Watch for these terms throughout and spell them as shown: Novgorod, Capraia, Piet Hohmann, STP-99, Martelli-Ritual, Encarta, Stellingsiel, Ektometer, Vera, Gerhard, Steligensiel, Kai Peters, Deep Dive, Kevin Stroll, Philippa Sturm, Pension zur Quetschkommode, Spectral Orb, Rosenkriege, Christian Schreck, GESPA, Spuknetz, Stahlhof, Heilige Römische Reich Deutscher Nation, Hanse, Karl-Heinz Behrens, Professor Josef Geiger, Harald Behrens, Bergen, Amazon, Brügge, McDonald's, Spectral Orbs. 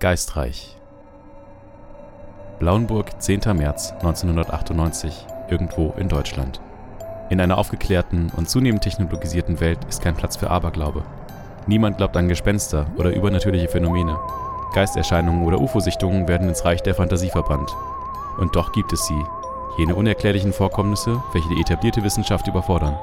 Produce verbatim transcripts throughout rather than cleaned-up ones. Geistreich. Blauenburg, zehnter März neunzehnhundertachtundneunzig, irgendwo in Deutschland. In einer aufgeklärten und zunehmend technologisierten Welt ist kein Platz für Aberglaube. Niemand glaubt an Gespenster oder übernatürliche Phänomene. Geisterscheinungen oder U F O-Sichtungen werden ins Reich der Fantasie verbannt. Und doch gibt es sie. Jene unerklärlichen Vorkommnisse, welche die etablierte Wissenschaft überfordern.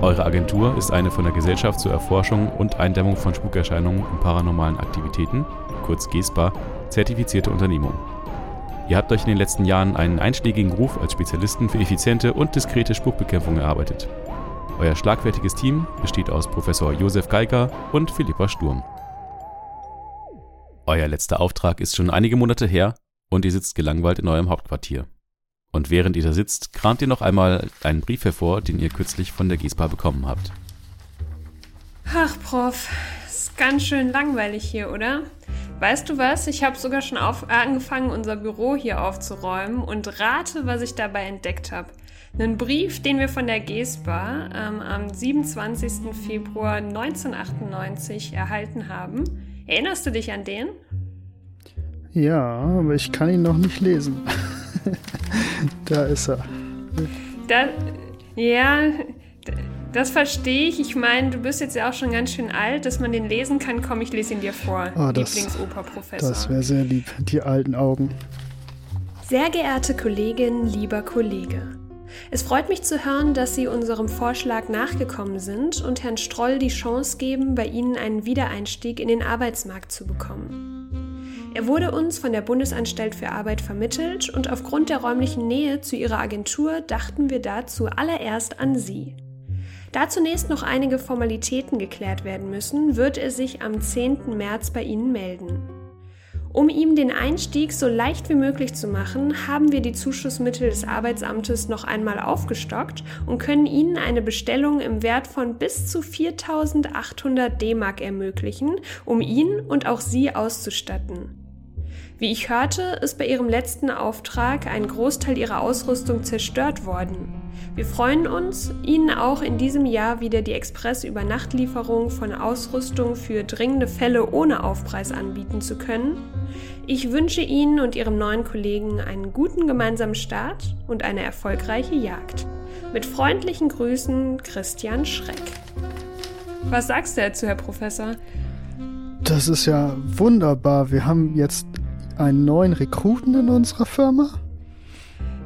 Eure Agentur ist eine von der Gesellschaft zur Erforschung und Eindämmung von Spukerscheinungen und paranormalen Aktivitäten, kurz GESPA, zertifizierte Unternehmung. Ihr habt euch in den letzten Jahren einen einschlägigen Ruf als Spezialisten für effiziente und diskrete Spukbekämpfung erarbeitet. Euer schlagfertiges Team besteht aus Professor Josef Geiger und Philippa Sturm. Euer letzter Auftrag ist schon einige Monate her und ihr sitzt gelangweilt in eurem Hauptquartier. Und während ihr da sitzt, kramt ihr noch einmal einen Brief hervor, den ihr kürzlich von der GESPA bekommen habt. Ach, Prof, ist ganz schön langweilig hier, oder? Weißt du was? Ich habe sogar schon auf, angefangen, unser Büro hier aufzuräumen und rate, was ich dabei entdeckt habe. Einen Brief, den wir von der GESPA ähm, am siebenundzwanzigsten Februar neunzehnhundertachtundneunzig erhalten haben. Erinnerst du dich an den? Ja, aber ich kann ihn noch nicht lesen. Da ist er. Da, ja, das verstehe ich. Ich meine, du bist jetzt ja auch schon ganz schön alt, dass man den lesen kann. Komm, ich lese ihn dir vor. Oh, Lieblingsoperprofessor. Das wäre sehr lieb, die alten Augen. Sehr geehrte Kollegin, lieber Kollege. Es freut mich zu hören, dass Sie unserem Vorschlag nachgekommen sind und Herrn Stroll die Chance geben, bei Ihnen einen Wiedereinstieg in den Arbeitsmarkt zu bekommen. Er wurde uns von der Bundesanstalt für Arbeit vermittelt und aufgrund der räumlichen Nähe zu Ihrer Agentur dachten wir dazu allererst an Sie. Da zunächst noch einige Formalitäten geklärt werden müssen, wird er sich am zehnten März bei Ihnen melden. Um ihm den Einstieg so leicht wie möglich zu machen, haben wir die Zuschussmittel des Arbeitsamtes noch einmal aufgestockt und können Ihnen eine Bestellung im Wert von bis zu viertausendachthundert D-Mark ermöglichen, um ihn und auch Sie auszustatten. Wie ich hörte, ist bei Ihrem letzten Auftrag ein Großteil Ihrer Ausrüstung zerstört worden. Wir freuen uns, Ihnen auch in diesem Jahr wieder die Express-Übernachtlieferung von Ausrüstung für dringende Fälle ohne Aufpreis anbieten zu können. Ich wünsche Ihnen und Ihrem neuen Kollegen einen guten gemeinsamen Start und eine erfolgreiche Jagd. Mit freundlichen Grüßen, Christian Schreck. Was sagst du dazu, Herr Professor? Das ist ja wunderbar. Wir haben jetzt einen neuen Rekruten in unserer Firma.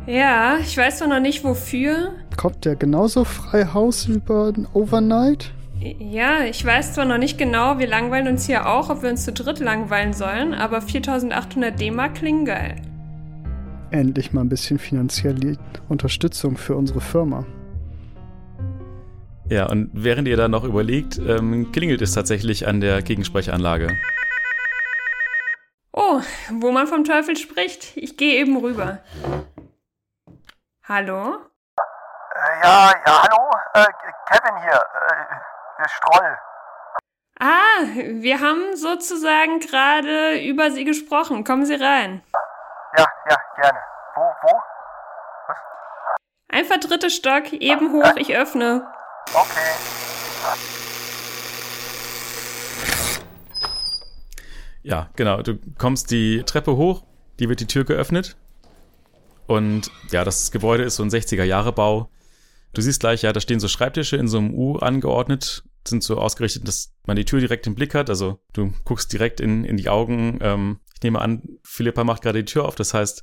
Ja, ich weiß doch noch nicht, wofür. Kommt der genauso frei Haus über den Overnight? Ja, ich weiß zwar noch nicht genau, wir langweilen uns hier auch, ob wir uns zu dritt langweilen sollen, aber viertausendachthundert D-Mark klingen geil. Endlich mal ein bisschen finanzielle Unterstützung für unsere Firma. Ja, und während ihr da noch überlegt, ähm, klingelt es tatsächlich an der Gegensprechanlage. Oh, wo man vom Teufel spricht. Ich gehe eben rüber. Hallo? Ja, ja, hallo. Äh, Kevin hier. Äh, Stroll. Ah, wir haben sozusagen gerade über Sie gesprochen. Kommen Sie rein. Ja, ja, gerne. Wo, wo? Was? Einfach dritter Stock, eben hoch. Ich öffne. Okay. Ja, genau. Du kommst die Treppe hoch. Die wird die Tür geöffnet. Und ja, das Gebäude ist so ein sechziger-Jahre-Bau. Du siehst gleich, ja, da stehen so Schreibtische in so einem U angeordnet, sind so ausgerichtet, dass man die Tür direkt im Blick hat. Also du guckst direkt in, in die Augen. Ähm, ich nehme an, Philippa macht gerade die Tür auf. Das heißt,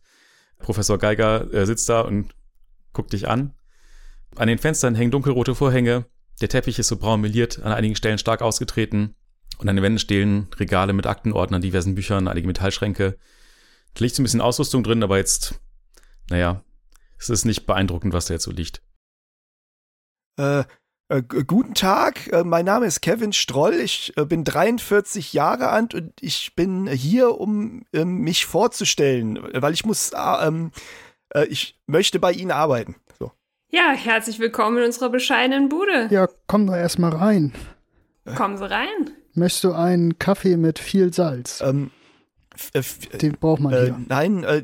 Professor Geiger äh, sitzt da und guckt dich an. An den Fenstern hängen dunkelrote Vorhänge. Der Teppich ist so braun meliert, an einigen Stellen stark ausgetreten. Und an den Wänden stehen Regale mit Aktenordnern, diversen Büchern, einige Metallschränke. Da liegt so ein bisschen Ausrüstung drin, aber jetzt... Naja, es ist nicht beeindruckend, was da jetzt so liegt. Äh, äh g- guten Tag, äh, mein Name ist Kevin Stroll, ich äh, bin dreiundvierzig Jahre alt und ich bin hier, um äh, mich vorzustellen, weil ich muss, äh, äh, ich möchte bei Ihnen arbeiten. So. Ja, herzlich willkommen in unserer bescheidenen Bude. Ja, komm doch erstmal rein. Äh, kommen Sie rein. Möchtest du einen Kaffee mit viel Salz? Ähm, f- f- Den braucht man äh, hier. Nein, äh,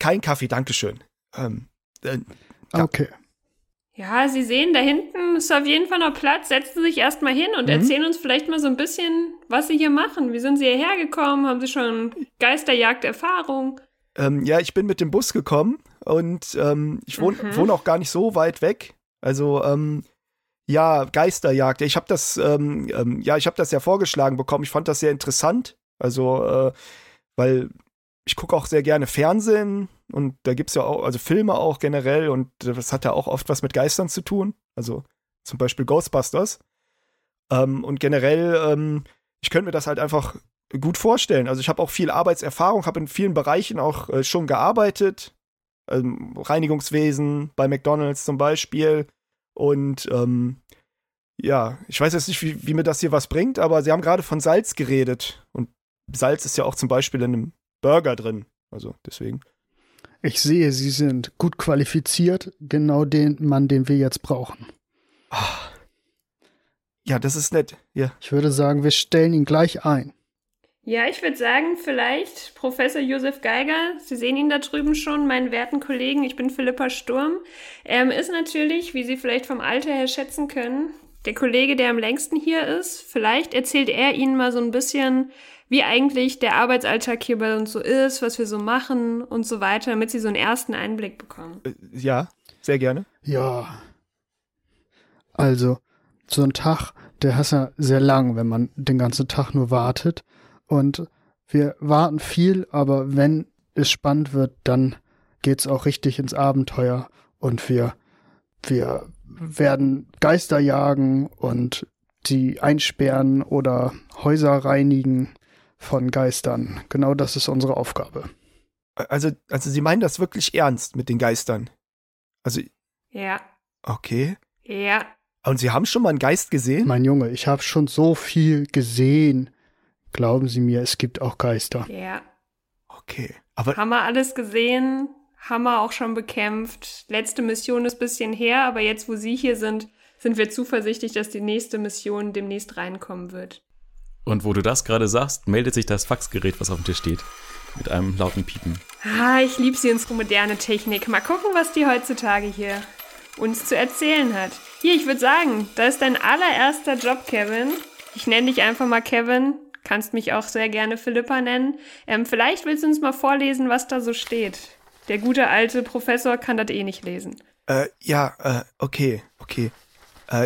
Kein Kaffee, dankeschön. Ähm, äh, ja. Okay. Ja, Sie sehen, da hinten ist auf jeden Fall noch Platz. Setzen Sie sich erstmal hin und mhm. erzählen uns vielleicht mal so ein bisschen, was Sie hier machen. Wie sind Sie hierher gekommen? Haben Sie schon Geisterjagd-Erfahrung? Ähm, ja, ich bin mit dem Bus gekommen und ähm, ich wohne mhm. wohn auch gar nicht so weit weg. Also, ähm, ja, Geisterjagd. Ich habe das, ähm, ähm, ja, ich hab das ja vorgeschlagen bekommen. Ich fand das sehr interessant. Also, äh, weil ich gucke auch sehr gerne Fernsehen. Und da gibt es ja auch, also Filme auch generell, und das hat ja auch oft was mit Geistern zu tun. Also zum Beispiel Ghostbusters. Ähm, und generell, ähm, ich könnte mir das halt einfach gut vorstellen. Also ich habe auch viel Arbeitserfahrung, habe in vielen Bereichen auch äh, schon gearbeitet. Ähm, Reinigungswesen, bei McDonald's zum Beispiel. Und ähm, ja, ich weiß jetzt nicht, wie, wie mir das hier was bringt, aber sie haben gerade von Salz geredet. Und Salz ist ja auch zum Beispiel in einem Burger drin. Also deswegen. Ich sehe, Sie sind gut qualifiziert, genau den Mann, den wir jetzt brauchen. Ach. Ja, das ist nett. Ja. Ich würde sagen, wir stellen ihn gleich ein. Ja, ich würde sagen, vielleicht Professor Josef Geiger, Sie sehen ihn da drüben schon, meinen werten Kollegen, ich bin Philippa Sturm, ähm, ist natürlich, wie Sie vielleicht vom Alter her schätzen können, der Kollege, der am längsten hier ist. Vielleicht erzählt er Ihnen mal so ein bisschen, wie eigentlich der Arbeitsalltag hier bei uns so ist, was wir so machen und so weiter, damit Sie so einen ersten Einblick bekommen. Ja, sehr gerne. Ja. Also, so ein Tag, der ist ja sehr lang, wenn man den ganzen Tag nur wartet. Und wir warten viel, aber wenn es spannend wird, dann geht's auch richtig ins Abenteuer. Und wir, wir werden Geister jagen und die einsperren oder Häuser reinigen von Geistern. Genau das ist unsere Aufgabe. Also, also Sie meinen das wirklich ernst mit den Geistern? Also. Ja. Okay. Ja. Und Sie haben schon mal einen Geist gesehen? Mein Junge, ich habe schon so viel gesehen. Glauben Sie mir, es gibt auch Geister. Ja. Okay. Aber haben wir alles gesehen, haben wir auch schon bekämpft. Letzte Mission ist ein bisschen her, aber jetzt, wo Sie hier sind, sind wir zuversichtlich, dass die nächste Mission demnächst reinkommen wird. Und wo du das gerade sagst, meldet sich das Faxgerät, was auf dem Tisch steht, mit einem lauten Piepen. Ah, ich liebe sie, unsere moderne Technik. Mal gucken, was die heutzutage hier uns zu erzählen hat. Hier, ich würde sagen, da ist dein allererster Job, Kevin. Ich nenne dich einfach mal Kevin. Kannst mich auch sehr gerne Philippa nennen. Ähm, vielleicht willst du uns mal vorlesen, was da so steht. Der gute alte Professor kann das eh nicht lesen. Äh, ja, äh, okay, okay.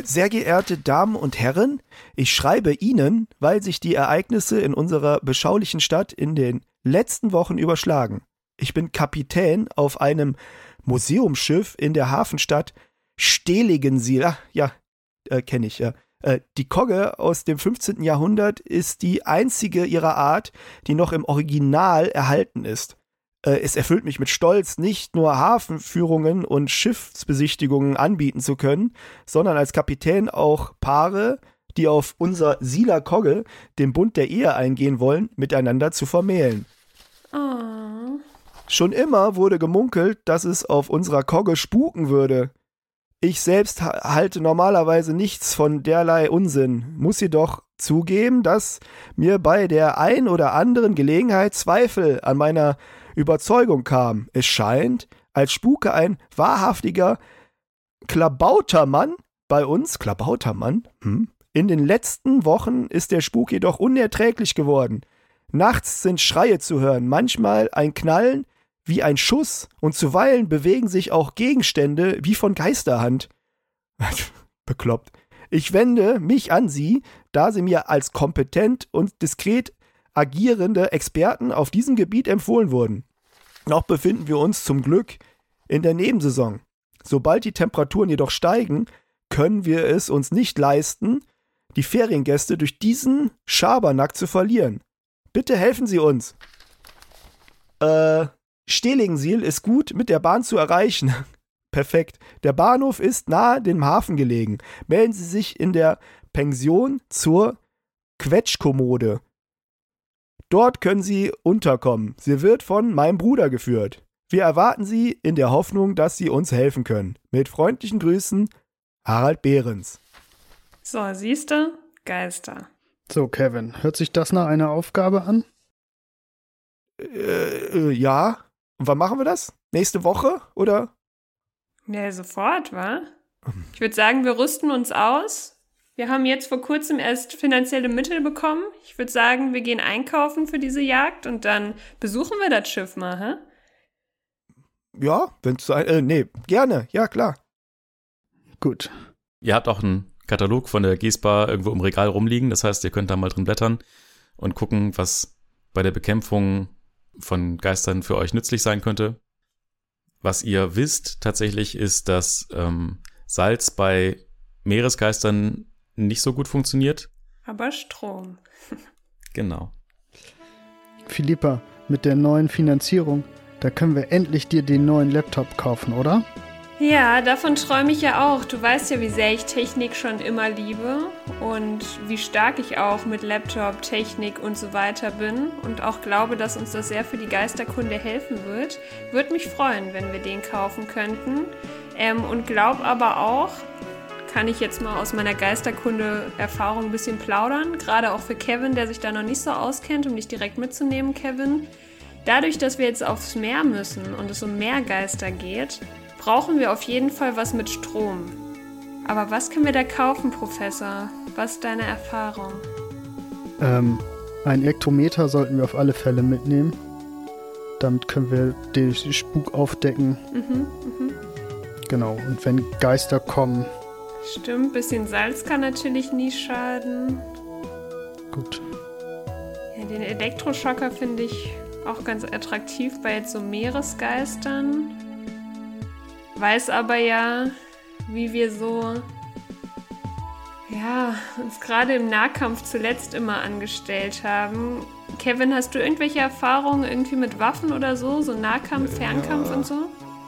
Sehr geehrte Damen und Herren, ich schreibe Ihnen, weil sich die Ereignisse in unserer beschaulichen Stadt in den letzten Wochen überschlagen. Ich bin Kapitän auf einem Museumsschiff in der Hafenstadt Steligensiel. Ach, ja, äh, kenne ich, ja. Äh, die Kogge aus dem fünfzehnten Jahrhundert ist die einzige ihrer Art, die noch im Original erhalten ist. Es erfüllt mich mit Stolz, nicht nur Hafenführungen und Schiffsbesichtigungen anbieten zu können, sondern als Kapitän auch Paare, die auf unser Sieler Kogge, den Bund der Ehe eingehen wollen, miteinander zu vermählen. Oh. Schon immer wurde gemunkelt, dass es auf unserer Kogge spuken würde. Ich selbst halte normalerweise nichts von derlei Unsinn, muss jedoch zugeben, dass mir bei der ein oder anderen Gelegenheit Zweifel an meiner Überzeugung kam. Es scheint, als spuke ein wahrhaftiger Klabautermann bei uns. Klabautermann? Hm. In den letzten Wochen ist der Spuk jedoch unerträglich geworden. Nachts sind Schreie zu hören, manchmal ein Knallen wie ein Schuss, und zuweilen bewegen sich auch Gegenstände wie von Geisterhand. Bekloppt. Ich wende mich an Sie, da Sie mir als kompetent und diskret agierende Experten auf diesem Gebiet empfohlen wurden. Noch befinden wir uns zum Glück in der Nebensaison. Sobald die Temperaturen jedoch steigen, können wir es uns nicht leisten, die Feriengäste durch diesen Schabernack zu verlieren. Bitte helfen Sie uns. Äh, Stellingsiel ist gut mit der Bahn zu erreichen. Perfekt. Der Bahnhof ist nahe dem Hafen gelegen. Melden Sie sich in der Pension zur Quetschkommode. Dort können Sie unterkommen. Sie wird von meinem Bruder geführt. Wir erwarten Sie in der Hoffnung, dass Sie uns helfen können. Mit freundlichen Grüßen, Harald Behrens. So, siehst du? Geister. So, Kevin, hört sich das nach einer Aufgabe an? Äh, äh, ja. Und wann machen wir das? Nächste Woche, oder? Ja, sofort, wa? Ich würde sagen, wir rüsten uns aus. Wir haben jetzt vor kurzem erst finanzielle Mittel bekommen. Ich würde sagen, wir gehen einkaufen für diese Jagd und dann besuchen wir das Schiff mal, hä? Ja, wenn es sein... Äh, nee, gerne. Ja, klar. Gut. Ihr habt auch einen Katalog von der GESPA irgendwo im Regal rumliegen. Das heißt, ihr könnt da mal drin blättern und gucken, was bei der Bekämpfung von Geistern für euch nützlich sein könnte. Was ihr wisst tatsächlich ist, dass ähm, Salz bei Meeresgeistern nicht so gut funktioniert. Aber Strom. Genau. Philippa, mit der neuen Finanzierung, da können wir endlich dir den neuen Laptop kaufen, oder? Ja, davon träume ich ja auch. Du weißt ja, wie sehr ich Technik schon immer liebe und wie stark ich auch mit Laptop, Technik und so weiter bin und auch glaube, dass uns das sehr für die Geisterkunde helfen wird. Würde mich freuen, wenn wir den kaufen könnten. Ähm, und glaube aber auch, kann ich jetzt mal aus meiner Geisterkunde-Erfahrung ein bisschen plaudern, gerade auch für Kevin, der sich da noch nicht so auskennt, um dich direkt mitzunehmen, Kevin. Dadurch, dass wir jetzt aufs Meer müssen und es um Meergeister geht, brauchen wir auf jeden Fall was mit Strom. Aber was können wir da kaufen, Professor? Was ist deine Erfahrung? Ähm, ein Ektometer sollten wir auf alle Fälle mitnehmen. Damit können wir den Spuk aufdecken. Mhm, mhm. Genau, und wenn Geister kommen... Stimmt, ein bisschen Salz kann natürlich nie schaden. Gut. Ja, den Elektroschocker finde ich auch ganz attraktiv bei jetzt so Meeresgeistern. Weiß aber ja, wie wir so, ja, uns gerade im Nahkampf zuletzt immer angestellt haben. Kevin, hast du irgendwelche Erfahrungen irgendwie mit Waffen oder so? So Nahkampf, Fernkampf ja. Und so?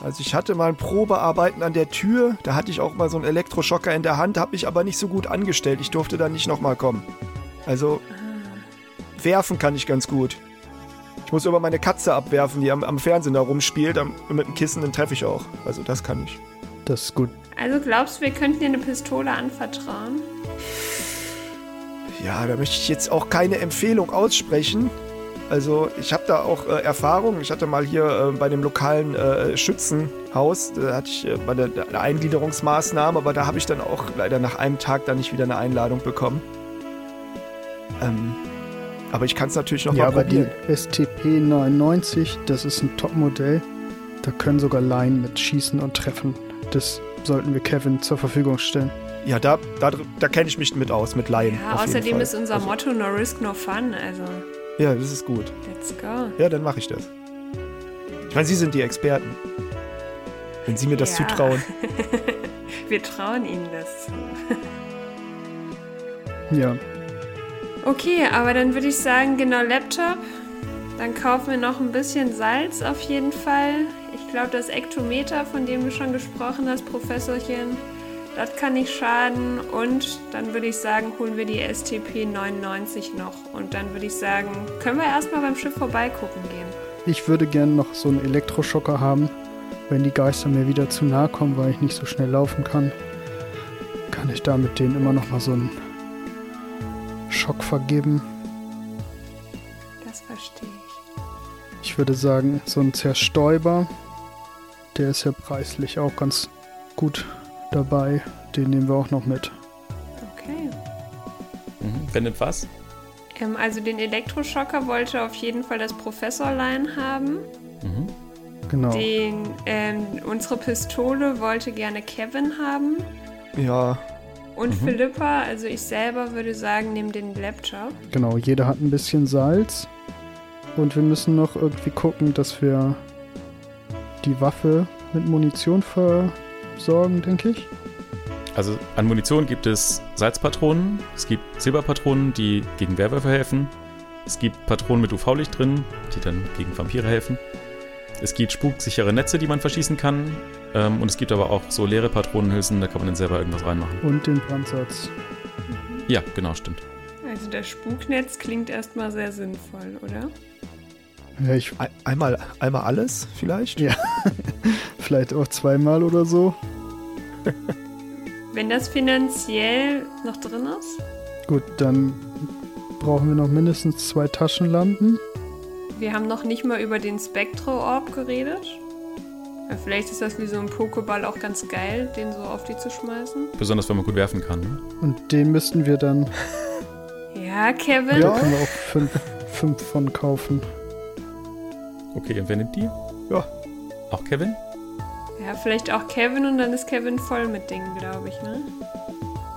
Also ich hatte mal ein Probearbeiten an der Tür, da hatte ich auch mal so einen Elektroschocker in der Hand, habe mich aber nicht so gut angestellt. Ich durfte da nicht nochmal kommen. Also, ah. werfen kann ich ganz gut. Ich muss immer meine Katze abwerfen, die am, am Fernsehen da rumspielt. Am, mit dem Kissen, den treffe ich auch. Also das kann ich. Das ist gut. Also glaubst du, wir könnten dir eine Pistole anvertrauen? Ja, da möchte ich jetzt auch keine Empfehlung aussprechen. Also ich habe da auch äh, Erfahrung. Ich hatte mal hier äh, bei dem lokalen äh, Schützenhaus, da hatte ich äh, meine, eine Eingliederungsmaßnahme, aber da habe ich dann auch leider nach einem Tag dann nicht wieder eine Einladung bekommen. Ähm... Aber ich kann es natürlich noch ja, mal probieren. Ja, aber die S T P neunundneunzig, das ist ein Top-Modell. Da können sogar Laien mit schießen und treffen. Das sollten wir Kevin zur Verfügung stellen. Ja, da, da, da kenne ich mich mit aus, mit Laien. Ja, außerdem ist unser also, Motto No Risk, No Fun. Also. Ja, das ist gut. Let's go. Ja, dann mache ich das. Ich meine, Sie sind die Experten. Wenn Sie mir das ja. zutrauen. Wir trauen Ihnen das zu. Ja. Okay, aber dann würde ich sagen, genau Laptop. Dann kaufen wir noch ein bisschen Salz auf jeden Fall. Ich glaube, das Ektometer, von dem du schon gesprochen hast, Professorchen, das kann nicht schaden. Und dann würde ich sagen, holen wir die S T P neunundneunzig noch. Und dann würde ich sagen, können wir erstmal beim Schiff vorbeigucken gehen. Ich würde gerne noch so einen Elektroschocker haben, wenn die Geister mir wieder zu nahe kommen, weil ich nicht so schnell laufen kann. Kann ich da mit denen immer noch mal so einen Schock vergeben. Das verstehe ich. Ich würde sagen, so ein Zerstäuber, der ist ja preislich auch ganz gut dabei. Den nehmen wir auch noch mit. Okay. Mhm. Wer nimmt was? Ähm, also den Elektroschocker wollte auf jeden Fall das Professorlein haben. Mhm. Genau. Den, ähm, unsere Pistole wollte gerne Kevin haben. Ja. Und mhm. Philippa, also ich selber würde sagen, nimm den Laptop. Genau, jeder hat ein bisschen Salz. Und wir müssen noch irgendwie gucken, dass wir die Waffe mit Munition versorgen, denke ich. Also an Munition gibt es Salzpatronen, es gibt Silberpatronen, die gegen Werwölfe helfen. Es gibt Patronen mit U V-Licht drin, die dann gegen Vampire helfen. Es gibt spuksichere Netze, die man verschießen kann. Ähm, und es gibt aber auch so leere Patronenhülsen, da kann man dann selber irgendwas reinmachen. Und den Brandsatz. Mhm. Ja, genau, stimmt. Also das Spuknetz klingt erstmal sehr sinnvoll, oder? Ja, ich, ein, einmal, einmal alles vielleicht? Ja, vielleicht auch zweimal oder so. Wenn das finanziell noch drin ist? Gut, dann brauchen wir noch mindestens zwei Taschenlampen. Wir haben noch nicht mal über den Spectral Orb geredet. Vielleicht ist das wie so ein Pokéball auch ganz geil, den so auf die zu schmeißen. Besonders, wenn man gut werfen kann. Ne? Und den müssten wir dann... Ja, Kevin. Ja, da können wir auch fünf, fünf von kaufen. Okay, und wer nimmt die? Ja. Auch Kevin? Ja, vielleicht auch Kevin und dann ist Kevin voll mit Dingen, glaube ich, ne?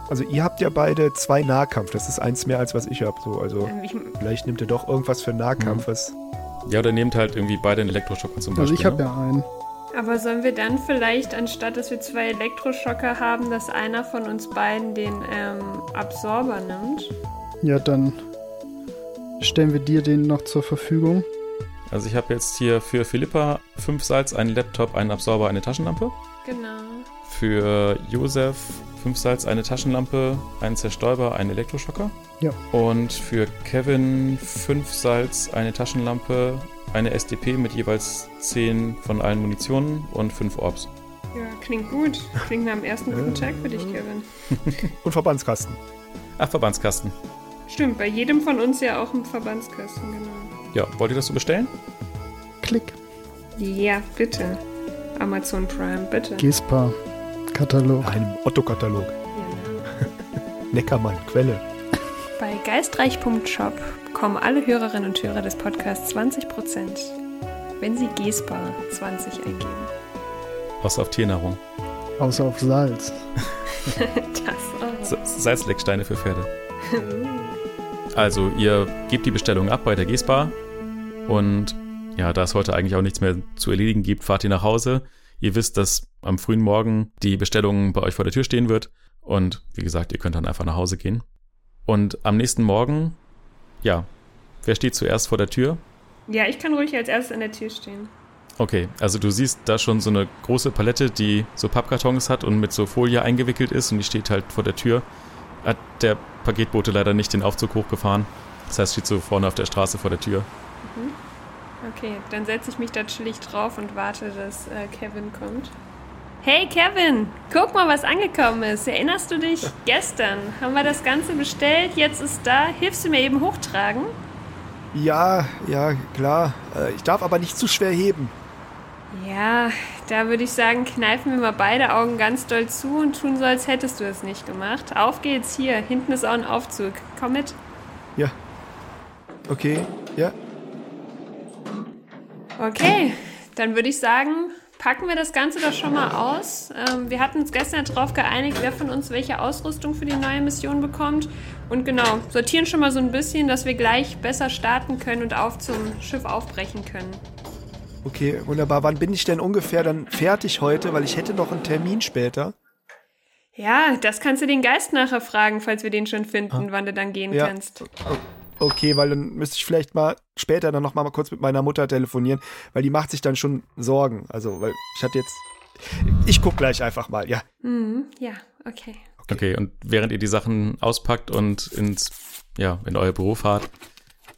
Also ihr habt ja beide zwei Nahkampf, das ist eins mehr als was ich habe. So. Also ähm, ich, vielleicht nimmt ihr doch irgendwas für Nahkampf. Mhm. Was ja, oder nehmt halt irgendwie beide einen Elektroschocker zum Beispiel. Also ich habe ne? ja einen. Aber sollen wir dann vielleicht, anstatt dass wir zwei Elektroschocker haben, dass einer von uns beiden den ähm, Absorber nimmt? Ja, dann stellen wir dir den noch zur Verfügung. Also ich habe jetzt hier für Philippa fünf Salz, einen Laptop, einen Absorber, eine Taschenlampe. Genau. Für Josef fünf Salz, eine Taschenlampe, einen Zerstäuber, einen Elektroschocker. Ja. Und für Kevin fünf Salz, eine Taschenlampe, eine S T P mit jeweils zehn von allen Munitionen und fünf Orbs. Ja, klingt gut. Klingt nach dem ersten guten Tag für dich, Kevin. Und Verbandskasten. Ach, Verbandskasten. Stimmt, bei jedem von uns ja auch ein Verbandskasten, genau. Ja, wollt ihr das so bestellen? Klick. Ja, bitte. Amazon Prime, bitte. GESPA. Katalog. Einem Otto-Katalog. Ja. Neckermann, Quelle. Bei geistreich Punkt shop bekommen alle Hörerinnen und Hörer des Podcasts zwanzig Prozent, wenn sie GESPA zwanzig eingeben. Außer auf Tiernahrung. Außer auf Salz. Das auch. Sa- Salzlecksteine für Pferde. Also, ihr gebt die Bestellung ab bei der GESPA und ja, da es heute eigentlich auch nichts mehr zu erledigen gibt, fahrt ihr nach Hause. Ihr wisst, dass am frühen Morgen die Bestellung bei euch vor der Tür stehen wird und wie gesagt, ihr könnt dann einfach nach Hause gehen. Und am nächsten Morgen, ja, wer steht zuerst vor der Tür? Ja, ich kann ruhig als erstes an der Tür stehen. Okay, also du siehst da schon so eine große Palette, die so Pappkartons hat und mit so Folie eingewickelt ist und die steht halt vor der Tür. Hat der Paketbote leider nicht den Aufzug hochgefahren. Das heißt, steht so vorne auf der Straße vor der Tür. Mhm. Okay, dann setze ich mich da chillig drauf und warte, dass äh, Kevin kommt. Hey Kevin, guck mal, was angekommen ist. Erinnerst du dich? Gestern haben wir das Ganze bestellt, jetzt ist da. Hilfst du mir eben hochtragen? Ja, ja, klar. Äh, ich darf aber nicht zu schwer heben. Ja, da würde ich sagen, kneifen wir mal beide Augen ganz doll zu und tun so, als hättest du es nicht gemacht. Auf geht's, hier, hinten ist auch ein Aufzug. Komm mit. Ja. Okay, ja. Okay, dann würde ich sagen, packen wir das Ganze doch schon mal aus. Ähm, wir hatten uns gestern darauf geeinigt, wer von uns welche Ausrüstung für die neue Mission bekommt. Und genau, sortieren schon mal so ein bisschen, dass wir gleich besser starten können und auf zum Schiff aufbrechen können. Okay, wunderbar. Wann bin ich denn ungefähr dann fertig heute? Weil ich hätte noch einen Termin später. Ja, das kannst du den Geist nachher fragen, falls wir den schon finden, ah. wann du dann gehen ja. kannst. Okay, weil dann müsste ich vielleicht mal später dann nochmal mal kurz mit meiner Mutter telefonieren, weil die macht sich dann schon Sorgen. Also, weil ich hatte jetzt... Ich guck gleich einfach mal, ja. Mhm, ja, okay. okay. Okay, und während ihr die Sachen auspackt und ins, ja, in euer Büro fahrt,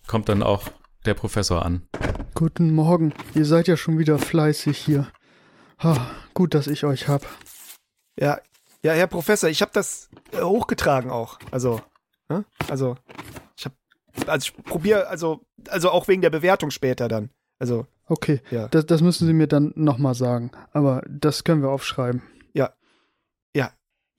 kommt dann auch der Professor an. Guten Morgen, ihr seid ja schon wieder fleißig hier. Ha, gut, dass ich euch hab. Ja, ja, Herr Professor, ich hab das äh, hochgetragen auch. Also, ne? Also, ich hab, also ich probiere, also, also auch wegen der Bewertung später dann. Also, okay, ja. das, das müssen Sie mir dann nochmal sagen. Aber das können wir aufschreiben. Ja, ja.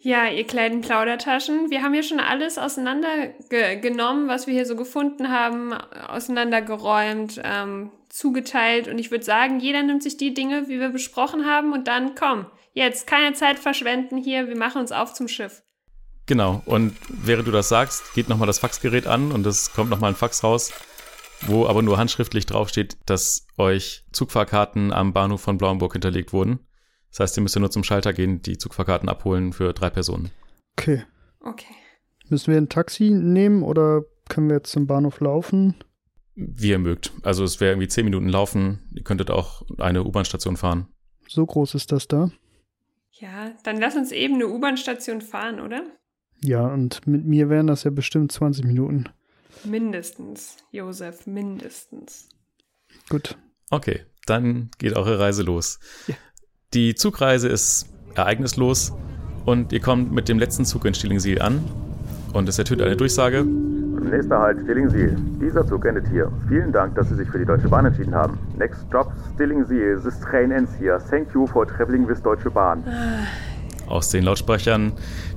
Ja, ihr kleinen Plaudertaschen, wir haben hier schon alles auseinandergenommen, was wir hier so gefunden haben, auseinandergeräumt, ähm, zugeteilt und ich würde sagen, jeder nimmt sich die Dinge, wie wir besprochen haben und dann komm, jetzt keine Zeit verschwenden hier, wir machen uns auf zum Schiff. Genau, und während du das sagst, geht nochmal das Faxgerät an und es kommt nochmal ein Fax raus, wo aber nur handschriftlich draufsteht, dass euch Zugfahrkarten am Bahnhof von Blauenburg hinterlegt wurden. Das heißt, ihr müsst ja nur zum Schalter gehen, die Zugfahrkarten abholen für drei Personen. Okay. Okay. Müssen wir ein Taxi nehmen oder können wir jetzt zum Bahnhof laufen? Wie ihr mögt. Also es wäre irgendwie zehn Minuten laufen. Ihr könntet auch eine U-Bahn-Station fahren. So groß ist das da? Ja, dann lass uns eben eine U-Bahn-Station fahren, oder? Ja, und mit mir wären das ja bestimmt zwanzig Minuten. Mindestens, Josef, mindestens. Gut. Okay, dann geht eure Reise los. Ja. Die Zugreise ist ereignislos und ihr kommt mit dem letzten Zug in Stellingsiel an und es ertönt eine Durchsage. Nächster Halt, Stellingsiel. Dieser Zug endet hier. Vielen Dank, dass Sie sich für die Deutsche Bahn entschieden haben. Next stop, Stellingsiel. This train ends here. Thank you for traveling with Deutsche Bahn. Aus den Lautsprechern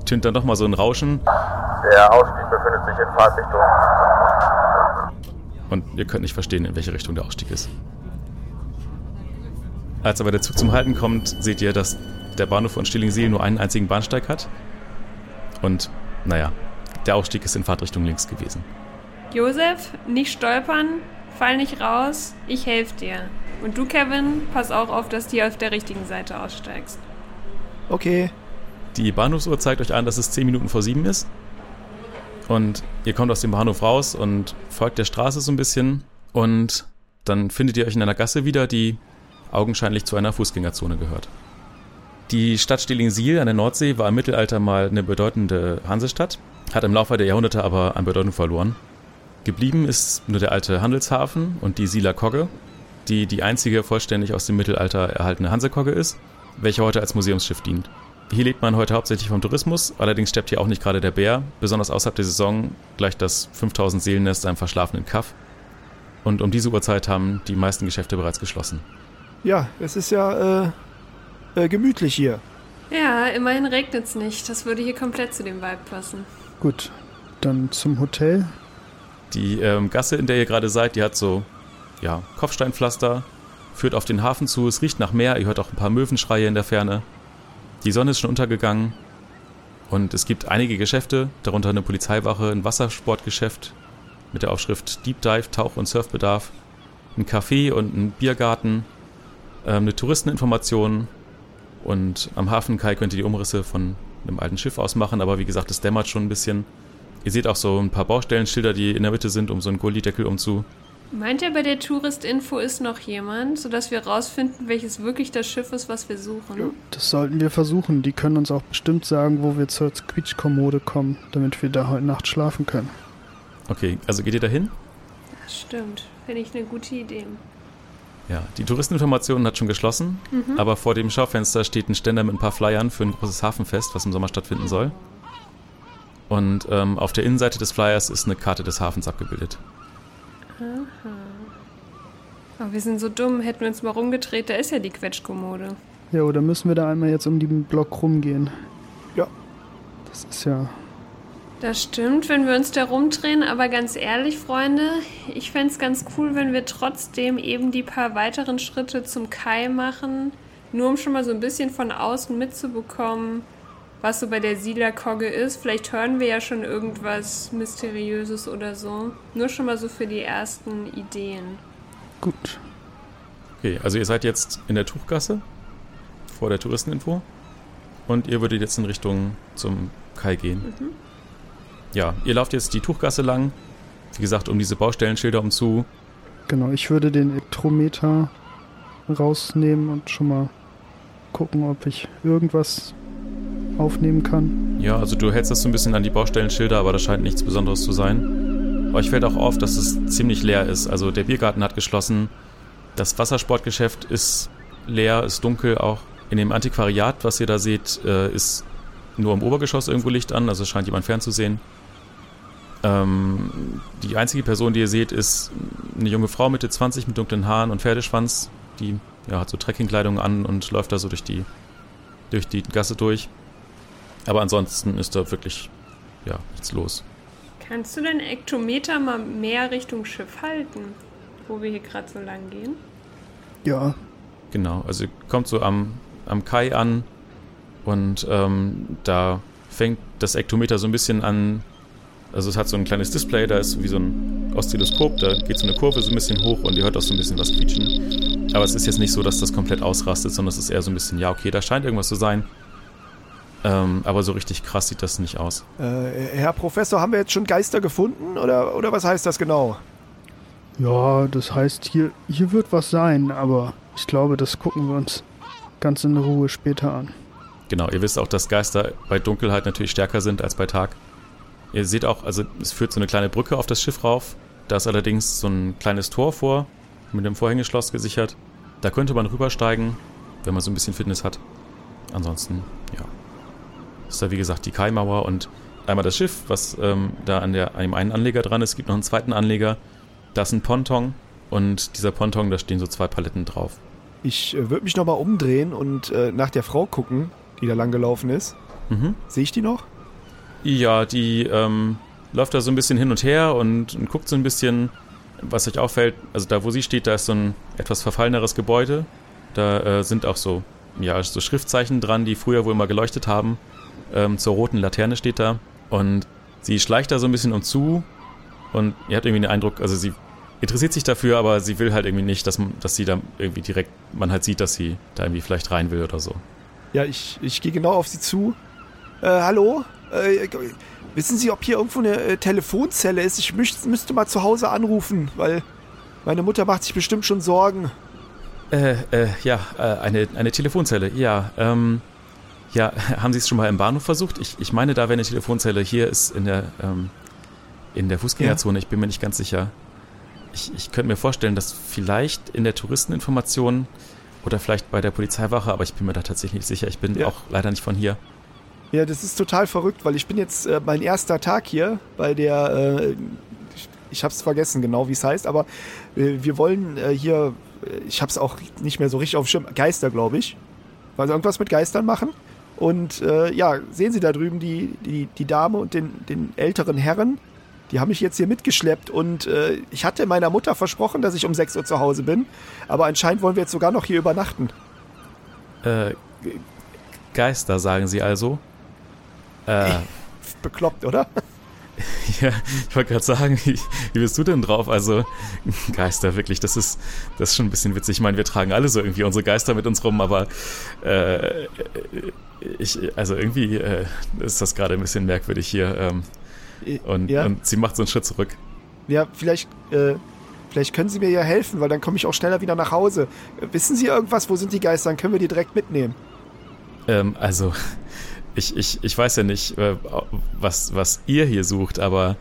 tönt dann nochmal so ein Rauschen. Der Ausstieg befindet sich in Fahrtrichtung. Und ihr könnt nicht verstehen, in welche Richtung der Ausstieg ist. Als aber der Zug zum Halten kommt, seht ihr, dass der Bahnhof von Stellingsiel nur einen einzigen Bahnsteig hat. Und, naja, der Ausstieg ist in Fahrtrichtung links gewesen. Josef, nicht stolpern, fall nicht raus, ich helfe dir. Und du, Kevin, pass auch auf, dass du auf der richtigen Seite aussteigst. Okay. Die Bahnhofsuhr zeigt euch an, dass es zehn Minuten vor sieben ist. Und ihr kommt aus dem Bahnhof raus und folgt der Straße so ein bisschen. Und dann findet ihr euch in einer Gasse wieder, die augenscheinlich zu einer Fußgängerzone gehört. Die Stadt Stellingsiel an der Nordsee war im Mittelalter mal eine bedeutende Hansestadt, hat im Laufe der Jahrhunderte aber an Bedeutung verloren. Geblieben ist nur der alte Handelshafen und die Sieler Kogge, die die einzige vollständig aus dem Mittelalter erhaltene Hansekogge ist, welche heute als Museumsschiff dient. Hier lebt man heute hauptsächlich vom Tourismus, allerdings steppt hier auch nicht gerade der Bär, besonders außerhalb der Saison gleicht das fünftausend Seelennest einem verschlafenen Kaff. Und um diese Uhrzeit haben die meisten Geschäfte bereits geschlossen. Ja, es ist ja äh, äh, gemütlich hier. Ja, immerhin regnet's nicht. Das würde hier komplett zu dem Vibe passen. Gut, dann zum Hotel. Die ähm, Gasse, in der ihr gerade seid, die hat so ja, Kopfsteinpflaster, führt auf den Hafen zu, es riecht nach Meer, ihr hört auch ein paar Möwenschreie in der Ferne. Die Sonne ist schon untergegangen und es gibt einige Geschäfte, darunter eine Polizeiwache, ein Wassersportgeschäft mit der Aufschrift Deep Dive, Tauch- und Surfbedarf, ein Café und ein Biergarten, eine Touristeninformation und am Hafenkai könnt ihr die Umrisse von einem alten Schiff ausmachen, aber wie gesagt, es dämmert schon ein bisschen. Ihr seht auch so ein paar Baustellenschilder, die in der Mitte sind, um so einen Gullideckel umzu. Meint ihr, bei der Touristinfo ist noch jemand, sodass wir rausfinden, welches wirklich das Schiff ist, was wir suchen? Das sollten wir versuchen. Die können uns auch bestimmt sagen, wo wir zur Quetschkommode kommen, damit wir da heute Nacht schlafen können. Okay, also geht ihr da hin? Stimmt, finde ich eine gute Idee. Ja, die Touristeninformation hat schon geschlossen, mhm. aber vor dem Schaufenster steht ein Ständer mit ein paar Flyern für ein großes Hafenfest, was im Sommer stattfinden soll. Und ähm, auf der Innenseite des Flyers ist eine Karte des Hafens abgebildet. Aha. Aber wir sind so dumm, hätten wir uns mal rumgedreht, da ist ja die Quetschkommode. Ja, oder müssen wir da einmal jetzt um den Block rumgehen? Ja. Das ist ja... Das stimmt, wenn wir uns da rumdrehen, aber ganz ehrlich, Freunde, ich fände es ganz cool, wenn wir trotzdem eben die paar weiteren Schritte zum Kai machen, nur um schon mal so ein bisschen von außen mitzubekommen, was so bei der Sieler Kogge ist. Vielleicht hören wir ja schon irgendwas Mysteriöses oder so. Nur schon mal so für die ersten Ideen. Gut. Okay, also ihr seid jetzt in der Tuchgasse, vor der Touristeninfo, und ihr würdet jetzt in Richtung zum Kai gehen. Mhm. Ja, ihr lauft jetzt die Tuchgasse lang, wie gesagt, um diese Baustellenschilder umzu. Genau, ich würde den Ektometer rausnehmen und schon mal gucken, ob ich irgendwas aufnehmen kann. Ja, also du hältst das so ein bisschen an die Baustellenschilder, aber das scheint nichts Besonderes zu sein. Euch fällt auch auf, dass es ziemlich leer ist. Also der Biergarten hat geschlossen, das Wassersportgeschäft ist leer, ist dunkel auch. In dem Antiquariat, was ihr da seht, ist nur im Obergeschoss irgendwo Licht an, also scheint jemand fernzusehen. Ähm, die einzige Person, die ihr seht, ist eine junge Frau Mitte zwanzig mit dunklen Haaren und Pferdeschwanz. Die ja, hat so Trekkingkleidung an und läuft da so durch die, durch die Gasse durch. Aber ansonsten ist da wirklich ja, nichts los. Kannst du deinen Ektometer mal mehr Richtung Schiff halten, wo wir hier gerade so lang gehen? Ja. Genau, also kommt so am, am Kai an und ähm, da fängt das Ektometer so ein bisschen an. Also es hat so ein kleines Display, da ist wie so ein Oszilloskop, da geht so eine Kurve so ein bisschen hoch und ihr hört auch so ein bisschen was quietschen. Aber es ist jetzt nicht so, dass das komplett ausrastet, sondern es ist eher so ein bisschen, ja okay, da scheint irgendwas zu sein. Ähm, aber so richtig krass sieht das nicht aus. Äh, Herr Professor, haben wir jetzt schon Geister gefunden oder, oder was heißt das genau? Ja, das heißt, hier, hier wird was sein, aber ich glaube, das gucken wir uns ganz in Ruhe später an. Genau, ihr wisst auch, dass Geister bei Dunkelheit natürlich stärker sind als bei Tag. Ihr seht auch, also es führt so eine kleine Brücke auf das Schiff rauf. Da ist allerdings so ein kleines Tor vor, mit einem Vorhängeschloss gesichert. Da könnte man rübersteigen, wenn man so ein bisschen Fitness hat. Ansonsten, ja, ist da wie gesagt die Kaimauer und einmal das Schiff, was ähm, da an, der, an dem einen Anleger dran ist. Es gibt noch einen zweiten Anleger. Da ist ein Ponton. Und dieser Ponton, da stehen so zwei Paletten drauf. Ich äh, würde mich nochmal umdrehen und äh, nach der Frau gucken, die da lang gelaufen ist. Mhm. Sehe ich die noch? Ja, die ähm, läuft da so ein bisschen hin und her und, und guckt so ein bisschen. Was euch auffällt, also da, wo sie steht, da ist so ein etwas verfalleneres Gebäude. Da äh, sind auch so, ja, so Schriftzeichen dran, die früher wohl mal geleuchtet haben. Ähm, zur roten Laterne steht da. Und sie schleicht da so ein bisschen umzu. Und ihr habt irgendwie den Eindruck, also sie interessiert sich dafür, aber sie will halt irgendwie nicht, dass, dass sie da irgendwie direkt, man halt sieht, dass sie da irgendwie vielleicht rein will oder so. Ja, ich, ich gehe genau auf sie zu. Äh, hallo? Äh, wissen Sie, ob hier irgendwo eine äh, Telefonzelle ist? Ich müß, müsste mal zu Hause anrufen, weil meine Mutter macht sich bestimmt schon Sorgen. Äh, äh, ja, äh, eine, eine Telefonzelle, ja. Ähm, ja, haben Sie es schon mal im Bahnhof versucht? Ich, ich meine, da wäre eine Telefonzelle. Hier ist in der, ähm, in der Fußgängerzone, ja. Ich bin mir nicht ganz sicher. Ich, ich könnte mir vorstellen, dass vielleicht in der Touristeninformation oder vielleicht bei der Polizeiwache, aber ich bin mir da tatsächlich nicht sicher. Ich bin ja. auch leider nicht von hier. Ja, das ist total verrückt, weil ich bin jetzt äh, mein erster Tag hier bei der, äh, ich, ich hab's vergessen genau, wie es heißt, aber äh, wir wollen äh, hier, ich hab's auch nicht mehr so richtig auf dem Schirm, Geister, glaube ich, weil sie irgendwas mit Geistern machen. Und äh, ja, sehen Sie da drüben die, die, die Dame und den, den älteren Herren, die haben mich jetzt hier mitgeschleppt und äh, ich hatte meiner Mutter versprochen, dass ich um sechs Uhr zu Hause bin, aber anscheinend wollen wir jetzt sogar noch hier übernachten. Äh, Geister, sagen Sie also? Äh, bekloppt, oder? Ja, ich wollte gerade sagen, wie, wie bist du denn drauf? Also Geister, wirklich, das ist, das ist schon ein bisschen witzig. Ich meine, wir tragen alle so irgendwie unsere Geister mit uns rum, aber äh, ich, also irgendwie äh, ist das gerade ein bisschen merkwürdig hier. Ähm, und, ja. und sie macht so einen Schritt zurück. Ja, vielleicht, äh, vielleicht können Sie mir ja helfen, weil dann komme ich auch schneller wieder nach Hause. Wissen Sie irgendwas? Wo sind die Geister? Dann können wir die direkt mitnehmen. Ähm, also... Ich, ich, ich weiß ja nicht, was, was ihr hier sucht, aber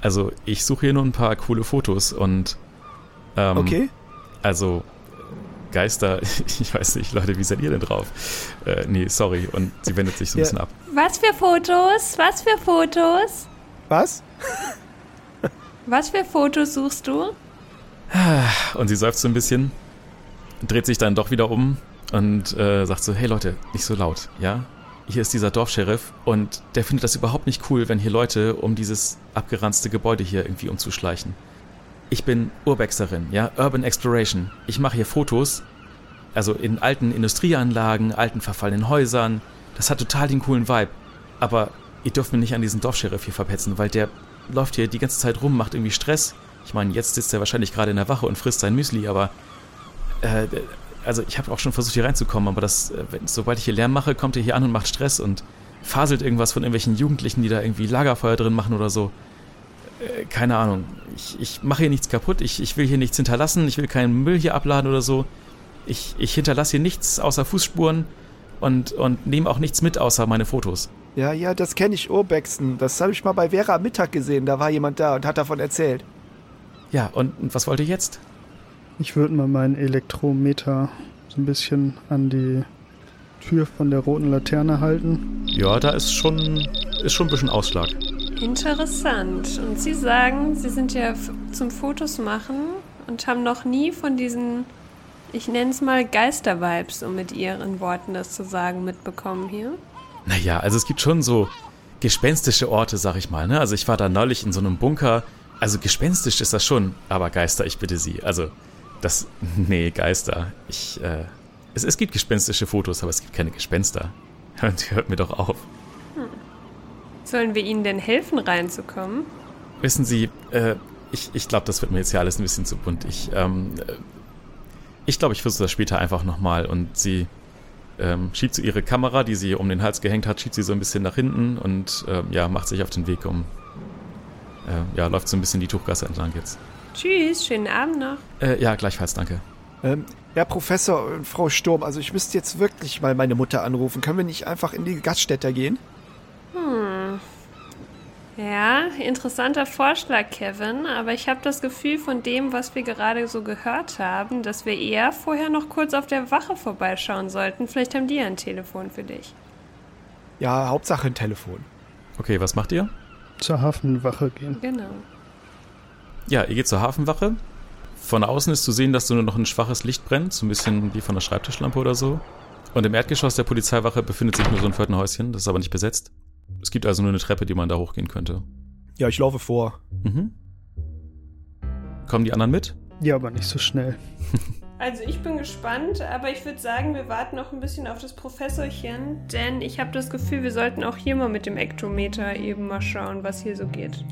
also ich suche hier nur ein paar coole Fotos und ähm, okay. Also Geister, ich weiß nicht, Leute, wie seid ihr denn drauf? Äh, nee, sorry. Und sie wendet sich so ein ja. bisschen ab. Was für Fotos? Was für Fotos? Was? Was für Fotos suchst du? Und sie seufzt so ein bisschen, dreht sich dann doch wieder um und äh, sagt so, hey Leute, nicht so laut, ja? Hier ist dieser Dorfscheriff und der findet das überhaupt nicht cool, wenn hier Leute um dieses abgeranzte Gebäude hier irgendwie umzuschleichen. Ich bin Urbexerin, ja, Urban Exploration. Ich mache hier Fotos, also in alten Industrieanlagen, alten verfallenen Häusern. Das hat total den coolen Vibe. Aber ihr dürft mir nicht an diesen Dorfscheriff hier verpetzen, weil der läuft hier die ganze Zeit rum, macht irgendwie Stress. Ich meine, jetzt sitzt er wahrscheinlich gerade in der Wache und frisst sein Müsli, aber... Äh, Also ich habe auch schon versucht, hier reinzukommen, aber das, wenn, sobald ich hier Lärm mache, kommt ihr hier an und macht Stress und faselt irgendwas von irgendwelchen Jugendlichen, die da irgendwie Lagerfeuer drin machen oder so. Äh, keine Ahnung. Ich, ich mache hier nichts kaputt. Ich, ich will hier nichts hinterlassen. Ich will keinen Müll hier abladen oder so. Ich, ich hinterlasse hier nichts außer Fußspuren und, und nehme auch nichts mit außer meine Fotos. Ja, ja, das kenne ich, Urbexen. Das habe ich mal bei Vera am Mittag gesehen. Da war jemand da und hat davon erzählt. Ja, und, und was wollt ihr jetzt? Ich würde mal meinen Elektrometer so ein bisschen an die Tür von der roten Laterne halten. Ja, da ist schon, ist schon ein bisschen Ausschlag. Interessant. Und Sie sagen, Sie sind ja f- zum Fotos machen und haben noch nie von diesen, ich nenne es mal Geister-Vibes, um mit Ihren Worten das zu sagen, mitbekommen hier? Naja, also es gibt schon so gespenstische Orte, sag ich mal. Ne? Also ich war da neulich in so einem Bunker. Also gespenstisch ist das schon, aber Geister, ich bitte Sie. Also... Das, nee, Geister. Ich, äh, es, es gibt gespenstische Fotos, aber es gibt keine Gespenster. Hört, hört mir doch auf. Hm. Sollen wir Ihnen denn helfen, reinzukommen? Wissen Sie, äh, ich, ich glaube, das wird mir jetzt hier alles ein bisschen zu bunt. Ich, ähm, ich glaube, ich versuche das später einfach nochmal. Und sie ähm, schiebt so ihre Kamera, die sie um den Hals gehängt hat, schiebt sie so ein bisschen nach hinten und ähm, ja, macht sich auf den Weg um. Äh, ja, läuft so ein bisschen die Tuchgasse entlang jetzt. Tschüss, schönen Abend noch. Äh, ja, gleichfalls, danke. Ähm, ja, Professor und Frau Sturm, also ich müsste jetzt wirklich mal meine Mutter anrufen. Können wir nicht einfach in die Gaststätte gehen? Hm. Ja, interessanter Vorschlag, Kevin. Aber ich habe das Gefühl von dem, was wir gerade so gehört haben, dass wir eher vorher noch kurz auf der Wache vorbeischauen sollten. Vielleicht haben die ja ein Telefon für dich. Ja, Hauptsache ein Telefon. Okay, was macht ihr? Zur Hafenwache gehen. Genau. Ja, ihr geht zur Hafenwache. Von außen ist zu sehen, dass nur noch ein schwaches Licht brennt, so ein bisschen wie von der Schreibtischlampe oder so. Und im Erdgeschoss der Polizeiwache befindet sich nur so ein Fötenhäuschen, das ist aber nicht besetzt. Es gibt also nur eine Treppe, die man da hochgehen könnte. Ja, ich laufe vor. Mhm. Kommen die anderen mit? Ja, aber nicht so schnell. Also ich bin gespannt, aber ich würde sagen, wir warten noch ein bisschen auf das Professorchen, denn ich habe das Gefühl, wir sollten auch hier mal mit dem Ektometer eben mal schauen, was hier so geht.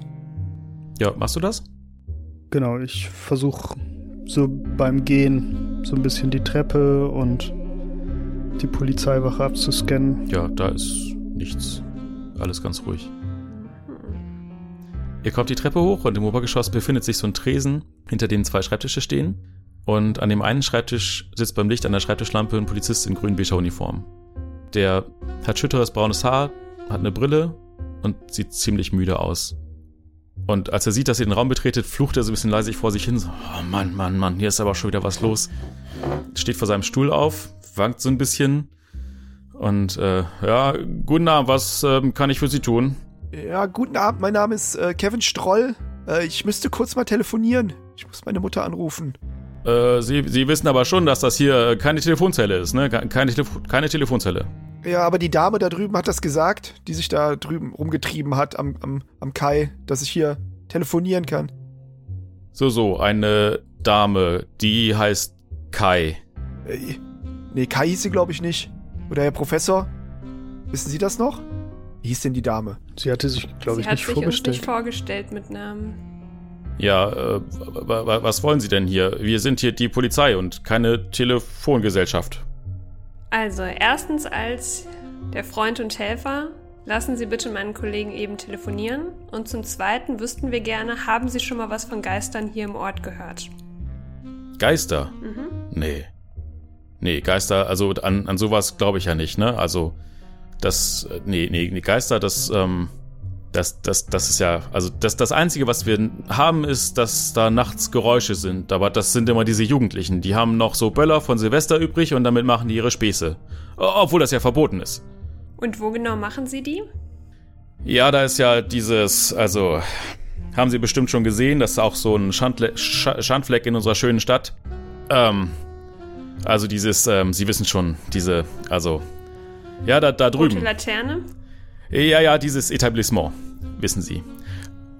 Ja, machst du das? Genau, ich versuche so beim Gehen so ein bisschen die Treppe und die Polizeiwache abzuscannen. Ja, da ist nichts. Alles ganz ruhig. Ihr kommt die Treppe hoch und im Obergeschoss befindet sich so ein Tresen, hinter dem zwei Schreibtische stehen. Und an dem einen Schreibtisch sitzt beim Licht an der Schreibtischlampe ein Polizist in grün-beiger Uniform. Der hat schütteres braunes Haar, hat eine Brille und sieht ziemlich müde aus. Und als er sieht, dass ihr den Raum betretet, flucht er so ein bisschen leisig vor sich hin. So, oh Mann, Mann, Mann, hier ist aber schon wieder was los. Steht vor seinem Stuhl auf, wankt so ein bisschen. Und äh, ja, guten Abend, was äh, kann ich für Sie tun? Ja, guten Abend, mein Name ist äh, Kevin Stroll. Äh, ich müsste kurz mal telefonieren. Ich muss meine Mutter anrufen. Äh, Sie, Sie wissen aber schon, dass das hier keine Telefonzelle ist, ne? Keine, Telef- keine Telefonzelle. Ja, aber die Dame da drüben hat das gesagt, die sich da drüben rumgetrieben hat am, am, am Kai, dass ich hier telefonieren kann. So, so, eine Dame, die heißt Kai. Äh, nee, Kai hieß sie, glaube ich, nicht. Oder Herr Professor, wissen Sie das noch? Wie hieß denn die Dame? Sie hatte sich, glaube ich, nicht vorgestellt. Sie hat sich uns nicht vorgestellt mit Namen. Ja, äh, w- w- was wollen Sie denn hier? Wir sind hier die Polizei und keine Telefongesellschaft. Also, erstens als der Freund und Helfer, lassen Sie bitte meinen Kollegen eben telefonieren. Und zum Zweiten wüssten wir gerne, haben Sie schon mal was von Geistern hier im Ort gehört? Geister? Mhm. Nee. Nee, Geister, also an, an sowas glaube ich ja nicht, ne? Also... Das, nee, nee, Geister, das, ähm, das, das, das ist ja, also das, das Einzige, was wir haben, ist, dass da nachts Geräusche sind. Aber das sind immer diese Jugendlichen. Die haben noch so Böller von Silvester übrig und damit machen die ihre Späße. Obwohl das ja verboten ist. Und wo genau machen sie die? Ja, da ist ja dieses, also, haben Sie bestimmt schon gesehen, das ist auch so ein Schandle- Sch- Schandfleck in unserer schönen Stadt. Ähm, also dieses, ähm, Sie wissen schon, diese, also... Ja, da, da drüben. Rote Laterne? Ja, ja, dieses Etablissement, wissen Sie.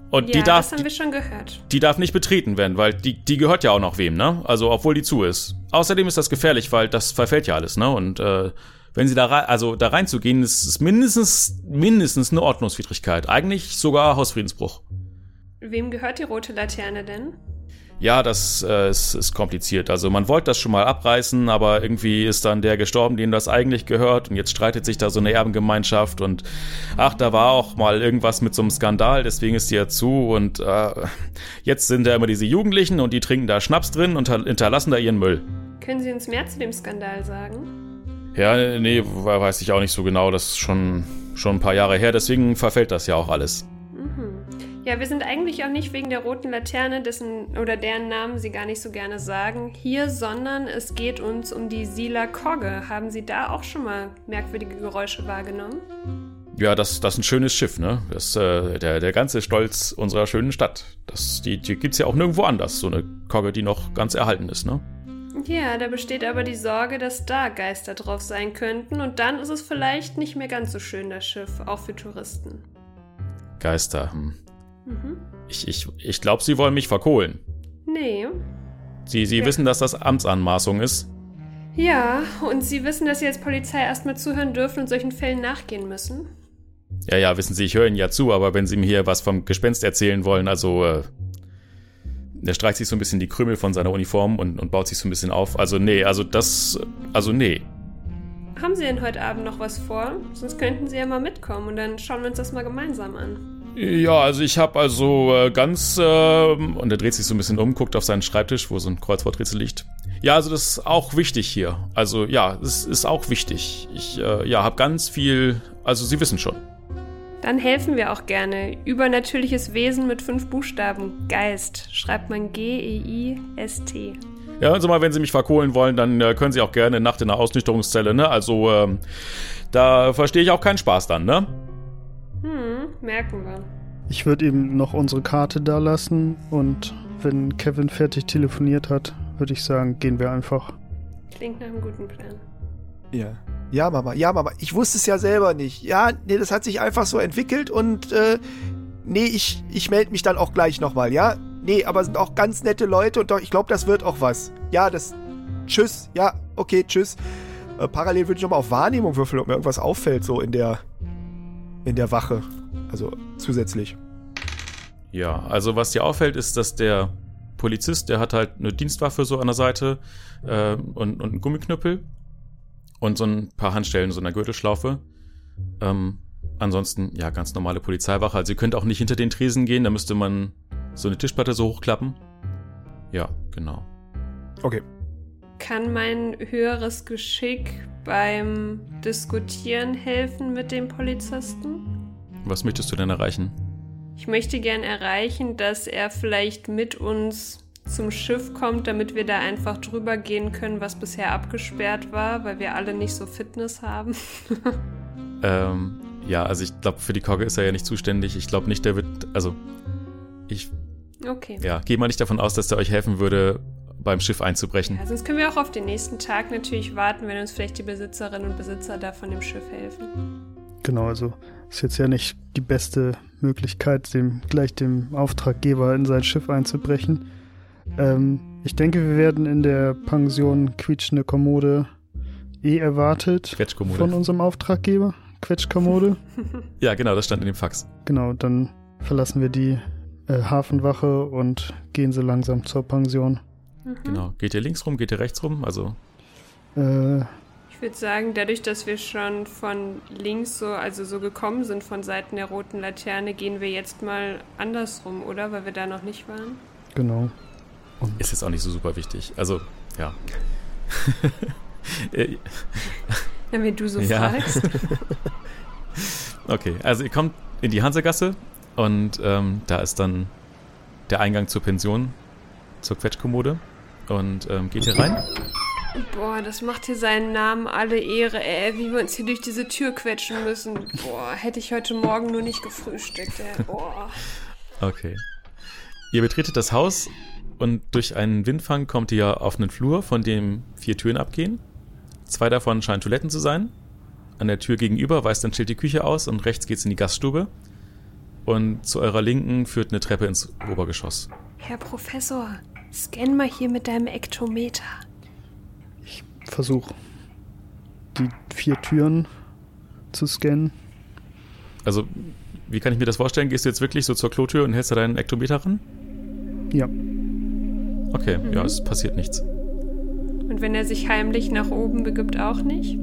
Und ja, die darf, das haben wir schon gehört. Die, die darf nicht betreten werden, weil die, die gehört ja auch noch wem, ne? Also, obwohl die zu ist. Außerdem ist das gefährlich, weil das verfällt ja alles, ne? Und äh, wenn Sie da, rein, also da reinzugehen, ist, ist mindestens, mindestens eine Ordnungswidrigkeit. Eigentlich sogar Hausfriedensbruch. Wem gehört die rote Laterne denn? Ja, das äh, ist, ist kompliziert. Also man wollte das schon mal abreißen, aber irgendwie ist dann der gestorben, dem das eigentlich gehört. Und jetzt streitet sich da so eine Erbengemeinschaft. Und ach, da war auch mal irgendwas mit so einem Skandal, deswegen ist die ja zu. Und äh, jetzt sind da immer diese Jugendlichen und die trinken da Schnaps drin und hinterlassen da ihren Müll. Können Sie uns mehr zu dem Skandal sagen? Ja, nee, weiß ich auch nicht so genau. Das ist schon, schon ein paar Jahre her. Deswegen verfällt das ja auch alles. Ja, wir sind eigentlich auch nicht wegen der roten Laterne, dessen oder deren Namen Sie gar nicht so gerne sagen, hier, sondern es geht uns um die Sieler Kogge. Haben Sie da auch schon mal merkwürdige Geräusche wahrgenommen? Ja, das, das ist ein schönes Schiff, ne? Das ist äh, der, der ganze Stolz unserer schönen Stadt. Das, die die gibt es ja auch nirgendwo anders, so eine Kogge, die noch ganz erhalten ist, ne? Ja, da besteht aber die Sorge, dass da Geister drauf sein könnten und dann ist es vielleicht nicht mehr ganz so schön, das Schiff, auch für Touristen. Geister, hm. Mhm. Ich, ich, ich glaube, Sie wollen mich verkohlen. Nee. Sie, Sie ja. wissen, dass das Amtsanmaßung ist? Ja, und Sie wissen, dass Sie als Polizei erstmal zuhören dürfen und solchen Fällen nachgehen müssen? Ja, ja, wissen Sie, ich höre Ihnen ja zu, aber wenn Sie mir hier was vom Gespenst erzählen wollen, also, äh, der streicht sich so ein bisschen die Krümel von seiner Uniform und, und baut sich so ein bisschen auf. Also, nee, also das, also nee. Haben Sie denn heute Abend noch was vor? Sonst könnten Sie ja mal mitkommen und dann schauen wir uns das mal gemeinsam an. Ja, also ich habe also äh, ganz, äh, und er dreht sich so ein bisschen um, guckt auf seinen Schreibtisch, wo so ein Kreuzworträtsel liegt. Ja, also das ist auch wichtig hier. Also ja, das ist auch wichtig. Ich, äh, ja, habe ganz viel, also Sie wissen schon. Dann helfen wir auch gerne. Übernatürliches Wesen mit fünf Buchstaben. Geist. Schreibt man G E I S T. Ja, hören Sie mal, wenn Sie mich verkohlen wollen, dann äh, können Sie auch gerne Nacht in der Ausnüchterungszelle, ne? Also, äh, da verstehe ich auch keinen Spaß dann, ne? Hm. merken wir. Ich würde eben noch unsere Karte da lassen und wenn Kevin fertig telefoniert hat, würde ich sagen, gehen wir einfach. Klingt nach einem guten Plan. Ja. Ja, Mama, ja, Mama, ich wusste es ja selber nicht. Ja, nee, das hat sich einfach so entwickelt und äh, nee, ich, ich melde mich dann auch gleich nochmal, ja? Nee, aber sind auch ganz nette Leute und doch, ich glaube, das wird auch was. Ja, das, tschüss, ja, okay, tschüss. Äh, parallel würde ich nochmal auf Wahrnehmung würfeln, ob mir irgendwas auffällt, so in der, in der Wache. Also zusätzlich. Ja, also was dir auffällt, ist, dass der Polizist, der hat halt eine Dienstwaffe so an der Seite äh, und, und einen Gummiknüppel. Und so ein paar Handstellen, so einer Gürtelschlaufe. Ähm, ansonsten, ja, ganz normale Polizeiwache. Also ihr könnt auch nicht hinter den Tresen gehen, da müsste man so eine Tischplatte so hochklappen. Ja, genau. Okay. Kann mein höheres Geschick beim Diskutieren helfen mit dem Polizisten? Was möchtest du denn erreichen? Ich möchte gern erreichen, dass er vielleicht mit uns zum Schiff kommt, damit wir da einfach drüber gehen können, was bisher abgesperrt war, weil wir alle nicht so Fitness haben. ähm, ja, also ich glaube, für die Kogge ist er ja nicht zuständig. Ich glaube nicht, der wird, also ich okay. Ja, gehe mal nicht davon aus, dass der euch helfen würde, beim Schiff einzubrechen. Ja, sonst können wir auch auf den nächsten Tag natürlich warten, wenn uns vielleicht die Besitzerinnen und Besitzer da von dem Schiff helfen. Genau, also ist jetzt ja nicht die beste Möglichkeit, dem, gleich dem Auftraggeber in sein Schiff einzubrechen. Ähm, ich denke, wir werden in der Pension quietschende Kommode eh erwartet von unserem Auftraggeber. Quetschkommode. Ja, genau, das stand in dem Fax. Genau, dann verlassen wir die äh, Hafenwache und gehen so langsam zur Pension. Mhm. Genau, geht ihr links rum, geht ihr rechts rum? Also äh, ich würde sagen, dadurch, dass wir schon von links so, also so gekommen sind von Seiten der roten Laterne, gehen wir jetzt mal andersrum, oder? Weil wir da noch nicht waren. Genau. Und ist jetzt auch nicht so super wichtig. Also, ja. Ja, wenn du so ja. fragst. Okay, also ihr kommt in die Hansegasse und ähm, da ist dann der Eingang zur Pension, zur Quetschkommode und ähm, geht hier rein. Boah, das macht hier seinen Namen alle Ehre, ey, wie wir uns hier durch diese Tür quetschen müssen. Boah, hätte ich heute Morgen nur nicht gefrühstückt, ey. Boah. Okay. Ihr betretet das Haus und durch einen Windfang kommt ihr auf einen Flur, von dem vier Türen abgehen. Zwei davon scheinen Toiletten zu sein. An der Tür gegenüber weist ein Schild die Küche aus und rechts geht's in die Gaststube. Und zu eurer Linken führt eine Treppe ins Obergeschoss. Herr Professor, scan mal hier mit deinem Ektometer. Ich versuche, die vier Türen zu scannen. Also, wie kann ich mir das vorstellen? Gehst du jetzt wirklich so zur Klotür und hältst da deinen Ektometer ran? Ja. Okay, mhm. Ja, es passiert nichts. Und wenn er sich heimlich nach oben begibt, auch nicht?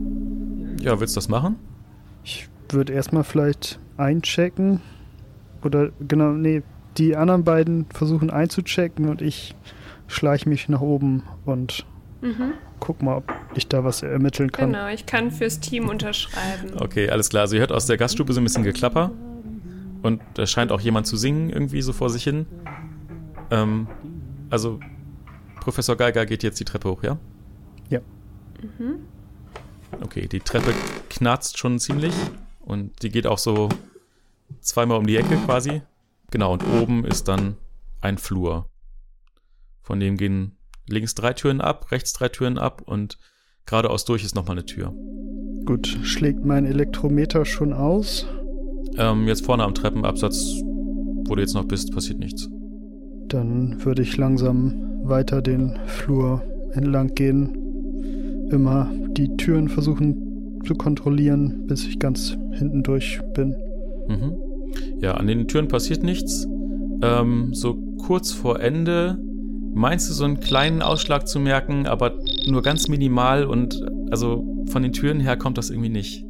Ja, willst du das machen? Ich würde erstmal vielleicht einchecken. Oder, genau, nee, die anderen beiden versuchen einzuchecken und ich schleiche mich nach oben und mhm. guck mal, ob ich da was ermitteln kann. Genau, ich kann fürs Team unterschreiben. Okay, alles klar. Also ihr hört aus der Gaststube so ein bisschen Geklapper. Und da scheint auch jemand zu singen, irgendwie so vor sich hin. Ähm, also, Professor Geiger geht jetzt die Treppe hoch, ja? Ja. Mhm. Okay, die Treppe knarzt schon ziemlich und die geht auch so zweimal um die Ecke quasi. Genau, und oben ist dann ein Flur. Von dem gehen links drei Türen ab, rechts drei Türen ab und geradeaus durch ist nochmal eine Tür. Gut, schlägt mein Elektrometer schon aus? Ähm, jetzt vorne am Treppenabsatz, wo du jetzt noch bist, passiert nichts. Dann würde ich langsam weiter den Flur entlang gehen. Immer die Türen versuchen zu kontrollieren, bis ich ganz hinten durch bin. Mhm. Ja, an den Türen passiert nichts. Ähm, so kurz vor Ende meinst du so einen kleinen Ausschlag zu merken, aber nur ganz minimal und also von den Türen her kommt das irgendwie nicht.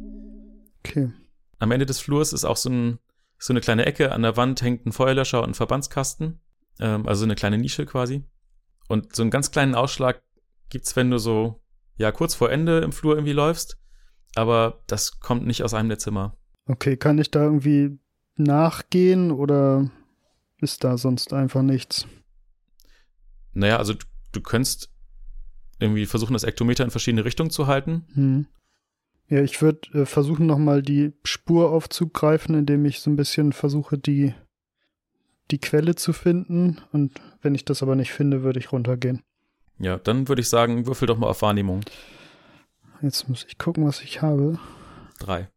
Okay. Am Ende des Flurs ist auch so, ein, so eine kleine Ecke. An der Wand hängt ein Feuerlöscher und ein Verbandskasten. Ähm, also eine kleine Nische quasi. Und so einen ganz kleinen Ausschlag gibt's, wenn du so, ja, kurz vor Ende im Flur irgendwie läufst. Aber das kommt nicht aus einem der Zimmer. Okay, kann ich da irgendwie nachgehen oder ist da sonst einfach nichts? Naja, also du, du könntest irgendwie versuchen, das Ektometer in verschiedene Richtungen zu halten. Hm. Ja, ich würde äh, versuchen, nochmal die Spur aufzugreifen, indem ich so ein bisschen versuche, die, die Quelle zu finden. Und wenn ich das aber nicht finde, würde ich runtergehen. Ja, dann würde ich sagen, würfel doch mal auf Wahrnehmung. Jetzt muss ich gucken, was ich habe. Drei.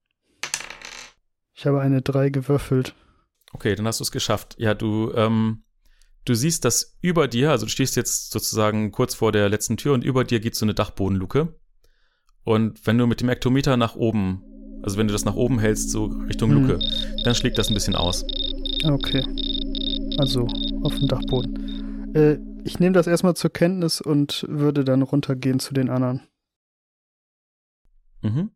Ich habe eine drei gewürfelt. Okay, dann hast du es geschafft. Ja, du, ähm, du siehst, dass über dir, also du stehst jetzt sozusagen kurz vor der letzten Tür und über dir geht so eine Dachbodenluke. Und wenn du mit dem Ektometer nach oben, also wenn du das nach oben hältst, so Richtung hm. Luke, dann schlägt das ein bisschen aus. Okay. Also auf dem Dachboden. Äh, ich nehme das erstmal zur Kenntnis und würde dann runtergehen zu den anderen. Mhm.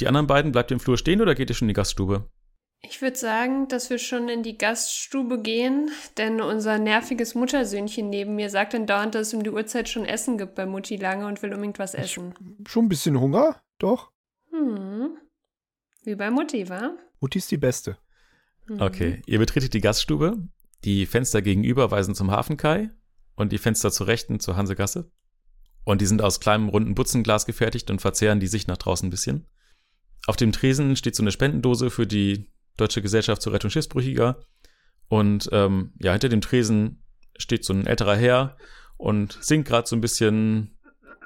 Die anderen beiden, bleibt ihr im Flur stehen oder geht ihr schon in die Gaststube? Ich würde sagen, dass wir schon in die Gaststube gehen, denn unser nerviges Muttersöhnchen neben mir sagt dann dauernd, dass es um die Uhrzeit schon Essen gibt bei Mutti lange und will unbedingt was essen. Ich, schon ein bisschen Hunger, doch. Hm. Wie bei Mutti, wa? Mutti ist die Beste. Mhm. Okay, ihr betretet die Gaststube. Die Fenster gegenüber weisen zum Hafenkai und die Fenster zur Rechten zur Hansegasse. Und die sind aus kleinem, runden Butzenglas gefertigt und verzehren die Sicht nach draußen ein bisschen. Auf dem Tresen steht so eine Spendendose für die Deutsche Gesellschaft zur Rettung Schiffsbrüchiger. Und ähm, ja, hinter dem Tresen steht so ein älterer Herr und singt gerade so ein bisschen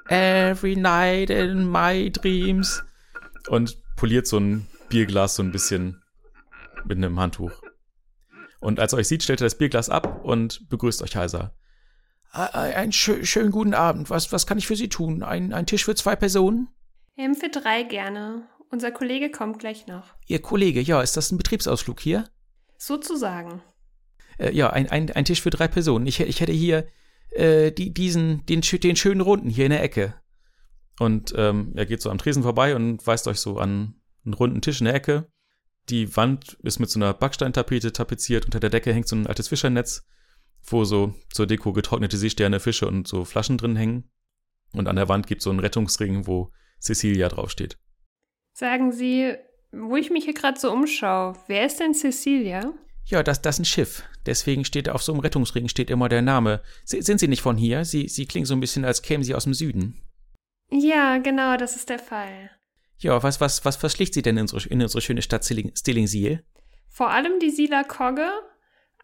Every night in my dreams und poliert so ein Bierglas so ein bisschen mit einem Handtuch. Und als er euch sieht, stellt er das Bierglas ab und begrüßt euch heiser. Einen schö- schönen guten Abend. Was, was kann ich für Sie tun? Ein, ein Tisch für zwei Personen? Ähm, für drei gerne. Unser Kollege kommt gleich noch. Ihr Kollege, ja, ist das ein Betriebsausflug hier? Sozusagen. Äh, ja, ein, ein, ein Tisch für drei Personen. Ich, ich hätte hier äh, die, diesen, den, den schönen Runden hier in der Ecke. Und ähm, er geht so am Tresen vorbei und weist euch so an einen runden Tisch in der Ecke. Die Wand ist mit so einer Backsteintapete tapeziert. Unter der Decke hängt so ein altes Fischernetz, wo so zur Deko getrocknete Seesterne, Fische und so Flaschen drin hängen. Und an der Wand gibt es so einen Rettungsring, wo Cecilia draufsteht. Sagen Sie, wo ich mich hier gerade so umschaue, wer ist denn Cecilia? Ja, das, das ist ein Schiff. Deswegen steht auf so einem Rettungsring steht immer der Name. Sie, sind Sie nicht von hier? Sie, Sie klingen so ein bisschen, als kämen Sie aus dem Süden. Ja, genau, das ist der Fall. Ja, was, was, was verschlicht Sie denn in unsere, in unsere schöne Stadt Stellingsiel? Vor allem die Sieler Kogge,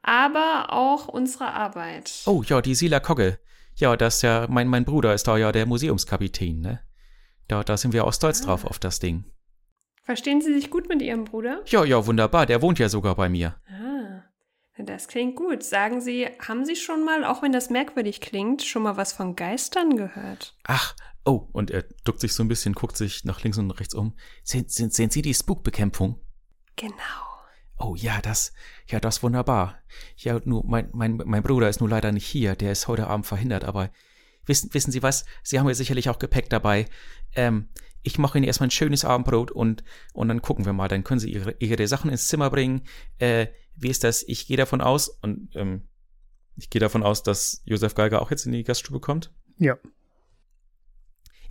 aber auch unsere Arbeit. Oh ja, die Sieler Kogge. Ja, das ja, mein, mein Bruder ist da ja der Museumskapitän, ne? Da, da sind wir auch stolz ah. drauf auf das Ding. Verstehen Sie sich gut mit Ihrem Bruder? Ja, ja, wunderbar. Der wohnt ja sogar bei mir. Ah, das klingt gut. Sagen Sie, haben Sie schon mal, auch wenn das merkwürdig klingt, schon mal was von Geistern gehört? Ach, oh, und er duckt sich so ein bisschen, guckt sich nach links und rechts um. Sind, sind, sind Sie die Spukbekämpfung? Genau. Oh ja, das, ja, das ist wunderbar. Ja, nur mein, mein, mein Bruder ist nur leider nicht hier. Der ist heute Abend verhindert, aber wissen, wissen Sie was? Sie haben ja sicherlich auch Gepäck dabei. Ähm, Ich mache Ihnen erstmal ein schönes Abendbrot und, und dann gucken wir mal. Dann können Sie Ihre, ihre Sachen ins Zimmer bringen. Äh, wie ist das? Ich gehe davon aus, und ähm, ich gehe davon aus, dass Josef Geiger auch jetzt in die Gaststube kommt. Ja.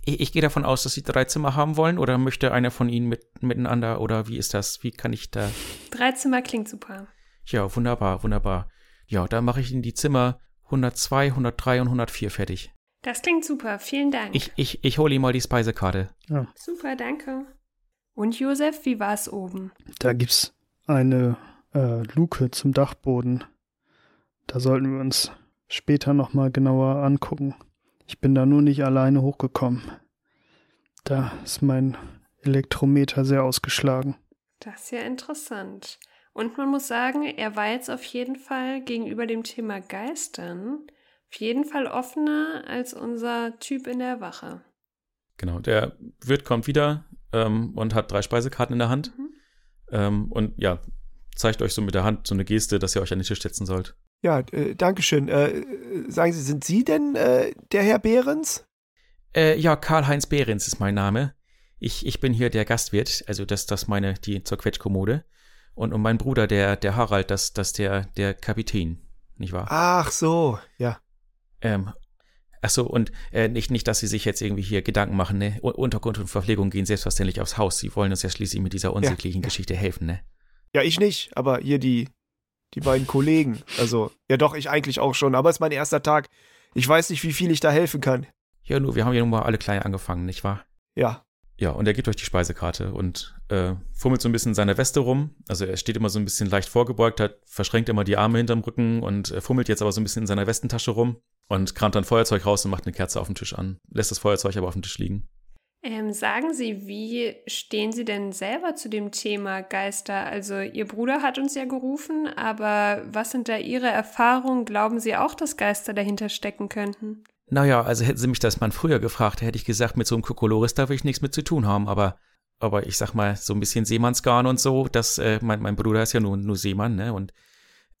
Ich, ich gehe davon aus, dass Sie drei Zimmer haben wollen oder möchte einer von Ihnen mit, miteinander oder wie ist das? Wie kann ich da? Drei Zimmer klingt super. Ja, wunderbar, wunderbar. Ja, dann mache ich Ihnen die Zimmer hundertzwei, hundertdrei und hundertvier fertig. Das klingt super, vielen Dank. Ich, ich, ich hole ihm mal die Speisekarte. Ja. Super, danke. Und Josef, wie war es oben? Da gibt's eine äh, Luke zum Dachboden. Da sollten wir uns später nochmal genauer angucken. Ich bin da nur nicht alleine hochgekommen. Da ist mein Elektrometer sehr ausgeschlagen. Das ist ja interessant. Und man muss sagen, er war jetzt auf jeden Fall gegenüber dem Thema Geistern auf jeden Fall offener als unser Typ in der Wache. Genau, der Wirt kommt wieder ähm, und hat drei Speisekarten in der Hand. Mhm. Ähm, und ja, zeigt euch so mit der Hand so eine Geste, dass ihr euch an den Tisch setzen sollt. Ja, äh, danke schön. Äh, sagen Sie, sind Sie denn äh, der Herr Behrens? Äh, ja, Karl-Heinz Behrens ist mein Name. Ich, ich bin hier der Gastwirt, also das das meine, die zur Quetschkommode. Und, und mein Bruder, der, der Harald, das, das der, der Kapitän, nicht wahr? Ach so, ja. Ähm, ach so, und äh, nicht, nicht, dass Sie sich jetzt irgendwie hier Gedanken machen, ne? U- Untergrund und Verpflegung gehen selbstverständlich aufs Haus. Sie wollen uns ja schließlich mit dieser unsäglichen ja, Geschichte ja. helfen, ne? Ja, ich nicht, aber hier die, die beiden Kollegen. Also, ja doch, ich eigentlich auch schon, aber es ist mein erster Tag. Ich weiß nicht, wie viel ich da helfen kann. Ja, nur, wir haben ja nun mal alle klein angefangen, nicht wahr? Ja. Ja, und er gibt euch die Speisekarte und äh, fummelt so ein bisschen in seiner Weste rum. Also er steht immer so ein bisschen leicht vorgebeugt, hat verschränkt immer die Arme hinterm Rücken und äh, fummelt jetzt aber so ein bisschen in seiner Westentasche rum und kramt dann Feuerzeug raus und macht eine Kerze auf den Tisch an. Lässt das Feuerzeug aber auf dem Tisch liegen. Ähm, sagen Sie, wie stehen Sie denn selber zu dem Thema Geister? Also Ihr Bruder hat uns ja gerufen, aber was sind da Ihre Erfahrungen? Glauben Sie auch, dass Geister dahinter stecken könnten? Naja, also hätten Sie mich das mal früher gefragt, hätte ich gesagt, mit so einem Kokolores darf ich nichts mit zu tun haben, aber, aber ich sag mal, so ein bisschen Seemannsgarn und so, das, äh, mein, mein Bruder ist ja nur, nur Seemann, ne, und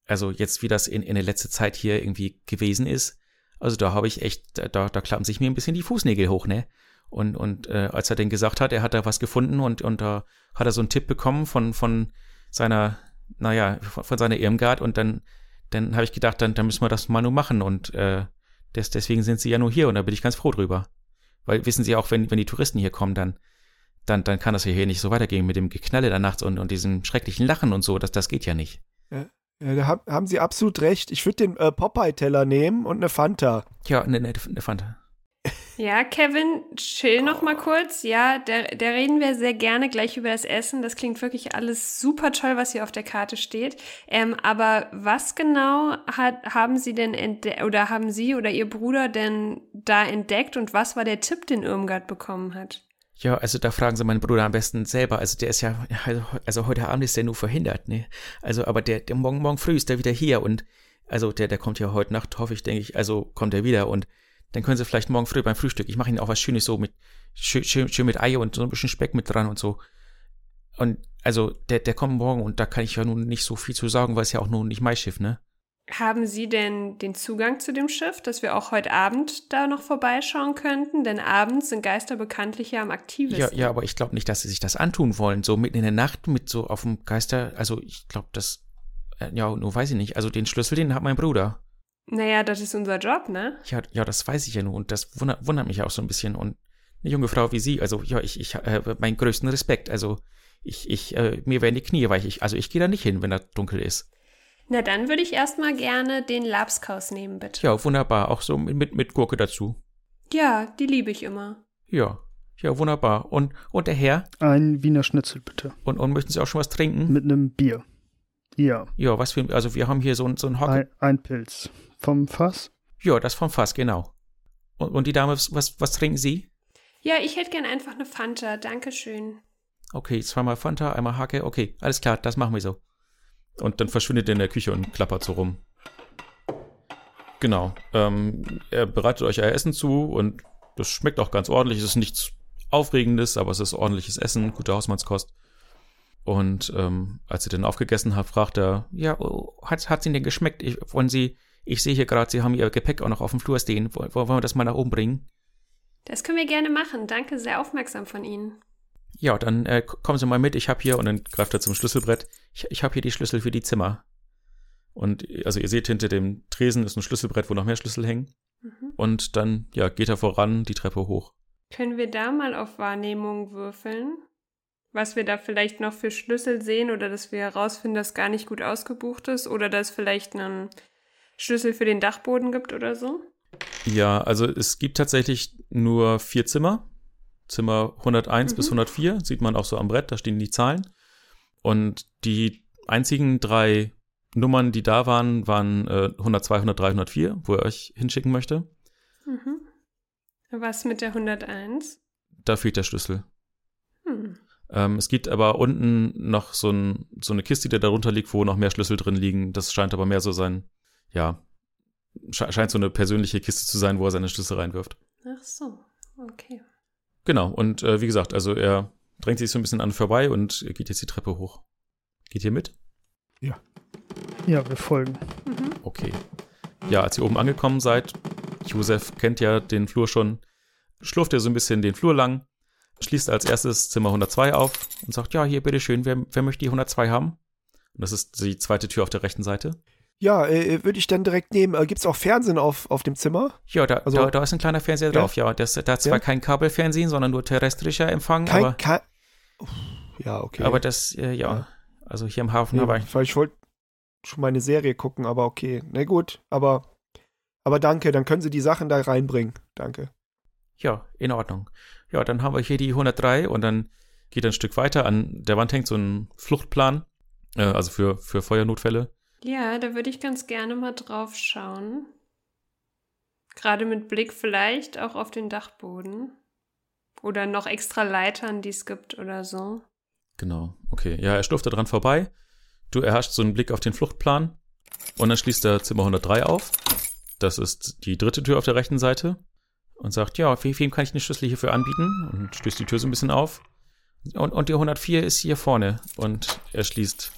also jetzt, wie das in, in der letzten Zeit hier irgendwie gewesen ist, also da habe ich echt, da, da klappen sich mir ein bisschen die Fußnägel hoch, ne, und, und äh, als er denn gesagt hat, er hat da was gefunden und, und da hat er so einen Tipp bekommen von, von seiner, naja, von, von seiner Irmgard und dann, dann habe ich gedacht, dann, dann müssen wir das mal nur machen und, äh, Das, deswegen sind sie ja nur hier und da bin ich ganz froh drüber. Weil wissen Sie auch, wenn, wenn die Touristen hier kommen, dann, dann, dann kann das ja hier nicht so weitergehen mit dem Geknalle da nachts und, und diesem schrecklichen Lachen und so. Das, das geht ja nicht. Ja, ja, da haben, haben Sie absolut recht. Ich würde den äh, Popeye-Teller nehmen und eine Fanta. Ja, eine ne, ne Fanta. Ja, Kevin, chill noch mal kurz. Ja, da, da reden wir sehr gerne gleich über das Essen. Das klingt wirklich alles super toll, was hier auf der Karte steht. Ähm, aber was genau hat, haben Sie denn entde- oder haben Sie oder Ihr Bruder denn da entdeckt und was war der Tipp, den Irmgard bekommen hat? Ja, also da fragen Sie meinen Bruder am besten selber. Also der ist ja, also, also heute Abend ist der nur verhindert, ne? Also, aber der, der morgen, morgen früh ist der wieder hier und also der, der kommt ja heute Nacht, hoffe ich, denke ich, also kommt er wieder und dann können Sie vielleicht morgen früh beim Frühstück, ich mache Ihnen auch was Schönes so mit, schön, schön, schön mit Ei und so ein bisschen Speck mit dran und so. Und also, der, der kommt morgen und da kann ich ja nun nicht so viel zu sagen, weil es ja auch nun nicht mein Schiff, ne? Haben Sie denn den Zugang zu dem Schiff, dass wir auch heute Abend da noch vorbeischauen könnten? Denn abends sind Geister bekanntlich ja am aktivsten. Ja, ja, aber ich glaube nicht, dass Sie sich das antun wollen, so mitten in der Nacht mit so auf dem Geister, also ich glaube, das, ja, nur weiß ich nicht, also den Schlüssel, den hat mein Bruder. Naja, das ist unser Job, ne? Ja, ja, das weiß ich ja nur und das wundert, wundert mich auch so ein bisschen. Und eine junge Frau wie Sie, also ja, ich, ich äh, meinen größten Respekt. Also ich, ich, äh, mir werden die Knie weich. Ich, also ich gehe da nicht hin, wenn das dunkel ist. Na, dann würde ich erstmal gerne den Lapskaus nehmen, bitte. Ja, wunderbar. Auch so mit, mit Gurke dazu. Ja, die liebe ich immer. Ja, ja, wunderbar. Und, und der Herr? Ein Wiener Schnitzel, bitte. Und, und möchten Sie auch schon was trinken? Mit einem Bier. Ja. Ja, was für, also wir haben hier so, so ein Hock. Ein, ein Pilz. Vom Fass? Ja, das vom Fass, genau. Und, und die Dame, was, was trinken Sie? Ja, ich hätte gern einfach eine Fanta, danke schön. Okay, zweimal Fanta, einmal Hake, okay, alles klar, das machen wir so. Und dann verschwindet er in der Küche und klappert so rum. Genau, ähm, er bereitet euch euer Essen zu und das schmeckt auch ganz ordentlich. Es ist nichts Aufregendes, aber es ist ordentliches Essen, gute Hausmannskost. Und ähm, als ihr dann aufgegessen habt, fragt er, ja, hat, hat's Ihnen denn geschmeckt? Ich, wollen Sie... Ich sehe hier gerade, Sie haben Ihr Gepäck auch noch auf dem Flur stehen. Wollen wir das mal nach oben bringen? Das können wir gerne machen. Danke, sehr aufmerksam von Ihnen. Ja, dann äh, kommen Sie mal mit. Ich habe hier, und dann greift er zum Schlüsselbrett, ich, ich habe hier die Schlüssel für die Zimmer. Und also ihr seht, hinter dem Tresen ist ein Schlüsselbrett, wo noch mehr Schlüssel hängen. Mhm. Und dann ja, geht er voran, die Treppe hoch. Können wir da mal auf Wahrnehmung würfeln? Was wir da vielleicht noch für Schlüssel sehen oder dass wir herausfinden, dass gar nicht gut ausgebucht ist oder dass vielleicht ein Schlüssel für den Dachboden gibt oder so? Ja, also es gibt tatsächlich nur vier Zimmer. Zimmer hunderteins mhm. bis hundertvier, sieht man auch so am Brett, da stehen die Zahlen. Und die einzigen drei Nummern, die da waren, waren äh, hundertzwei, hundertdrei, hundertvier, wo er euch hinschicken möchte. Mhm. Was mit der hunderteins? Da fehlt der Schlüssel. Hm. Ähm, es gibt aber unten noch so, ein, so eine Kiste, die darunter liegt, wo noch mehr Schlüssel drin liegen. Das scheint aber mehr so sein. Ja, scheint so eine persönliche Kiste zu sein, wo er seine Schlüssel reinwirft. Ach so, okay. Genau, und äh, wie gesagt, also er drängt sich so ein bisschen an vorbei und geht jetzt die Treppe hoch. Geht ihr mit? Ja. Ja, wir folgen. Mhm. Okay. Ja, als ihr oben angekommen seid, Josef kennt ja den Flur schon, schlurft er so ein bisschen den Flur lang, schließt als erstes Zimmer hundertzwei auf und sagt, ja, hier, bitteschön, wer, wer möchte die hundertzwei haben? Und das ist die zweite Tür auf der rechten Seite. Ja, äh, würde ich dann direkt nehmen. Äh, Gibt es auch Fernsehen auf, auf dem Zimmer? Ja, da, also, da, da ist ein kleiner Fernseher drauf, ja. ja. Das, da ist zwar ja. kein Kabelfernsehen, sondern nur terrestrischer Empfang. Kein aber, Ka- Ja, okay. Aber das, äh, ja. ja, also hier im Hafen. Ja, aber ich, ich wollte schon meine Serie gucken, aber okay. Na gut, aber, aber danke, dann können Sie die Sachen da reinbringen. Danke. Ja, in Ordnung. Ja, dann haben wir hier die hundertdrei und dann geht ein Stück weiter. An der Wand hängt so ein Fluchtplan, äh, also für, für Feuernotfälle. Ja, da würde ich ganz gerne mal drauf schauen. Gerade mit Blick vielleicht auch auf den Dachboden. Oder noch extra Leitern, die es gibt oder so. Genau, okay. Ja, er schlurft da dran vorbei. Du erhaschst so einen Blick auf den Fluchtplan. Und dann schließt er Zimmer hundertdrei auf. Das ist die dritte Tür auf der rechten Seite. Und sagt, ja, wem kann ich eine Schlüssel hierfür anbieten? Und stößt die Tür so ein bisschen auf. Und, und die hundertvier ist hier vorne. Und er schließt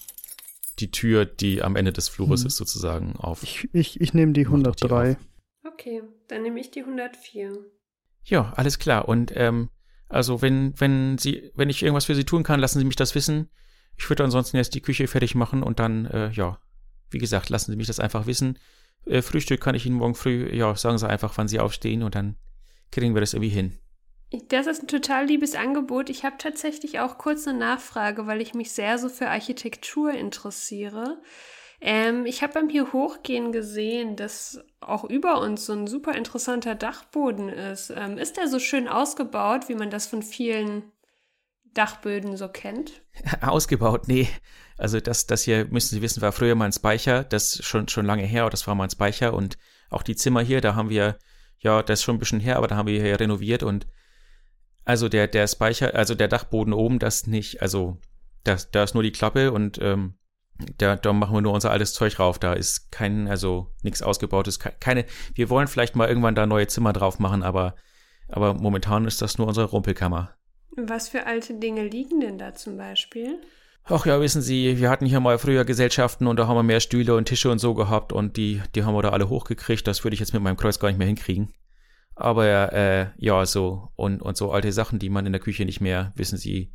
die Tür, die am Ende des Flures hm. ist, sozusagen auf. Ich, ich, ich nehme die hundertdrei. Okay, dann nehme ich die hundertvier. Ja, alles klar. Und ähm, also wenn, wenn Sie, wenn ich irgendwas für Sie tun kann, lassen Sie mich das wissen. Ich würde ansonsten jetzt die Küche fertig machen und dann, äh, ja, wie gesagt, lassen Sie mich das einfach wissen. Äh, Frühstück kann ich Ihnen morgen früh, ja, sagen Sie einfach, wann Sie aufstehen und dann kriegen wir das irgendwie hin. Das ist ein total liebes Angebot. Ich habe tatsächlich auch kurz eine Nachfrage, weil ich mich sehr so für Architektur interessiere. Ähm, ich habe beim hier hochgehen gesehen, dass auch über uns so ein super interessanter Dachboden ist. Ähm, ist der so schön ausgebaut, wie man das von vielen Dachböden so kennt? Ausgebaut? Nee. Also das, das hier, müssen Sie wissen, war früher mal ein Speicher. Das ist schon, schon lange her, das war mal ein Speicher. Und auch die Zimmer hier, da haben wir, ja, das ist schon ein bisschen her, aber da haben wir hier renoviert. Und also der, der Speicher, also der Dachboden oben, das nicht, also das, da ist nur die Klappe und ähm, Da, da machen wir nur unser altes Zeug rauf. Da ist kein, also nichts Ausgebautes. Keine, wir wollen vielleicht mal irgendwann da neue Zimmer drauf machen, aber, aber momentan ist das nur unsere Rumpelkammer. Was für alte Dinge liegen denn da zum Beispiel? Ach ja, wissen Sie, wir hatten hier mal früher Gesellschaften und da haben wir mehr Stühle und Tische und so gehabt und die, die haben wir da alle hochgekriegt. Das würde ich jetzt mit meinem Kreuz gar nicht mehr hinkriegen. Aber äh, ja, so und, und so alte Sachen, die man in der Küche nicht mehr, wissen Sie,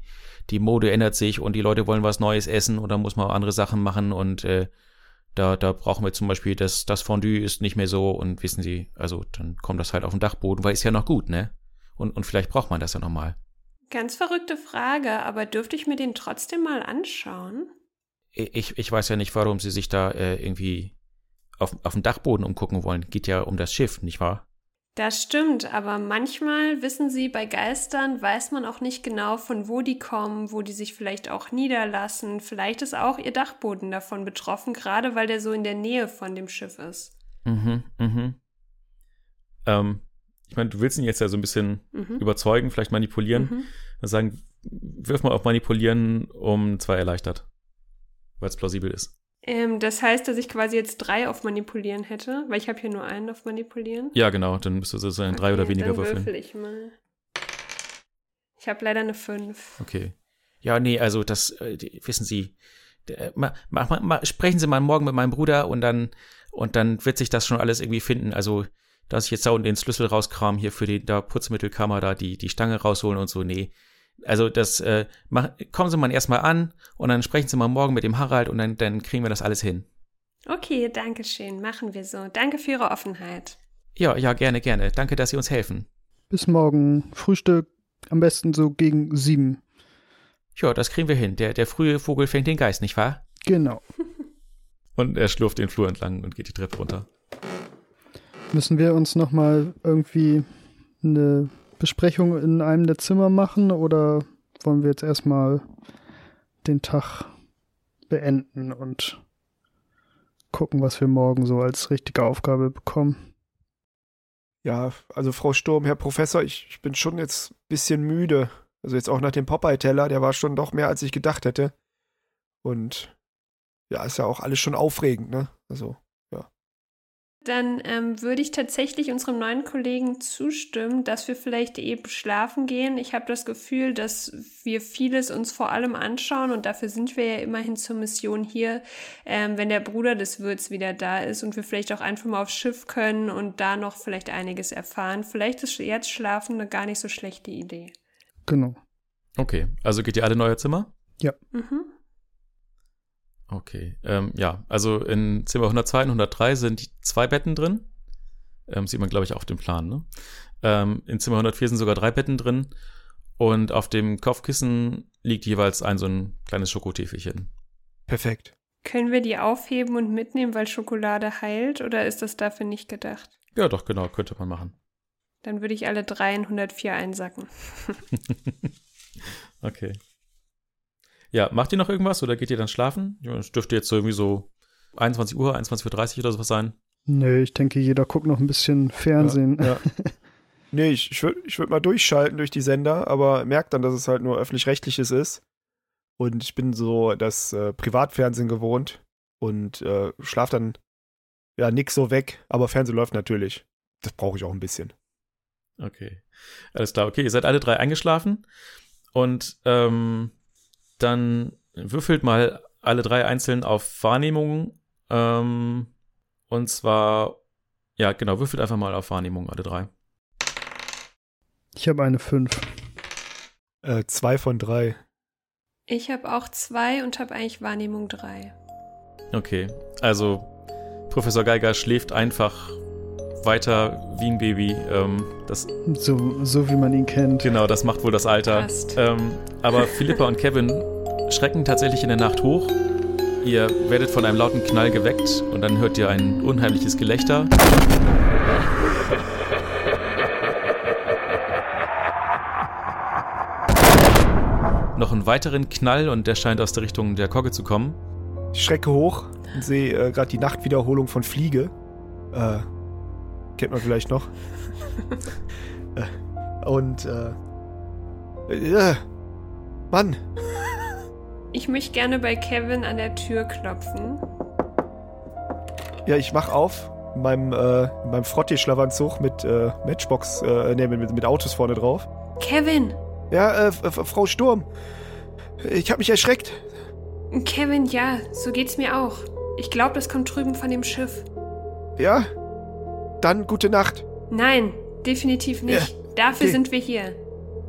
die Mode ändert sich und die Leute wollen was Neues essen und dann muss man andere Sachen machen und äh, da, da brauchen wir zum Beispiel, das, das Fondue ist nicht mehr so und wissen Sie, also dann kommt das halt auf den Dachboden, weil ist ja noch gut, ne? Und, und vielleicht braucht man das ja nochmal. Ganz verrückte Frage, aber dürfte ich mir den trotzdem mal anschauen? Ich, ich weiß ja nicht, warum Sie sich da äh, irgendwie auf, auf dem Dachboden umgucken wollen. Geht ja um das Schiff, nicht wahr? Das stimmt, aber manchmal, wissen Sie, bei Geistern weiß man auch nicht genau, von wo die kommen, wo die sich vielleicht auch niederlassen. Vielleicht ist auch ihr Dachboden davon betroffen, gerade weil der so in der Nähe von dem Schiff ist. Mhm, mhm. Ähm, ich meine, du willst ihn jetzt ja so ein bisschen mhm. überzeugen, vielleicht manipulieren. Mhm. Also sagen, wirf mal auf Manipulieren um zwei erleichtert, weil es plausibel ist. Ähm, das heißt, dass ich quasi jetzt drei auf Manipulieren hätte, weil ich habe hier nur einen auf Manipulieren. Ja, genau, dann müsstest du so ein drei okay, oder weniger würfeln. Dann würfel ich mal. Ich habe leider eine fünf. Okay. Ja, nee, also das, äh, wissen Sie, äh, ma, ma, ma, sprechen Sie mal morgen mit meinem Bruder und dann, und dann wird sich das schon alles irgendwie finden. Also, dass ich jetzt da unten den Schlüssel rauskram, hier für die da Putzmittelkammer da die, die Stange rausholen und so, nee. Also das, äh, mach, kommen Sie mal erstmal an und dann sprechen Sie mal morgen mit dem Harald und dann, dann kriegen wir das alles hin. Okay, danke schön, machen wir so. Danke für Ihre Offenheit. Ja, ja, gerne, gerne. Danke, dass Sie uns helfen. Bis morgen. Frühstück am besten so gegen sieben. Ja, das kriegen wir hin. Der, der frühe Vogel fängt den Geist, nicht wahr? Genau. Und er schlurft den Flur entlang und geht die Treppe runter. Müssen wir uns nochmal irgendwie eine Besprechung in einem der Zimmer machen oder wollen wir jetzt erstmal den Tag beenden und gucken, was wir morgen so als richtige Aufgabe bekommen? Ja, also Frau Sturm, Herr Professor, ich, ich bin schon jetzt ein bisschen müde. Also jetzt auch nach dem Popeye-Teller, der war schon doch mehr, als ich gedacht hätte. Und ja, ist ja auch alles schon aufregend, ne? Also dann ähm, würde ich tatsächlich unserem neuen Kollegen zustimmen, dass wir vielleicht eben schlafen gehen. Ich habe das Gefühl, dass wir vieles uns vor allem anschauen und dafür sind wir ja immerhin zur Mission hier, ähm, wenn der Bruder des Wirts wieder da ist und wir vielleicht auch einfach mal aufs Schiff können und da noch vielleicht einiges erfahren. Vielleicht ist jetzt Schlafen eine gar nicht so schlechte Idee. Genau. Okay, also geht ihr alle in euer Zimmer? Ja. Mhm. Okay, ähm, ja, also in Zimmer hundertzwei und hundertdrei sind zwei Betten drin. Ähm, sieht man, glaube ich, auf dem Plan, ne? Ähm, in Zimmer hundertvier sind sogar drei Betten drin. Und auf dem Kopfkissen liegt jeweils ein so ein kleines Schokotäfelchen. Perfekt. Können wir die aufheben und mitnehmen, weil Schokolade heilt? Oder ist das dafür nicht gedacht? Ja, doch, genau, könnte man machen. Dann würde ich alle drei in hundertvier einsacken. Okay. Ja, macht ihr noch irgendwas oder geht ihr dann schlafen? Das dürfte jetzt so irgendwie so einundzwanzig Uhr, einundzwanzig Uhr dreißig oder sowas sein. Nee, ich denke, jeder guckt noch ein bisschen Fernsehen. Ja, ja. Nee, ich, ich würde ich würd mal durchschalten durch die Sender, aber merkt dann, dass es halt nur öffentlich-rechtliches ist. Und ich bin so das äh, Privatfernsehen gewohnt und äh, schlaf dann ja nix so weg, aber Fernsehen läuft natürlich. Das brauche ich auch ein bisschen. Okay, alles klar. Okay, ihr seid alle drei eingeschlafen und ähm, dann würfelt mal alle drei einzeln auf Wahrnehmung. Ähm, und zwar, ja genau, würfelt einfach mal auf Wahrnehmung alle drei. Ich habe eine fünf. Äh, zwei von drei. Ich habe auch zwei und habe eigentlich Wahrnehmung drei. Okay, also Professor Geiger schläft einfach weiter wie ein Baby. Ähm, das so, so wie man ihn kennt. Genau, das macht wohl das Alter. Ähm, aber Philippa und Kevin schrecken tatsächlich in der Nacht hoch. Ihr werdet von einem lauten Knall geweckt und dann hört ihr ein unheimliches Gelächter. Noch einen weiteren Knall und der scheint aus der Richtung der Kogge zu kommen. Ich schrecke hoch und sehe äh, gerade die Nachtwiederholung von Fliege. Äh, kennt man vielleicht noch. äh, und, äh, äh, Mann. Ich möchte gerne bei Kevin an der Tür klopfen. Ja, ich mach auf in meinem, äh, in meinem Frottee-Schlafanzug mit äh, Matchbox, äh, nee, mit, mit Autos vorne drauf. Kevin! Ja, äh, Frau Sturm, ich hab mich erschreckt. Kevin, ja, so geht's mir auch. Ich glaube, das kommt drüben von dem Schiff. Ja? Dann gute Nacht. Nein, definitiv nicht. Ja. Dafür okay. Sind wir hier.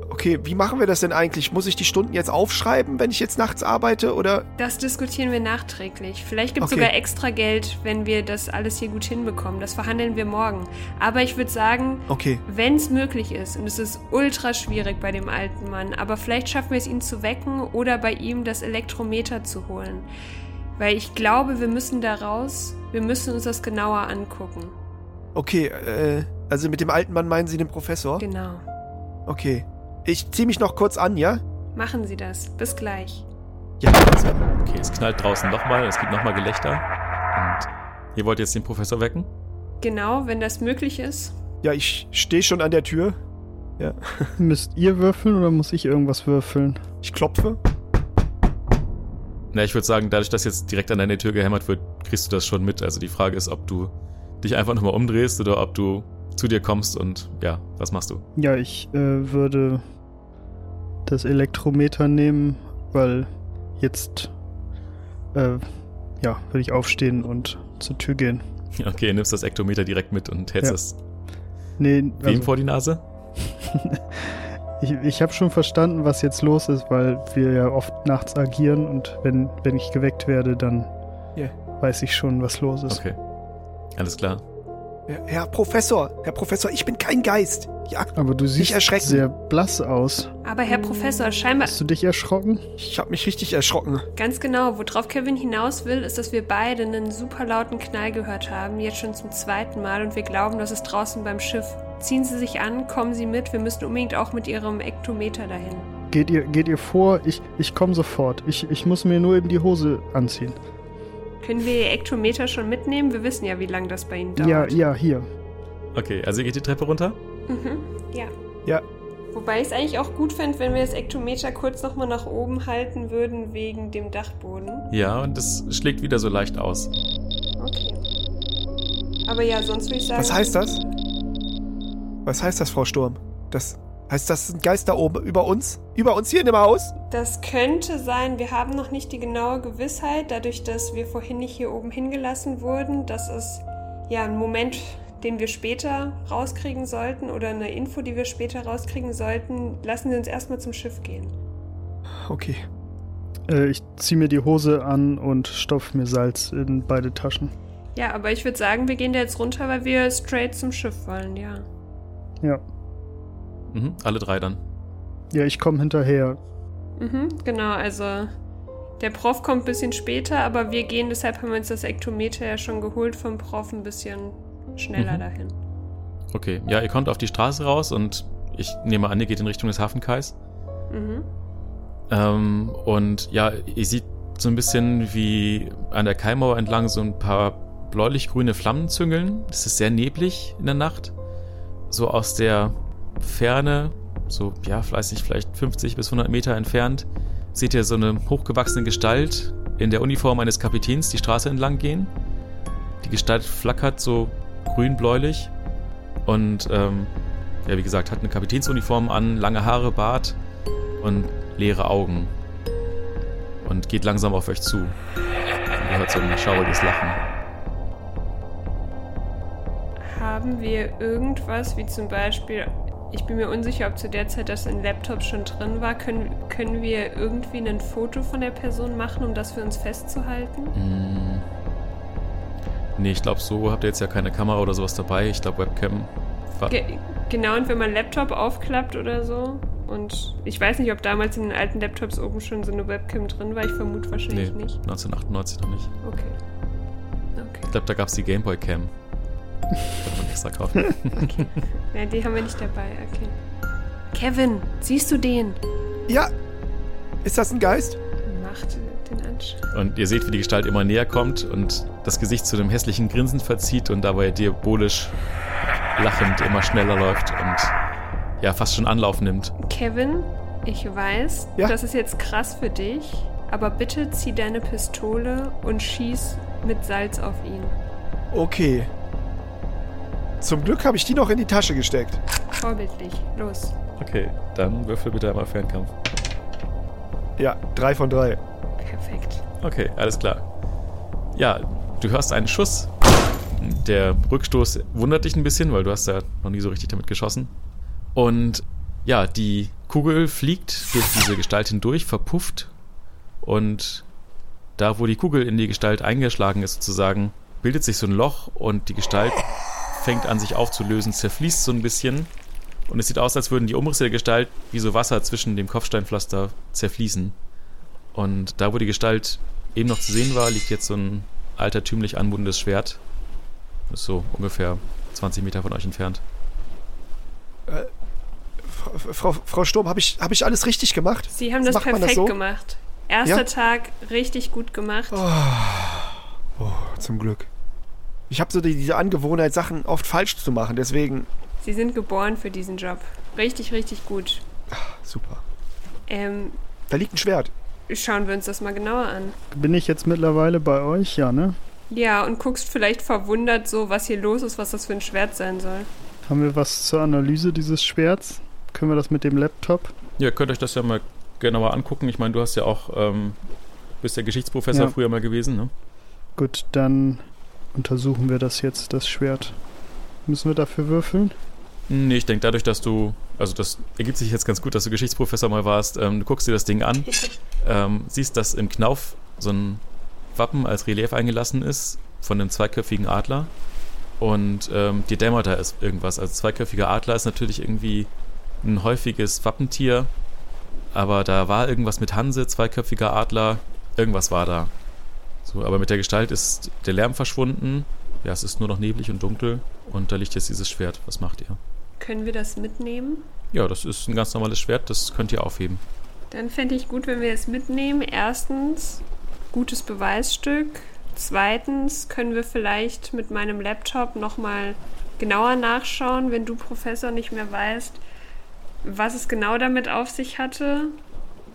Okay, wie machen wir das denn eigentlich? Muss ich die Stunden jetzt aufschreiben, wenn ich jetzt nachts arbeite, oder? Das diskutieren wir nachträglich. Vielleicht gibt's okay. sogar extra Geld, wenn wir das alles hier gut hinbekommen. Das verhandeln wir morgen. Aber ich würde sagen, okay. wenn's möglich ist, und es ist ultra schwierig bei dem alten Mann, aber vielleicht schaffen wir es, ihn zu wecken oder bei ihm das Elektrometer zu holen. Weil ich glaube, wir müssen da raus, wir müssen uns das genauer angucken. Okay, äh, also mit dem alten Mann meinen Sie den Professor? Genau. Okay. Ich zieh mich noch kurz an, ja? Machen Sie das. Bis gleich. Ja, also. Okay, es knallt draußen nochmal, es gibt nochmal Gelächter. Und ihr wollt jetzt den Professor wecken? Genau, wenn das möglich ist. Ja, ich stehe schon an der Tür. Ja. Müsst ihr würfeln oder muss ich irgendwas würfeln? Ich klopfe. Na, ich würde sagen, dadurch, dass jetzt direkt an deine Tür gehämmert wird, kriegst du das schon mit. Also die Frage ist, ob du dich einfach nochmal umdrehst oder ob du zu dir kommst und ja, was machst du? Ja, ich äh, würde... das Elektrometer nehmen, weil jetzt äh, ja, würde ich aufstehen und zur Tür gehen. Okay, nimmst das Ektometer direkt mit und hältst ja. das nee, wem also, vor die Nase? ich ich habe schon verstanden, was jetzt los ist, weil wir ja oft nachts agieren und wenn, wenn ich geweckt werde, dann yeah. weiß ich schon, was los ist. Okay, alles klar. Ja, Herr Professor, Herr Professor, ich bin kein Geist. Ja, aber du siehst sehr blass aus. Aber Herr Professor, scheinbar... Hast du dich erschrocken? Ich habe mich richtig erschrocken. Ganz genau. Worauf Kevin hinaus will, ist, dass wir beide einen super lauten Knall gehört haben, jetzt schon zum zweiten Mal, und wir glauben, das ist draußen beim Schiff. Ziehen Sie sich an, kommen Sie mit. Wir müssen unbedingt auch mit Ihrem Ektometer dahin. Geht ihr, geht ihr vor? Ich, ich komme sofort. Ich, ich muss mir nur eben die Hose anziehen. Können wir Ihr Ektometer schon mitnehmen? Wir wissen ja, wie lange das bei Ihnen dauert. Ja, ja, hier. Okay, also ihr geht die Treppe runter? Mhm, ja. Ja. Wobei ich es eigentlich auch gut fände, wenn wir das Ektometer kurz nochmal nach oben halten würden, wegen dem Dachboden. Ja, und es schlägt wieder so leicht aus. Okay. Aber ja, sonst würde ich sagen... Was heißt das? Was heißt das, Frau Sturm? Das... Heißt das, ein Geist da oben über uns? Über uns hier in dem Haus? Das könnte sein. Wir haben noch nicht die genaue Gewissheit, dadurch, dass wir vorhin nicht hier oben hingelassen wurden. Das ist ja ein Moment, den wir später rauskriegen sollten oder eine Info, die wir später rauskriegen sollten. Lassen Sie uns erstmal zum Schiff gehen. Okay. Äh, ich ziehe mir die Hose an und stopfe mir Salz in beide Taschen. Ja, aber ich würde sagen, wir gehen da jetzt runter, weil wir straight zum Schiff wollen, ja. Ja. Mhm, alle drei dann. Ja, ich komme hinterher. Mhm, genau, also der Prof kommt ein bisschen später, aber wir gehen, deshalb haben wir uns das Ektometer ja schon geholt vom Prof ein bisschen schneller mhm. dahin. Okay, ja, ihr kommt auf die Straße raus und ich nehme an, ihr geht in Richtung des Hafenkais. Mhm. Ähm, und ja, ihr seht so ein bisschen, wie an der Kaimauer entlang so ein paar bläulich-grüne Flammen züngeln. Es ist sehr neblig in der Nacht. So aus der Ferne, so, ja, weiß nicht, vielleicht fünfzig bis hundert Meter entfernt, seht ihr so eine hochgewachsene Gestalt in der Uniform eines Kapitäns die Straße entlang gehen. Die Gestalt flackert so grün-bläulich und, ähm, ja, wie gesagt, hat eine Kapitänsuniform an, lange Haare, Bart und leere Augen. Und geht langsam auf euch zu. Und ihr hört so ein schauriges Lachen. Haben wir irgendwas, wie zum Beispiel, ich bin mir unsicher, ob zu der Zeit das in Laptop schon drin war, können, können wir irgendwie ein Foto von der Person machen, um das für uns festzuhalten? Mmh. Nee, ich glaube, so habt ihr jetzt ja keine Kamera oder sowas dabei. Ich glaube, Webcam. Ge- genau, und wenn man Laptop aufklappt oder so. Und ich weiß nicht, ob damals in den alten Laptops oben schon so eine Webcam drin war. Ich vermute wahrscheinlich nee, nicht. neunzehnhundertachtundneunzig noch nicht. Okay. okay. Ich glaube, da gab es die Gameboy-Cam. Kann man extra kaufen. Okay. Ja, die haben wir nicht dabei. Okay. Kevin, siehst du den? Ja. Ist das ein Geist? Macht den Anschein. Und ihr seht, wie die Gestalt immer näher kommt und das Gesicht zu einem hässlichen Grinsen verzieht und dabei diabolisch lachend immer schneller läuft und ja, fast schon Anlauf nimmt. Kevin, ich weiß, ja? Das ist jetzt krass für dich, aber bitte zieh deine Pistole und schieß mit Salz auf ihn. Okay. Zum Glück habe ich die noch in die Tasche gesteckt. Vorbildlich. Los. Okay, dann würfel bitte einmal Fernkampf. Ja, drei von drei. Perfekt. Okay, alles klar. Ja, du hörst einen Schuss. Der Rückstoß wundert dich ein bisschen, weil du hast ja noch nie so richtig damit geschossen. Und ja, die Kugel fliegt durch diese Gestalt hindurch, verpufft. Und da, wo die Kugel in die Gestalt eingeschlagen ist sozusagen, bildet sich so ein Loch und die Gestalt fängt an, sich aufzulösen, zerfließt so ein bisschen und es sieht aus, als würden die Umrisse der Gestalt wie so Wasser zwischen dem Kopfsteinpflaster zerfließen. Und da, wo die Gestalt eben noch zu sehen war, liegt jetzt so ein altertümlich anmutendes Schwert. Das ist so ungefähr zwanzig Meter von euch entfernt. Äh, Frau, Frau Sturm, habe ich, hab ich alles richtig gemacht? Sie haben das Macht perfekt das so? gemacht. Erster ja? Tag, richtig gut gemacht. Oh, oh, zum Glück. Ich habe so die, diese Angewohnheit, Sachen oft falsch zu machen, deswegen... Sie sind geboren für diesen Job. Richtig, richtig gut. Ach, super. Ähm... Da liegt ein Schwert. Schauen wir uns das mal genauer an. Bin ich jetzt mittlerweile bei euch? Ja, ne? Ja, und guckst vielleicht verwundert so, was hier los ist, was das für ein Schwert sein soll. Haben wir was zur Analyse dieses Schwerts? Können wir das mit dem Laptop? Ja, könnt euch das ja mal genauer angucken. Ich meine, du hast ja auch... Ähm, bist ja Geschichtsprofessor ja. früher mal gewesen, ne? Gut, dann... Untersuchen wir das jetzt, das Schwert. Müssen wir dafür würfeln? Nee, ich denke, dadurch, dass du, also das ergibt sich jetzt ganz gut, dass du Geschichtsprofessor mal warst, ähm, du guckst dir das Ding an, ähm, siehst, dass im Knauf so ein Wappen als Relief eingelassen ist von einem zweiköpfigen Adler und ähm, dir dämmert da ist irgendwas. Also zweiköpfiger Adler ist natürlich irgendwie ein häufiges Wappentier, aber da war irgendwas mit Hanse, zweiköpfiger Adler, irgendwas war da. So, aber mit der Gestalt ist der Lärm verschwunden. Ja, es ist nur noch neblig und dunkel. Und da liegt jetzt dieses Schwert. Was macht ihr? Können wir das mitnehmen? Ja, das ist ein ganz normales Schwert. Das könnt ihr aufheben. Dann fände ich gut, wenn wir es mitnehmen. Erstens, gutes Beweisstück. Zweitens, können wir vielleicht mit meinem Laptop nochmal genauer nachschauen, wenn du, Professor, nicht mehr weißt, was es genau damit auf sich hatte.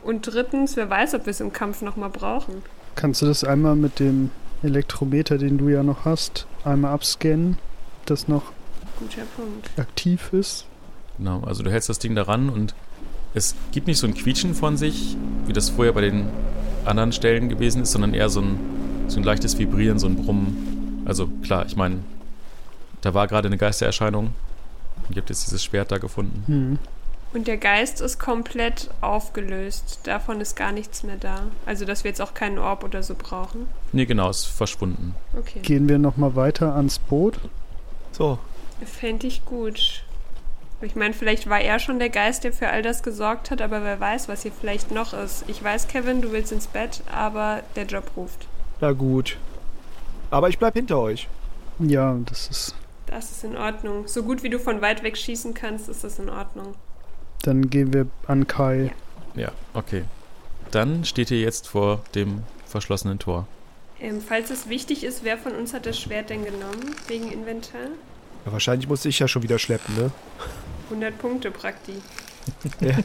Und drittens, wer weiß, ob wir es im Kampf nochmal brauchen. Kannst du das einmal mit dem Elektrometer, den du ja noch hast, einmal abscannen, das noch Guter Punkt. aktiv ist? Genau, also du hältst das Ding daran und es gibt nicht so ein Quietschen von sich, wie das vorher bei den anderen Stellen gewesen ist, sondern eher so ein, so ein leichtes Vibrieren, so ein Brummen. Also klar, ich meine, da war gerade eine Geistererscheinung und ihr habt jetzt dieses Schwert da gefunden. Hm. Und der Geist ist komplett aufgelöst. Davon ist gar nichts mehr da. Also, dass wir jetzt auch keinen Orb oder so brauchen. Nee, genau, ist verschwunden. Okay. Gehen wir nochmal weiter ans Boot? So. Fände ich gut. Ich meine, vielleicht war er schon der Geist, der für all das gesorgt hat, aber wer weiß, was hier vielleicht noch ist. Ich weiß, Kevin, du willst ins Bett, aber der Job ruft. Na gut. Aber ich bleib hinter euch. Ja, das ist... Das ist in Ordnung. So gut wie du von weit weg schießen kannst, ist das in Ordnung. Dann gehen wir an Kai. Ja, ja, okay. Dann steht ihr jetzt vor dem verschlossenen Tor. Ähm, falls es wichtig ist, wer von uns hat das Schwert denn genommen? Wegen Inventar? Ja, wahrscheinlich musste ich ja schon wieder schleppen, ne? hundert Punkte Prakti. Ja.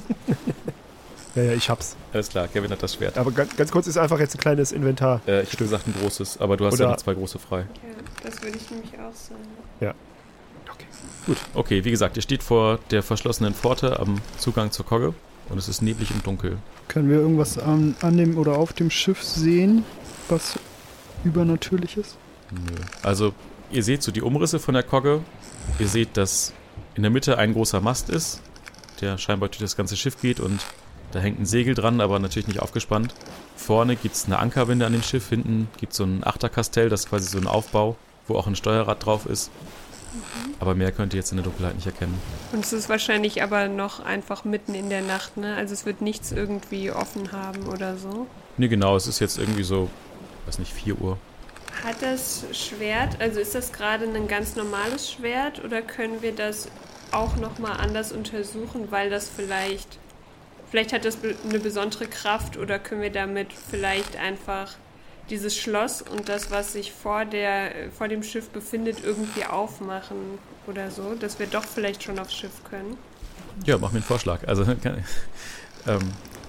Ja, ja, ich hab's. Alles klar, Kevin hat das Schwert. Aber ganz, ganz kurz, ist einfach jetzt ein kleines Inventar. Äh, ich hätte gesagt ein großes, aber du hast Oder ja noch zwei große frei. Ja, das würde ich nämlich auch sagen. Ja. Okay, gut. Okay, wie gesagt, ihr steht vor der verschlossenen Pforte am Zugang zur Kogge und es ist neblig und dunkel. Können wir irgendwas an, an dem oder auf dem Schiff sehen, was übernatürlich ist? Nö. Also, ihr seht so die Umrisse von der Kogge. Ihr seht, dass in der Mitte ein großer Mast ist, der scheinbar durch das ganze Schiff geht und da hängt ein Segel dran, aber natürlich nicht aufgespannt. Vorne gibt es eine Ankerwinde an dem Schiff, hinten gibt es so ein Achterkastell, das ist quasi so ein Aufbau, wo auch ein Steuerrad drauf ist. Mhm. Aber mehr könnt ihr jetzt in der Dunkelheit nicht erkennen. Und es ist wahrscheinlich aber noch einfach mitten in der Nacht, ne? Also es wird nichts irgendwie offen haben oder so. Nee, genau, es ist jetzt irgendwie so, weiß nicht, vier Uhr. Hat das Schwert, also ist das gerade ein ganz normales Schwert oder können wir das auch nochmal anders untersuchen, weil das vielleicht... Vielleicht hat das eine besondere Kraft oder können wir damit vielleicht einfach dieses Schloss und das, was sich vor der, vor dem Schiff befindet, irgendwie aufmachen oder so, dass wir doch vielleicht schon aufs Schiff können. Ja, mach mir einen Vorschlag. Also kann, ähm,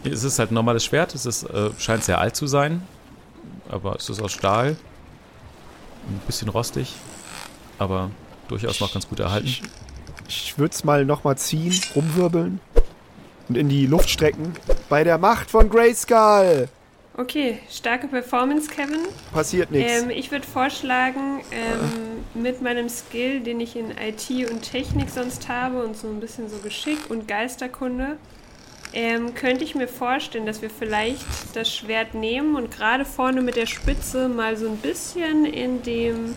es ist halt ein normales Schwert, es ist, äh, scheint sehr alt zu sein, aber es ist aus Stahl, ein bisschen rostig, aber durchaus noch ganz gut erhalten. Ich, ich würde es mal nochmal ziehen, rumwirbeln. Und in die Luft strecken. Bei der Macht von Grayskull. Okay, starke Performance, Kevin. Passiert nichts. Ähm, ich würde vorschlagen, ähm, ah. mit meinem Skill, den ich in I T und Technik sonst habe und so ein bisschen so Geschick und Geisterkunde, ähm, könnte ich mir vorstellen, dass wir vielleicht das Schwert nehmen und gerade vorne mit der Spitze mal so ein bisschen in dem...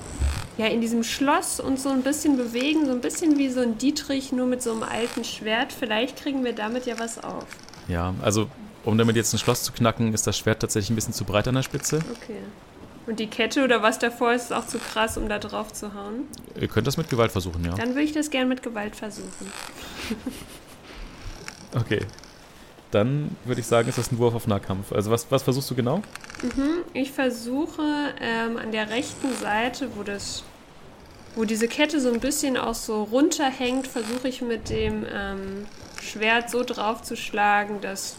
Ja, in diesem Schloss uns so ein bisschen bewegen, so ein bisschen wie so ein Dietrich, nur mit so einem alten Schwert. Vielleicht kriegen wir damit ja was auf. Ja, also um damit jetzt ein Schloss zu knacken, ist das Schwert tatsächlich ein bisschen zu breit an der Spitze. Okay. Und die Kette oder was davor ist, ist auch zu krass, um da drauf zu hauen. Ihr könnt das mit Gewalt versuchen, ja. Dann würde ich das gern mit Gewalt versuchen. Okay. Dann würde ich sagen, ist das ein Wurf auf Nahkampf. Also was, was versuchst du genau? Mhm, ich versuche ähm, an der rechten Seite, wo das... Wo diese Kette so ein bisschen auch so runterhängt, versuche ich mit dem ähm, Schwert so draufzuschlagen, dass,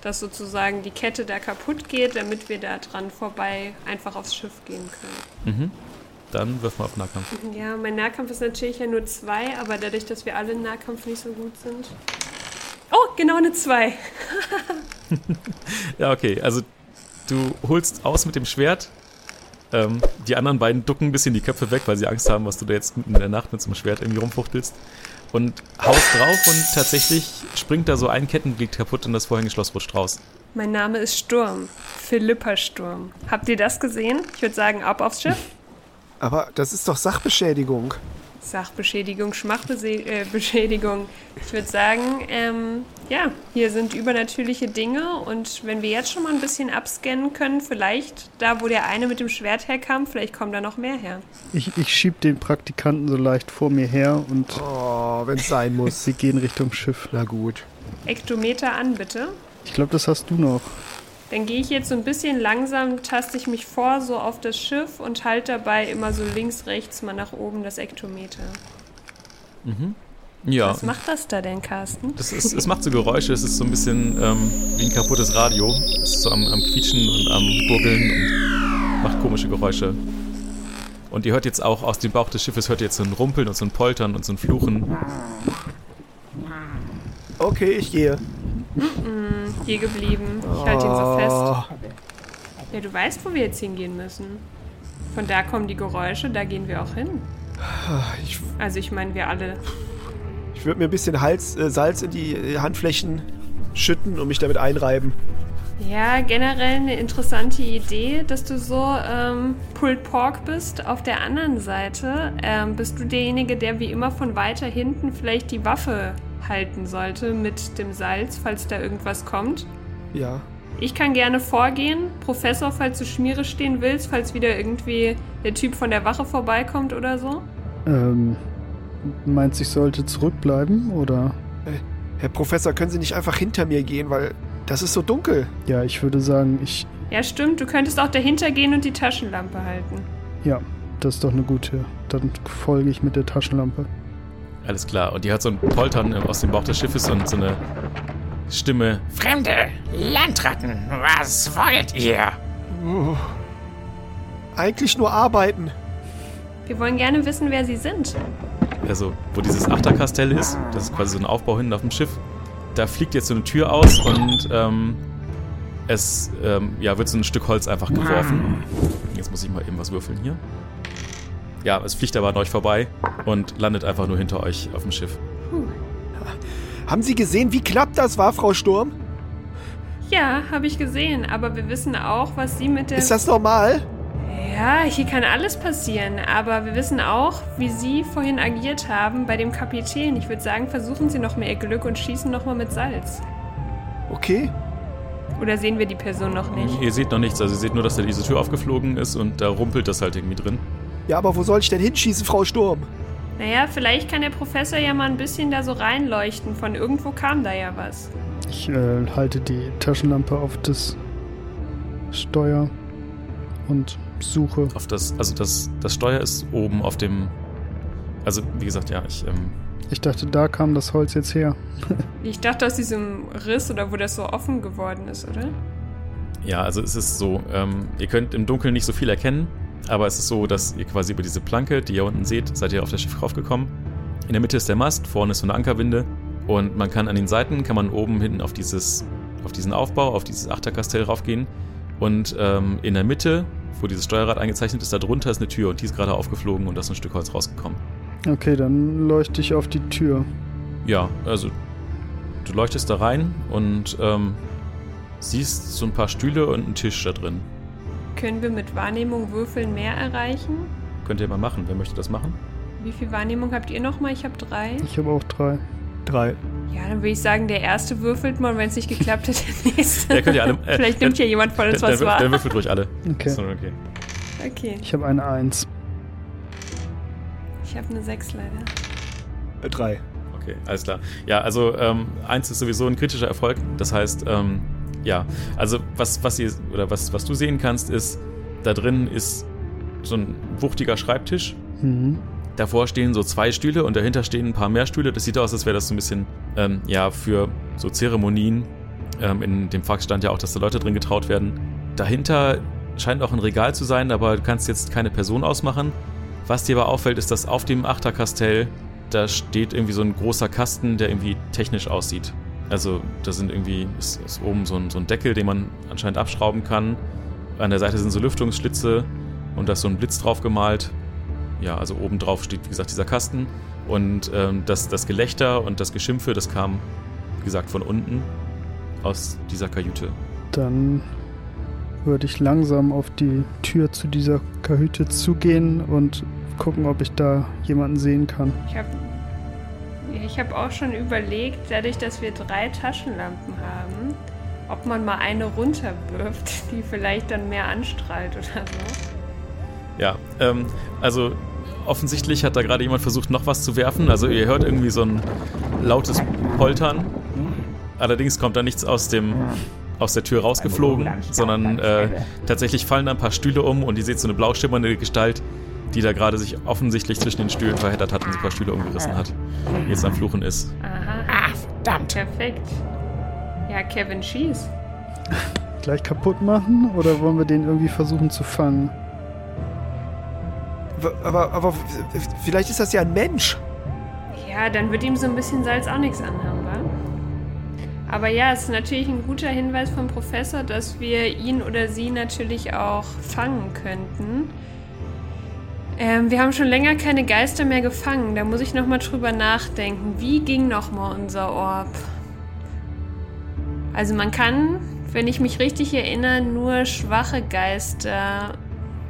dass sozusagen die Kette da kaputt geht, damit wir da dran vorbei einfach aufs Schiff gehen können. Mhm. Dann wirf mal auf Nahkampf. Ja, mein Nahkampf ist natürlich ja nur zwei, aber dadurch, dass wir alle im Nahkampf nicht so gut sind... Oh, genau eine zwei. Ja, okay, also du holst aus mit dem Schwert. Ähm, die anderen beiden ducken ein bisschen die Köpfe weg, weil sie Angst haben, was du da jetzt mitten in der Nacht mit so einem Schwert irgendwie rumfuchtelst. Und haust drauf und tatsächlich springt da so ein Kettenglied kaputt und das Vorhängeschloss rutscht raus. Mein Name ist Sturm. Philippa Sturm. Habt ihr das gesehen? Ich würde sagen, ab aufs Schiff. Aber das ist doch Sachbeschädigung. Sachbeschädigung, Schmachbeschädigung. Äh, ich würde sagen, ähm, ja, hier sind übernatürliche Dinge und wenn wir jetzt schon mal ein bisschen abscannen können, vielleicht da, wo der eine mit dem Schwert herkam, vielleicht kommen da noch mehr her. Ich, ich schieb den Praktikanten so leicht vor mir her und... Oh, wenn es sein muss. Sie gehen Richtung Schiff. Na gut. Ektometer an, bitte. Ich glaube, das hast du noch. Dann gehe ich jetzt so ein bisschen langsam, taste ich mich vor, so auf das Schiff und halte dabei immer so links, rechts, mal nach oben das Ektometer. Mhm. Ja. Was macht das da denn, Carsten? Das ist, es macht so Geräusche, es ist so ein bisschen ähm, wie ein kaputtes Radio. Es ist so am, am Quietschen und am Gurgeln und macht komische Geräusche. Und ihr hört jetzt auch aus dem Bauch des Schiffes, hört ihr jetzt so ein Rumpeln und so ein Poltern und so ein Fluchen. Okay, ich gehe. Mm-mm, hier geblieben. Ich halte ihn so fest. Ja, du weißt, wo wir jetzt hingehen müssen. Von da kommen die Geräusche, da gehen wir auch hin. Ich, also ich meine, wir alle. Ich würde mir ein bisschen Hals, äh, Salz in die Handflächen schütten und mich damit einreiben. Ja, generell eine interessante Idee, dass du so ähm, Pulled Pork bist. Auf der anderen Seite ähm, bist du derjenige, der wie immer von weiter hinten vielleicht die Waffe halten sollte mit dem Salz, falls da irgendwas kommt. Ja. Ich kann gerne vorgehen. Professor, falls du Schmiere stehen willst, falls wieder irgendwie der Typ von der Wache vorbeikommt oder so. Ähm, meinst du, ich sollte zurückbleiben, oder? Äh, Herr Professor, können Sie nicht einfach hinter mir gehen, weil das ist so dunkel. Ja, ich würde sagen, ich... Ja, stimmt, du könntest auch dahinter gehen und die Taschenlampe halten. Ja, das ist doch eine gute. Dann folge ich mit der Taschenlampe. Alles klar, und die hat so ein Poltern aus dem Bauch des Schiffes und so eine Stimme. Fremde, Landratten, was wollt ihr? Uh, eigentlich nur arbeiten. Wir wollen gerne wissen, wer sie sind. Also, wo dieses Achterkastell ist, das ist quasi so ein Aufbau hinten auf dem Schiff, da fliegt jetzt so eine Tür aus und ähm, es ähm, ja, wird so ein Stück Holz einfach geworfen. Jetzt muss ich mal eben was würfeln hier. Ja, es fliegt aber an euch vorbei und landet einfach nur hinter euch auf dem Schiff. Puh. Haben Sie gesehen, wie knapp das war, Frau Sturm? Ja, habe ich gesehen, aber wir wissen auch, was Sie mit der... Ist das normal? Ja, hier kann alles passieren, aber wir wissen auch, wie Sie vorhin agiert haben bei dem Kapitän. Ich würde sagen, versuchen Sie noch mehr Ihr Glück und schießen noch mal mit Salz. Okay. Oder sehen wir die Person noch nicht? Ihr seht noch nichts, also ihr seht nur, dass da diese Tür aufgeflogen ist und da rumpelt das halt irgendwie drin. Ja, aber wo soll ich denn hinschießen, Frau Sturm? Naja, vielleicht kann der Professor ja mal ein bisschen da so reinleuchten. Von irgendwo kam da ja was. Ich äh, halte die Taschenlampe auf das Steuer und suche. Auf das, also das, das Steuer ist oben auf dem, also wie gesagt, ja, ich... Ähm, ich dachte, da kam das Holz jetzt her. Ich dachte aus diesem Riss oder wo das so offen geworden ist, oder? Ja, also es ist so, ähm, ihr könnt im Dunkeln nicht so viel erkennen. Aber es ist so, dass ihr quasi über diese Planke, die ihr unten seht, seid ihr auf das Schiff raufgekommen. In der Mitte ist der Mast, vorne ist so eine Ankerwinde. Und man kann an den Seiten, kann man oben hinten auf dieses, auf diesen Aufbau, auf dieses Achterkastell raufgehen. Und ähm, in der Mitte, wo dieses Steuerrad eingezeichnet ist, da drunter ist eine Tür. Und die ist gerade aufgeflogen und da ist ein Stück Holz rausgekommen. Okay, dann leuchte ich auf die Tür. Ja, also du leuchtest da rein und ähm, siehst so ein paar Stühle und einen Tisch da drin. Können wir mit Wahrnehmung würfeln mehr erreichen? Könnt ihr mal machen. Wer möchte das machen? Wie viel Wahrnehmung habt ihr nochmal? Ich habe drei. Ich habe auch drei. Drei. Ja, dann würde ich sagen, der erste würfelt mal und wenn es nicht geklappt hat, der nächste. Ja, könnt ihr alle, äh, vielleicht nimmt ja jemand von uns was wahr. Dann würfelt ruhig alle. Okay. So, okay. Okay. Ich habe eine Eins. Ich habe eine Sechs leider. Äh, drei. Okay, alles klar. Ja, also ähm, Eins ist sowieso ein kritischer Erfolg. Das heißt, ähm, ja, also was was ihr, oder was, was du sehen kannst, ist, da drin ist so ein wuchtiger Schreibtisch. Mhm. Davor stehen so zwei Stühle und dahinter stehen ein paar mehr Stühle. Das sieht aus, als wäre das so ein bisschen, ähm, ja, für so Zeremonien. Ähm, in dem Fax stand ja auch, dass da Leute drin getraut werden. Dahinter scheint auch ein Regal zu sein, aber du kannst jetzt keine Person ausmachen. Was dir aber auffällt, ist, dass auf dem Achterkastell, da steht irgendwie so ein großer Kasten, der irgendwie technisch aussieht. Also da sind irgendwie, ist, ist oben so ein, so ein Deckel, den man anscheinend abschrauben kann. An der Seite sind so Lüftungsschlitze und da ist so ein Blitz drauf gemalt. Ja, also oben drauf steht, wie gesagt, dieser Kasten. Und ähm, das, das Gelächter und das Geschimpfe, das kam, wie gesagt, von unten aus dieser Kajüte. Dann würde ich langsam auf die Tür zu dieser Kajüte zugehen und gucken, ob ich da jemanden sehen kann. Ich habe... Ich habe auch schon überlegt, dadurch, dass wir drei Taschenlampen haben, ob man mal eine runterwirft, die vielleicht dann mehr anstrahlt oder so. Ja, ähm, also offensichtlich hat da gerade jemand versucht, noch was zu werfen. Also ihr hört irgendwie so ein lautes Poltern. Allerdings kommt da nichts aus dem... aus der Tür rausgeflogen, sondern äh, tatsächlich fallen da ein paar Stühle um und ihr seht so eine blau schimmernde Gestalt, die da gerade sich offensichtlich zwischen den Stühlen verheddert hat und so ein paar Stühle umgerissen hat, die jetzt am Fluchen ist. Aha. Ah, verdammt. Perfekt. Ja, Kevin, schieß. Gleich kaputt machen oder wollen wir den irgendwie versuchen zu fangen? Aber, aber vielleicht ist das ja ein Mensch. Ja, dann wird ihm so ein bisschen Salz auch nichts anhaben, wa? Aber ja, es ist natürlich ein guter Hinweis vom Professor, dass wir ihn oder sie natürlich auch fangen könnten. Ähm, wir haben schon länger keine Geister mehr gefangen. Da muss ich nochmal drüber nachdenken. Wie ging nochmal unser Orb? Also man kann, wenn ich mich richtig erinnere, nur schwache Geister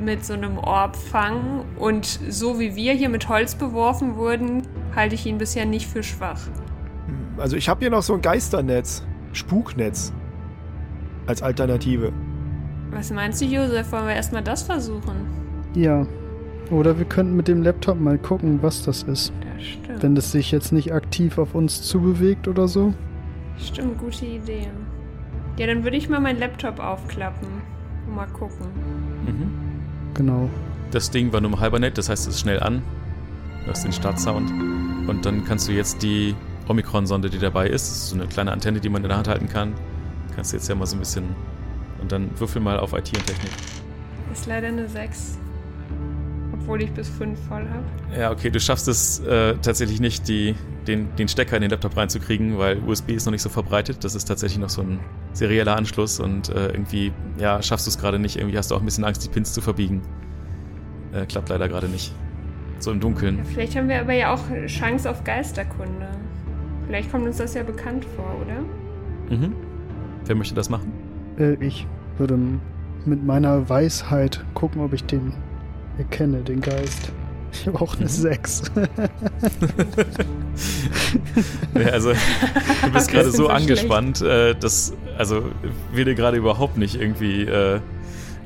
mit so einem Orb fangen. Und so wie wir hier mit Holz beworfen wurden, halte ich ihn bisher nicht für schwach. Also ich habe hier noch so ein Geisternetz, Spuknetz, als Alternative. Was meinst du, Josef? Wollen wir erstmal das versuchen? Ja, Oder wir könnten mit dem Laptop mal gucken, was das ist. Das stimmt. Wenn das sich jetzt nicht aktiv auf uns zubewegt oder so. Stimmt, gute Idee. Ja, dann würde ich mal meinen Laptop aufklappen und mal gucken. Mhm. Genau. Das Ding war nur im Hibernate, das heißt, es ist schnell an. Du hast den Startsound. Und dann kannst du jetzt die Omikron-Sonde, die dabei ist, das ist so eine kleine Antenne, die man in der Hand halten kann, kannst du jetzt ja mal so ein bisschen... Und dann würfel mal auf I T und Technik. Ist leider eine sechs. Obwohl ich bis fünf voll habe. Ja, okay, du schaffst es äh, tatsächlich nicht, die, den, den Stecker in den Laptop reinzukriegen, weil U S B ist noch nicht so verbreitet. Das ist tatsächlich noch so ein serieller Anschluss und äh, irgendwie, ja, schaffst du es gerade nicht. Irgendwie hast du auch ein bisschen Angst, die Pins zu verbiegen. Äh, klappt leider gerade nicht. So im Dunkeln. Ja, vielleicht haben wir aber ja auch Chance auf Geisterkunde. Vielleicht kommt uns das ja bekannt vor, oder? Mhm. Wer möchte das machen? Äh, ich würde mit meiner Weisheit gucken, ob ich den... Erkenne den Geist. Ich habe auch eine sechs. Ja, also, du bist okay, gerade so angespannt, äh, dass, also, wir dir gerade überhaupt nicht irgendwie, äh,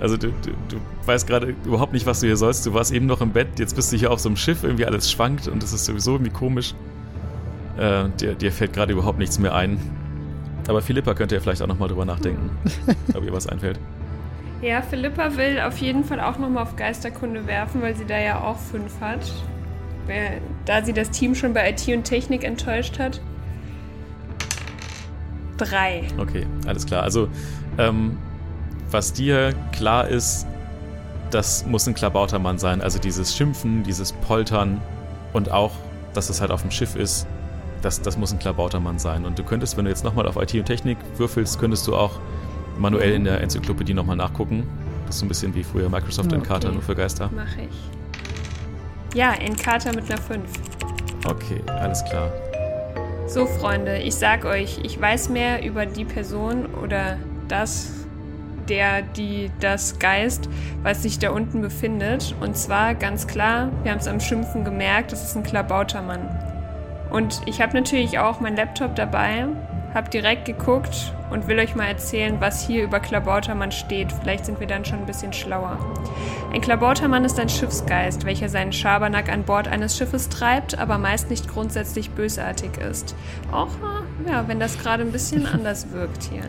also, du, du, du weißt gerade überhaupt nicht, was du hier sollst. Du warst eben noch im Bett, jetzt bist du hier auf so einem Schiff, irgendwie alles schwankt und es ist sowieso irgendwie komisch. Äh, dir, dir fällt gerade überhaupt nichts mehr ein. Aber Philippa könnte ja vielleicht auch nochmal drüber nachdenken, ob ihr was einfällt. Ja, Philippa will auf jeden Fall auch nochmal auf Geisterkunde werfen, weil sie da ja auch fünf hat. Da sie das Team schon bei I T und Technik enttäuscht hat. Drei. Okay, alles klar. Also, ähm, was dir klar ist, das muss ein Klabautermann sein. Also dieses Schimpfen, dieses Poltern und auch, dass es halt auf dem Schiff ist, das, das muss ein Klabautermann sein. Und du könntest, wenn du jetzt nochmal auf I T und Technik würfelst, könntest du auch manuell in der Enzyklopädie nochmal nachgucken. Das ist so ein bisschen wie früher Microsoft Encarta, okay. Nur für Geister. Mache ich. Ja, Encarta mit einer fünf. Okay, alles klar. So, Freunde, ich sag euch, ich weiß mehr über die Person oder das, der, die, das Geist, was sich da unten befindet. Und zwar, ganz klar, wir haben es am Schimpfen gemerkt, das ist ein Klabautermann. Und ich habe natürlich auch meinen Laptop dabei, habe direkt geguckt und will euch mal erzählen, was hier über Klabautermann steht. Vielleicht sind wir dann schon ein bisschen schlauer. Ein Klabautermann ist ein Schiffsgeist, welcher seinen Schabernack an Bord eines Schiffes treibt, aber meist nicht grundsätzlich bösartig ist. Auch, ja, wenn das gerade ein bisschen anders wirkt hier.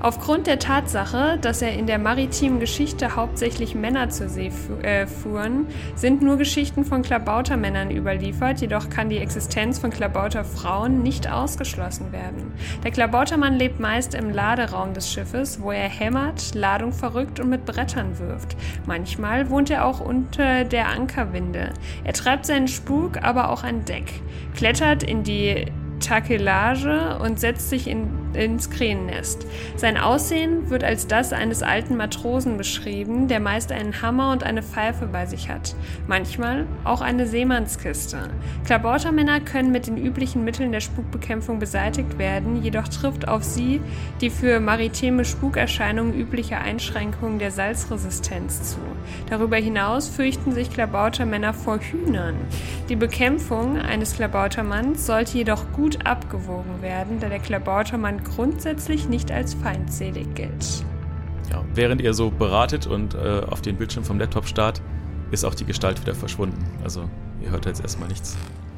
Aufgrund der Tatsache, dass er in der maritimen Geschichte hauptsächlich Männer zur See fu- äh, fuhren, sind nur Geschichten von Klabautermännern überliefert, jedoch kann die Existenz von Klabauterfrauen nicht ausgeschlossen werden. Der Klabautermann lebt meist im Laderaum des Schiffes, wo er hämmert, Ladung verrückt und mit Brettern wirft. Manchmal wohnt er auch unter der Ankerwinde. Er treibt seinen Spuk aber auch an Deck, klettert in die Takelage und setzt sich in, ins Krähennest. Sein Aussehen wird als das eines alten Matrosen beschrieben, der meist einen Hammer und eine Pfeife bei sich hat. Manchmal auch eine Seemannskiste. Klabautermänner können mit den üblichen Mitteln der Spukbekämpfung beseitigt werden, jedoch trifft auf sie die für maritime Spukerscheinungen übliche Einschränkung der Salzresistenz zu. Darüber hinaus fürchten sich Klabautermänner vor Hühnern. Die Bekämpfung eines Klabautermanns sollte jedoch gut Gut abgewogen werden, da der Klabautermann grundsätzlich nicht als feindselig gilt. Ja, während ihr so beratet und äh, auf den Bildschirm vom Laptop starrt, ist auch die Gestalt wieder verschwunden. Also ihr hört jetzt erstmal nichts.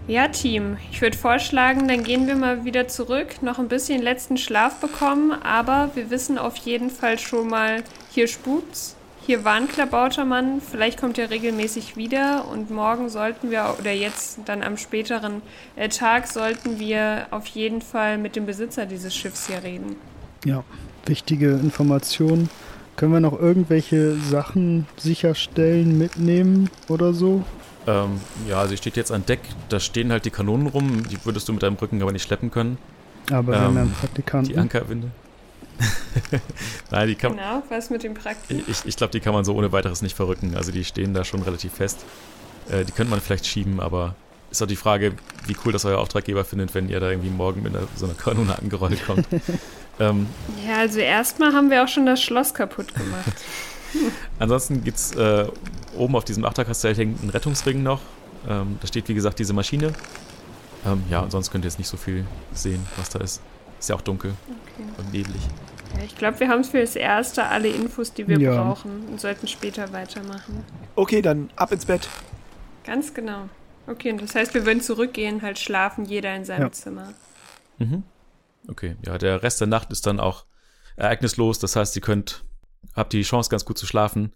Ja, Team, ich würde vorschlagen, dann gehen wir mal wieder zurück, noch ein bisschen letzten Schlaf bekommen, aber wir wissen auf jeden Fall schon mal, hier spukt's. Hier war ein Klabautermann, vielleicht kommt er regelmäßig wieder und morgen sollten wir, oder jetzt dann am späteren Tag, sollten wir auf jeden Fall mit dem Besitzer dieses Schiffs hier reden. Ja, wichtige Informationen. Können wir noch irgendwelche Sachen sicherstellen, mitnehmen oder so? Ähm, ja, sie steht jetzt an Deck, da stehen halt die Kanonen rum, die würdest du mit deinem Rücken aber nicht schleppen können. Aber wir ähm, haben ja einen Praktikanten. Die Ankerwinde. Nein, die kann, genau, was mit dem Praktikum? Ich, ich glaube, die kann man so ohne weiteres nicht verrücken. Also die stehen da schon relativ fest. Äh, die könnte man vielleicht schieben, aber ist auch die Frage, wie cool das euer Auftraggeber findet, wenn ihr da irgendwie morgen mit einer, so einer Kanone angerollt kommt. ähm, ja, also erstmal haben wir auch schon das Schloss kaputt gemacht. Ansonsten gibt es äh, oben auf diesem Achterkastell hängt ein Rettungsring noch. Ähm, da steht, wie gesagt, diese Maschine. Ähm, ja, und sonst könnt ihr jetzt nicht so viel sehen, was da ist. Ist ja auch dunkel okay. Und neblig. Ja, ich glaube, wir haben für das Erste alle Infos, die wir ja. brauchen und sollten später weitermachen. Okay, dann ab ins Bett. Ganz genau. Okay, und das heißt, wir würden zurückgehen, halt schlafen, jeder in seinem ja. Zimmer. Mhm. Okay, ja, der Rest der Nacht ist dann auch ereignislos, das heißt, ihr könnt, habt die Chance, ganz gut zu schlafen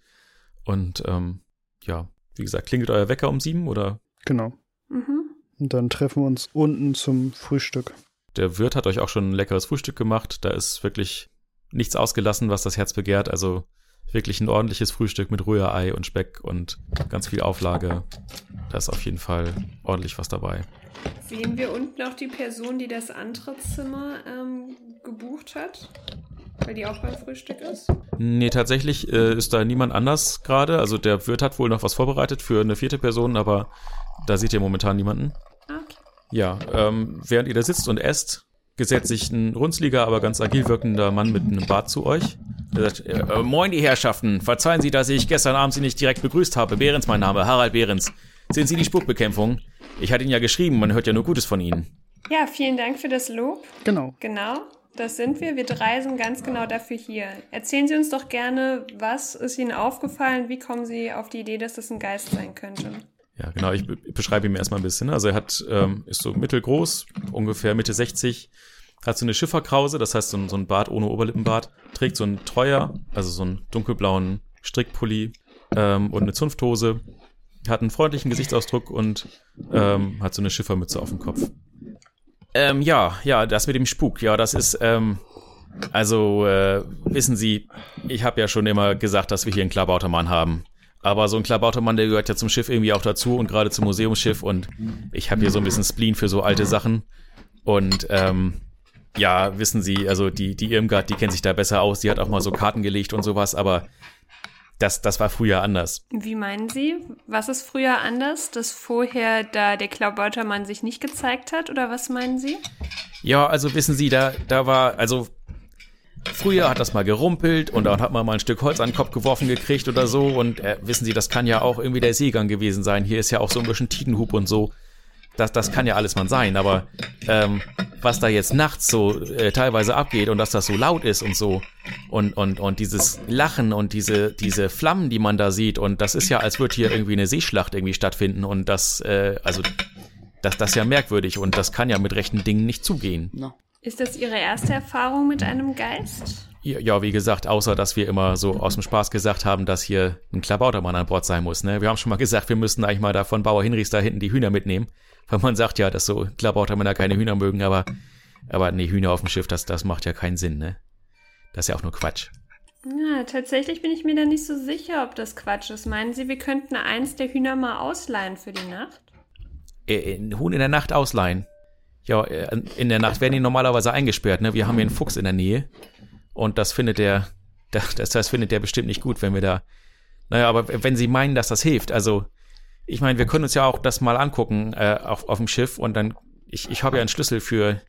und ähm, ja, wie gesagt, klingelt euer Wecker um sieben, oder? Genau. Mhm. Und dann treffen wir uns unten zum Frühstück. Der Wirt hat euch auch schon ein leckeres Frühstück gemacht, da ist wirklich nichts ausgelassen, was das Herz begehrt, also wirklich ein ordentliches Frühstück mit Rührei und Speck und ganz viel Auflage. Da ist auf jeden Fall ordentlich was dabei. Sehen wir unten auch die Person, die das andere Zimmer ähm, gebucht hat? Weil die auch beim Frühstück ist? Nee, tatsächlich äh, ist da niemand anders gerade. Also der Wirt hat wohl noch was vorbereitet für eine vierte Person, aber da seht ihr momentan niemanden. Okay. Ja, ähm, während ihr da sitzt und esst, gesetzt sich ein runzliger, aber ganz agil wirkender Mann mit einem Bart zu euch. Der sagt, äh, moin die Herrschaften, verzeihen Sie, dass ich gestern Abend Sie nicht direkt begrüßt habe. Behrens mein Name, Harald Behrens. Sind Sie die Spukbekämpfung? Ich hatte Ihnen ja geschrieben, man hört ja nur Gutes von Ihnen. Ja, vielen Dank für das Lob. Genau. Genau, das sind wir. Wir drei sind ganz genau dafür hier. Erzählen Sie uns doch gerne, was ist Ihnen aufgefallen? Wie kommen Sie auf die Idee, dass das ein Geist sein könnte? Ja, genau, ich be- beschreibe ihm erstmal ein bisschen. Also er hat, ähm, ist so mittelgroß, ungefähr Mitte sechzig, hat so eine Schifferkrause, das heißt so ein, so ein Bart ohne Oberlippenbart, trägt so einen Treuer, also so einen dunkelblauen Strickpulli ähm, und eine Zunfthose, hat einen freundlichen Gesichtsausdruck und ähm, hat so eine Schiffermütze auf dem Kopf. Ähm, ja, ja, das mit dem Spuk, ja, das ist, ähm, also, äh, wissen Sie, ich habe ja schon immer gesagt, dass wir hier einen Klabautermann haben. Aber so ein Klabautermann, der gehört ja zum Schiff irgendwie auch dazu und gerade zum Museumsschiff. Und ich habe hier so ein bisschen Spleen für so alte Sachen. Und ähm, ja, wissen Sie, also die, die Irmgard, die kennt sich da besser aus. Die hat auch mal so Karten gelegt und sowas. Aber das, das war früher anders. Wie meinen Sie? Was ist früher anders? Dass vorher da der Klabautermann sich nicht gezeigt hat? Oder was meinen Sie? Ja, also wissen Sie, da, da war, also... Früher hat das mal gerumpelt und dann hat man mal ein Stück Holz an den Kopf geworfen gekriegt oder so. Und äh, wissen Sie, das kann ja auch irgendwie der Seegang gewesen sein. Hier ist ja auch so ein bisschen Tidenhub und so. Das, das kann ja alles mal sein. Aber ähm, was da jetzt nachts so äh, teilweise abgeht und dass das so laut ist und so. Und, und, und dieses Lachen und diese, diese Flammen, die man da sieht. Und das ist ja, als würde hier irgendwie eine Seeschlacht irgendwie stattfinden. Und das, äh, also, das, das ist ja merkwürdig. Und das kann ja mit rechten Dingen nicht zugehen. No. Ist das Ihre erste Erfahrung mit einem Geist? Ja, ja, wie gesagt, außer dass wir immer so aus dem Spaß gesagt haben, dass hier ein Klabautermann an Bord sein muss. Ne? Wir haben schon mal gesagt, wir müssten eigentlich mal da von Bauer Hinrichs da hinten die Hühner mitnehmen. Weil man sagt ja, dass so Klabautermänner keine Hühner mögen, aber, aber nee, Hühner auf dem Schiff, das, das macht ja keinen Sinn. Ne? Das ist ja auch nur Quatsch. Ja, tatsächlich bin ich mir da nicht so sicher, ob das Quatsch ist. Meinen Sie, wir könnten eins der Hühner mal ausleihen für die Nacht? Äh, ein Huhn in der Nacht ausleihen? Ja, in der Nacht werden die normalerweise eingesperrt, ne? Wir haben hier einen Fuchs in der Nähe und das findet der, das, das findet der bestimmt nicht gut, wenn wir da, naja, aber wenn Sie meinen, dass das hilft, also ich meine, wir können uns ja auch das mal angucken äh, auf, auf dem Schiff und dann, ich, ich habe ja einen Schlüssel für,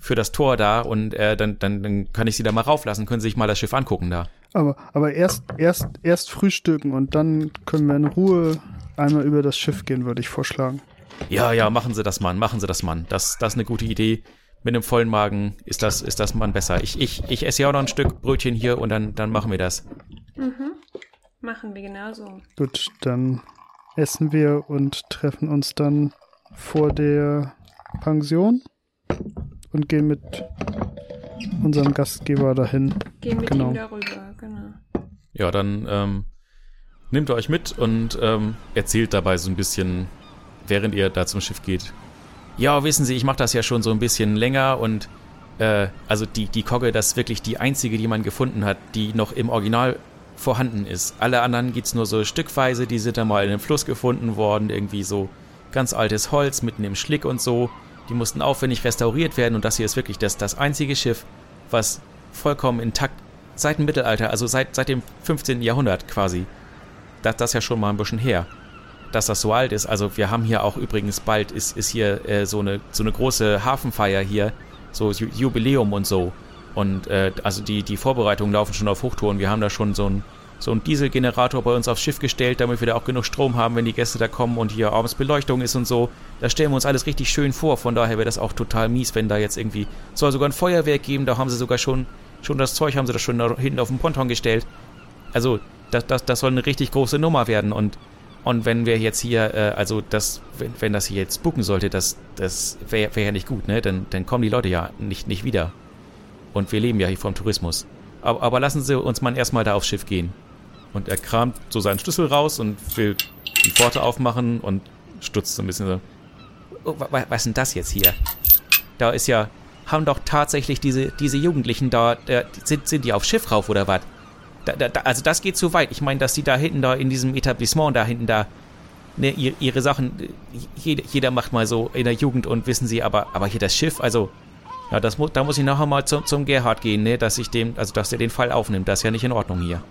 für das Tor da und äh, dann, dann, dann kann ich Sie da mal rauflassen, können Sie sich mal das Schiff angucken da. Aber, aber erst, erst, erst frühstücken und dann können wir in Ruhe einmal über das Schiff gehen, würde ich vorschlagen. Ja, ja, machen Sie das, Mann, machen Sie das, Mann. Das, das ist eine gute Idee. Mit einem vollen Magen ist das, ist das Mann, besser. Ich, ich, ich esse ja auch noch ein Stück Brötchen hier und dann, dann machen wir das. Mhm, machen wir genauso. Gut, dann essen wir und treffen uns dann vor der Pension und gehen mit unserem Gastgeber dahin. Gehen mit genau. ihm darüber, genau. Ja, dann ähm, nehmt ihr euch mit und ähm, erzählt dabei so ein bisschen... während ihr da zum Schiff geht. Ja, wissen Sie, ich mache das ja schon so ein bisschen länger und äh, also die, die Kogge, das ist wirklich die einzige, die man gefunden hat, die noch im Original vorhanden ist. Alle anderen gibt's nur so stückweise, die sind dann mal in einem Fluss gefunden worden, irgendwie so ganz altes Holz mitten im Schlick und so. Die mussten aufwendig restauriert werden und das hier ist wirklich das, das einzige Schiff, was vollkommen intakt seit dem Mittelalter, also seit, seit dem fünfzehnten. Jahrhundert quasi. Das, das ist ja schon mal ein bisschen her, dass das so alt ist. Also wir haben hier auch übrigens bald ist, ist hier äh, so eine so eine große Hafenfeier hier, so Ju- Jubiläum und so. Und äh, also die, die Vorbereitungen laufen schon auf Hochtouren. Wir haben da schon so einen so einen Dieselgenerator bei uns aufs Schiff gestellt, damit wir da auch genug Strom haben, wenn die Gäste da kommen und hier abends Beleuchtung ist und so. Da stellen wir uns alles richtig schön vor. Von daher wäre das auch total mies, wenn da jetzt irgendwie... Es soll sogar ein Feuerwerk geben, da haben sie sogar schon Schon das Zeug haben sie das schon da hinten auf den Ponton gestellt. Also, das, das, das soll eine richtig große Nummer werden. Und, und wenn wir jetzt hier, äh, also das, wenn, wenn das hier jetzt spuken sollte, das, das wäre wär ja nicht gut, ne? Dann, dann kommen die Leute ja nicht, nicht wieder. Und wir leben ja hier vom Tourismus. Aber, aber lassen Sie uns mal erstmal da aufs Schiff gehen. Und er kramt so seinen Schlüssel raus und will die Pforte aufmachen und stutzt so ein bisschen so. Oh, was, was ist denn das jetzt hier? Da ist ja, haben doch tatsächlich diese, diese Jugendlichen da, da sind, sind die auf Schiff rauf oder was? Da, da, also das geht zu weit. Ich meine, dass die da hinten da in diesem Etablissement da hinten da, ne, ihre Sachen, jeder, jeder macht mal so in der Jugend und wissen sie, aber, aber hier das Schiff, also, ja, das, da muss ich nachher mal zum, zum Gerhard gehen, ne, dass ich dem, also dass der den Fall aufnimmt. Das ist ja nicht in Ordnung hier.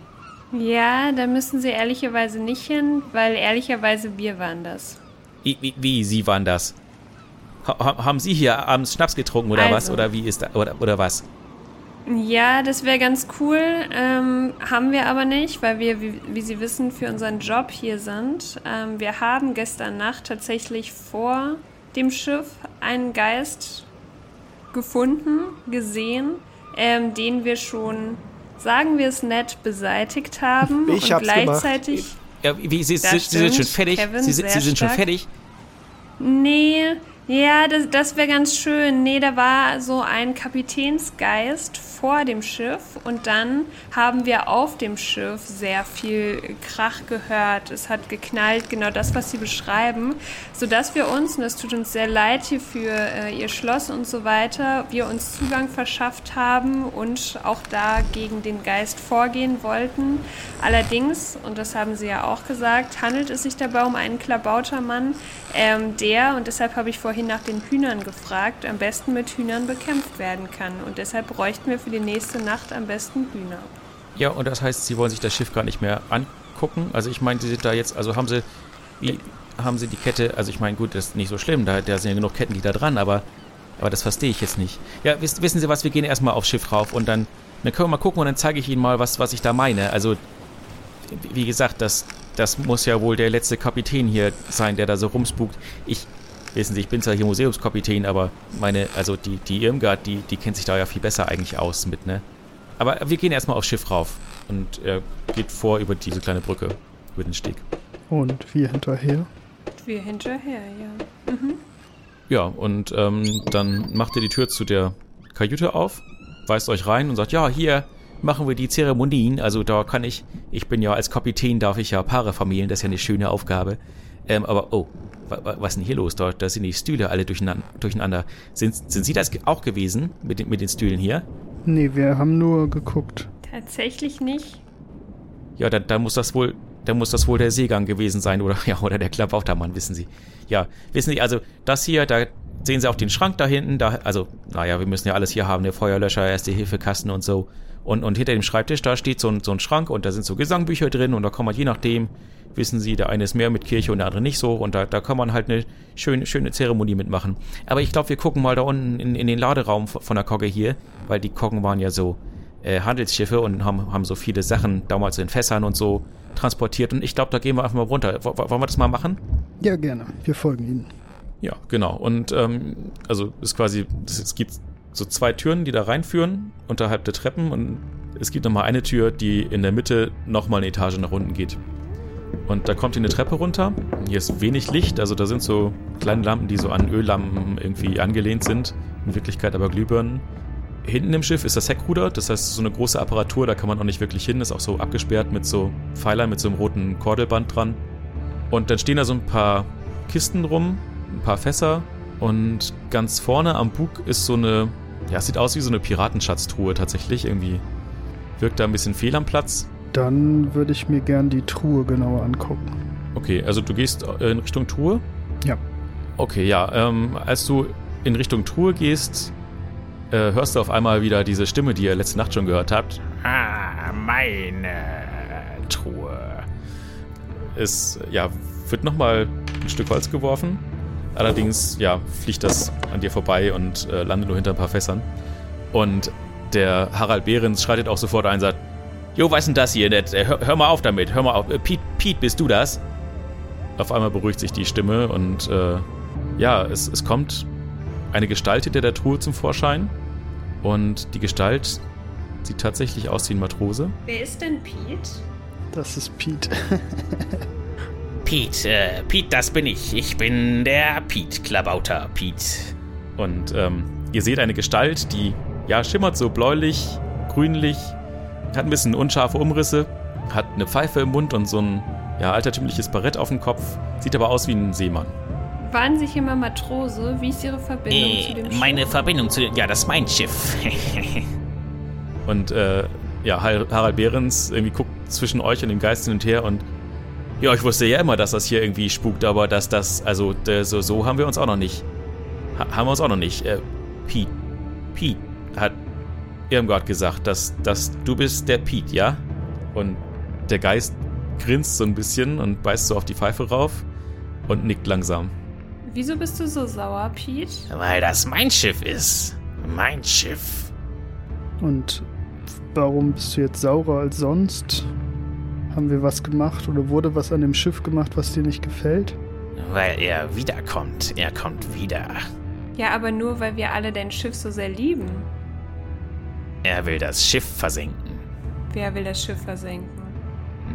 Ja, da müssen Sie ehrlicherweise nicht hin, weil ehrlicherweise wir waren das. Wie, wie Sie waren das? Ha, haben Sie hier abends Schnaps getrunken oder also. Was? Oder wie ist da, oder, oder was? Ja, das wäre ganz cool, ähm, haben wir aber nicht, weil wir, wie, wie Sie wissen, für unseren Job hier sind. Ähm, wir haben gestern Nacht tatsächlich vor dem Schiff einen Geist gefunden, gesehen, ähm, den wir schon, sagen wir es nett, beseitigt haben. Ich und gleichzeitig. Ja, wie, Sie, Sie, Sie sind schon fertig. Kevin, Sie, Sie sind stark. Schon fertig. Nee, ja, das, das wäre ganz schön. Nee, da war so ein Kapitänsgeist vor dem Schiff und dann haben wir auf dem Schiff sehr viel Krach gehört. Es hat geknallt, genau das, was Sie beschreiben, sodass wir uns, und das tut uns sehr leid hier für äh, Ihr Schloss und so weiter, wir uns Zugang verschafft haben und auch da gegen den Geist vorgehen wollten. Allerdings, und das haben Sie ja auch gesagt, handelt es sich dabei um einen Klabautermann, ähm, der, und deshalb habe ich vorhin nach den Hühnern gefragt, am besten mit Hühnern bekämpft werden kann. Und deshalb bräuchten wir für die nächste Nacht am besten Hühner. Ja, und das heißt, Sie wollen sich das Schiff gar nicht mehr angucken? Also ich meine, Sie sind da jetzt, also haben Sie, wie, haben Sie die Kette, also ich meine, gut, das ist nicht so schlimm, da, da sind ja genug Ketten, die da dran, aber, aber das verstehe ich jetzt nicht. Ja, wissen, wissen Sie was, wir gehen erstmal aufs Schiff rauf und dann, dann können wir mal gucken und dann zeige ich Ihnen mal, was, was ich da meine. Also, wie gesagt, das, das muss ja wohl der letzte Kapitän hier sein, der da so rumspukt. Ich Wissen Sie, ich bin zwar hier Museumskapitän, aber meine, also die, die Irmgard, die, die kennt sich da ja viel besser eigentlich aus mit, ne? Aber wir gehen erstmal aufs Schiff rauf und er geht vor über diese kleine Brücke, über den Steg. Und wir hinterher? Wir hinterher, ja. Mhm. Ja, und ähm, dann macht ihr die Tür zu der Kajüte auf, weist euch rein und sagt, ja, hier machen wir die Zeremonien, also da kann ich, ich bin ja als Kapitän, darf ich ja Paare vermählen, das ist ja eine schöne Aufgabe. Ähm, aber, oh, was ist denn hier los? Da, da sind die Stühle alle durcheinander. Sind, sind Sie das auch gewesen mit den, mit den Stühlen hier? Nee, wir haben nur geguckt. Tatsächlich nicht. Ja, da, da muss das wohl, da muss das wohl der Seegang gewesen sein oder, ja, oder der Klabautermann, wissen Sie. Ja, wissen Sie, also das hier, da sehen Sie auch den Schrank da hinten. Da, also, naja, wir müssen ja alles hier haben, der Feuerlöscher, Erste-Hilfe-Kasten und so. Und, und hinter dem Schreibtisch, da steht so ein, so ein Schrank und da sind so Gesangbücher drin und da kann man je nachdem, wissen Sie, der eine ist mehr mit Kirche und der andere nicht so und da, da kann man halt eine schöne, schöne Zeremonie mitmachen. Aber ich glaube, wir gucken mal da unten in, in den Laderaum von der Kogge hier, weil die Koggen waren ja so äh, Handelsschiffe und haben, haben so viele Sachen damals in Fässern und so transportiert und ich glaube, da gehen wir einfach mal runter. W- wollen wir das mal machen? Ja, gerne. Wir folgen Ihnen. Ja, genau. Und ähm, also ist quasi, es gibt so zwei Türen, die da reinführen, unterhalb der Treppen und es gibt nochmal eine Tür, die in der Mitte nochmal eine Etage nach unten geht. Und da kommt hier eine Treppe runter. Hier ist wenig Licht, also da sind so kleine Lampen, die so an Öllampen irgendwie angelehnt sind. In Wirklichkeit aber Glühbirnen. Hinten im Schiff ist das Heckruder, das heißt so eine große Apparatur, da kann man auch nicht wirklich hin. Ist auch so abgesperrt mit so Pfeilern, mit so einem roten Kordelband dran. Und dann stehen da so ein paar Kisten rum, ein paar Fässer. Und ganz vorne am Bug ist so eine, ja, es sieht aus wie so eine Piratenschatztruhe tatsächlich. Irgendwie wirkt da ein bisschen fehl am Platz. Dann würde ich mir gern die Truhe genauer angucken. Okay, also du gehst in Richtung Truhe? Ja. Okay, ja. Ähm, als du in Richtung Truhe gehst, äh, hörst du auf einmal wieder diese Stimme, die ihr letzte Nacht schon gehört habt. Ah, meine Truhe. Es, ja, wird nochmal ein Stück Holz geworfen. Allerdings, ja, fliegt das an dir vorbei und äh, landet nur hinter ein paar Fässern. Und der Harald Behrens schreitet auch sofort ein und sagt, Jo, was ist denn das hier? Hör, hör mal auf damit, hör mal auf. Piet, Piet, bist du das? Auf einmal beruhigt sich die Stimme und äh, ja, es, es kommt eine Gestalt hinter der Truhe zum Vorschein und die Gestalt Sieht tatsächlich aus wie ein Matrose. Wer ist denn Piet? Das ist Piet. Piet, äh, Piet, das bin ich. Ich bin der Piet, Klabauter Piet. Und ähm, ihr seht eine Gestalt, die ja schimmert so bläulich, grünlich, hat ein bisschen unscharfe Umrisse, hat eine Pfeife im Mund und so ein ja, altertümliches Barett auf dem Kopf, sieht aber aus wie ein Seemann. Waren Sie hier mal Matrose? Wie ist Ihre Verbindung äh, zu dem Schiff? Meine Verbindung zu dem... Ja, das ist mein Schiff. Und äh, ja, Harald Behrens irgendwie guckt zwischen euch und dem Geist hin und her und ja, ich wusste ja immer, dass das hier irgendwie spukt, aber dass das... Also so, so haben wir uns auch noch nicht. Ha- haben wir uns auch noch nicht. Äh, Piet. Piet hat Irmgard gesagt, dass, dass du bist der Piet, ja? Und der Geist grinst so ein bisschen und beißt so auf die Pfeife rauf und nickt langsam. Wieso bist du so sauer, Piet? Weil das mein Schiff ist. Mein Schiff. Und warum bist du jetzt saurer als sonst? Haben wir was gemacht oder wurde was an dem Schiff gemacht, was dir nicht gefällt? Weil er wiederkommt. Er kommt wieder. Ja, aber nur, weil wir alle dein Schiff so sehr lieben. Er will das Schiff versenken. Wer will das Schiff versenken?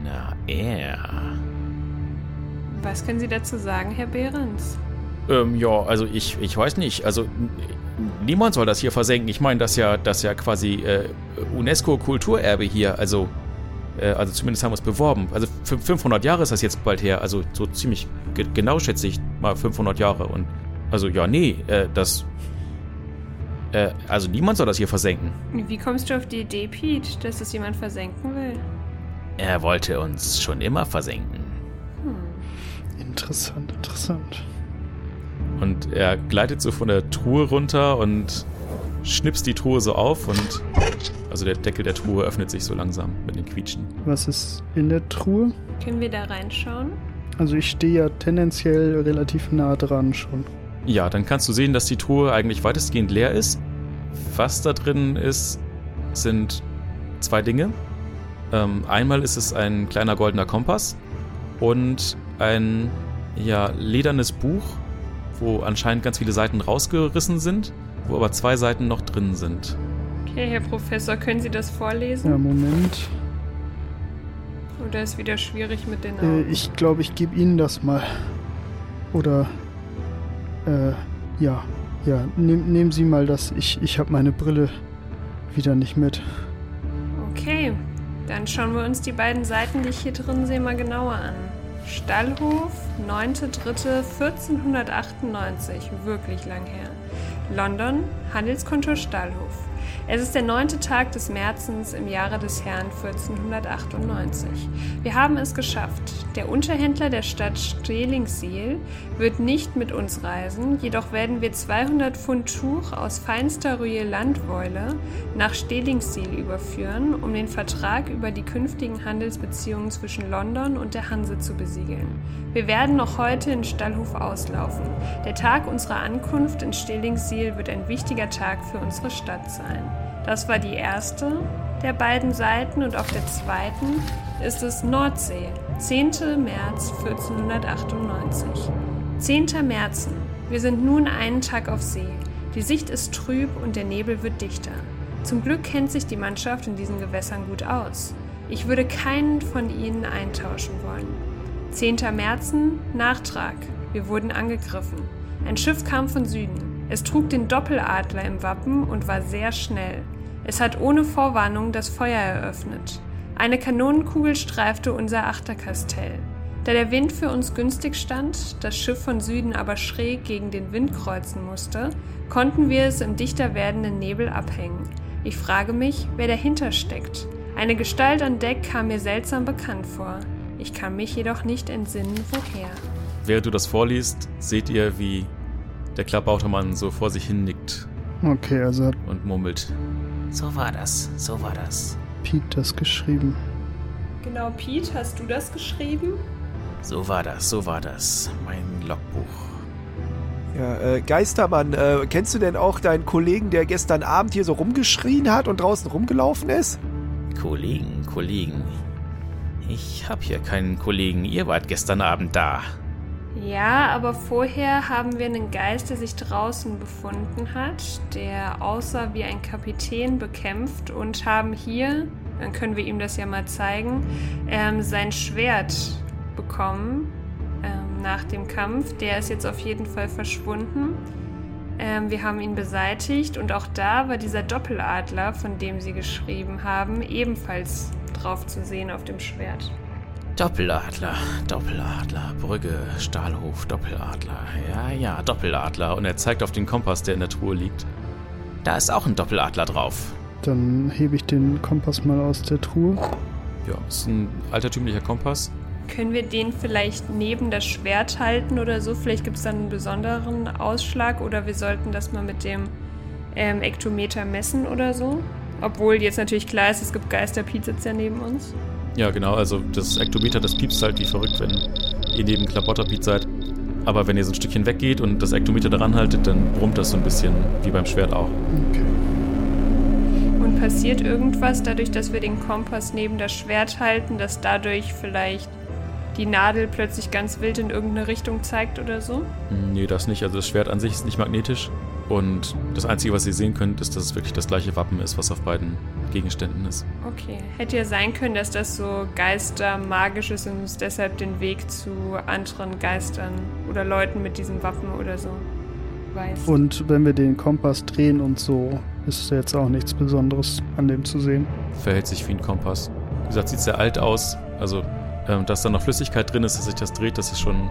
Na, er. Was können Sie dazu sagen, Herr Behrens? Ähm, ja, also ich, ich weiß nicht. Also n- niemand soll das hier versenken. Ich meine, das ja, das ja quasi äh, UNESCO-Kulturerbe hier. Also, äh, also zumindest haben wir es beworben. Also f- fünfhundert Jahre ist das jetzt bald her. Also so ziemlich ge- genau schätze ich mal fünfhundert Jahre. Und also ja, nee, äh, das... Äh, also niemand soll das hier versenken. Wie kommst du auf die Idee, Piet, dass das jemand versenken will? Er wollte uns schon immer versenken. Hm. Interessant, interessant. Und er gleitet so von der Truhe runter und schnipst die Truhe so auf und also der Deckel der Truhe öffnet sich so langsam mit dem Quietschen. Was ist in der Truhe? Können wir da reinschauen? Also ich stehe ja tendenziell relativ nah dran schon. Ja, dann kannst du sehen, dass die Truhe eigentlich weitestgehend leer ist. Was da drin ist, sind zwei Dinge. Ähm, einmal ist es ein kleiner goldener Kompass und ein ja, ledernes Buch, wo anscheinend ganz viele Seiten rausgerissen sind, wo aber zwei Seiten noch drin sind. Okay, Herr Professor, können Sie das vorlesen? Ja, Moment. Oder ist wieder schwierig mit den Augen? Äh, ich glaube, ich gebe Ihnen das mal. Oder, äh, ja, ja, nehm, nehmen Sie mal das. Ich, ich habe meine Brille wieder nicht mit. Okay. Dann schauen wir uns die beiden Seiten, die ich hier drin sehe, mal genauer an. Stahlhof, neunter dritter vierzehnhundertachtundneunzig, wirklich lang her. London, Handelskontor Stahlhof. Es ist der neunte Tag des Märzens im Jahre des Herrn vierzehnhundertachtundneunzig. Wir haben es geschafft. Der Unterhändler der Stadt Stellingsiel wird nicht mit uns reisen, jedoch werden wir zweihundert Pfund Tuch aus feinster Rühe-Landwolle nach Stellingsiel überführen, um den Vertrag über die künftigen Handelsbeziehungen zwischen London und der Hanse zu besiegeln. Wir werden noch heute in Stahlhof auslaufen. Der Tag unserer Ankunft in Stellingsiel wird ein wichtiger Tag für unsere Stadt sein. Das war die erste der beiden Seiten und auf der zweiten ist es Nordsee, zehnter März vierzehnhundertachtundneunzig. zehnter Märzen. Wir sind nun einen Tag auf See. Die Sicht ist trüb und der Nebel wird dichter. Zum Glück kennt sich die Mannschaft in diesen Gewässern gut aus. Ich würde keinen von ihnen eintauschen wollen. zehnter Märzen. Nachtrag. Wir wurden angegriffen. Ein Schiff kam von Süden. Es trug den Doppeladler im Wappen und war sehr schnell. Es hat ohne Vorwarnung das Feuer eröffnet. Eine Kanonenkugel streifte unser Achterkastell. Da der Wind für uns günstig stand, das Schiff von Süden aber schräg gegen den Wind kreuzen musste, konnten wir es im dichter werdenden Nebel abhängen. Ich frage mich, wer dahinter steckt. Eine Gestalt an Deck kam mir seltsam bekannt vor. Ich kann mich jedoch nicht entsinnen, woher. Während du das vorliest, seht ihr, wie der Klabautermann so vor sich hin nickt. Okay, also hat... Und murmelt. So war das, so war das. Piet das geschrieben. Genau, Piet, hast du das geschrieben? So war das, so war das. Mein Logbuch. Ja, äh, Geistermann, äh, kennst du denn auch deinen Kollegen, der gestern Abend hier so rumgeschrien hat und draußen rumgelaufen ist? Kollegen, Kollegen. Ich hab hier keinen Kollegen. Ihr wart gestern Abend da. Ja, aber vorher haben wir einen Geist, der sich draußen befunden hat, der aussah wie ein Kapitän, bekämpft und haben hier, dann können wir ihm das ja mal zeigen, ähm, sein Schwert bekommen ähm, nach dem Kampf. Der ist jetzt auf jeden Fall verschwunden. Ähm, wir haben ihn beseitigt und auch da war dieser Doppeladler, von dem sie geschrieben haben, ebenfalls drauf zu sehen auf dem Schwert. Doppeladler, Doppeladler, Brügge, Stahlhof, Doppeladler, ja, ja, Doppeladler. Und er zeigt auf den Kompass, der in der Truhe liegt. Da ist auch ein Doppeladler drauf. Dann hebe ich den Kompass mal aus der Truhe. Ja, ist ein altertümlicher Kompass. Können wir den vielleicht neben das Schwert halten oder so? Vielleicht gibt es dann einen besonderen Ausschlag oder wir sollten das mal mit dem ähm, Ektometer messen oder so. Obwohl jetzt natürlich klar ist, es gibt Geisterpiet sitzt ja neben uns. Ja, genau, also das Ektometer, das piepst halt wie verrückt, wenn ihr neben Klabauterpiet seid. Aber wenn ihr so ein Stückchen weggeht und das Ektometer daran haltet, dann brummt das so ein bisschen, wie beim Schwert auch. Okay. Und passiert irgendwas dadurch, dass wir den Kompass neben das Schwert halten, dass dadurch vielleicht die Nadel plötzlich ganz wild in irgendeine Richtung zeigt oder so? Nee, das nicht. Also das Schwert an sich ist nicht magnetisch. Und das Einzige, was ihr sehen könnt, ist, dass es wirklich das gleiche Wappen ist, was auf beiden Gegenständen ist. Okay. Hätte ja sein können, dass das so geistermagisch ist und uns deshalb den Weg zu anderen Geistern oder Leuten mit diesem Wappen oder so weist. Und wenn wir den Kompass drehen und so, ist jetzt auch nichts Besonderes an dem zu sehen. Verhält sich wie ein Kompass. Wie gesagt, sieht sehr alt aus. Also, ähm, dass da noch Flüssigkeit drin ist, dass sich das dreht, das ist schon...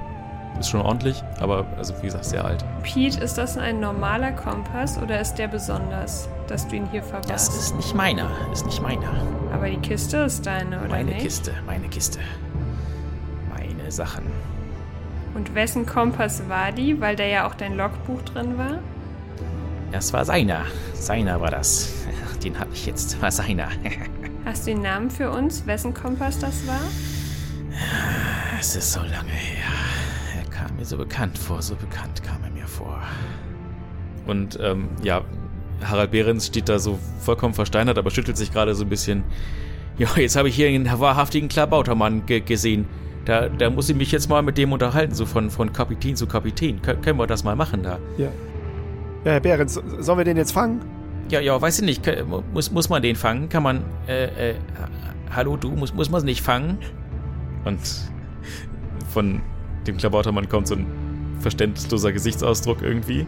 Ist schon ordentlich, aber also wie gesagt, sehr alt. Piet, ist das ein normaler Kompass oder ist der besonders, dass du ihn hier verwahrst? Das ist nicht meiner, ist nicht meiner. Aber die Kiste ist deine, oder meine nicht? Meine Kiste, meine Kiste. Meine Sachen. Und wessen Kompass war die, weil da ja auch dein Logbuch drin war? Das war seiner, seiner war das. Den habe ich jetzt, war seiner. Hast du den Namen für uns, wessen Kompass das war? Es ist so lange her. Kam mir so bekannt vor, so bekannt kam er mir vor. Und ähm, ja, Harald Behrens steht da so vollkommen versteinert, aber schüttelt sich gerade so ein bisschen. Ja, jetzt habe ich hier einen wahrhaftigen Klabautermann ge- gesehen. Da, da muss ich mich jetzt mal mit dem unterhalten, so von, von Kapitän zu Kapitän. Kön- können wir das mal machen da? Ja. Ja, Herr Behrens, sollen wir den jetzt fangen? Ja, ja, weiß ich nicht. Muss, muss man den fangen? Kann man, äh, äh, hallo du, muss, muss man es nicht fangen? Und von... Dem Klabautermann kommt so ein verständnisloser Gesichtsausdruck irgendwie.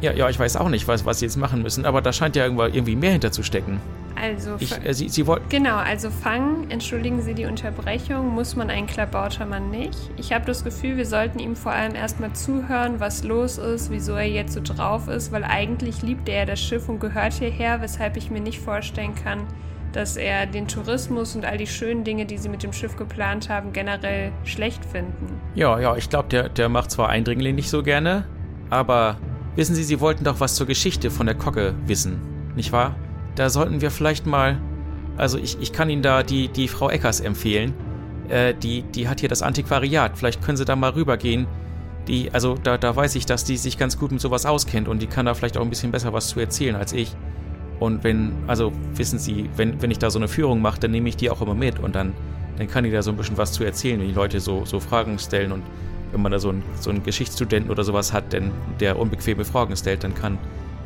Ja, ja, ich weiß auch nicht, was, was sie jetzt machen müssen, aber da scheint ja irgendwie mehr hinter zu stecken. Also, ich, äh, sie, sie woll- genau, also fangen, entschuldigen Sie die Unterbrechung, muss man einen Klabautermann nicht. Ich habe das Gefühl, wir sollten ihm vor allem erstmal zuhören, was los ist, wieso er jetzt so drauf ist, weil eigentlich liebt er ja das Schiff und gehört hierher, weshalb ich mir nicht vorstellen kann, dass er den Tourismus und all die schönen Dinge, die sie mit dem Schiff geplant haben, generell schlecht finden. Ja, ja, ich glaube, der, der macht zwar Eindringlinge nicht so gerne, aber wissen Sie, Sie wollten doch was zur Geschichte von der Kogge wissen, nicht wahr? Da sollten wir vielleicht mal, also ich, ich kann Ihnen da die, die Frau Eckers empfehlen, äh, die, die hat hier das Antiquariat, vielleicht können Sie da mal rübergehen. Die, also da, da weiß ich, dass die sich ganz gut mit sowas auskennt und die kann da vielleicht auch ein bisschen besser was zu erzählen als ich. Und wenn, also wissen Sie, wenn, wenn ich da so eine Führung mache, dann nehme ich die auch immer mit und dann, dann kann die da so ein bisschen was zu erzählen, wenn die Leute so, so Fragen stellen und wenn man da so einen, so einen Geschichtsstudenten oder sowas hat, denn, der unbequeme Fragen stellt, dann kann,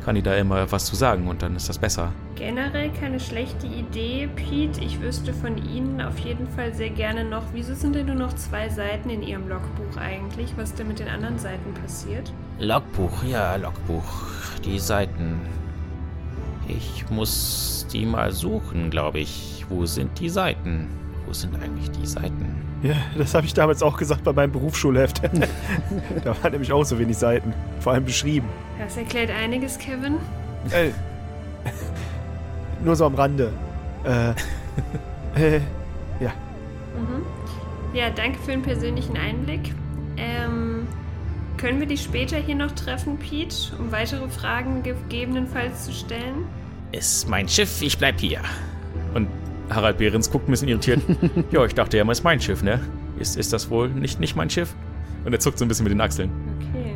kann die da immer was zu sagen und dann ist das besser. Generell keine schlechte Idee, Piet. Ich wüsste von Ihnen auf jeden Fall sehr gerne noch, wieso sind denn nur noch zwei Seiten in Ihrem Logbuch eigentlich? Was denn mit den anderen Seiten passiert? Logbuch, ja, Logbuch. Die Seiten... Ich muss die mal suchen, glaube ich. Wo sind die Seiten? Wo sind eigentlich die Seiten? Ja, das habe ich damals auch gesagt bei meinem Berufsschulheft. Da waren nämlich auch so wenig Seiten. Vor allem beschrieben. Das erklärt einiges, Kevin. Äh, nur so am Rande. Äh, äh, ja. Mhm. Ja, danke für den persönlichen Einblick. Ähm... Können wir dich später hier noch treffen, Piet, um weitere Fragen gegebenenfalls zu stellen? Ist mein Schiff, ich bleib hier. Und Harald Behrens guckt ein bisschen irritiert. Ja, ich dachte ja mal, ist mein Schiff, ne? Ist, ist das wohl nicht, nicht mein Schiff? Und er zuckt so ein bisschen mit den Achseln. Okay.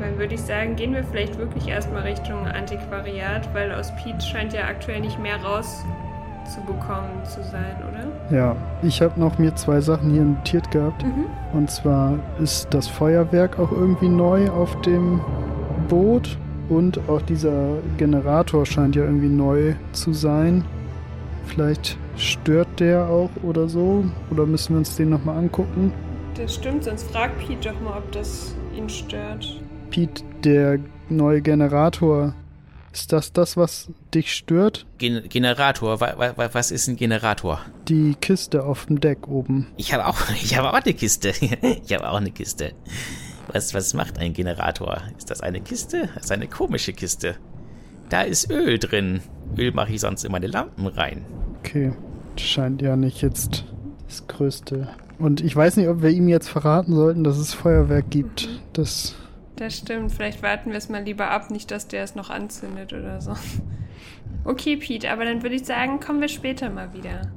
Dann würde ich sagen, gehen wir vielleicht wirklich erstmal Richtung Antiquariat, weil aus Piet scheint ja aktuell nicht mehr raus zu bekommen zu sein, oder? Ja, ich habe noch mir zwei Sachen hier notiert gehabt. Mhm. Und zwar ist das Feuerwerk auch irgendwie neu auf dem Boot und auch dieser Generator scheint ja irgendwie neu zu sein. Vielleicht stört der auch oder so, oder müssen wir uns den nochmal angucken? Das stimmt, sonst fragt Piet doch mal, ob das ihn stört. Piet, der neue Generator, ist das das, was dich stört? Gen- Generator? Wa- wa- was ist ein Generator? Die Kiste auf dem Deck oben. Ich habe auch, ich habe auch eine Kiste. Ich habe auch eine Kiste. Was, was macht ein Generator? Ist das eine Kiste? Das ist eine komische Kiste. Da ist Öl drin. Öl mache ich sonst in meine Lampen rein. Okay, scheint ja nicht jetzt das Größte. Und ich weiß nicht, ob wir ihm jetzt verraten sollten, dass es Feuerwerk gibt. Mhm. Das, das stimmt, vielleicht warten wir es mal lieber ab, nicht, dass der es noch anzündet oder so. Okay, Piet, aber dann würde ich sagen, kommen wir später mal wieder.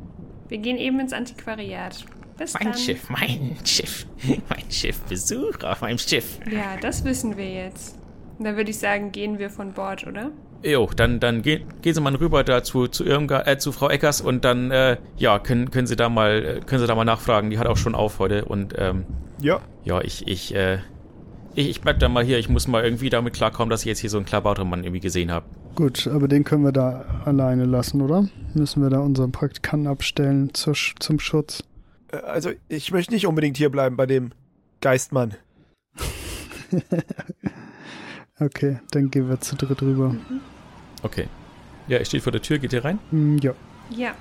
Wir gehen eben ins Antiquariat. Bis dann. Mein Schiff, mein Schiff, mein Schiff, Besuch auf meinem Schiff. Ja, das wissen wir jetzt. Und dann würde ich sagen, gehen wir von Bord, oder? Jo, dann, dann ge- gehen Sie mal rüber da zu, zu, Irmgard, äh, zu Frau Eckers und dann äh, ja, können, können, Sie da mal, können Sie da mal nachfragen. Die hat auch schon auf heute und ähm, ja. Ja, ich, ich, äh, ich, ich bleib da mal hier. Ich muss mal irgendwie damit klarkommen, dass ich jetzt hier so einen Klabautermann irgendwie gesehen habe. Gut, aber den können wir da alleine lassen, oder? Müssen wir da unseren Praktikanten abstellen zur, zum Schutz? Also ich möchte nicht unbedingt hierbleiben bei dem Geistmann. Okay, dann gehen wir zu dritt rüber. Mhm. Okay. Ja, ich stehe vor der Tür. Geht ihr rein? Mm, ja. Ja.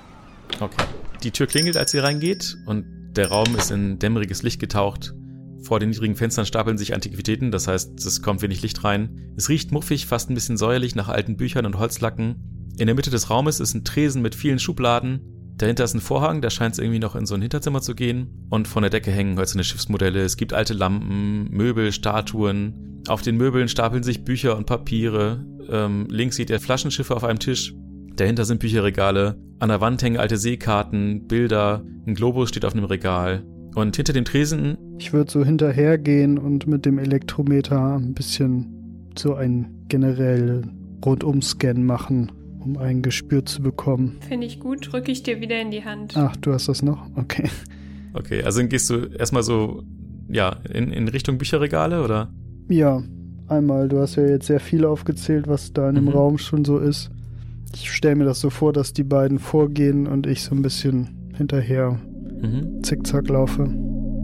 Okay. Die Tür klingelt, als ihr reingeht und der Raum ist in dämmeriges Licht getaucht. Vor den niedrigen Fenstern stapeln sich Antiquitäten, das heißt, es kommt wenig Licht rein. Es riecht muffig, fast ein bisschen säuerlich nach alten Büchern und Holzlacken. In der Mitte des Raumes ist ein Tresen mit vielen Schubladen. Dahinter ist ein Vorhang, da scheint es irgendwie noch in so ein Hinterzimmer zu gehen. Und von der Decke hängen hölzerne Schiffsmodelle. Es gibt alte Lampen, Möbel, Statuen. Auf den Möbeln stapeln sich Bücher und Papiere. Ähm, links seht ihr Flaschenschiffe auf einem Tisch. Dahinter sind Bücherregale. An der Wand hängen alte Seekarten, Bilder. Ein Globus steht auf einem Regal. Und hinter dem Tresen... Ich würde so hinterhergehen und mit dem Elektrometer ein bisschen so einen generellen Rundumscan machen, um ein Gespür zu bekommen. Finde ich gut, drücke ich dir wieder in die Hand. Ach, du hast das noch? Okay. Okay, also dann gehst du erstmal so, ja, in, in Richtung Bücherregale, oder? Ja, einmal. Du hast ja jetzt sehr viel aufgezählt, was da in dem mhm. Raum schon so ist. Ich stelle mir das so vor, dass die beiden vorgehen und ich so ein bisschen hinterher mhm. zickzack laufe.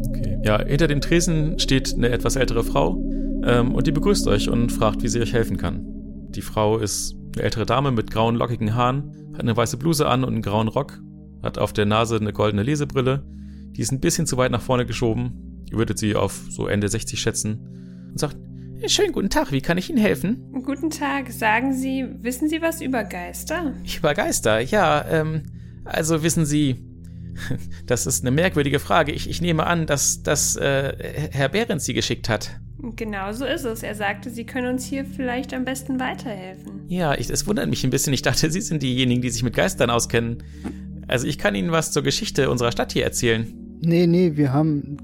Okay. Ja, hinter dem Tresen steht eine etwas ältere Frau ähm, und die begrüßt euch und fragt, wie sie euch helfen kann. Die Frau ist eine ältere Dame mit grauen, lockigen Haaren, hat eine weiße Bluse an und einen grauen Rock, hat auf der Nase eine goldene Lesebrille, die ist ein bisschen zu weit nach vorne geschoben. Ihr würdet sie auf so Ende sechzig schätzen und sagt, schönen guten Tag, wie kann ich Ihnen helfen? Guten Tag, sagen Sie, wissen Sie was über Geister? Über Geister, ja, ähm, also wissen Sie... Das ist eine merkwürdige Frage. Ich, ich nehme an, dass, dass äh, Herr Behrens sie geschickt hat. Genau so ist es. Er sagte, Sie können uns hier vielleicht am besten weiterhelfen. Ja, ich, es wundert mich ein bisschen. Ich dachte, Sie sind diejenigen, die sich mit Geistern auskennen. Also ich kann Ihnen was zur Geschichte unserer Stadt hier erzählen. Nee, nee, wir haben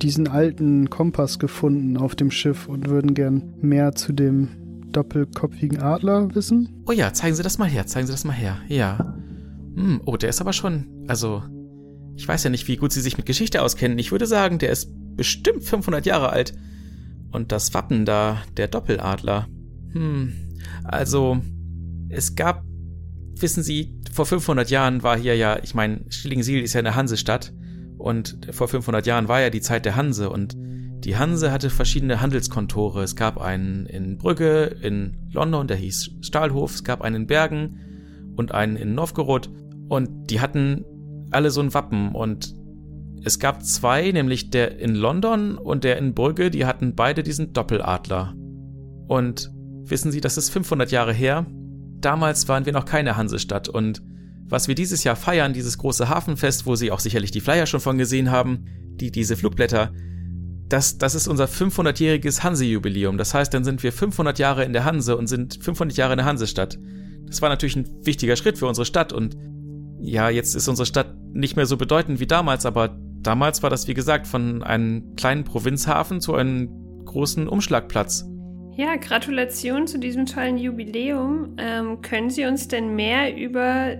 diesen alten Kompass gefunden auf dem Schiff und würden gern mehr zu dem doppelkopfigen Adler wissen. Oh ja, zeigen Sie das mal her, zeigen Sie das mal her. Ja. Hm, oh, der ist aber schon, also... Ich weiß ja nicht, wie gut Sie sich mit Geschichte auskennen. Ich würde sagen, der ist bestimmt fünfhundert Jahre alt. Und das Wappen da, der Doppeladler. Hm, also, es gab, wissen Sie, vor fünfhundert Jahren war hier ja, ich meine, Stellingsiel ist ja eine Hansestadt. Und vor fünfhundert Jahren war ja die Zeit der Hanse. Und die Hanse hatte verschiedene Handelskontore. Es gab einen in Brügge, in London, der hieß Stahlhof. Es gab einen in Bergen und einen in Novgorod. Und die hatten... alle so ein Wappen und es gab zwei, nämlich der in London und der in Brügge, die hatten beide diesen Doppeladler. Und wissen Sie, das ist fünfhundert Jahre her. Damals waren wir noch keine Hansestadt und was wir dieses Jahr feiern, dieses große Hafenfest, wo Sie auch sicherlich die Flyer schon von gesehen haben, die diese Flugblätter, das, das ist unser fünfhundertjähriges Hansejubiläum. Das heißt, dann sind wir fünfhundert Jahre in der Hanse und sind fünfhundert Jahre in der Hansestadt. Das war natürlich ein wichtiger Schritt für unsere Stadt und ja, jetzt ist unsere Stadt nicht mehr so bedeutend wie damals, aber damals war das, wie gesagt, von einem kleinen Provinzhafen zu einem großen Umschlagplatz. Ja, Gratulation zu diesem tollen Jubiläum. Ähm, können Sie uns denn mehr über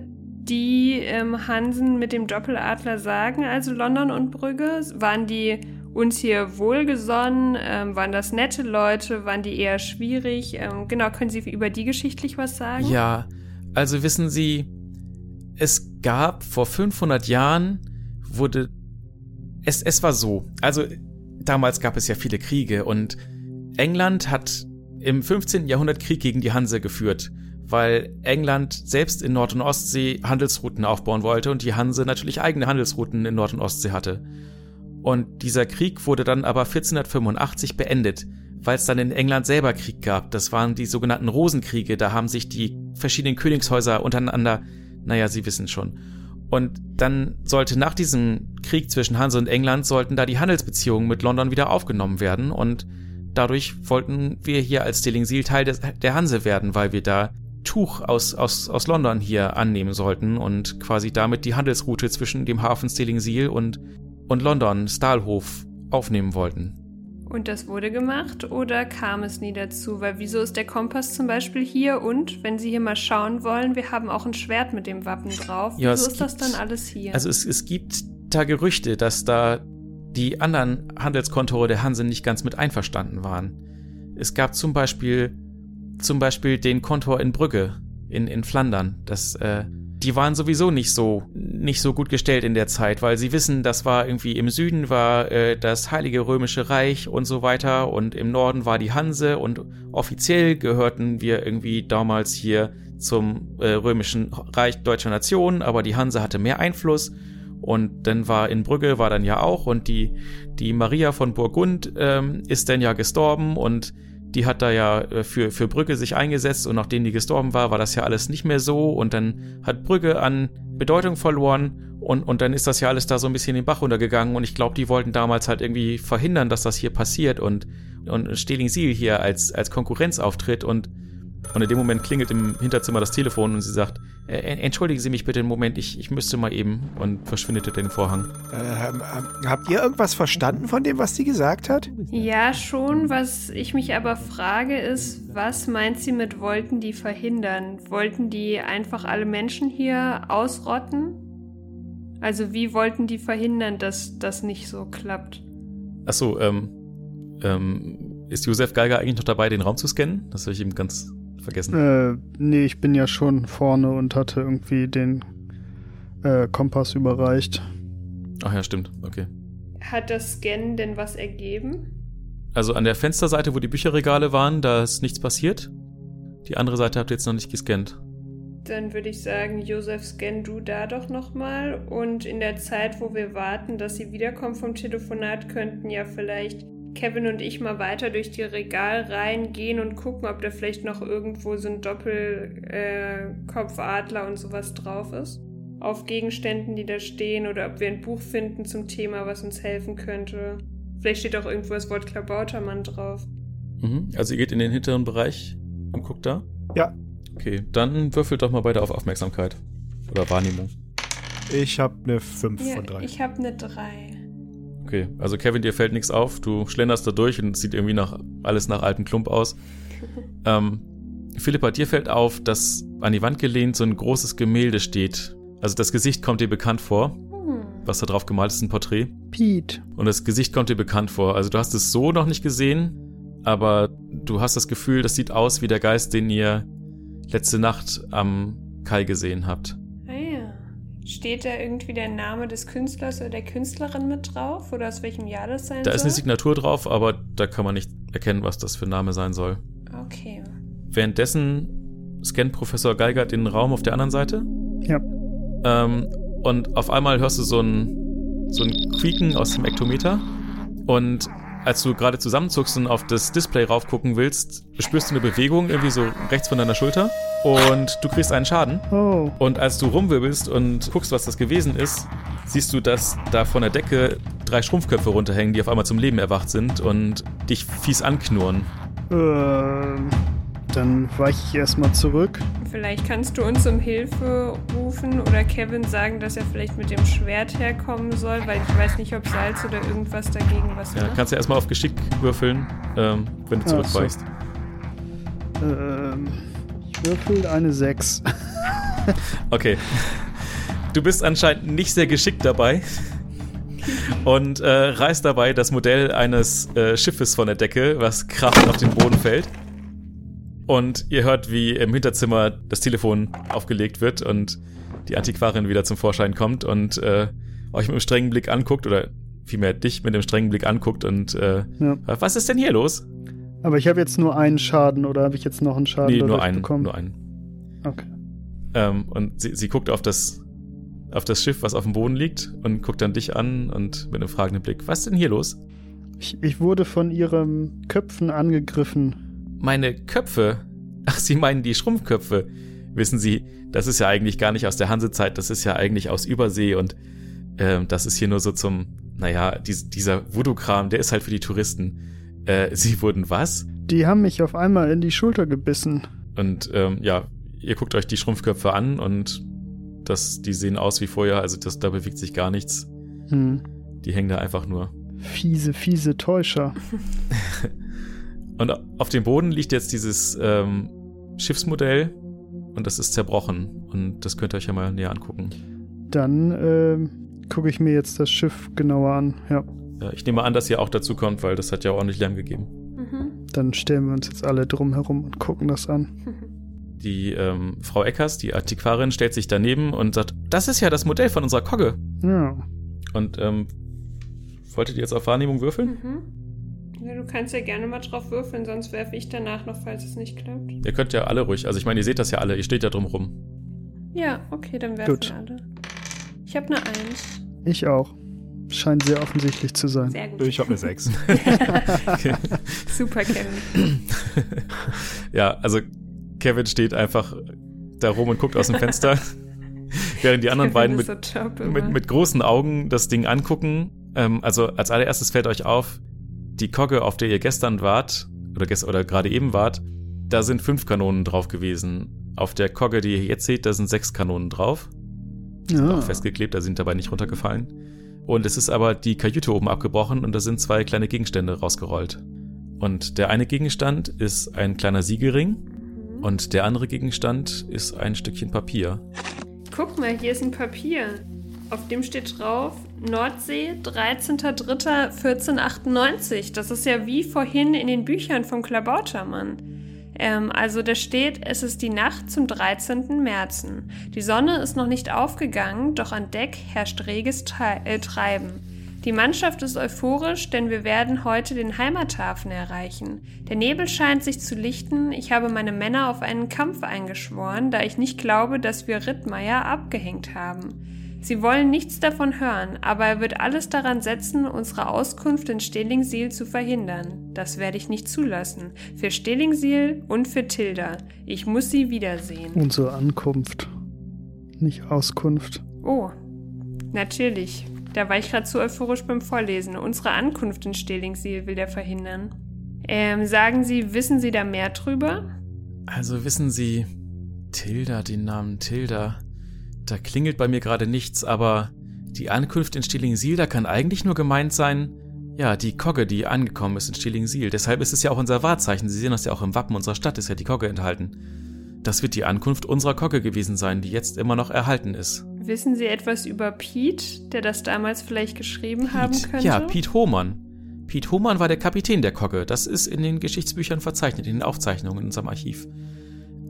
die ähm, Hansen mit dem Doppeladler sagen, also London und Brügge? Waren die uns hier wohlgesonnen? Ähm, waren das nette Leute? Waren die eher schwierig? Ähm, genau, können Sie über die geschichtlich was sagen? Ja, also wissen Sie, es gab vor fünfhundert Jahren wurde, es, es war so, also damals gab es ja viele Kriege und England hat im fünfzehnten Jahrhundert Krieg gegen die Hanse geführt, weil England selbst in Nord- und Ostsee Handelsrouten aufbauen wollte und die Hanse natürlich eigene Handelsrouten in Nord- und Ostsee hatte. Und dieser Krieg wurde dann aber vierzehnhundertfünfundachtzig beendet, weil es dann in England selber Krieg gab. Das waren die sogenannten Rosenkriege, da haben sich die verschiedenen Königshäuser untereinander, naja, Sie wissen schon. Und dann sollte nach diesem Krieg zwischen Hanse und England, sollten da die Handelsbeziehungen mit London wieder aufgenommen werden und dadurch wollten wir hier als Stellingsiel Teil des, der Hanse werden, weil wir da Tuch aus, aus, aus London hier annehmen sollten und quasi damit die Handelsroute zwischen dem Hafen Stellingsiel und, und London, Stahlhof, aufnehmen wollten. Und das wurde gemacht oder kam es nie dazu? Weil wieso ist der Kompass zum Beispiel hier und, wenn Sie hier mal schauen wollen, wir haben auch ein Schwert mit dem Wappen drauf. Ja, wieso ist das dann alles hier? Also es, es gibt da Gerüchte, dass da die anderen Handelskontore der Hanse nicht ganz mit einverstanden waren. Es gab zum Beispiel zum Beispiel den Kontor in Brügge, in, in Flandern. Das, äh, die waren sowieso nicht so, nicht so gut gestellt in der Zeit, weil sie wissen, das war irgendwie im Süden war äh, das Heilige Römische Reich und so weiter und im Norden war die Hanse und offiziell gehörten wir irgendwie damals hier zum äh, Römischen Reich Deutscher Nation, aber die Hanse hatte mehr Einfluss. Und dann war in Brügge, war dann ja auch, und die, die Maria von Burgund ähm, ist dann ja gestorben und die hat da ja äh, für, für Brügge sich eingesetzt und nachdem die gestorben war, war das ja alles nicht mehr so und dann hat Brügge an Bedeutung verloren und, und dann ist das ja alles da so ein bisschen in den Bach runtergegangen und ich glaube, die wollten damals halt irgendwie verhindern, dass das hier passiert und, und Stellingsiel hier als, als Konkurrenz auftritt und Und in dem Moment klingelt im Hinterzimmer das Telefon und sie sagt, äh, entschuldigen Sie mich bitte einen Moment, ich, ich müsste mal eben und verschwindet den Vorhang. Ähm, habt ihr irgendwas verstanden von dem, was sie gesagt hat? Ja, schon. Was ich mich aber frage ist, was meint sie mit wollten die verhindern? Wollten die einfach alle Menschen hier ausrotten? Also wie wollten die verhindern, dass das nicht so klappt? Ach so, ähm, ähm, ist Josef Geiger eigentlich noch dabei, den Raum zu scannen? Das habe ich eben ganz... vergessen. Äh, nee, ich bin ja schon vorne und hatte irgendwie den äh, Kompass überreicht. Ach ja, stimmt, okay. Hat das Scannen denn was ergeben? Also an der Fensterseite, wo die Bücherregale waren, da ist nichts passiert. Die andere Seite habt ihr jetzt noch nicht gescannt. Dann würde ich sagen, Josef, scann du da doch nochmal. Und in der Zeit, wo wir warten, dass sie wiederkommt vom Telefonat, könnten ja vielleicht Kevin und ich mal weiter durch die Regalreihen gehen und gucken, ob da vielleicht noch irgendwo so ein Doppelkopfadler äh, und sowas drauf ist. Auf Gegenständen, die da stehen oder ob wir ein Buch finden zum Thema, was uns helfen könnte. Vielleicht steht auch irgendwo das Wort Klabautermann drauf. Mhm. Also ihr geht in den hinteren Bereich und guckt da? Ja. Okay, dann würfelt doch mal beide auf Aufmerksamkeit oder Wahrnehmung. Ich habe eine fünf ja, von drei. Ich habe eine drei. Okay, also Kevin, dir fällt nichts auf, du schlenderst da durch und es sieht irgendwie nach, alles nach alten Klump aus. Ähm, Philippa, dir fällt auf, dass an die Wand gelehnt so ein großes Gemälde steht. Also das Gesicht kommt dir bekannt vor. Was da drauf gemalt ist, ein Porträt. Piet. Und das Gesicht kommt dir bekannt vor. Also du hast es so noch nicht gesehen, aber du hast das Gefühl, das sieht aus wie der Geist, den ihr letzte Nacht am Kai gesehen habt. Steht da irgendwie der Name des Künstlers oder der Künstlerin mit drauf? Oder aus welchem Jahr das sein soll? Da ist eine Signatur drauf, aber da kann man nicht erkennen, was das für ein Name sein soll. Okay. Währenddessen scannt Professor Geiger den Raum auf der anderen Seite. Ja. Ähm, und auf einmal hörst du so ein, so ein Quieken aus dem Ektometer. Und als du gerade zusammenzuckst und auf das Display raufgucken willst, spürst du eine Bewegung irgendwie so rechts von deiner Schulter und du kriegst einen Schaden. Oh. Und als du rumwirbelst und guckst, was das gewesen ist, siehst du, dass da von der Decke drei Schrumpfköpfe runterhängen, die auf einmal zum Leben erwacht sind und dich fies anknurren. Ähm, dann weiche ich erstmal zurück. Vielleicht kannst du uns um Hilfe rufen oder Kevin sagen, dass er vielleicht mit dem Schwert herkommen soll, weil ich weiß nicht, ob Salz oder irgendwas dagegen was ja, macht. Ja, kannst du erstmal auf Geschick würfeln, ähm, wenn du zurückweichst. So. Ähm, ich würfel eine sechs. Okay. du bist anscheinend nicht sehr geschickt dabei und äh, reißt dabei das Modell eines äh, Schiffes von der Decke, was krachend auf den Boden fällt. Und ihr hört, wie im Hinterzimmer das Telefon aufgelegt wird und die Antiquarin wieder zum Vorschein kommt und äh, euch mit einem strengen Blick anguckt, oder vielmehr dich mit einem strengen Blick anguckt und äh, ja. Was ist denn hier los? Aber ich habe jetzt nur einen Schaden, oder habe ich jetzt noch einen Schaden nee, nur einen, bekommen? Nee, nur einen. Okay. Ähm, und sie, sie guckt auf das, auf das Schiff, was auf dem Boden liegt, und guckt dann dich an und mit einem fragenden Blick. Was ist denn hier los? Ich, ich wurde von ihren Köpfen angegriffen. Meine Köpfe? Ach, Sie meinen die Schrumpfköpfe. Wissen Sie, das ist ja eigentlich gar nicht aus der Hansezeit, das ist ja eigentlich aus Übersee und äh, das ist hier nur so zum, naja, dies, dieser Voodoo-Kram, der ist halt für die Touristen. Äh, Sie wurden was? Die haben mich auf einmal in die Schulter gebissen. Und ähm, ja, ihr guckt euch die Schrumpfköpfe an und das, die sehen aus wie vorher, also das, da bewegt sich gar nichts. Hm. Die hängen da einfach nur. Fiese, fiese Täuscher. Und auf dem Boden liegt jetzt dieses ähm, Schiffsmodell und das ist zerbrochen. Und das könnt ihr euch ja mal näher angucken. Dann äh, gucke ich mir jetzt das Schiff genauer an, ja. ja. Ich nehme an, dass ihr auch dazu kommt, weil das hat ja ordentlich Lärm gegeben. Mhm. Dann stellen wir uns jetzt alle drumherum und gucken das an. Die ähm, Frau Eckers, die Antiquarin, stellt sich daneben und sagt, das ist ja das Modell von unserer Kogge. Ja. Und ähm, wolltet ihr jetzt auf Wahrnehmung würfeln? Mhm. Ja, du kannst ja gerne mal drauf würfeln, sonst werfe ich danach noch, falls es nicht klappt. Ihr könnt ja alle ruhig. Also ich meine, ihr seht das ja alle. Ihr steht ja drum rum. Ja, okay, dann werfen wir alle. Ich habe eine Eins. Ich auch. Scheint sehr offensichtlich zu sein. Sehr gut. Ich habe eine Sechs. Super, Kevin. Ja, also Kevin steht einfach da rum und guckt aus dem Fenster, während die anderen Kevin beiden mit, so mit, mit großen Augen das Ding angucken. Ähm, also als allererstes fällt euch auf, die Kogge, auf der ihr gestern wart, oder, gest- oder gerade eben wart, da sind fünf Kanonen drauf gewesen. Auf der Kogge, die ihr jetzt seht, da sind sechs Kanonen drauf. Die sind auch festgeklebt, da sind dabei nicht runtergefallen. Und es ist aber die Kajüte oben abgebrochen und da sind zwei kleine Gegenstände rausgerollt. Und der eine Gegenstand ist ein kleiner Siegelring und der andere Gegenstand ist ein Stückchen Papier. Guck mal, hier ist ein Papier. Auf dem steht drauf, Nordsee, dreizehnter dritter vierzehnhundertachtundneunzig. Das ist ja wie vorhin in den Büchern vom Klabautermann. Ähm, also da steht, es ist die Nacht zum dreizehnten März. Die Sonne ist noch nicht aufgegangen, doch an Deck herrscht reges Te- äh, Treiben. Die Mannschaft ist euphorisch, denn wir werden heute den Heimathafen erreichen. Der Nebel scheint sich zu lichten. Ich habe meine Männer auf einen Kampf eingeschworen, da ich nicht glaube, dass wir Rittmeier abgehängt haben. Sie wollen nichts davon hören, aber er wird alles daran setzen, unsere Auskunft in Stellingsiel zu verhindern. Das werde ich nicht zulassen. Für Stellingsiel und für Tilda. Ich muss sie wiedersehen. Unsere Ankunft. Nicht Auskunft. Oh, natürlich. Da war ich gerade zu euphorisch beim Vorlesen. Unsere Ankunft in Stellingsiel will er verhindern. Ähm, sagen Sie, wissen Sie da mehr drüber? Also wissen Sie, Tilda, den Namen Tilda... Da klingelt bei mir gerade nichts, aber die Ankunft in Stellingsiel, da kann eigentlich nur gemeint sein, ja, die Kogge, die angekommen ist in Stellingsiel. Deshalb ist es ja auch unser Wahrzeichen. Sie sehen das ja auch im Wappen unserer Stadt, ist ja die Kogge enthalten. Das wird die Ankunft unserer Kogge gewesen sein, die jetzt immer noch erhalten ist. Wissen Sie etwas über Piet, der das damals vielleicht geschrieben Piet, haben könnte? Ja, Piet Hohmann. Piet Hohmann war der Kapitän der Kogge. Das ist in den Geschichtsbüchern verzeichnet, in den Aufzeichnungen in unserem Archiv.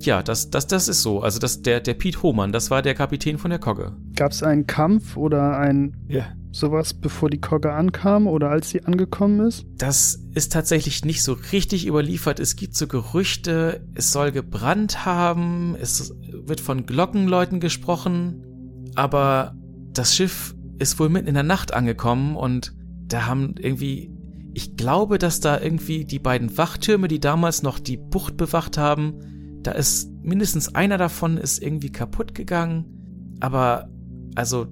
Ja, das, das, das ist so. Also das, der, der Piet Hohmann, das war der Kapitän von der Kogge. Gab es einen Kampf oder ein yeah. sowas, bevor die Kogge ankam oder als sie angekommen ist? Das ist tatsächlich nicht so richtig überliefert. Es gibt so Gerüchte, es soll gebrannt haben, es wird von Glockenläuten gesprochen, aber das Schiff ist wohl mitten in der Nacht angekommen und da haben irgendwie... Ich glaube, dass da irgendwie die beiden Wachtürme, die damals noch die Bucht bewacht haben... Da ist mindestens einer davon ist irgendwie kaputt gegangen, aber also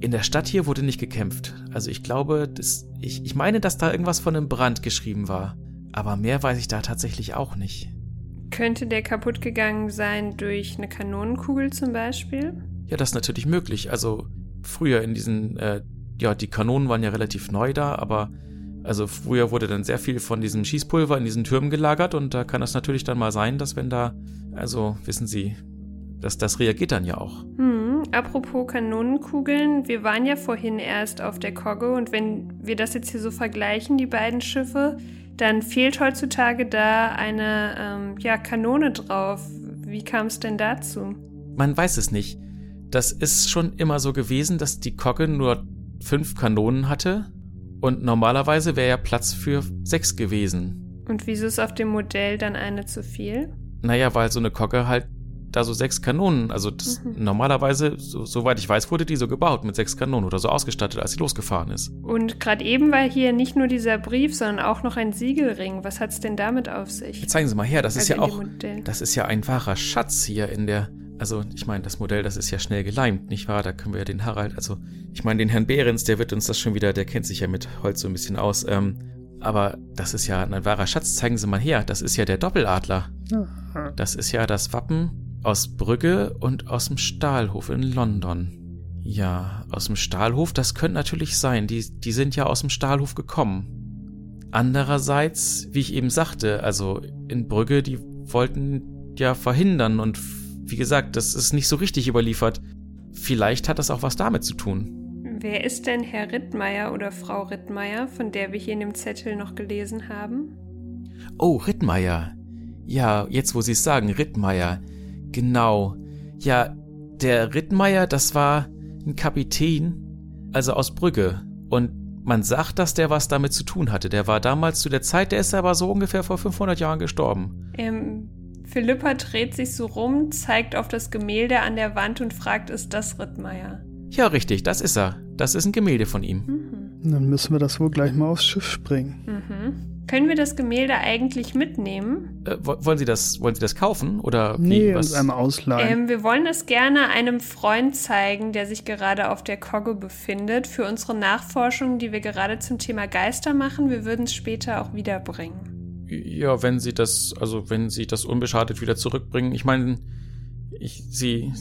in der Stadt hier wurde nicht gekämpft. Also ich glaube, das, ich, ich meine, dass da irgendwas von einem Brand geschrieben war, aber mehr weiß ich da tatsächlich auch nicht. Könnte der kaputt gegangen sein durch eine Kanonenkugel zum Beispiel? Ja, das ist natürlich möglich. Also früher in diesen, äh, ja, die Kanonen waren ja relativ neu da, aber also früher wurde dann sehr viel von diesem Schießpulver in diesen Türmen gelagert und da kann das natürlich dann mal sein, dass wenn da, also wissen Sie, dass das reagiert dann ja auch. Hm, Apropos Kanonenkugeln, wir waren ja vorhin erst auf der Kogge und wenn wir das jetzt hier so vergleichen, die beiden Schiffe, dann fehlt heutzutage da eine ähm, ja, Kanone drauf. Wie kam es denn dazu? Man weiß es nicht. Das ist schon immer so gewesen, dass die Kogge nur fünf Kanonen hatte und normalerweise wäre ja Platz für sechs gewesen. Und wieso ist auf dem Modell dann eine zu viel? Naja, weil so eine Kogge halt da so sechs Kanonen, also das mhm. normalerweise, so, soweit ich weiß, wurde die so gebaut mit sechs Kanonen oder so ausgestattet, als sie losgefahren ist. Und gerade eben war hier nicht nur dieser Brief, sondern auch noch ein Siegelring. Was hat's denn damit auf sich? Jetzt zeigen Sie mal her, das also ist ja auch, das ist ja ein wahrer Schatz hier in der, also ich meine, das Modell, das ist ja schnell geleimt, nicht wahr? Da können wir ja den Harald, also ich meine, den Herrn Behrens, der wird uns das schon wieder, der kennt sich ja mit Holz so ein bisschen aus, ähm, aber das ist ja ein wahrer Schatz, zeigen Sie mal her, das ist ja der Doppeladler. Mhm. Das ist ja das Wappen aus Brügge und aus dem Stahlhof in London. Ja, aus dem Stahlhof, das könnte natürlich sein. Die, die sind ja aus dem Stahlhof gekommen. Andererseits, wie ich eben sagte, also in Brügge, die wollten ja verhindern. Und wie gesagt, das ist nicht so richtig überliefert. Vielleicht hat das auch was damit zu tun. Wer ist denn Herr Rittmeier oder Frau Rittmeier, von der wir hier in dem Zettel noch gelesen haben? Oh, Rittmeier. Ja, jetzt wo Sie es sagen, Rittmeier. Genau. Ja, der Rittmeier, das war ein Kapitän, also aus Brügge. Und man sagt, dass der was damit zu tun hatte. Der war damals zu der Zeit, der ist aber so ungefähr vor fünfhundert Jahren gestorben. Ähm, Philippa dreht sich so rum, zeigt auf das Gemälde an der Wand und fragt, ist das Rittmeier? Ja, richtig, das ist er. Das ist ein Gemälde von ihm. Mhm. Dann müssen wir das wohl gleich mal aufs Schiff springen. Mhm. Können wir das Gemälde eigentlich mitnehmen? Äh, wollen Sie das, wollen Sie das kaufen oder wie? Nee, uns einmal ausleihen. Ähm, wir wollen es gerne einem Freund zeigen, der sich gerade auf der Kogge befindet, für unsere Nachforschungen, die wir gerade zum Thema Geister machen. Wir würden es später auch wiederbringen. Ja, wenn Sie das, also wenn Sie das unbeschadet wieder zurückbringen. Ich meine, ich, Sie,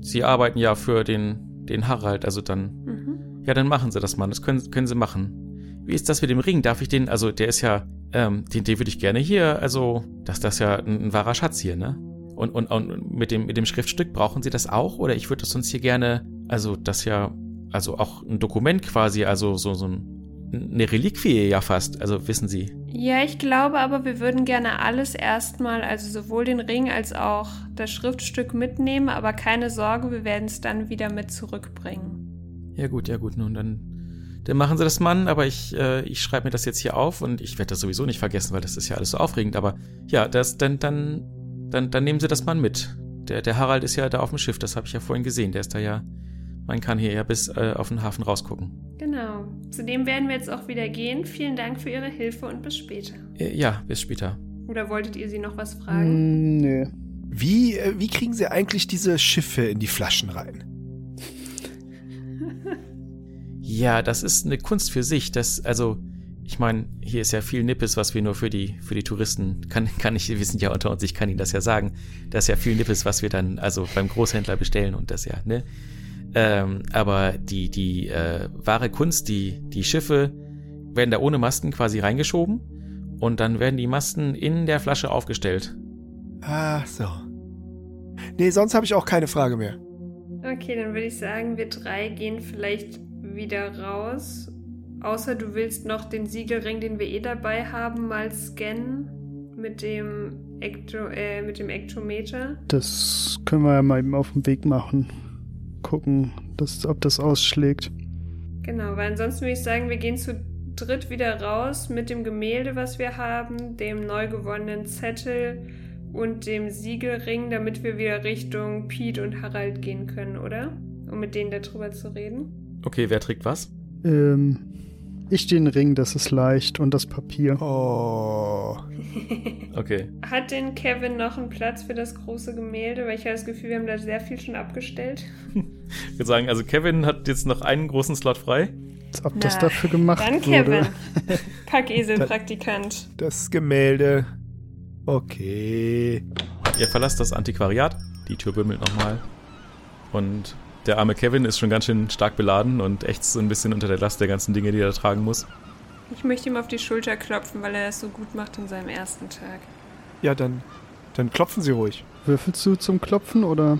Sie arbeiten ja für den, den Harald, also dann, mhm. ja, dann machen Sie das mal. Das können, können Sie machen. Wie ist das mit dem Ring? Darf ich den, also der ist ja, ähm, den, den würde ich gerne hier, also, das, das ist ja ein, ein wahrer Schatz hier, ne? Und, und, und mit dem, mit dem Schriftstück, brauchen Sie das auch? Oder ich würde das sonst hier gerne, also das ja, also auch ein Dokument quasi, also so, so ein, eine Reliquie ja fast, also wissen Sie. Ja, ich glaube aber, wir würden gerne alles erstmal, also sowohl den Ring als auch das Schriftstück mitnehmen, aber keine Sorge, wir werden es dann wieder mit zurückbringen. Ja gut, ja gut, nun dann Dann machen Sie das, Mann, aber ich, äh, ich schreibe mir das jetzt hier auf und ich werde das sowieso nicht vergessen, weil das ist ja alles so aufregend. Aber ja, das, dann, dann, dann, dann nehmen Sie das, Mann, mit. Der, der Harald ist ja da auf dem Schiff, das habe ich ja vorhin gesehen. Der ist da ja, man kann hier ja bis äh, auf den Hafen rausgucken. Genau. Zudem werden wir jetzt auch wieder gehen. Vielen Dank für Ihre Hilfe und bis später. Äh, ja, bis später. Oder wolltet ihr sie noch was fragen? Mm, nö. Wie, äh, wie kriegen Sie eigentlich diese Schiffe in die Flaschen rein? Ja, das ist eine Kunst für sich. Das, also, ich meine, hier ist ja viel Nippes, was wir nur für die, für die Touristen, kann, kann ich, wir sind ja unter uns, ich kann Ihnen das ja sagen, das ist ja viel Nippes, was wir dann, also beim Großhändler bestellen und das ja, ne? Ähm, aber die, die, äh, wahre Kunst, die, die Schiffe werden da ohne Masten quasi reingeschoben und dann werden die Masten in der Flasche aufgestellt. Ach so. Nee, sonst habe ich auch keine Frage mehr. Okay, dann würde ich sagen, wir drei gehen vielleicht wieder raus. Außer du willst noch den Siegelring, den wir eh dabei haben, mal scannen mit dem, Ekto, äh, mit dem Ektometer. Das können wir ja mal eben auf dem Weg machen. Gucken, dass, ob das ausschlägt. Genau, weil ansonsten würde ich sagen, wir gehen zu dritt wieder raus mit dem Gemälde, was wir haben, dem neu gewonnenen Zettel und dem Siegelring, damit wir wieder Richtung Piet und Harald gehen können, oder? Um mit denen darüber zu reden. Okay, wer trägt was? Ähm, ich den Ring, das ist leicht, und das Papier. Oh. Okay. Hat denn Kevin noch einen Platz für das große Gemälde? Weil ich habe das Gefühl, wir haben da sehr viel schon abgestellt. Ich würde sagen, also Kevin hat jetzt noch einen großen Slot frei. Als ob Na, das dafür gemacht dann wurde. Dann Kevin, Packesel-Praktikant. Das Gemälde. Okay. Ihr verlasst das Antiquariat. Die Tür bimmelt nochmal. Und der arme Kevin ist schon ganz schön stark beladen und ächzt so ein bisschen unter der Last der ganzen Dinge, die er tragen muss. Ich möchte ihm auf die Schulter klopfen, weil er das so gut macht in seinem ersten Tag. Ja, dann, dann klopfen Sie ruhig. Würfelst du zum Klopfen, oder?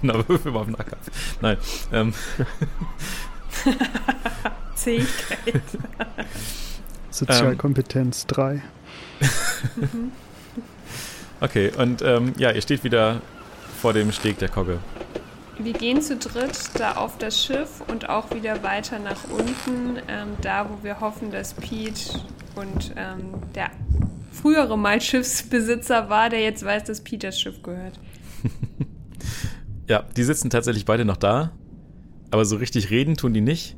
Genau, Würfel mal auf den Acker. Nein. Ähm. Zähigkeit. Sozialkompetenz drei. Mhm. Okay, und ähm, ja, ihr steht wieder vor dem Steg der Kogge. Wir gehen zu dritt da auf das Schiff und auch wieder weiter nach unten, ähm, da wo wir hoffen, dass Piet und ähm, der frühere mal Schiffsbesitzer war, der jetzt weiß, dass Piet das Schiff gehört. Ja, die sitzen tatsächlich beide noch da, aber so richtig reden tun die nicht.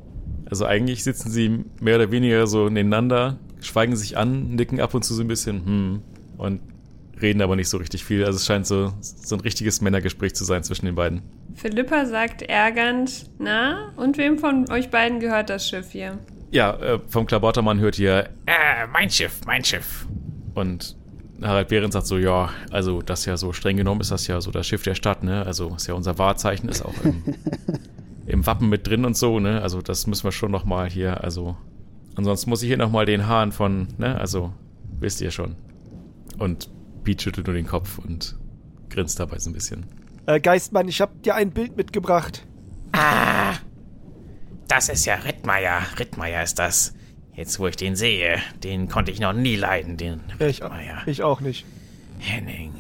Also eigentlich sitzen sie mehr oder weniger so nebeneinander, schweigen sich an, nicken ab und zu so ein bisschen hm, und reden aber nicht so richtig viel. Also es scheint so, so ein richtiges Männergespräch zu sein zwischen den beiden. Philippa sagt ärgernd, na, und wem von euch beiden gehört das Schiff hier? Ja, äh, vom Klabautermann hört ihr, äh, mein Schiff, mein Schiff. Und Harald Behrens sagt so, ja, also das ja so streng genommen ist das ja so das Schiff der Stadt, ne? Also ist ja unser Wahrzeichen, ist auch im, im Wappen mit drin und so, ne? Also das müssen wir schon nochmal hier, also ansonsten muss ich hier nochmal den Hahn von, ne? Also wisst ihr schon. Und Piet schüttelt nur den Kopf und grinst dabei so ein bisschen. Äh, Geistmann, ich hab dir ein Bild mitgebracht. Ah, das ist ja Rittmeier. Rittmeier ist das. Jetzt, wo ich den sehe, den konnte ich noch nie leiden, den Rittmeier. Ich, ich auch nicht. Henning.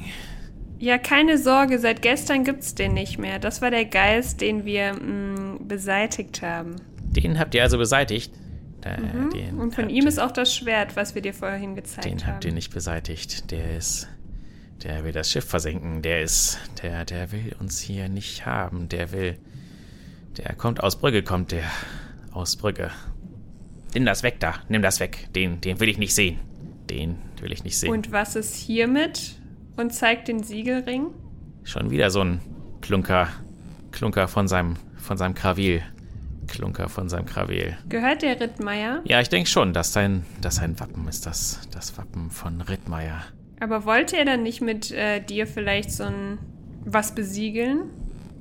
Ja, keine Sorge, seit gestern gibt's den nicht mehr. Das war der Geist, den wir mh, beseitigt haben. Den habt ihr also beseitigt? Da, mhm. den Und von ihm ihr, ist auch das Schwert, was wir dir vorhin gezeigt den haben. Den habt ihr nicht beseitigt. Der ist... Der will das Schiff versenken, der ist, der, der will uns hier nicht haben, der will, der kommt aus Brügge, kommt der, aus Brügge. Nimm das weg da, nimm das weg, den, den will ich nicht sehen, den will ich nicht sehen. Und was ist hiermit? Und zeigt den Siegelring? Schon wieder so ein Klunker, Klunker von seinem, von seinem Krawil, Klunker von seinem Krawil. Gehört der Rittmeier? Ja, ich denke schon, dass sein, dass sein Wappen ist das, das Wappen von Rittmeier. Aber wollte er dann nicht mit äh, dir vielleicht so ein... was besiegeln?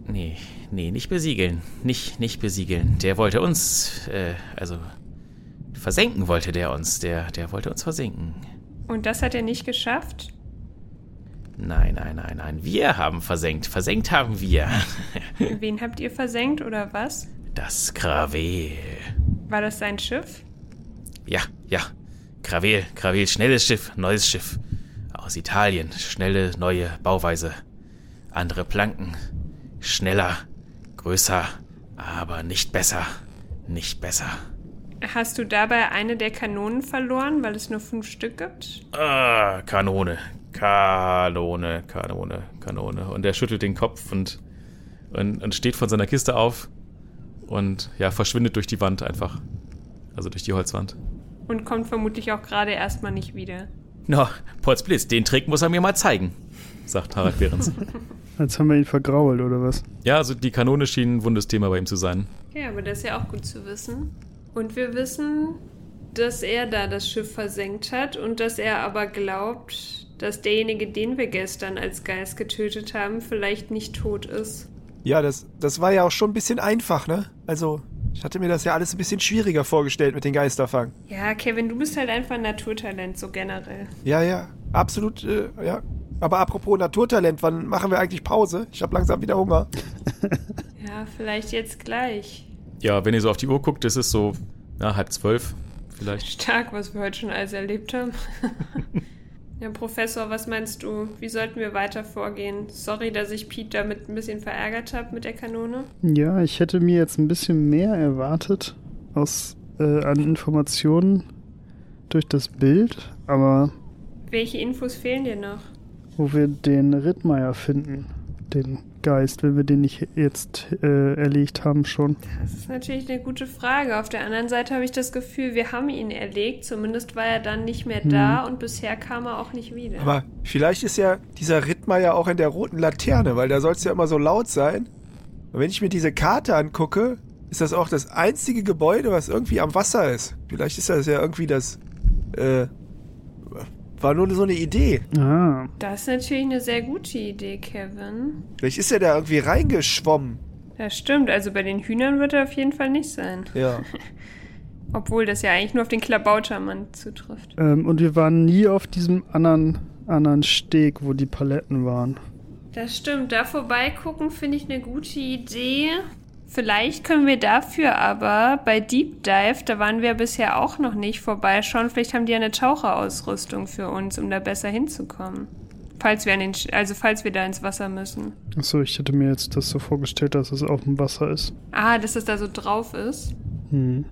Nee, nee, nicht besiegeln. Nicht, nicht besiegeln. Der wollte uns, äh, also... versenken wollte der uns. Der, der wollte uns versenken. Und das hat er nicht geschafft? Nein, nein, nein, nein. Wir haben versenkt. Versenkt haben wir. Wen habt ihr versenkt, oder was? Das Krawel. War das sein Schiff? Ja, ja. Krawel, Krawel. Schnelles Schiff, neues Schiff. Aus Italien. Schnelle, neue Bauweise. Andere Planken. Schneller. Größer. Aber nicht besser. Nicht besser. Hast du dabei eine der Kanonen verloren, weil es nur fünf Stück gibt? Ah, Kanone. Kanone, Kanone, Kanone. Und er schüttelt den Kopf und, und, und steht von seiner Kiste auf und ja, verschwindet durch die Wand einfach. Also durch die Holzwand. Und kommt vermutlich auch gerade erstmal nicht wieder. Na, no, Potzblitz, den Trick muss er mir mal zeigen, sagt Harald Behrens. Jetzt haben wir ihn vergrault, oder was? Ja, also die Kanone schien ein wundes Thema bei ihm zu sein. Ja, aber das ist ja auch gut zu wissen. Und wir wissen, dass er da das Schiff versenkt hat und dass er aber glaubt, dass derjenige, den wir gestern als Geist getötet haben, vielleicht nicht tot ist. Ja, das, das war ja auch schon ein bisschen einfach, ne? Also... Ich hatte mir das ja alles ein bisschen schwieriger vorgestellt mit den Geisterfang. Ja, Kevin, du bist halt einfach ein Naturtalent, so generell. Ja, ja, absolut, äh, ja. Aber apropos Naturtalent, wann machen wir eigentlich Pause? Ich habe langsam wieder Hunger. Ja, vielleicht jetzt gleich. Ja, wenn ihr so auf die Uhr guckt, ist es so, na, halb zwölf vielleicht. Stark, was wir heute schon alles erlebt haben. Ja, Professor, was meinst du? Wie sollten wir weiter vorgehen? Sorry, dass ich Piet damit ein bisschen verärgert habe mit der Kanone. Ja, ich hätte mir jetzt ein bisschen mehr erwartet aus, äh, an Informationen durch das Bild, aber... Welche Infos fehlen dir noch? Wo wir den Rittmeier finden, den Geist, wenn wir den nicht jetzt äh, erlegt haben schon. Das ist natürlich eine gute Frage. Auf der anderen Seite habe ich das Gefühl, wir haben ihn erlegt. Zumindest war er dann nicht mehr da hm. und bisher kam er auch nicht wieder. Aber vielleicht ist ja dieser Rittmeier auch in der roten Laterne, weil da soll es ja immer so laut sein. Und wenn ich mir diese Karte angucke, ist das auch das einzige Gebäude, was irgendwie am Wasser ist. Vielleicht ist das ja irgendwie das... Äh, war nur so eine Idee. Ah. Das ist natürlich eine sehr gute Idee, Kevin. Vielleicht ist er da irgendwie reingeschwommen. Das stimmt, also bei den Hühnern wird er auf jeden Fall nicht sein. Ja. Obwohl das ja eigentlich nur auf den Klabautermann zutrifft. Ähm, und wir waren nie auf diesem anderen, anderen Steg, wo die Paletten waren. Das stimmt, da vorbeigucken finde ich eine gute Idee. Vielleicht können wir dafür aber bei Deep Dive, da waren wir bisher auch noch nicht, vorbeischauen. Vielleicht haben die ja eine Taucherausrüstung für uns, um da besser hinzukommen. Falls wir an den, also falls wir da ins Wasser müssen. Achso, ich hätte mir jetzt das so vorgestellt, dass es auf dem Wasser ist. Ah, dass es da so drauf ist. Hm.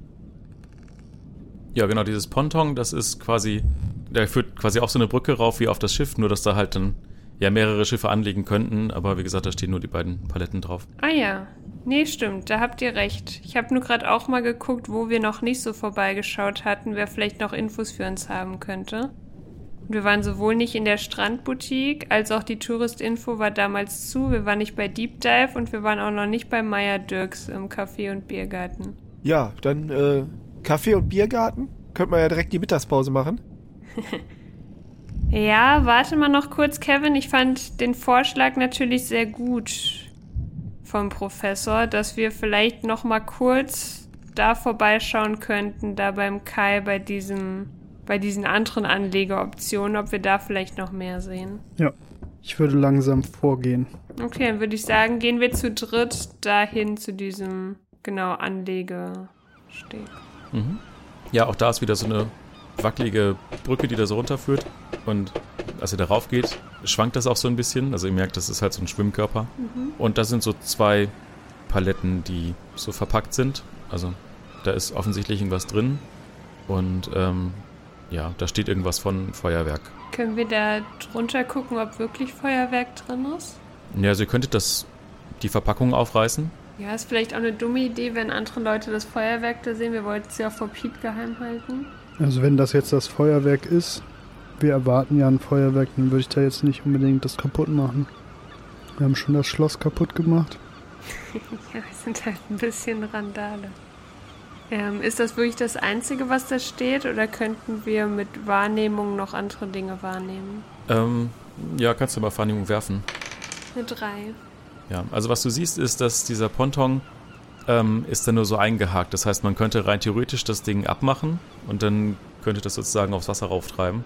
Ja, genau, dieses Ponton, das ist quasi, da führt quasi auch so eine Brücke rauf wie auf das Schiff, nur dass da halt dann ja mehrere Schiffe anlegen könnten, aber wie gesagt, da stehen nur die beiden Paletten drauf. Ah ja, nee, stimmt, da habt ihr recht. Ich habe nur gerade auch mal geguckt, wo wir noch nicht so vorbeigeschaut hatten, wer vielleicht noch Infos für uns haben könnte. Und wir waren sowohl nicht in der Strandboutique, als auch die Touristinfo war damals zu. Wir waren nicht bei Deep Dive und wir waren auch noch nicht bei Meier Dirks im Café und Biergarten. Ja, dann äh, Café und Biergarten? Könnte man ja direkt die Mittagspause machen. Ja, warte mal noch kurz, Kevin. Ich fand den Vorschlag natürlich sehr gut vom Professor, dass wir vielleicht noch mal kurz da vorbeischauen könnten, da beim Kai bei diesem... bei diesen anderen Anlegeoptionen, ob wir da vielleicht noch mehr sehen. Ja, ich würde langsam vorgehen. Okay, dann würde ich sagen, gehen wir zu dritt dahin zu diesem, genau, Anlegesteg. Mhm. Ja, auch da ist wieder so eine wackelige Brücke, die da so runterführt. Und als ihr da rauf geht, schwankt das auch so ein bisschen. Also ihr merkt, das ist halt so ein Schwimmkörper. Mhm. Und da sind so zwei Paletten, die so verpackt sind. Also da ist offensichtlich irgendwas drin. Und, ähm... ja, da steht irgendwas von Feuerwerk. Können wir da drunter gucken, ob wirklich Feuerwerk drin ist? Ja, also ihr könntet das, die Verpackung aufreißen. Ja, ist vielleicht auch eine dumme Idee, wenn andere Leute das Feuerwerk da sehen. Wir wollten es ja vor Piet geheim halten. Also wenn das jetzt das Feuerwerk ist, wir erwarten ja ein Feuerwerk, dann würde ich da jetzt nicht unbedingt das kaputt machen. Wir haben schon das Schloss kaputt gemacht. Ja, wir sind halt ein bisschen Randale. Ähm, ist das wirklich das Einzige, was da steht? Oder könnten wir mit Wahrnehmung noch andere Dinge wahrnehmen? Ähm, ja, kannst du mal Wahrnehmung werfen. Eine drei. Ja, also was du siehst, ist, dass dieser Ponton ähm, ist dann nur so eingehakt. Das heißt, man könnte rein theoretisch das Ding abmachen und dann könnte das sozusagen aufs Wasser rauftreiben.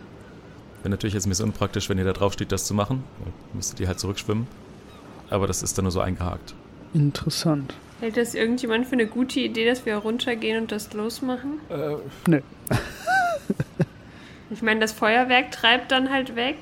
Wäre natürlich jetzt ein bisschen unpraktisch, wenn ihr da drauf steht, das zu machen. Dann müsstet ihr halt zurückschwimmen. Aber das ist dann nur so eingehakt. Interessant. Hält das irgendjemand für eine gute Idee, dass wir runtergehen und das losmachen? Äh, nee. Ich meine, das Feuerwerk treibt dann halt weg.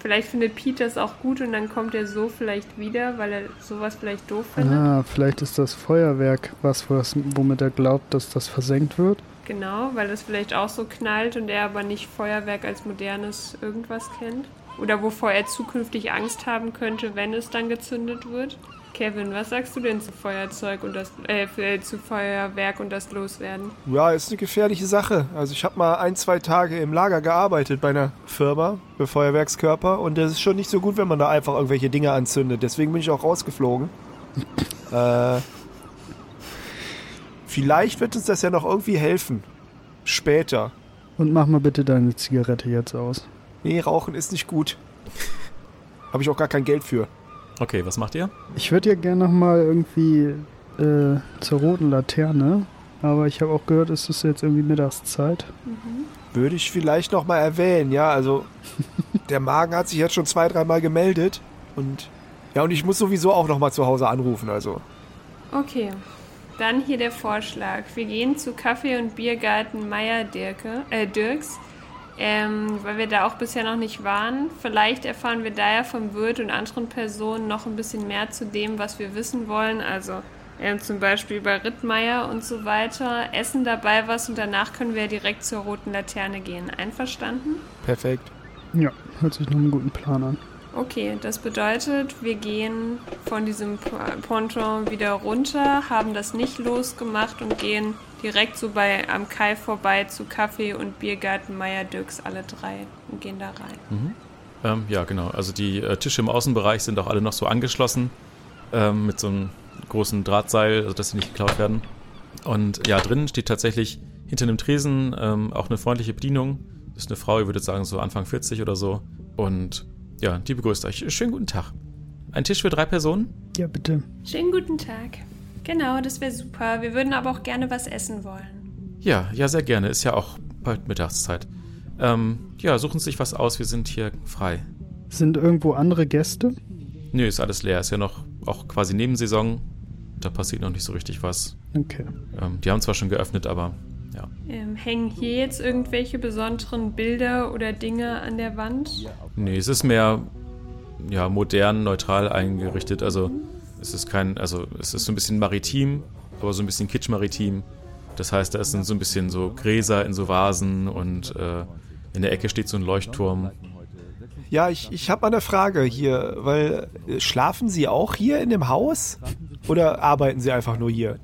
Vielleicht findet Piet das auch gut und dann kommt er so vielleicht wieder, weil er sowas vielleicht doof findet. Ah, vielleicht ist das Feuerwerk was, was, womit er glaubt, dass das versenkt wird. Genau, weil das vielleicht auch so knallt und er aber nicht Feuerwerk als modernes irgendwas kennt. Oder wovor er zukünftig Angst haben könnte, wenn es dann gezündet wird. Kevin, was sagst du denn zu Feuerzeug und das äh, zu Feuerwerk und das Loswerden? Ja, ist eine gefährliche Sache. Also ich habe mal ein, zwei Tage im Lager gearbeitet bei einer Firma für Feuerwerkskörper und das ist schon nicht so gut, wenn man da einfach irgendwelche Dinge anzündet. Deswegen bin ich auch rausgeflogen. äh, vielleicht wird uns das ja noch irgendwie helfen. Später. Und mach mal bitte deine Zigarette jetzt aus. Nee, Rauchen ist nicht gut. Habe ich auch gar kein Geld für. Okay, was macht ihr? Ich würde ja gerne nochmal irgendwie äh, zur roten Laterne, aber ich habe auch gehört, es ist jetzt irgendwie Mittagszeit. Mhm. Würde ich vielleicht nochmal erwähnen, ja, also der Magen hat sich jetzt schon zwei, dreimal gemeldet und ja, und ich muss sowieso auch nochmal zu Hause anrufen, also. Okay, dann hier der Vorschlag. Wir gehen zu Kaffee und Biergarten Meier Dirke, äh, Dirks. Ähm, weil wir da auch bisher noch nicht waren. Vielleicht erfahren wir da ja vom Wirt und anderen Personen noch ein bisschen mehr zu dem, was wir wissen wollen. Also ähm, zum Beispiel bei Rittmeier und so weiter. Essen dabei was und danach können wir ja direkt zur roten Laterne gehen. Einverstanden? Perfekt. Ja, hört sich nach einem guten Plan an. Okay, das bedeutet, wir gehen von diesem Ponton wieder runter, haben das nicht losgemacht und gehen direkt so bei am Kai vorbei zu Kaffee und Biergarten Meier Dirks, alle drei, und gehen da rein. Mhm. Ähm, ja, genau. Also die äh, Tische im Außenbereich sind auch alle noch so angeschlossen ähm, mit so einem großen Drahtseil, also dass sie nicht geklaut werden. Und ja, drinnen steht tatsächlich hinter einem Tresen ähm, auch eine freundliche Bedienung. Das ist eine Frau, ich würde sagen so Anfang vierzig oder so. Und ja, die begrüßt euch. Schönen guten Tag. Ein Tisch für drei Personen? Ja, bitte. Schönen guten Tag. Genau, das wäre super. Wir würden aber auch gerne was essen wollen. Ja, ja, sehr gerne. Ist ja auch bald Mittagszeit. Ähm, ja, suchen Sie sich was aus. Wir sind hier frei. Sind irgendwo andere Gäste? Nö, ist alles leer. Ist ja noch auch quasi Nebensaison. Da passiert noch nicht so richtig was. Okay. Ähm, die haben zwar schon geöffnet, aber ja. Ähm, hängen hier jetzt irgendwelche besonderen Bilder oder Dinge an der Wand? Nee, es ist mehr ja, modern, neutral eingerichtet. Also mhm. es ist kein, also es ist so ein bisschen maritim, aber so ein bisschen kitsch-maritim. Das heißt, da sind so ein bisschen so Gräser in so Vasen und äh, in der Ecke steht so ein Leuchtturm. Ja, ich, ich habe mal eine Frage hier, weil schlafen Sie auch hier in dem Haus oder arbeiten Sie einfach nur hier?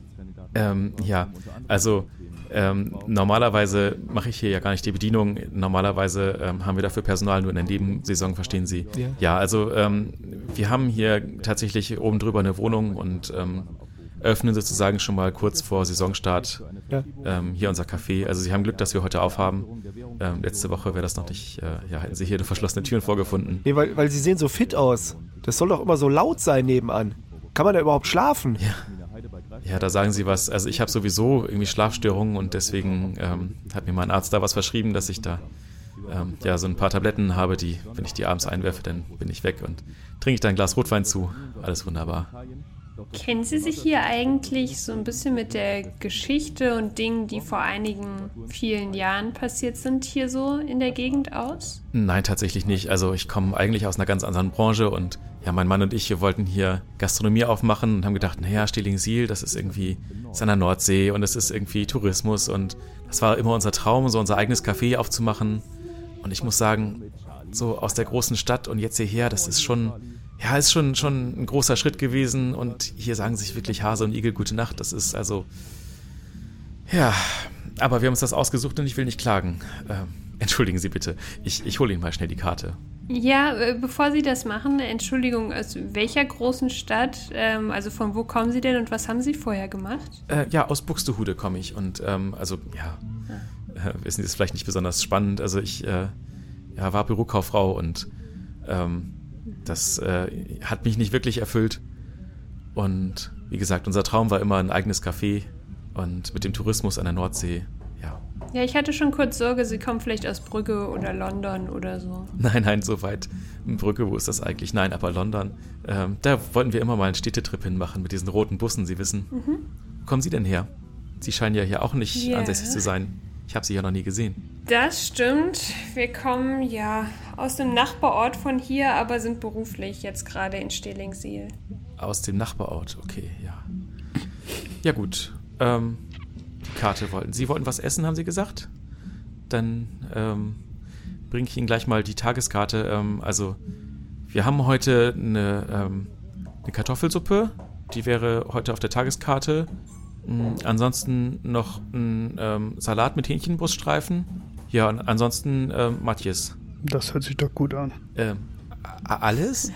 Ähm, ja, also ähm, normalerweise mache ich hier ja gar nicht die Bedienung. Normalerweise ähm, haben wir dafür Personal nur in der Nebensaison, verstehen Sie? Ja, ja also ähm, wir haben hier tatsächlich oben drüber eine Wohnung und ähm, öffnen sozusagen schon mal kurz vor Saisonstart ja. ähm, hier unser Café. Also Sie haben Glück, dass wir heute aufhaben. Ähm, letzte Woche wäre das noch nicht, äh, ja, hätten Sie hier eine verschlossene Türen vorgefunden. Nee, weil, weil Sie sehen so fit aus. Das soll doch immer so laut sein nebenan. Kann man da überhaupt schlafen? Ja, ja da sagen Sie was. Also ich habe sowieso irgendwie Schlafstörungen und deswegen ähm, hat mir mein Arzt da was verschrieben, dass ich da ähm, ja, so ein paar Tabletten habe, die, wenn ich die abends einwerfe, dann bin ich weg und trinke ich da ein Glas Rotwein zu. Alles wunderbar. Kennen Sie sich hier eigentlich so ein bisschen mit der Geschichte und Dingen, die vor einigen vielen Jahren passiert sind, hier so in der Gegend aus? Nein, tatsächlich nicht. Also ich komme eigentlich aus einer ganz anderen Branche und ja, mein Mann und ich, wir wollten hier Gastronomie aufmachen und haben gedacht, naja, Stellingsiel, das ist irgendwie, das ist an der Nordsee und das ist irgendwie Tourismus und das war immer unser Traum, so unser eigenes Café aufzumachen und ich muss sagen, so aus der großen Stadt und jetzt hierher, das ist schon... Ja, ist schon, schon ein großer Schritt gewesen und hier sagen sich wirklich Hase und Igel gute Nacht. Das ist also, ja, aber wir haben uns das ausgesucht und ich will nicht klagen. Ähm, entschuldigen Sie bitte, ich, ich hole Ihnen mal schnell die Karte. Ja, bevor Sie das machen, Entschuldigung, aus welcher großen Stadt, ähm, also von wo kommen Sie denn und was haben Sie vorher gemacht? Äh, ja, aus Buxtehude komme ich und ähm, also, ja, ja. Äh, wissen Sie, das ist vielleicht nicht besonders spannend. Also ich äh, ja, war Bürokauffrau und ähm, Das äh, hat mich nicht wirklich erfüllt und wie gesagt, unser Traum war immer ein eigenes Café und mit dem Tourismus an der Nordsee, ja. Ja, ich hatte schon kurz Sorge, Sie kommen vielleicht aus Brügge oder London oder so. Nein, nein, so weit. Brügge, wo ist das eigentlich? Nein, aber London. Ähm, da wollten wir immer mal einen Städtetrip hinmachen mit diesen roten Bussen, Sie wissen. Mhm. Wo kommen Sie denn her? Sie scheinen ja hier auch nicht yeah. ansässig zu sein. Ich habe sie ja noch nie gesehen. Das stimmt. Wir kommen ja aus dem Nachbarort von hier, aber sind beruflich jetzt gerade in Stellingsiel. Aus dem Nachbarort, okay, ja. Ja gut, ähm, die Karte wollten. Sie wollten was essen, haben Sie gesagt? Dann ähm, bringe ich Ihnen gleich mal die Tageskarte. Ähm, also wir haben heute eine, ähm, eine Kartoffelsuppe, die wäre heute auf der Tageskarte. Ansonsten noch ein ähm, Salat mit Hähnchenbruststreifen. Ja, und ansonsten ähm, Matjes. Das hört sich doch gut an. Ähm, a- alles?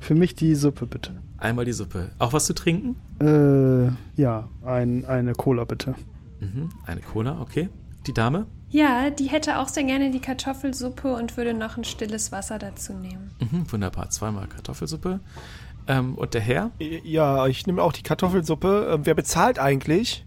Für mich die Suppe, bitte. Einmal die Suppe. Auch was zu trinken? Äh, ja, ein, eine Cola, bitte. Mhm, eine Cola, okay. Die Dame? Ja, die hätte auch sehr gerne die Kartoffelsuppe und würde noch ein stilles Wasser dazu nehmen. Mhm, wunderbar, zweimal Kartoffelsuppe. Ähm, und der Herr? Ja, ich nehme auch die Kartoffelsuppe. Ähm, wer bezahlt eigentlich?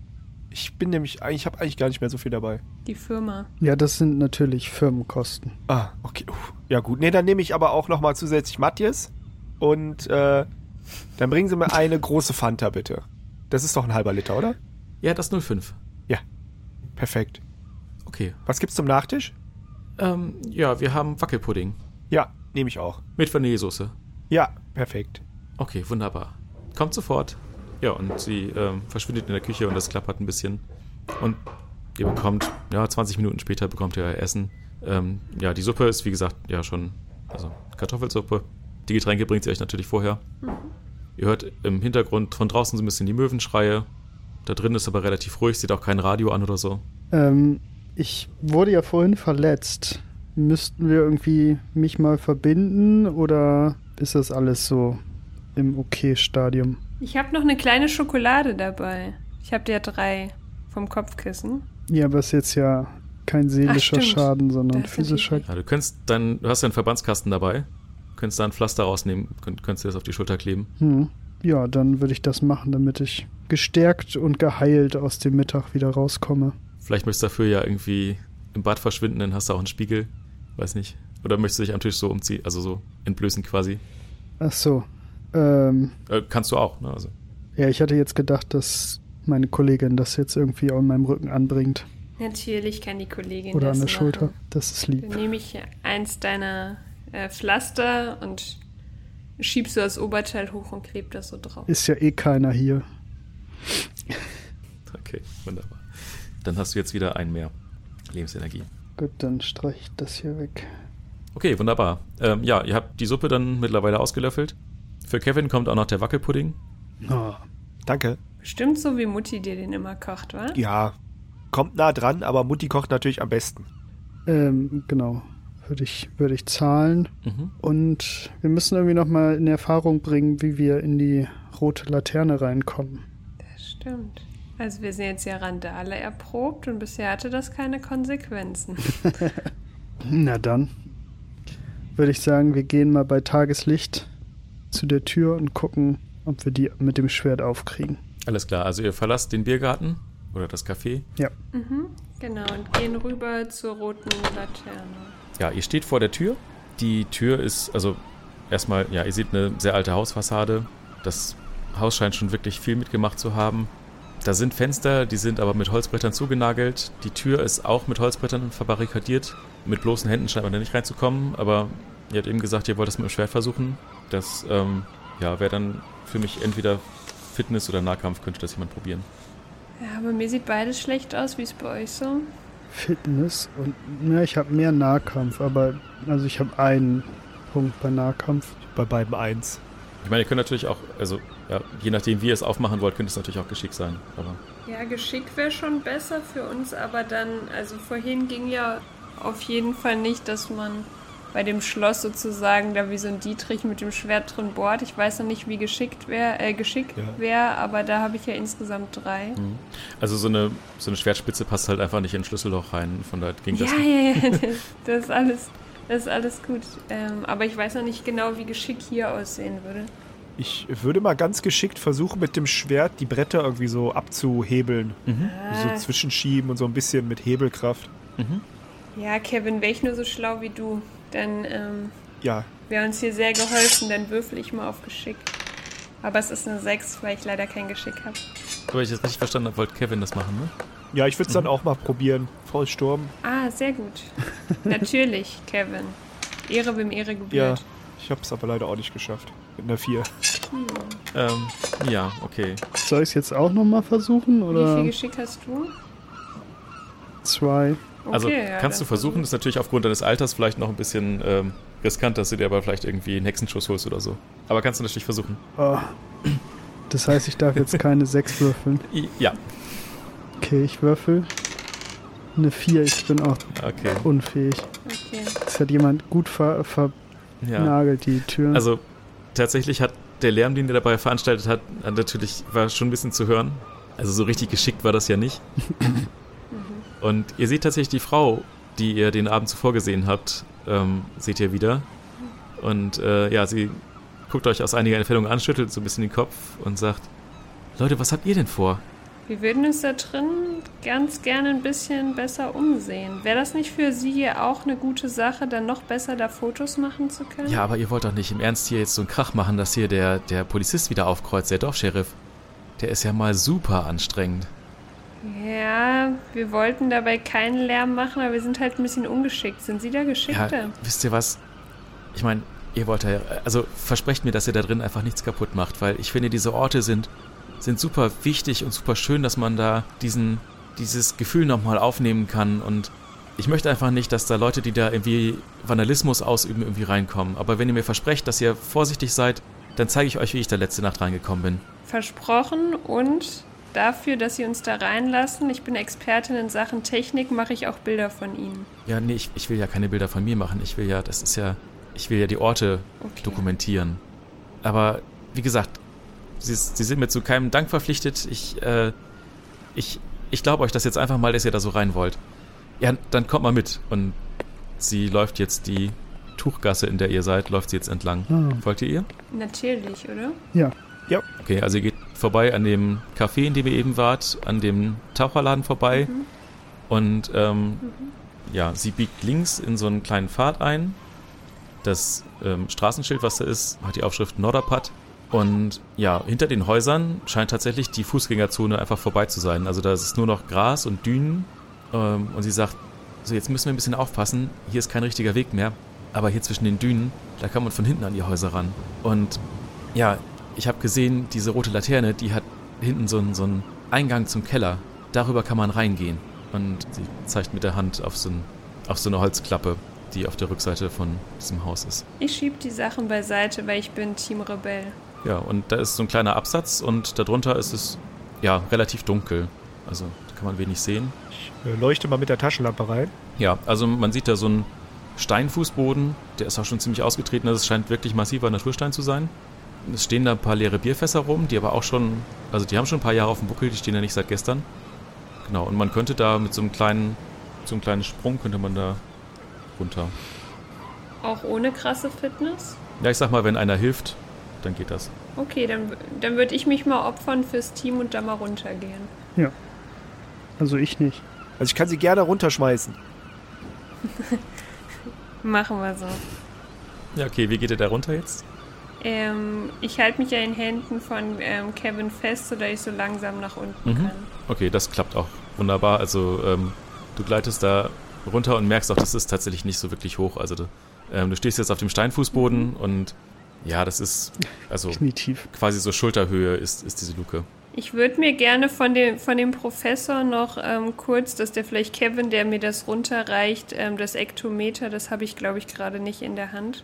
Ich bin nämlich, ich habe eigentlich gar nicht mehr so viel dabei. Die Firma. Ja, das sind natürlich Firmenkosten. Ah, okay. Uff. Ja gut, nee, dann nehme ich aber auch nochmal zusätzlich Matthias. Und äh, dann bringen Sie mir eine große Fanta, bitte. Das ist doch ein halber Liter, oder? Ja, das null Komma fünf. Ja, perfekt. Okay. Was gibt's zum Nachtisch? Ähm, ja, wir haben Wackelpudding. Ja, nehme ich auch. Mit Vanillesoße. Ja, perfekt. Okay, wunderbar. Kommt sofort. Ja, und sie ähm, verschwindet in der Küche und das klappert ein bisschen. Und ihr bekommt, ja, zwanzig Minuten später bekommt ihr euer Essen. Ähm, ja, die Suppe ist, wie gesagt, ja schon, also Kartoffelsuppe. Die Getränke bringt sie euch natürlich vorher. Mhm. Ihr hört im Hintergrund von draußen so ein bisschen die Möwenschreie. Da drin ist aber relativ ruhig, sieht auch kein Radio an oder so. Ähm, ich wurde ja vorhin verletzt. Müssten wir irgendwie mich mal verbinden oder ist das alles so... im Okay-Stadium. Ich habe noch eine kleine Schokolade dabei. Ich habe dir drei vom Kopfkissen. Ja, aber es ist jetzt ja kein seelischer Ach, Schaden, sondern das physischer. Ja, du könntest dann, du hast ja einen Verbandskasten dabei, könntest da ein Pflaster rausnehmen, könnt, könntest dir das auf die Schulter kleben. Hm. Ja, dann würde ich das machen, damit ich gestärkt und geheilt aus dem Mittag wieder rauskomme. Vielleicht möchtest du dafür ja irgendwie im Bad verschwinden, dann hast du auch einen Spiegel, weiß nicht. Oder möchtest du dich am Tisch so umziehen, also so entblößen quasi? Ach so. Ähm, äh, kannst du auch, ne? Also. Ja, ich hatte jetzt gedacht, dass meine Kollegin das jetzt irgendwie auch in meinem Rücken anbringt. Natürlich kann die Kollegin Oder das Oder an der machen. Schulter, das ist lieb. Dann nehme ich eins deiner äh, Pflaster und schiebst du das Oberteil hoch und klebt das so drauf. Ist ja eh keiner hier. Okay, wunderbar. Dann hast du jetzt wieder einen mehr Lebensenergie. Gut, dann streiche ich das hier weg. Okay, wunderbar. Ähm, ja, ihr habt die Suppe dann mittlerweile ausgelöffelt. Für Kevin kommt auch noch der Wackelpudding. Oh, danke. Stimmt so, wie Mutti dir den immer kocht, wa? Ja, kommt nah dran, aber Mutti kocht natürlich am besten. Ähm, genau. Würde ich, würde ich zahlen. Mhm. Und wir müssen irgendwie nochmal in Erfahrung bringen, wie wir in die rote Laterne reinkommen. Das stimmt. Also wir sind jetzt ja Randale erprobt und bisher hatte das keine Konsequenzen. Na dann. Würde ich sagen, wir gehen mal bei Tageslicht zu der Tür und gucken, ob wir die mit dem Schwert aufkriegen. Alles klar, also ihr verlasst den Biergarten oder das Café. Ja. Mhm, genau, und gehen rüber zur roten Laterne. Ja, ihr steht vor der Tür. Die Tür ist, also erstmal, ja, ihr seht eine sehr alte Hausfassade. Das Haus scheint schon wirklich viel mitgemacht zu haben. Da sind Fenster, die sind aber mit Holzbrettern zugenagelt. Die Tür ist auch mit Holzbrettern verbarrikadiert. Mit bloßen Händen scheint man da nicht reinzukommen, aber ihr habt eben gesagt, ihr wollt das mit dem Schwert versuchen. Das ähm, ja, wäre dann für mich entweder Fitness oder Nahkampf, könnte das jemand probieren. Ja, aber mir sieht beides schlecht aus, wie es bei euch so. Fitness und, na, ich habe mehr Nahkampf, aber, also ich habe einen Punkt bei Nahkampf. Bei beiden eins. Ich meine, ihr könnt natürlich auch, also, ja, je nachdem, wie ihr es aufmachen wollt, könnte es natürlich auch Geschick sein, aber. Ja, Geschick wäre schon besser für uns, aber dann, also vorhin ging ja auf jeden Fall nicht, dass man bei dem Schloss sozusagen da wie so ein Dietrich mit dem Schwert drin bohrt. Ich weiß noch nicht, wie geschickt wär, äh, geschickt wäre, aber da habe ich ja insgesamt drei. Also so eine, so eine Schwertspitze passt halt einfach nicht in ein Schlüsselloch rein, von daher ging das ja, nicht. Ja, ja, das, das ist alles, das ist alles gut. Ähm, aber ich weiß noch nicht genau, wie Geschick hier aussehen würde. Ich würde mal ganz geschickt versuchen, mit dem Schwert die Bretter irgendwie so abzuhebeln. Mhm. Ah. So zwischenschieben und so ein bisschen mit Hebelkraft. Mhm. Ja, Kevin, wäre ich nur so schlau wie du, dann ähm, ja. wäre uns hier sehr geholfen, dann würfel ich mal auf Geschick. Aber es ist eine sechs, weil ich leider kein Geschick habe. Aber ich jetzt nicht verstanden habe, wollte Kevin das machen, ne? Ja, ich würde es mhm. dann auch mal probieren. Frau Sturm. Ah, sehr gut. Natürlich, Kevin. Ehre, wem Ehre gebührt. Ja, ich habe es aber leider auch nicht geschafft. Mit einer vier. Hm. Ähm, ja, okay. Soll ich es jetzt auch nochmal versuchen, oder? Wie viel Geschick hast du? Zwei. Also okay, kannst ja, du versuchen, das ist natürlich aufgrund deines Alters vielleicht noch ein bisschen ähm, riskant, dass du dir aber vielleicht irgendwie einen Hexenschuss holst oder so. Aber kannst du natürlich versuchen. Oh. Das heißt, ich darf jetzt keine sechs würfeln? Ja. Okay, ich würfel eine vier, ich bin auch okay. unfähig. Okay. Das hat jemand gut ver- vernagelt, ja. die Tür. Also tatsächlich hat der Lärm, den der dabei veranstaltet hat, natürlich war schon ein bisschen zu hören. Also so richtig geschickt war das ja nicht. Und ihr seht tatsächlich die Frau, die ihr den Abend zuvor gesehen habt, ähm, seht ihr wieder. Und äh, ja, sie guckt euch aus einiger Entfernung an, schüttelt so ein bisschen den Kopf und sagt, Leute, was habt ihr denn vor? Wir würden uns da drin ganz gerne ein bisschen besser umsehen. Wäre das nicht für sie hier auch eine gute Sache, dann noch besser da Fotos machen zu können? Ja, aber ihr wollt doch nicht im Ernst hier jetzt so einen Krach machen, dass hier der, der Polizist wieder aufkreuzt, der Dorfscheriff. Der ist ja mal super anstrengend. Ja, wir wollten dabei keinen Lärm machen, aber wir sind halt ein bisschen ungeschickt. Sind Sie da geschickter? Ja, wisst ihr was? Ich meine, ihr wollt ja... Also versprecht mir, dass ihr da drin einfach nichts kaputt macht, weil ich finde, diese Orte sind, sind super wichtig und super schön, dass man da diesen, dieses Gefühl nochmal aufnehmen kann. Und ich möchte einfach nicht, dass da Leute, die da irgendwie Vandalismus ausüben, irgendwie reinkommen. Aber wenn ihr mir versprecht, dass ihr vorsichtig seid, dann zeige ich euch, wie ich da letzte Nacht reingekommen bin. Versprochen und... Dafür, dass sie uns da reinlassen. Ich bin Expertin in Sachen Technik, mache ich auch Bilder von ihnen. Ja, nee, ich, ich will ja keine Bilder von mir machen. Ich will ja, das ist ja, ich will ja die Orte okay. dokumentieren. Aber wie gesagt, sie, sie sind mir zu keinem Dank verpflichtet. Ich, äh, ich, ich glaube euch das jetzt einfach mal, dass ihr da so rein wollt. Ja, dann kommt mal mit. Und sie läuft jetzt die Tuchgasse, in der ihr seid, läuft sie jetzt entlang. Hm. Folgt ihr ihr? Natürlich, oder? Ja. Ja. Okay, also ihr geht vorbei an dem Café, in dem ihr eben wart, an dem Taucherladen vorbei mhm. und ähm, mhm. ja, sie biegt links in so einen kleinen Pfad ein. Das ähm, Straßenschild, was da ist, hat die Aufschrift Norderpad. Und ja, hinter den Häusern scheint tatsächlich die Fußgängerzone einfach vorbei zu sein. Also da ist nur noch Gras und Dünen. Ähm, und sie sagt, so jetzt müssen wir ein bisschen aufpassen, hier ist kein richtiger Weg mehr. Aber hier zwischen den Dünen, da kann man von hinten an die Häuser ran. Und ja, ich habe gesehen, diese rote Laterne, die hat hinten so einen, so einen Eingang zum Keller. Darüber kann man reingehen. Und sie zeigt mit der Hand auf so, ein, auf so eine Holzklappe, die auf der Rückseite von diesem Haus ist. Ich schieb die Sachen beiseite, weil ich bin Team Rebell. Ja, und da ist so ein kleiner Absatz und darunter ist es, ja, relativ dunkel. Also, da kann man wenig sehen. Ich leuchte mal mit der Taschenlampe rein. Ja, also man sieht da so einen Steinfußboden, der ist auch schon ziemlich ausgetreten, also es scheint wirklich massiver Naturstein zu sein. Es stehen da ein paar leere Bierfässer rum, die aber auch schon, also die haben schon ein paar Jahre auf dem Buckel, die stehen ja nicht seit gestern. Genau, und man könnte da mit so einem kleinen, so einem kleinen Sprung könnte man da runter. Auch ohne krasse Fitness? Ja, ich sag mal, wenn einer hilft, dann geht das. Okay, dann, dann würde ich mich mal opfern fürs Team und da mal runtergehen. Ja. Also ich nicht. Also ich kann sie gerne runterschmeißen. Machen wir so. Ja, okay, wie geht ihr da runter jetzt? Ähm, ich halte mich ja in Händen von ähm, Kevin fest, sodass ich so langsam nach unten mhm. kann. Okay, das klappt auch wunderbar. Also ähm, du gleitest da runter und merkst auch, das ist tatsächlich nicht so wirklich hoch. Also ähm, du stehst jetzt auf dem Steinfußboden mhm. und ja, das ist also knietief. Quasi so Schulterhöhe ist, ist diese Luke. Ich würde mir gerne von dem, von dem Professor noch ähm, kurz, dass der vielleicht Kevin, der mir das runterreicht, ähm, das Ektometer, das habe ich, glaube ich, gerade nicht in der Hand.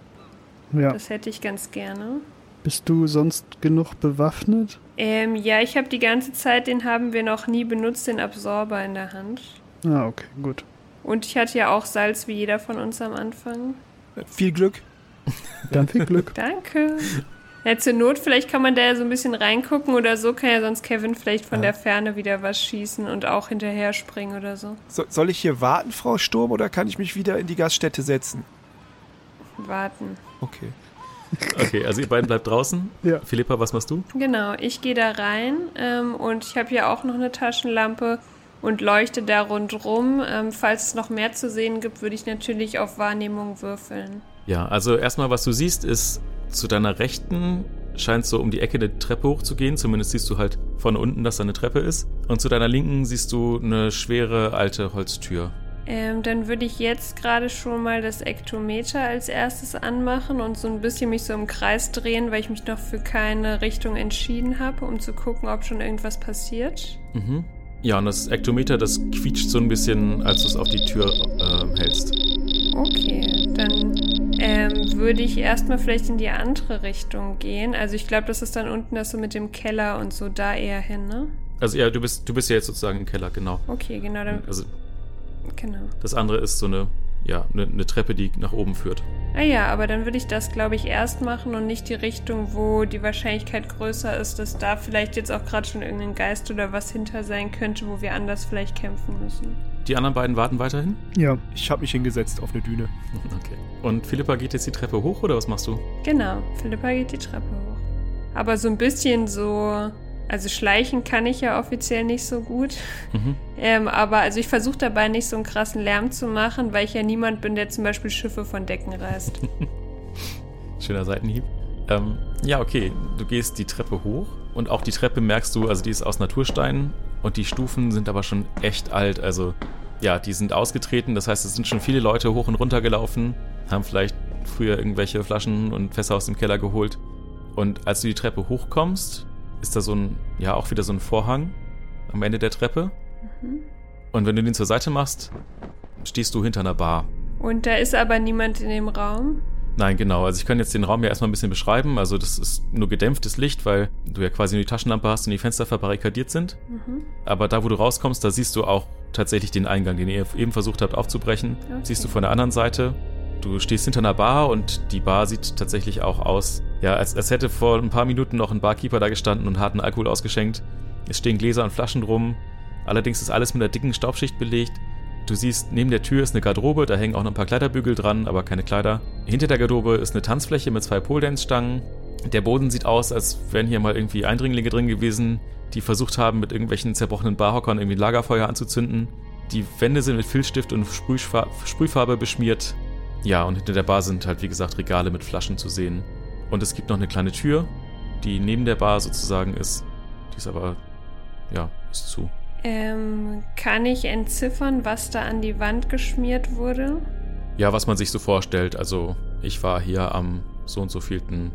Ja. Das hätte ich ganz gerne. Bist du sonst genug bewaffnet? Ähm, ja, ich habe die ganze Zeit, den haben wir noch nie benutzt, den Absorber in der Hand. Ah, okay, gut. Und ich hatte ja auch Salz, wie jeder von uns am Anfang. Viel Glück. Dann viel Glück. Danke. Ja, zur Not, vielleicht kann man da ja so ein bisschen reingucken oder so, kann ja sonst Kevin vielleicht von ja. der Ferne wieder was schießen und auch hinterher springen oder so. so. Soll ich hier warten, Frau Sturm, oder kann ich mich wieder in die Gaststätte setzen? Warten. Okay. Okay, also ihr beiden bleibt draußen. Ja. Philippa, was machst du? Genau, ich gehe da rein ähm, und ich habe ja auch noch eine Taschenlampe und leuchte da rundrum. Ähm, falls es noch mehr zu sehen gibt, würde ich natürlich auf Wahrnehmung würfeln. Ja, also erstmal, was du siehst, ist... Zu deiner Rechten scheint so um die Ecke eine Treppe hochzugehen. Zumindest siehst du halt von unten, dass da eine Treppe ist. Und zu deiner Linken siehst du eine schwere alte Holztür. Ähm, dann würde ich jetzt gerade schon mal das Ektometer als erstes anmachen und so ein bisschen mich so im Kreis drehen, weil ich mich noch für keine Richtung entschieden habe, um zu gucken, ob schon irgendwas passiert. Mhm. Ja, und das Ektometer, das quietscht so ein bisschen, als du es auf die Tür äh, hältst. Okay, dann ähm, würde ich erstmal vielleicht in die andere Richtung gehen. Also ich glaube, das ist dann unten, das so mit dem Keller und so, da eher hin, ne? Also ja, du bist du bist ja jetzt sozusagen im Keller, genau. Okay, genau. Dann, also, genau. Das andere ist so eine, ja, eine, eine Treppe, die nach oben führt. Ah ja, aber dann würde ich das, glaube ich, erst machen und nicht die Richtung, wo die Wahrscheinlichkeit größer ist, dass da vielleicht jetzt auch gerade schon irgendein Geist oder was hinter sein könnte, wo wir anders vielleicht kämpfen müssen. Die anderen beiden warten weiterhin? Ja, ich habe mich hingesetzt auf eine Düne. Okay. Und Philippa geht jetzt die Treppe hoch, oder was machst du? Genau, Philippa geht die Treppe hoch. Aber so ein bisschen so... Also schleichen kann ich ja offiziell nicht so gut, mhm. ähm, aber also ich versuche dabei nicht so einen krassen Lärm zu machen, weil ich ja niemand bin, der zum Beispiel Schiffe von Decken reißt. Schöner Seitenhieb. Ähm, ja, okay, du gehst die Treppe hoch und auch die Treppe merkst du, also die ist aus Natursteinen und die Stufen sind aber schon echt alt, also ja, die sind ausgetreten, das heißt, es sind schon viele Leute hoch und runter gelaufen, haben vielleicht früher irgendwelche Flaschen und Fässer aus dem Keller geholt und als du die Treppe hochkommst, ist da so ein, ja, auch wieder so ein Vorhang am Ende der Treppe. Mhm. Und wenn du den zur Seite machst, stehst du hinter einer Bar. Und da ist aber niemand in dem Raum? Nein, genau. Also ich kann jetzt den Raum ja erstmal ein bisschen beschreiben. Also das ist nur gedämpftes Licht, weil du ja quasi nur die Taschenlampe hast und die Fenster verbarrikadiert sind. Mhm. Aber da, wo du rauskommst, da siehst du auch tatsächlich den Eingang, den ihr eben versucht habt aufzubrechen. Okay. Siehst du von der anderen Seite. Du stehst hinter einer Bar und die Bar sieht tatsächlich auch aus, ja, als, als hätte vor ein paar Minuten noch ein Barkeeper da gestanden und harten Alkohol ausgeschenkt. Es stehen Gläser und Flaschen rum. Allerdings ist alles mit einer dicken Staubschicht belegt. Du siehst, neben der Tür ist eine Garderobe, da hängen auch noch ein paar Kleiderbügel dran, aber keine Kleider. Hinter der Garderobe ist eine Tanzfläche mit zwei Pole-Dance-Stangen. Der Boden sieht aus, als wären hier mal irgendwie Eindringlinge drin gewesen, die versucht haben, mit irgendwelchen zerbrochenen Barhockern irgendwie ein Lagerfeuer anzuzünden. Die Wände sind mit Filzstift und Sprühfarbe beschmiert. Ja, und hinter der Bar sind halt, wie gesagt, Regale mit Flaschen zu sehen. Und es gibt noch eine kleine Tür, die neben der Bar sozusagen ist. Die ist aber, ja, ist zu. Ähm, kann ich entziffern, was da an die Wand geschmiert wurde? Ja, was man sich so vorstellt. Also, ich war hier am so und so vielten,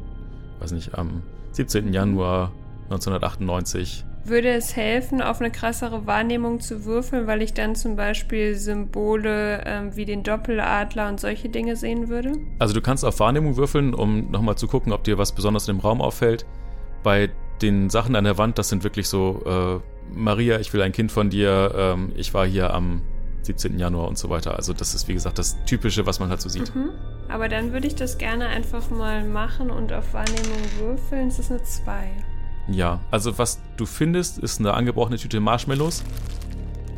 weiß nicht, am siebzehnten Januar neunzehnhundertachtundneunzig. Würde es helfen, auf eine krassere Wahrnehmung zu würfeln, weil ich dann zum Beispiel Symbole ähm, wie den Doppeladler und solche Dinge sehen würde? Also du kannst auf Wahrnehmung würfeln, um nochmal zu gucken, ob dir was Besonderes in dem Raum auffällt. Bei den Sachen an der Wand, das sind wirklich so, äh, Maria, ich will ein Kind von dir, ähm, ich war hier am siebzehnten Januar und so weiter. Also das ist, wie gesagt, das Typische, was man halt so sieht. Mhm. Aber dann würde ich das gerne einfach mal machen und auf Wahrnehmung würfeln. Es ist eine zwei. Ja, also was du findest, ist eine angebrochene Tüte Marshmallows.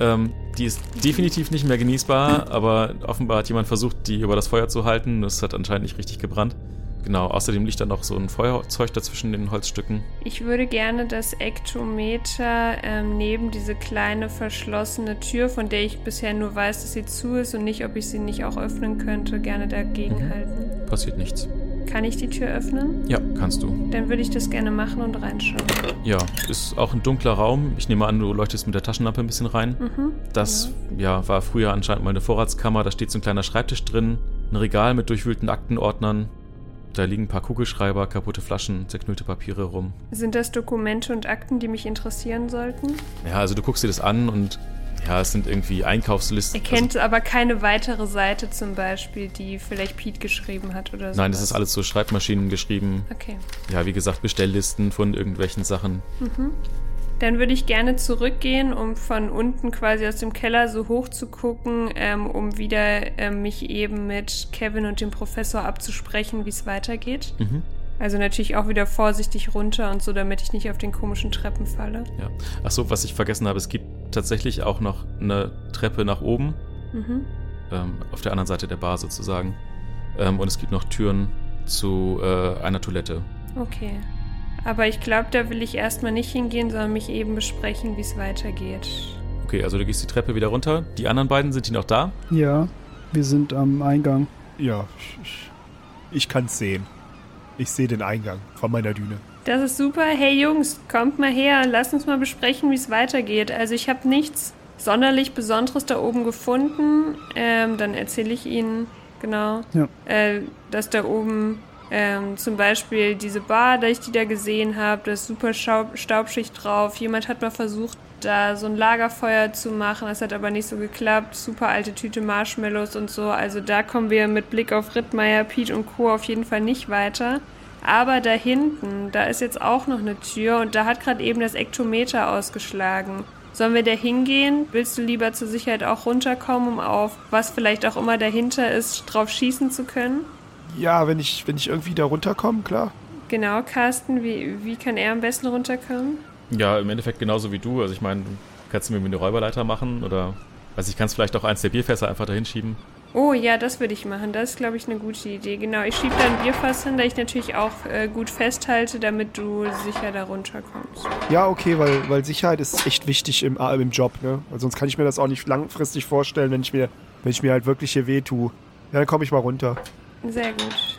Ähm, die ist definitiv nicht mehr genießbar, aber offenbar hat jemand versucht, die über das Feuer zu halten. Das hat anscheinend nicht richtig gebrannt. Genau, außerdem liegt da noch so ein Feuerzeug dazwischen den Holzstücken. Ich würde gerne das Ektometer ähm, neben diese kleine verschlossene Tür, von der ich bisher nur weiß, dass sie zu ist und nicht, ob ich sie nicht auch öffnen könnte, gerne dagegen mhm. halten. Passiert nichts. Kann ich die Tür öffnen? Ja, kannst du. Dann würde ich das gerne machen und reinschauen. Ja, ist auch ein dunkler Raum. Ich nehme an, du leuchtest mit der Taschenlampe ein bisschen rein. Mhm, das ja. ja, war früher anscheinend mal eine Vorratskammer. Da steht so ein kleiner Schreibtisch drin, ein Regal mit durchwühlten Aktenordnern. Da liegen ein paar Kugelschreiber, kaputte Flaschen, zerknüllte Papiere rum. Sind das Dokumente und Akten, die mich interessieren sollten? Ja, also du guckst dir das an und ja, es sind irgendwie Einkaufslisten. Er kennt also, aber keine weitere Seite zum Beispiel, die vielleicht Piet geschrieben hat oder so. Nein, das ist alles so Schreibmaschinen geschrieben. Okay. Ja, wie gesagt, Bestelllisten von irgendwelchen Sachen. Mhm. Dann würde ich gerne zurückgehen, um von unten quasi aus dem Keller so hoch zu gucken, ähm, um wieder ähm, mich eben mit Kevin und dem Professor abzusprechen, wie es weitergeht. Mhm. Also natürlich auch wieder vorsichtig runter und so, damit ich nicht auf den komischen Treppen falle. Ja. Achso, was ich vergessen habe, es gibt tatsächlich auch noch eine Treppe nach oben. Mhm. Ähm, auf der anderen Seite der Bar sozusagen. Ähm, und es gibt noch Türen zu äh, einer Toilette. Okay. Aber ich glaube, da will ich erstmal nicht hingehen, sondern mich eben besprechen, wie es weitergeht. Okay, also du gehst die Treppe wieder runter. Die anderen beiden, sind die noch da? Ja, wir sind am Eingang. Ja, ich kann's sehen. Ich sehe den Eingang von meiner Düne. Das ist super. Hey Jungs, kommt mal her. Lasst uns mal besprechen, wie es weitergeht. Also ich habe nichts sonderlich Besonderes da oben gefunden. Ähm, dann erzähle ich Ihnen, genau, ja. äh, dass da oben ähm, zum Beispiel diese Bar, da ich die da gesehen habe, da ist super Staub- Staubschicht drauf. Jemand hat mal versucht, da so ein Lagerfeuer zu machen. Das hat aber nicht so geklappt. Super alte Tüte Marshmallows und so. Also da kommen wir mit Blick auf Rittmeier, Piet und Co. auf jeden Fall nicht weiter. Aber da hinten, da ist jetzt auch noch eine Tür und da hat gerade eben das Ektometer ausgeschlagen. Sollen wir da hingehen? Willst du lieber zur Sicherheit auch runterkommen, um auf was vielleicht auch immer dahinter ist, drauf schießen zu können? Ja, wenn ich, wenn ich irgendwie da runterkomme, klar. Genau, Carsten, wie, wie kann er am besten runterkommen? Ja, im Endeffekt genauso wie du. Also ich meine, kannst du mir eine Räuberleiter machen oder, weiß ich, kannst vielleicht auch eins der Bierfässer einfach dahin schieben. Oh ja, das würde ich machen. Das ist, glaube ich, eine gute Idee. Genau, ich schiebe da ein Bierfass hin, da ich natürlich auch äh, gut festhalte, damit du sicher da runterkommst. Ja, okay, weil, weil Sicherheit ist echt wichtig im, im Job, ne? Also sonst kann ich mir das auch nicht langfristig vorstellen, wenn ich mir, wenn ich mir halt wirklich hier weh tue. Ja, dann komme ich mal runter. Sehr gut.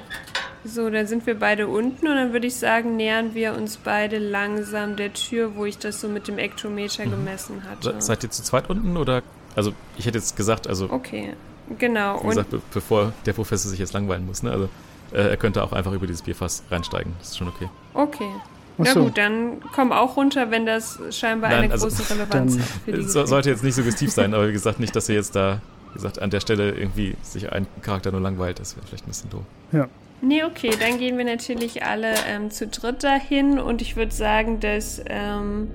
So, dann sind wir beide unten und dann würde ich sagen, nähern wir uns beide langsam der Tür, wo ich das so mit dem Ektometer gemessen hatte. Seid ihr zu zweit unten oder? Also, ich hätte jetzt gesagt, also... Okay, genau. Wie gesagt, be- bevor der Professor sich jetzt langweilen muss, ne? Also, äh, er könnte auch einfach über dieses Bierfass reinsteigen. Das ist schon okay. Okay. Na gut, dann komm auch runter, wenn das scheinbar Nein, eine also, große Relevanz hat für die so, sollte jetzt nicht suggestiv sein, aber wie gesagt, nicht, dass ihr jetzt da, wie gesagt, an der Stelle irgendwie sich ein Charakter nur langweilt. Das wäre vielleicht ein bisschen doof. Ja. Nee, okay, dann gehen wir natürlich alle ähm, zu dritt dahin und ich würde sagen, dass ähm,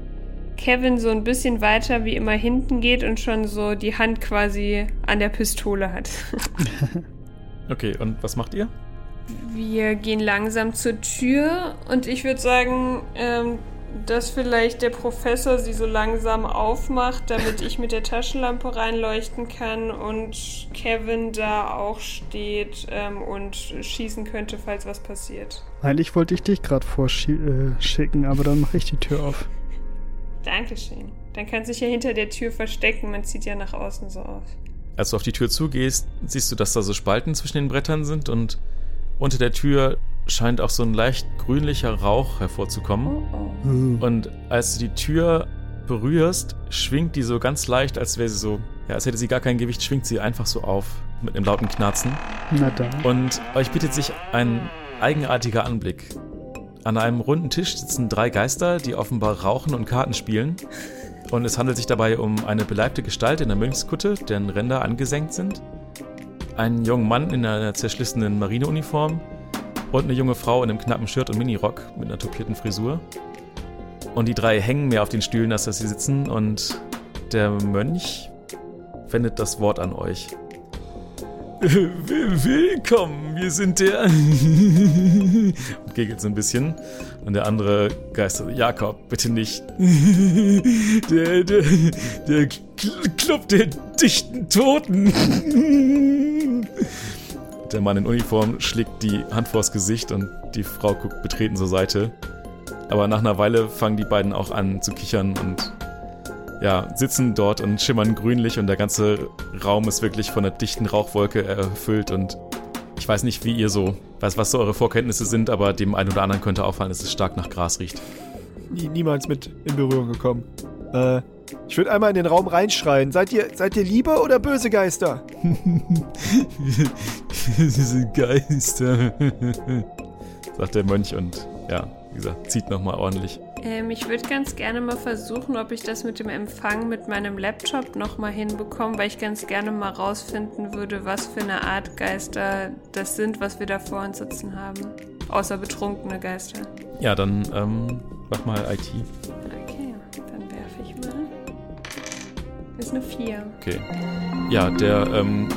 Kevin so ein bisschen weiter wie immer hinten geht und schon so die Hand quasi an der Pistole hat. Okay, und was macht ihr? Wir gehen langsam zur Tür und ich würde sagen, ähm, dass vielleicht der Professor sie so langsam aufmacht, damit ich mit der Taschenlampe reinleuchten kann und Kevin da auch steht ähm, und schießen könnte, falls was passiert. Eigentlich wollte ich dich gerade vorschicken, äh, aber dann mache ich die Tür auf. Dankeschön. Dann kannst du dich ja hinter der Tür verstecken, man zieht ja nach außen so auf. als du auf die Tür zugehst, siehst du, dass da so Spalten zwischen den Brettern sind und unter der Tür scheint auch so ein leicht grünlicher Rauch hervorzukommen. Mhm. Und als du die Tür berührst, schwingt die so ganz leicht, als wäre sie so, ja, als hätte sie gar kein Gewicht, schwingt sie einfach so auf mit einem lauten Knarzen. Na dann. Und euch bietet sich ein eigenartiger Anblick. An einem runden Tisch sitzen drei Geister, die offenbar rauchen und Karten spielen. Und es handelt sich dabei um eine beleibte Gestalt in der Mönchskutte, deren Ränder angesenkt sind, einen jungen Mann in einer zerschlissenen Marineuniform und eine junge Frau in einem knappen Shirt und Minirock mit einer topierten Frisur. Und die drei hängen mehr auf den Stühlen, als dass sie sitzen, und der Mönch wendet das Wort an euch. Willkommen, wir sind der... und gegelt so ein bisschen. Und der andere Geister, Jakob, bitte nicht. Der, der, der Club der dichten Toten. Der Mann in Uniform schlägt die Hand vors Gesicht und die Frau guckt betreten zur Seite. Aber nach einer Weile fangen die beiden auch an zu kichern und ja, sitzen dort und schimmern grünlich und der ganze Raum ist wirklich von einer dichten Rauchwolke erfüllt und ich weiß nicht, wie ihr so, was, was so eure Vorkenntnisse sind, aber dem einen oder anderen könnte auffallen, dass es stark nach Gras riecht. Nie, niemals mit in Berührung gekommen. Äh, ich würde einmal in den Raum reinschreien. Seid ihr, seid ihr liebe oder böse Geister? Wir sind Geister, sagt der Mönch und ja, wie gesagt, zieht nochmal ordentlich. Ähm, ich würde ganz gerne mal versuchen, ob ich das mit dem Empfang mit meinem Laptop nochmal hinbekomme, weil ich ganz gerne mal rausfinden würde, was für eine Art Geister das sind, was wir da vor uns sitzen haben. Außer betrunkene Geister. Ja, dann ähm, mach mal I T. Okay, dann werfe ich mal. Das ist eine vier. Okay. Ja, der ähm,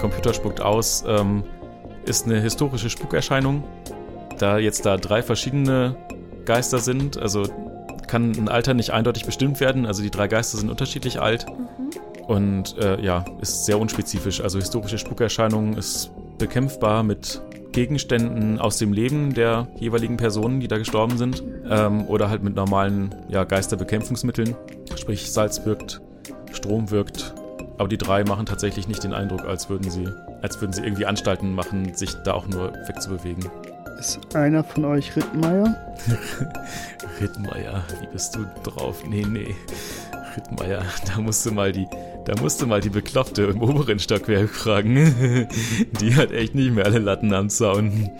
Computer spuckt aus. Ähm, ist eine historische Spukerscheinung. Da jetzt da drei verschiedene Geister sind, also kann ein Alter nicht eindeutig bestimmt werden, also die drei Geister sind unterschiedlich alt mhm. und äh, ja, ist sehr unspezifisch, also historische Spukerscheinungen ist bekämpfbar mit Gegenständen aus dem Leben der jeweiligen Personen, die da gestorben sind ähm, oder halt mit normalen ja, Geisterbekämpfungsmitteln, sprich Salz wirkt, Strom wirkt, aber die drei machen tatsächlich nicht den Eindruck, als würden sie, als würden sie irgendwie Anstalten machen, sich da auch nur wegzubewegen. Ist einer von euch Rittmeier? Rittmeier, wie bist du drauf? Nee, nee. Rittmeier, da musst du mal die, da musst du mal die Bekloppte im oberen Stockwerk fragen. Die hat echt nicht mehr alle Latten am Zaun.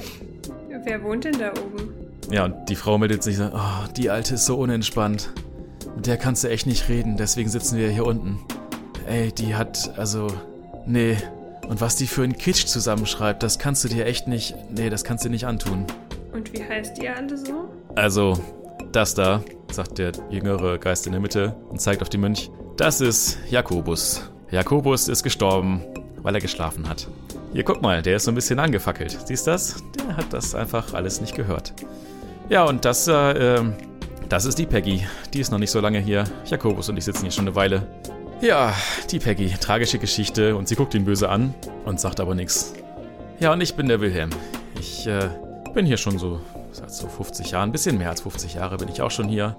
Wer wohnt denn da oben? Ja, und die Frau meldet sich und sagt, oh, die Alte ist so unentspannt. Mit der kannst du echt nicht reden, deswegen sitzen wir hier unten. Ey, die hat, also, nee... Und was die für einen Kitsch zusammenschreibt, das kannst du dir echt nicht... Nee, das kannst du dir nicht antun. Und wie heißt ihr alle so? Also, das da, sagt der jüngere Geist in der Mitte und zeigt auf den Mönch. Das ist Jakobus. Jakobus ist gestorben, weil er geschlafen hat. Hier, guck mal, der ist so ein bisschen angefackelt. Siehst du das? Der hat das einfach alles nicht gehört. Ja, und das, äh, das ist die Peggy. Die ist noch nicht so lange hier. Jakobus und ich sitzen hier schon eine Weile. Ja, die Peggy, tragische Geschichte und sie guckt ihn böse an und sagt aber nichts. Ja, und ich bin der Wilhelm. Ich äh, bin hier schon so seit so fünfzig Jahren, ein bisschen mehr als fünfzig Jahre bin ich auch schon hier.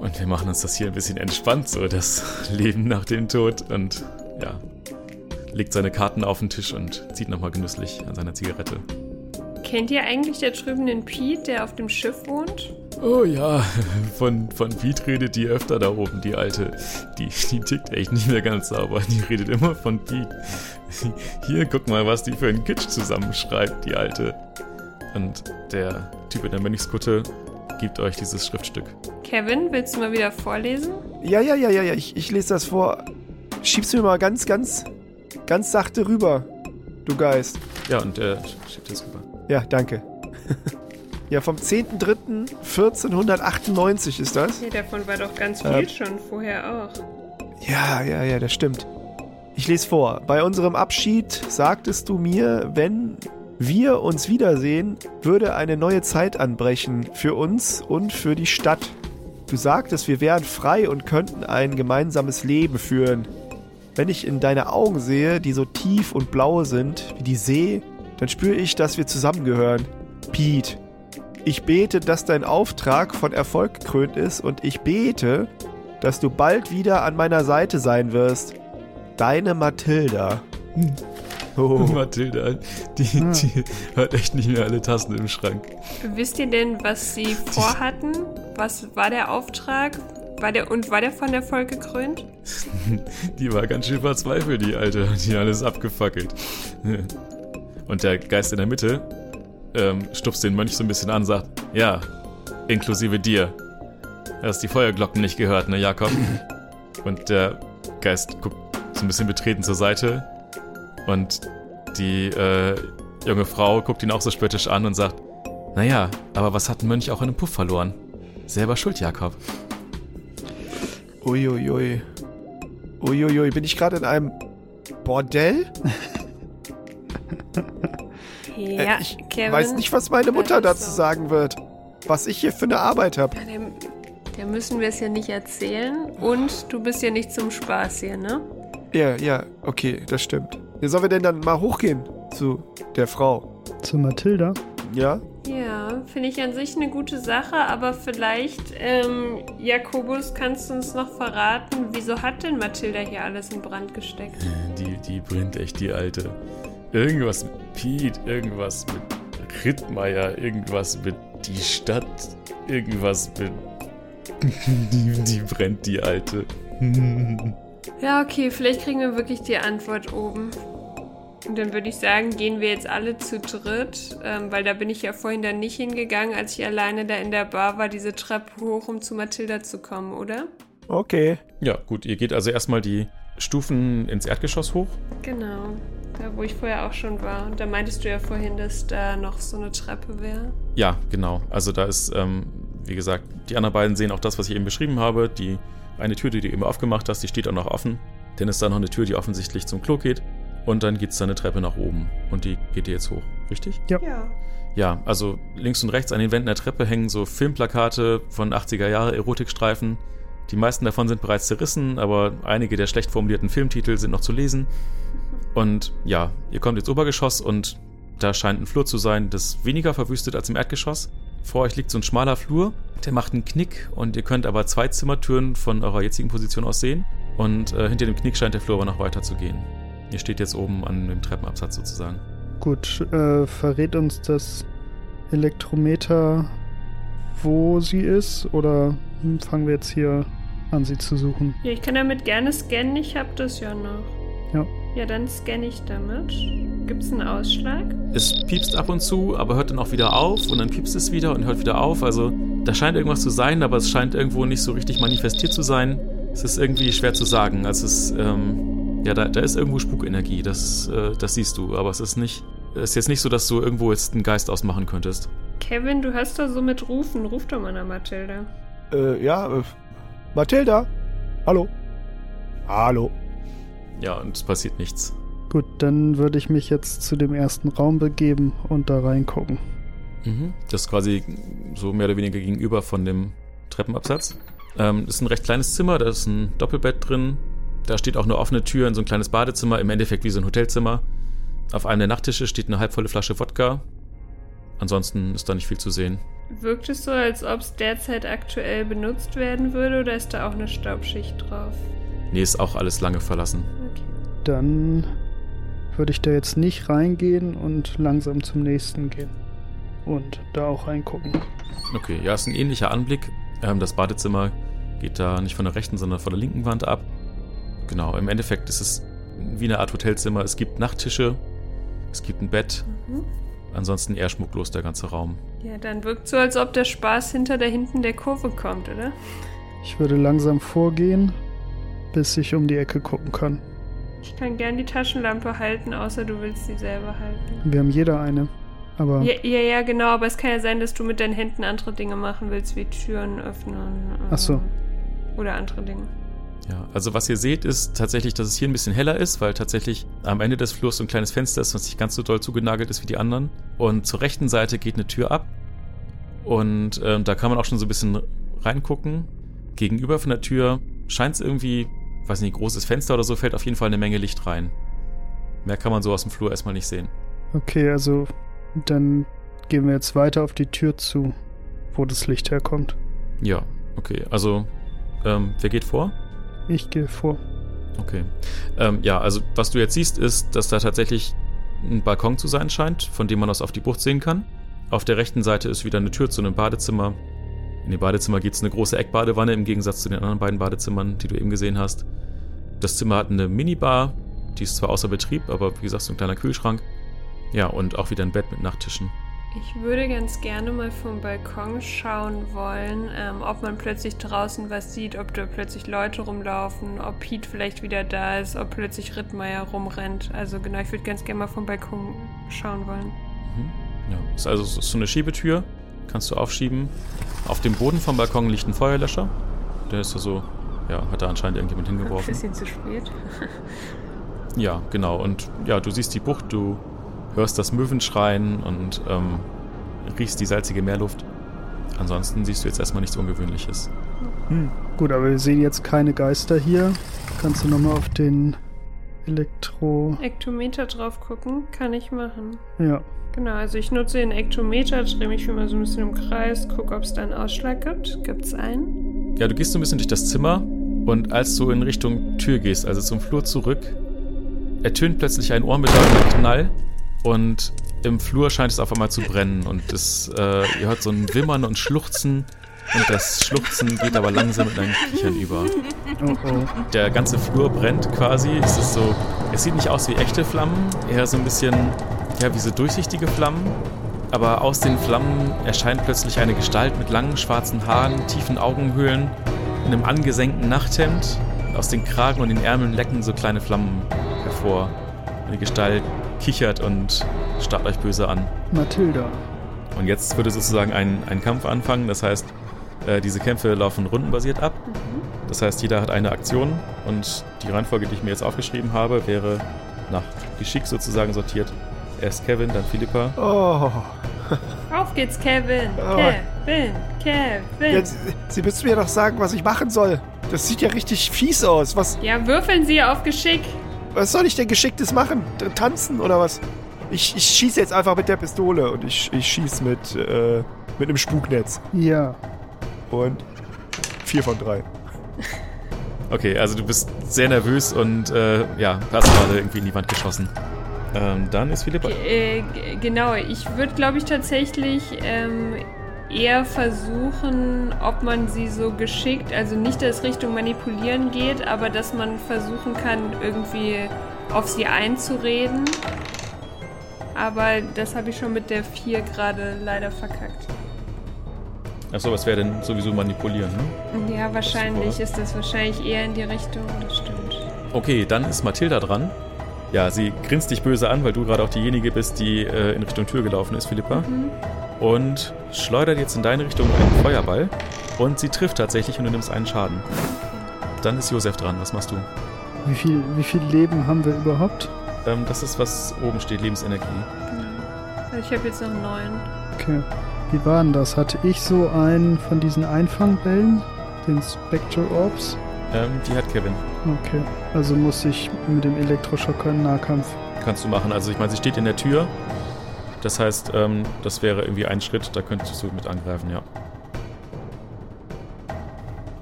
Und wir machen uns das hier ein bisschen entspannt, so das Leben nach dem Tod. Und ja, legt seine Karten auf den Tisch und zieht nochmal genüsslich an seiner Zigarette. Kennt ihr eigentlich da drüben den Piet, der auf dem Schiff wohnt? Oh ja, von, von Piet redet die öfter da oben, die Alte. Die, die tickt echt nicht mehr ganz sauber, die redet immer von Piet. Hier, guck mal, was die für einen Kitsch zusammenschreibt, die Alte. Und der Typ in der Mönchskutte gibt euch dieses Schriftstück. Kevin, willst du mal wieder vorlesen? Ja, ja, ja, ja, ja, ich, ich lese das vor. Schieb's mir mal ganz, ganz, ganz sachte rüber, du Geist. Ja, und der schiebt das rüber. Ja, danke. Ja, vom zehnter dritter vierzehnhundertachtundneunzig ist das. Nee, davon war doch ganz viel äh, schon vorher auch. Ja, ja, ja, das stimmt. Ich lese vor. Bei unserem Abschied sagtest du mir, wenn wir uns wiedersehen, würde eine neue Zeit anbrechen für uns und für die Stadt. Du sagtest, wir wären frei und könnten ein gemeinsames Leben führen. Wenn ich in deine Augen sehe, die so tief und blau sind wie die See, dann spüre ich, dass wir zusammengehören. Piet, ich bete, dass dein Auftrag von Erfolg gekrönt ist und ich bete, dass du bald wieder an meiner Seite sein wirst. Deine Mathilda. Oh. Mathilda, die, die hört echt nicht mehr alle Tassen im Schrank. Wisst ihr denn, was sie vorhatten? Was war der Auftrag? War der, und war der von Erfolg gekrönt? Die war ganz schön verzweifelt, die Alte. Die alles abgefackelt. Und der Geist in der Mitte ähm, stupst den Mönch so ein bisschen an und sagt, ja, inklusive dir. Hast die Feuerglocken nicht gehört, ne, Jakob? Und der Geist guckt so ein bisschen betreten zur Seite und die äh, junge Frau guckt ihn auch so spöttisch an und sagt, naja, aber was hat ein Mönch auch in einem Puff verloren? Selber schuld, Jakob. Uiuiui. Uiuiui, bin ich gerade in einem Bordell? Ja, äh, ich Kevin, weiß nicht, was meine Mutter dazu so. sagen wird. Was ich hier für eine Arbeit habe. Ja, dem, dem müssen wir es ja nicht erzählen. Und du bist ja nicht zum Spaß hier, ne? Ja, ja, okay, das stimmt. Ja, sollen wir denn dann mal hochgehen zu der Frau? Zu Mathilda? Ja. Ja, finde ich an sich eine gute Sache, aber vielleicht, ähm, Jakobus, kannst du uns noch verraten, wieso hat denn Mathilda hier alles in Brand gesteckt? Die, die brennt echt, die Alte. Irgendwas mit Piet, irgendwas mit Rittmeier, irgendwas mit die Stadt, irgendwas mit... die, die brennt, die Alte. Ja, okay, vielleicht kriegen wir wirklich die Antwort oben. Und dann würde ich sagen, gehen wir jetzt alle zu dritt, ähm, weil da bin ich ja vorhin dann nicht hingegangen, als ich alleine da in der Bar war, diese Treppe hoch, um zu Mathilda zu kommen, oder? Okay. Ja, gut, ihr geht also erstmal die Stufen ins Erdgeschoss hoch. Genau, da wo ich vorher auch schon war. Und da meintest du ja vorhin, dass da noch so eine Treppe wäre. Ja, genau. Also da ist, ähm, wie gesagt, die anderen beiden sehen auch das, was ich eben beschrieben habe. Die eine Tür, die du eben aufgemacht hast, die steht auch noch offen. Denn es ist da noch eine Tür, die offensichtlich zum Klo geht. Und dann geht's da eine Treppe nach oben. Und die geht ihr jetzt hoch, richtig? Ja. Ja, also links und rechts an den Wänden der Treppe hängen so Filmplakate von achtziger Jahre Erotikstreifen. Die meisten davon sind bereits zerrissen, aber einige der schlecht formulierten Filmtitel sind noch zu lesen. Und ja, ihr kommt ins Obergeschoss und da scheint ein Flur zu sein, das weniger verwüstet als im Erdgeschoss. Vor euch liegt so ein schmaler Flur, der macht einen Knick und ihr könnt aber zwei Zimmertüren von eurer jetzigen Position aus sehen. Und äh, hinter dem Knick scheint der Flur aber noch weiter zu gehen. Ihr steht jetzt oben an dem Treppenabsatz sozusagen. Gut, äh, verrät uns das Elektrometer, wo sie ist? Oder fangen wir jetzt hier an, sie zu suchen? Ja, ich kann damit gerne scannen, ich hab das ja noch. Ja. Ja, dann scanne ich damit. Gibt's einen Ausschlag? Es piepst ab und zu, aber hört dann auch wieder auf und dann piepst es wieder und hört wieder auf. Also da scheint irgendwas zu sein, aber es scheint irgendwo nicht so richtig manifestiert zu sein. Es ist irgendwie schwer zu sagen. Also es ist, ähm... Ja, da, da ist irgendwo Spukenergie, das, äh, das siehst du, aber es ist nicht, es ist jetzt nicht so, dass du irgendwo jetzt einen Geist ausmachen könntest. Kevin, du hast da so mit Rufen, ruf doch mal nach Mathilda. Äh, ja, äh, Mathilda, hallo, hallo. Ja, und es passiert nichts. Gut, dann würde ich mich jetzt zu dem ersten Raum begeben und da reingucken. Mhm, das ist quasi so mehr oder weniger gegenüber von dem Treppenabsatz. Ähm, das ist ein recht kleines Zimmer, da ist ein Doppelbett drin. Da steht auch eine offene Tür in so ein kleines Badezimmer, im Endeffekt wie so ein Hotelzimmer. Auf einem der Nachttische steht eine halbvolle Flasche Wodka. Ansonsten ist da nicht viel zu sehen. Wirkt es so, als ob es derzeit aktuell benutzt werden würde, oder ist da auch eine Staubschicht drauf? Nee, ist auch alles lange verlassen. Okay. Dann würde ich da jetzt nicht reingehen und langsam zum nächsten gehen. Und da auch reingucken. Okay, ja, ist ein ähnlicher Anblick. Das Badezimmer geht da nicht von der rechten, sondern von der linken Wand ab. Genau, im Endeffekt ist es wie eine Art Hotelzimmer. Es gibt Nachttische, es gibt ein Bett. Mhm. Ansonsten eher schmucklos der ganze Raum. Ja, dann wirkt so, als ob der Spaß hinter da hinten der Kurve kommt, oder? Ich würde langsam vorgehen, bis ich um die Ecke gucken kann. Ich kann gern die Taschenlampe halten, außer du willst sie selber halten. Wir haben jeder eine, aber... Ja, ja, ja, genau, aber es kann ja sein, dass du mit deinen Händen andere Dinge machen willst, wie Türen öffnen. Äh, Ach so. Oder andere Dinge. Ja, also was ihr seht, ist tatsächlich, dass es hier ein bisschen heller ist, weil tatsächlich am Ende des Flurs so ein kleines Fenster ist, was nicht ganz so doll zugenagelt ist wie die anderen. Und zur rechten Seite geht eine Tür ab und äh, da kann man auch schon so ein bisschen reingucken. Gegenüber von der Tür scheint es irgendwie, weiß nicht, großes Fenster oder so, fällt auf jeden Fall eine Menge Licht rein. Mehr kann man so aus dem Flur erstmal nicht sehen. Okay, also dann gehen wir jetzt weiter auf die Tür zu, wo das Licht herkommt. Ja, okay, also ähm, wer geht vor? Ich gehe vor. Okay. Ähm, ja, also was du jetzt siehst, ist, dass da tatsächlich ein Balkon zu sein scheint, von dem man aus auf die Bucht sehen kann. Auf der rechten Seite ist wieder eine Tür zu einem Badezimmer. In dem Badezimmer gibt es eine große Eckbadewanne, im Gegensatz zu den anderen beiden Badezimmern, die du eben gesehen hast. Das Zimmer hat eine Minibar, die ist zwar außer Betrieb, aber wie gesagt, so ein kleiner Kühlschrank. Ja, und auch wieder ein Bett mit Nachttischen. Ich würde ganz gerne mal vom Balkon schauen wollen, ähm, ob man plötzlich draußen was sieht, ob da plötzlich Leute rumlaufen, ob Piet vielleicht wieder da ist, ob plötzlich Rittmeier rumrennt. Also genau, ich würde ganz gerne mal vom Balkon schauen wollen. Mhm. Ja, ist also so eine Schiebetür, kannst du aufschieben. Auf dem Boden vom Balkon liegt ein Feuerlöscher. Der ist da so, ja, hat da anscheinend irgendjemand hingeworfen. Ein bisschen zu spät. Ja, genau. Und ja, du siehst die Bucht, du hörst das Möwenschreien und ähm, riechst die salzige Meerluft. Ansonsten siehst du jetzt erstmal nichts Ungewöhnliches. Hm. Gut, aber wir sehen jetzt keine Geister hier. Kannst du nochmal auf den Elektro... Ektometer drauf gucken? Kann ich machen. Ja. Genau, also ich nutze den Ektometer, drehe mich immer so ein bisschen im Kreis, gucke, ob es da einen Ausschlag gibt. Gibt's einen? Ja, du gehst so ein bisschen durch das Zimmer und als du in Richtung Tür gehst, also zum Flur zurück, ertönt plötzlich ein ohrenbetäubender Knall. Und im Flur scheint es auf einmal zu brennen und es, äh, ihr hört so ein Wimmern und Schluchzen und das Schluchzen geht aber langsam in ein Kichern über. Oh oh. Der ganze Flur brennt quasi. Es ist so, es sieht nicht aus wie echte Flammen, eher so ein bisschen, ja, wie so durchsichtige Flammen. Aber aus den Flammen erscheint plötzlich eine Gestalt mit langen schwarzen Haaren, tiefen Augenhöhlen, in einem angesenkten Nachthemd. Aus den Kragen und den Ärmeln lecken so kleine Flammen hervor. Eine Gestalt kichert und starrt euch böse an. Mathilda. Und jetzt würde sozusagen ein, ein Kampf anfangen. Das heißt, äh, diese Kämpfe laufen rundenbasiert ab. Mhm. Das heißt, jeder hat eine Aktion. Und die Reihenfolge, die ich mir jetzt aufgeschrieben habe, wäre nach Geschick sozusagen sortiert. Erst Kevin, dann Philippa. Oh. Auf geht's, Kevin. Oh. Kevin, Kevin. Jetzt, Sie müssen mir doch sagen, was ich machen soll. Das sieht ja richtig fies aus. Was? Ja, würfeln Sie auf Geschick. Was soll ich denn Geschicktes machen? Tanzen oder was? Ich, ich schieße jetzt einfach mit der Pistole und ich, ich schieße mit, äh, mit einem Spuknetz. Ja. Und vier von drei. Okay, also du bist sehr nervös und äh, ja, hast gerade irgendwie in die Wand geschossen. Ähm, dann ist Philippa... G- äh, genau, ich würde, glaube ich, tatsächlich... Ähm eher versuchen, ob man sie so geschickt, also nicht, dass es Richtung Manipulieren geht, aber dass man versuchen kann, irgendwie auf sie einzureden. Aber das habe ich schon mit der vier gerade leider verkackt. Achso, was wäre denn sowieso Manipulieren, ne? Ja, wahrscheinlich ist das wahrscheinlich eher in die Richtung, das stimmt. Okay, dann ist Mathilda dran. Ja, sie grinst dich böse an, weil du gerade auch diejenige bist, die äh, in Richtung Tür gelaufen ist, Philippa. Mhm. Und schleudert jetzt in deine Richtung einen Feuerball. Und sie trifft tatsächlich und du nimmst einen Schaden. Dann ist Josef dran. Was machst du? Wie viel, wie viel Leben haben wir überhaupt? Ähm, das ist, was oben steht, Lebensenergie. Genau. Ich habe jetzt noch neun. Okay. Wie war denn das? Hatte ich so einen von diesen Einfangbällen? Den Spectral Orbs? Ähm, die hat Kevin. Okay. Also muss ich mit dem Elektroschocker in Nahkampf? Kannst du machen. Also ich meine, sie steht in der Tür. Das heißt, ähm, das wäre irgendwie ein Schritt, da könntest du mit angreifen, ja.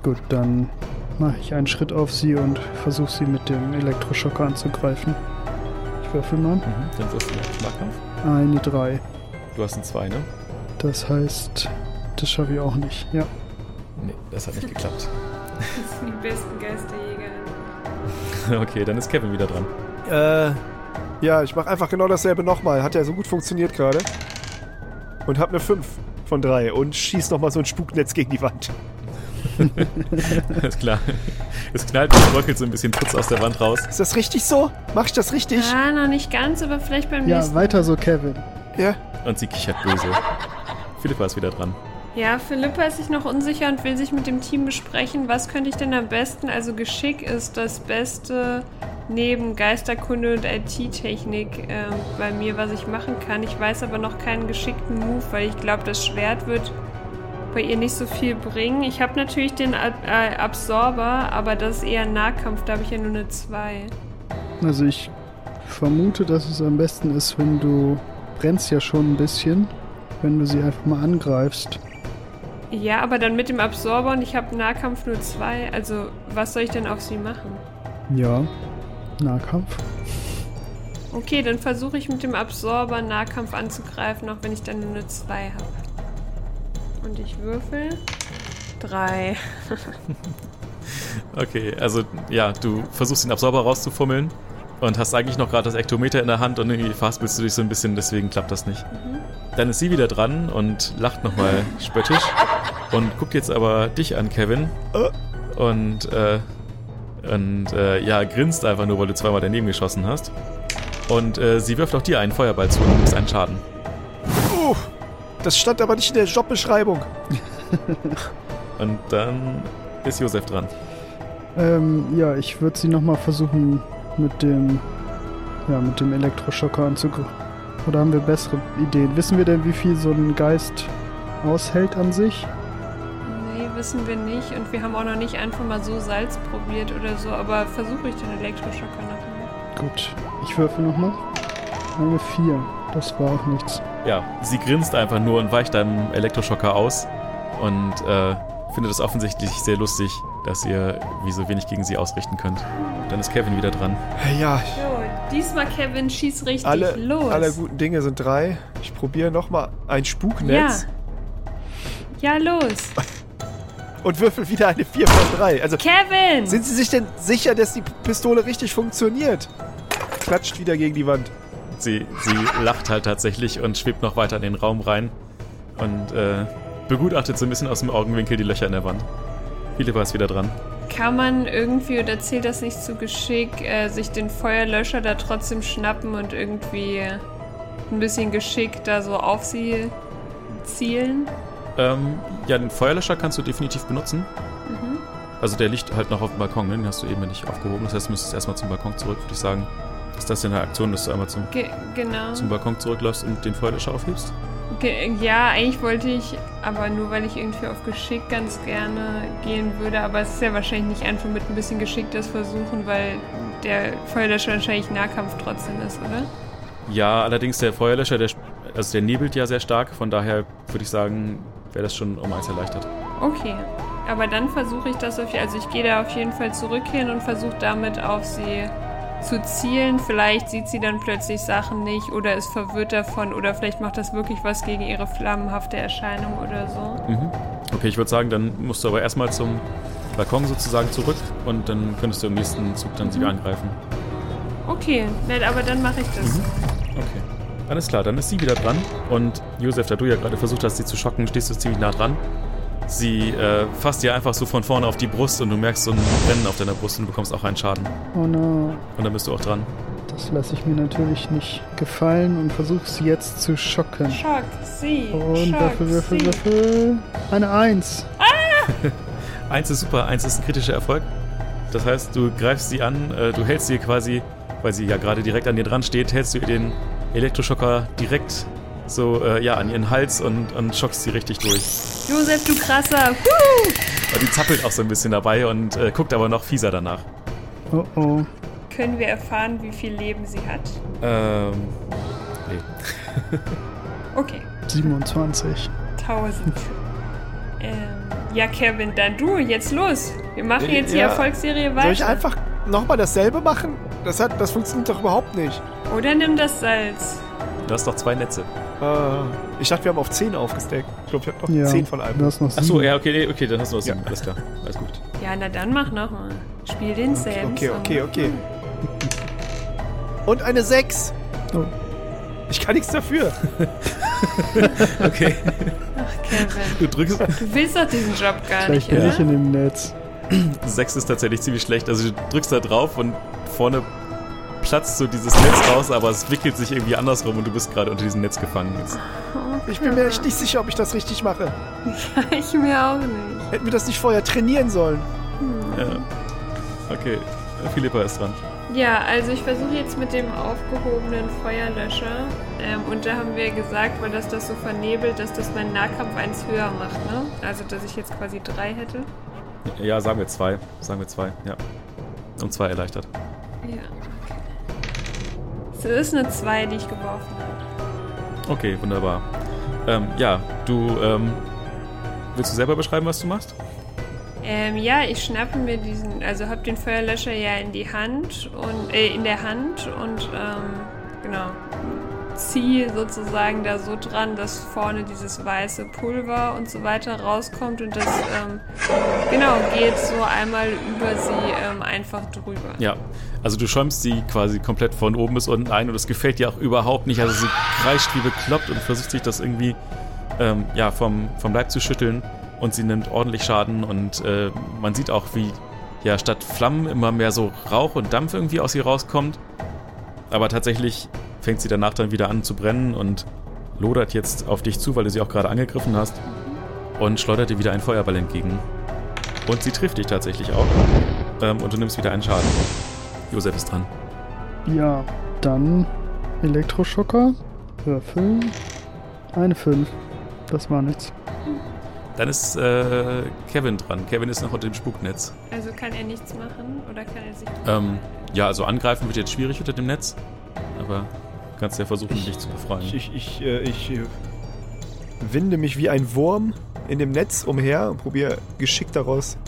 Gut, dann mache ich einen Schritt auf sie und versuche sie mit dem Elektroschocker anzugreifen. Ich würfel mal. Mhm, dann würfel ich Nahkampf. Eine drei. Du hast ein zwei, ne? Das heißt, das schaffe ich auch nicht, ja. Nee, das hat nicht geklappt. Das sind die besten Geisterjäger. Okay, dann ist Kevin wieder dran. Äh... Ja, ich mach einfach genau dasselbe nochmal. Hat ja so gut funktioniert gerade. Und hab eine fünf von drei und schieß nochmal so ein Spuknetz gegen die Wand. Alles klar. Es knallt und bröckelt so ein bisschen Putz aus der Wand raus. Ist das richtig so? Mach ich das richtig? Ah, noch nicht ganz, aber vielleicht beim ja, nächsten. Ja, weiter so, Kevin. Ja. Und sie kichert böse. Philippa ist wieder dran. Ja, Philippa ist sich noch unsicher und will sich mit dem Team besprechen. Was könnte ich denn am besten? Also Geschick ist das Beste... neben Geisterkunde und I T-Technik äh, bei mir, was ich machen kann. Ich weiß aber noch keinen geschickten Move, weil ich glaube, das Schwert wird bei ihr nicht so viel bringen. Ich habe natürlich den Ab- äh, Absorber, aber das ist eher ein Nahkampf, da habe ich ja nur eine zwei. Also ich vermute, dass es am besten ist, wenn du brennst ja schon ein bisschen, wenn du sie einfach mal angreifst. Ja, aber dann mit dem Absorber und ich habe Nahkampf nur zwei. Also was soll ich denn auf sie machen? Ja, Nahkampf. Okay, dann versuche ich mit dem Absorber Nahkampf anzugreifen, auch wenn ich dann nur eine zwei habe. Und ich würfel drei. Okay, also ja, du versuchst den Absorber rauszufummeln und hast eigentlich noch gerade das Ektometer in der Hand und irgendwie verhaspelst du dich so ein bisschen, deswegen klappt das nicht. Mhm. Dann ist sie wieder dran und lacht nochmal spöttisch und guckt jetzt aber dich an, Kevin. Und, äh, und äh, ja, grinst einfach nur, weil du zweimal daneben geschossen hast. Und äh, sie wirft auch dir einen Feuerball zu und nimmt einen Schaden. Oh, das stand aber nicht in der Jobbeschreibung. Und dann ist Josef dran. Ähm, ja, ich würde sie nochmal versuchen mit dem, ja, mit dem Elektroschocker anzugreifen. Oder haben wir bessere Ideen? Wissen wir denn, wie viel so ein Geist aushält an sich? Nee, wissen wir nicht. Und wir haben auch noch nicht einfach mal so Salz probiert oder so. Aber versuche ich den Elektroschocker nachher. Gut, ich würfel nochmal. Eine vier. Das war auch nichts. Ja, sie grinst einfach nur und weicht deinem Elektroschocker aus. Und äh, findet es offensichtlich sehr lustig, dass ihr wie so wenig gegen sie ausrichten könnt. Dann ist Kevin wieder dran. Ja. So, diesmal Kevin, schieß richtig alle, los. Alle guten Dinge sind drei. Ich probiere nochmal ein Spuknetz. Ja. Ja, los. Und würfel wieder eine vier von drei. Also, Kevin! Sind Sie sich denn sicher, dass die Pistole richtig funktioniert? Klatscht wieder gegen die Wand. Sie, sie lacht halt tatsächlich und schwebt noch weiter in den Raum rein. Und äh, begutachtet so ein bisschen aus dem Augenwinkel die Löcher in der Wand. Philippa ist wieder dran. Kann man irgendwie, oder zählt das nicht zu Geschick, äh, sich den Feuerlöscher da trotzdem schnappen und irgendwie ein bisschen Geschick da so auf sie zielen? Ähm, ja, den Feuerlöscher kannst du definitiv benutzen. Mhm. Also der liegt halt noch auf dem Balkon, ne? Den hast du eben nicht aufgehoben. Das heißt, du müsstest erstmal zum Balkon zurück, würde ich sagen. Ist das denn eine Aktion, dass du einmal zum, Ge- genau. zum Balkon zurückläufst und den Feuerlöscher aufhebst? Ja, eigentlich wollte ich, aber nur weil ich irgendwie auf Geschick ganz gerne gehen würde, aber es ist ja wahrscheinlich nicht einfach mit ein bisschen Geschick das versuchen, weil der Feuerlöscher wahrscheinlich Nahkampf trotzdem ist, oder? Ja, allerdings der Feuerlöscher, der, also der nebelt ja sehr stark, von daher würde ich sagen, wäre das schon um eins erleichtert. Okay, aber dann versuche ich das, auf, also ich gehe da auf jeden Fall zurück hin und versuche damit auf sie zu zielen, vielleicht sieht sie dann plötzlich Sachen nicht oder ist verwirrt davon oder vielleicht macht das wirklich was gegen ihre flammenhafte Erscheinung oder so. Mhm. Okay, ich würde sagen, dann musst du aber erstmal zum Balkon sozusagen zurück und dann könntest du im nächsten Zug dann mhm. sie angreifen. Okay, aber dann mache ich das. Mhm. Okay, alles klar, dann ist sie wieder dran und Josef, da du ja gerade versucht hast, sie zu schocken, stehst du ziemlich nah dran. Sie äh, fasst dir einfach so von vorne auf die Brust und du merkst so ein Brennen auf deiner Brust und du bekommst auch einen Schaden. Oh no. Und dann bist du auch dran. Das lasse ich mir natürlich nicht gefallen und versuche sie jetzt zu schocken. Schock sie. Und Würfel, Würfel, Würfel. Eine eins. Ah! Eins ist super, eins ist ein kritischer Erfolg. Das heißt, du greifst sie an, äh, du hältst sie quasi, weil sie ja gerade direkt an dir dran steht, hältst du ihr den Elektroschocker direkt so, äh, ja, an ihren Hals und, und schockst sie richtig durch. Josef, du Krasser! Woo! Und die zappelt auch so ein bisschen dabei und äh, guckt aber noch fieser danach. Oh oh. Können wir erfahren, wie viel Leben sie hat? Ähm, nee. Okay. siebenundzwanzig. tausend. ähm, ja, Kevin, dann du, jetzt los! Wir machen jetzt äh, die ja. Erfolgsserie weiter. Soll ich einfach nochmal dasselbe machen? Das, hat, das funktioniert doch überhaupt nicht. Oder nimm das Salz. Du hast doch zwei Netze. Ich dachte, wir haben auf zehn aufgesteckt. Ich glaube, ich habe noch ja, zehn von einem. Achso, ja, okay, okay, dann hast du noch sieben. Ja. Alles klar, alles gut. Ja, na dann mach nochmal. Spiel den okay, Sam. Okay, okay, okay. Und eine sechs. Oh. Ich kann nichts dafür. Okay. Ach, Kevin. Du drückst. Du willst doch diesen Job gar nicht, oder? Nicht in dem Netz. sechs ist tatsächlich ziemlich schlecht. Also du drückst da drauf und vorne platzt so dieses Netz raus, aber es wickelt sich irgendwie andersrum und du bist gerade unter diesem Netz gefangen. Jetzt. Ich bin mir echt nicht sicher, ob ich das richtig mache. Ja, ich mir auch nicht. Hätten wir das nicht vorher trainieren sollen. Hm. Ja. Okay, Philippa ist dran. Ja, also ich versuche jetzt mit dem aufgehobenen Feuerlöscher ähm, und da haben wir gesagt, weil das das so vernebelt, dass das meinen Nahkampf eins höher macht, ne? Also, dass ich jetzt quasi drei hätte. Ja, sagen wir zwei. Sagen wir zwei, ja. Um zwei erleichtert. Ja. Das ist eine zwei, die ich geworfen habe. Okay, wunderbar. Ähm, ja, du, ähm, willst du selber beschreiben, was du machst? Ähm, ja, ich schnappe mir diesen, also hab den Feuerlöscher ja in die Hand und äh, in der Hand und ähm, genau, ziehe sozusagen da so dran, dass vorne dieses weiße Pulver und so weiter rauskommt und das ähm, genau geht so einmal über sie ähm, einfach drüber. Ja, also du schäumst sie quasi komplett von oben bis unten ein und das gefällt dir auch überhaupt nicht. Also sie kreischt wie bekloppt und versucht sich das irgendwie ähm, ja, vom, vom Leib zu schütteln und sie nimmt ordentlich Schaden und äh, man sieht auch, wie ja statt Flammen immer mehr so Rauch und Dampf irgendwie aus ihr rauskommt, aber tatsächlich fängt sie danach dann wieder an zu brennen und lodert jetzt auf dich zu, weil du sie auch gerade angegriffen hast und schleudert dir wieder einen Feuerball entgegen. Und sie trifft dich tatsächlich auch. Ähm, und du nimmst wieder einen Schaden. Josef ist dran. Ja, dann Elektroschocker, Würfel, eine fünf. Das war nichts. Dann ist äh, Kevin dran. Kevin ist noch unter dem Spuknetz. Also kann er nichts machen oder kann er sich... Ähm, ja, also angreifen wird jetzt schwierig unter dem Netz, aber... kannst ja versuchen, ich, dich zu befreien. Ich, ich, ich, äh, ich winde mich wie ein Wurm in dem Netz umher und probiere geschickt daraus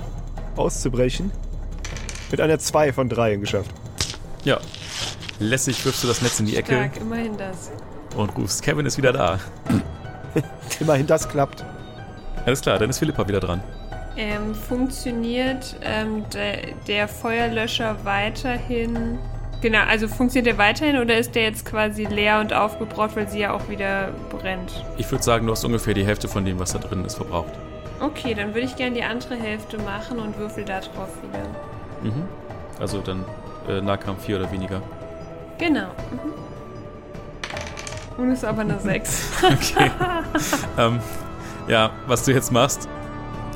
auszubrechen. Mit einer zwei von drei geschafft. Ja, lässig wirfst du das Netz in die Ecke. Stark, immerhin das. Und rufst, Kevin ist wieder da. Immerhin das klappt. Alles klar, dann ist Philippa wieder dran. Ähm, funktioniert ähm, de- der Feuerlöscher weiterhin... Genau, also funktioniert der weiterhin oder ist der jetzt quasi leer und aufgebraucht, weil sie ja auch wieder brennt? Ich würde sagen, du hast ungefähr die Hälfte von dem, was da drin ist, verbraucht. Okay, dann würde ich gerne die andere Hälfte machen und würfel da drauf wieder. Mhm. Also dann äh, Nahkampf vier oder weniger. Genau. Mhm. Und ist aber eine sechs. Okay. ähm, ja, was du jetzt machst,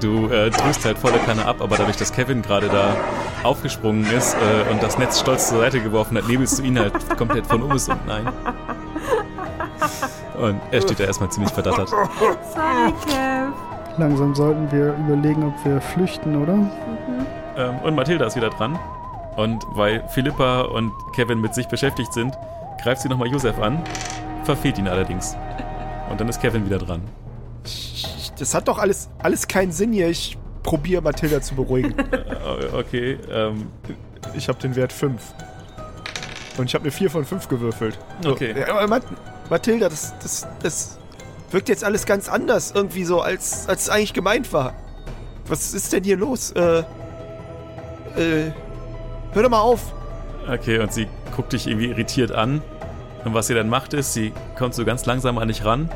du äh, drückst halt volle Kanne ab, aber dadurch, dass Kevin gerade da aufgesprungen ist äh, und das Netz stolz zur Seite geworfen hat, nebelst du ihn halt komplett von oben bis unten ein. Und er steht da erstmal ziemlich verdattert. Sorry, Kev. Langsam sollten wir überlegen, ob wir flüchten, oder? Mhm. Ähm, und Mathilda ist wieder dran. Und weil Philippa und Kevin mit sich beschäftigt sind, greift sie nochmal Josef an, verfehlt ihn allerdings. Und dann ist Kevin wieder dran. Das hat doch alles, alles keinen Sinn hier. Ich probiere Mathilda zu beruhigen. Okay, ähm. Ich habe den Wert fünf. Und ich habe eine vier von fünf gewürfelt. Okay. So. Mathilda, das, das, das wirkt jetzt alles ganz anders irgendwie so, als, als es eigentlich gemeint war. Was ist denn hier los? Äh. Äh. Hör doch mal auf! Okay, und sie guckt dich irgendwie irritiert an. Und was sie dann macht, ist, sie kommt so ganz langsam an dich ran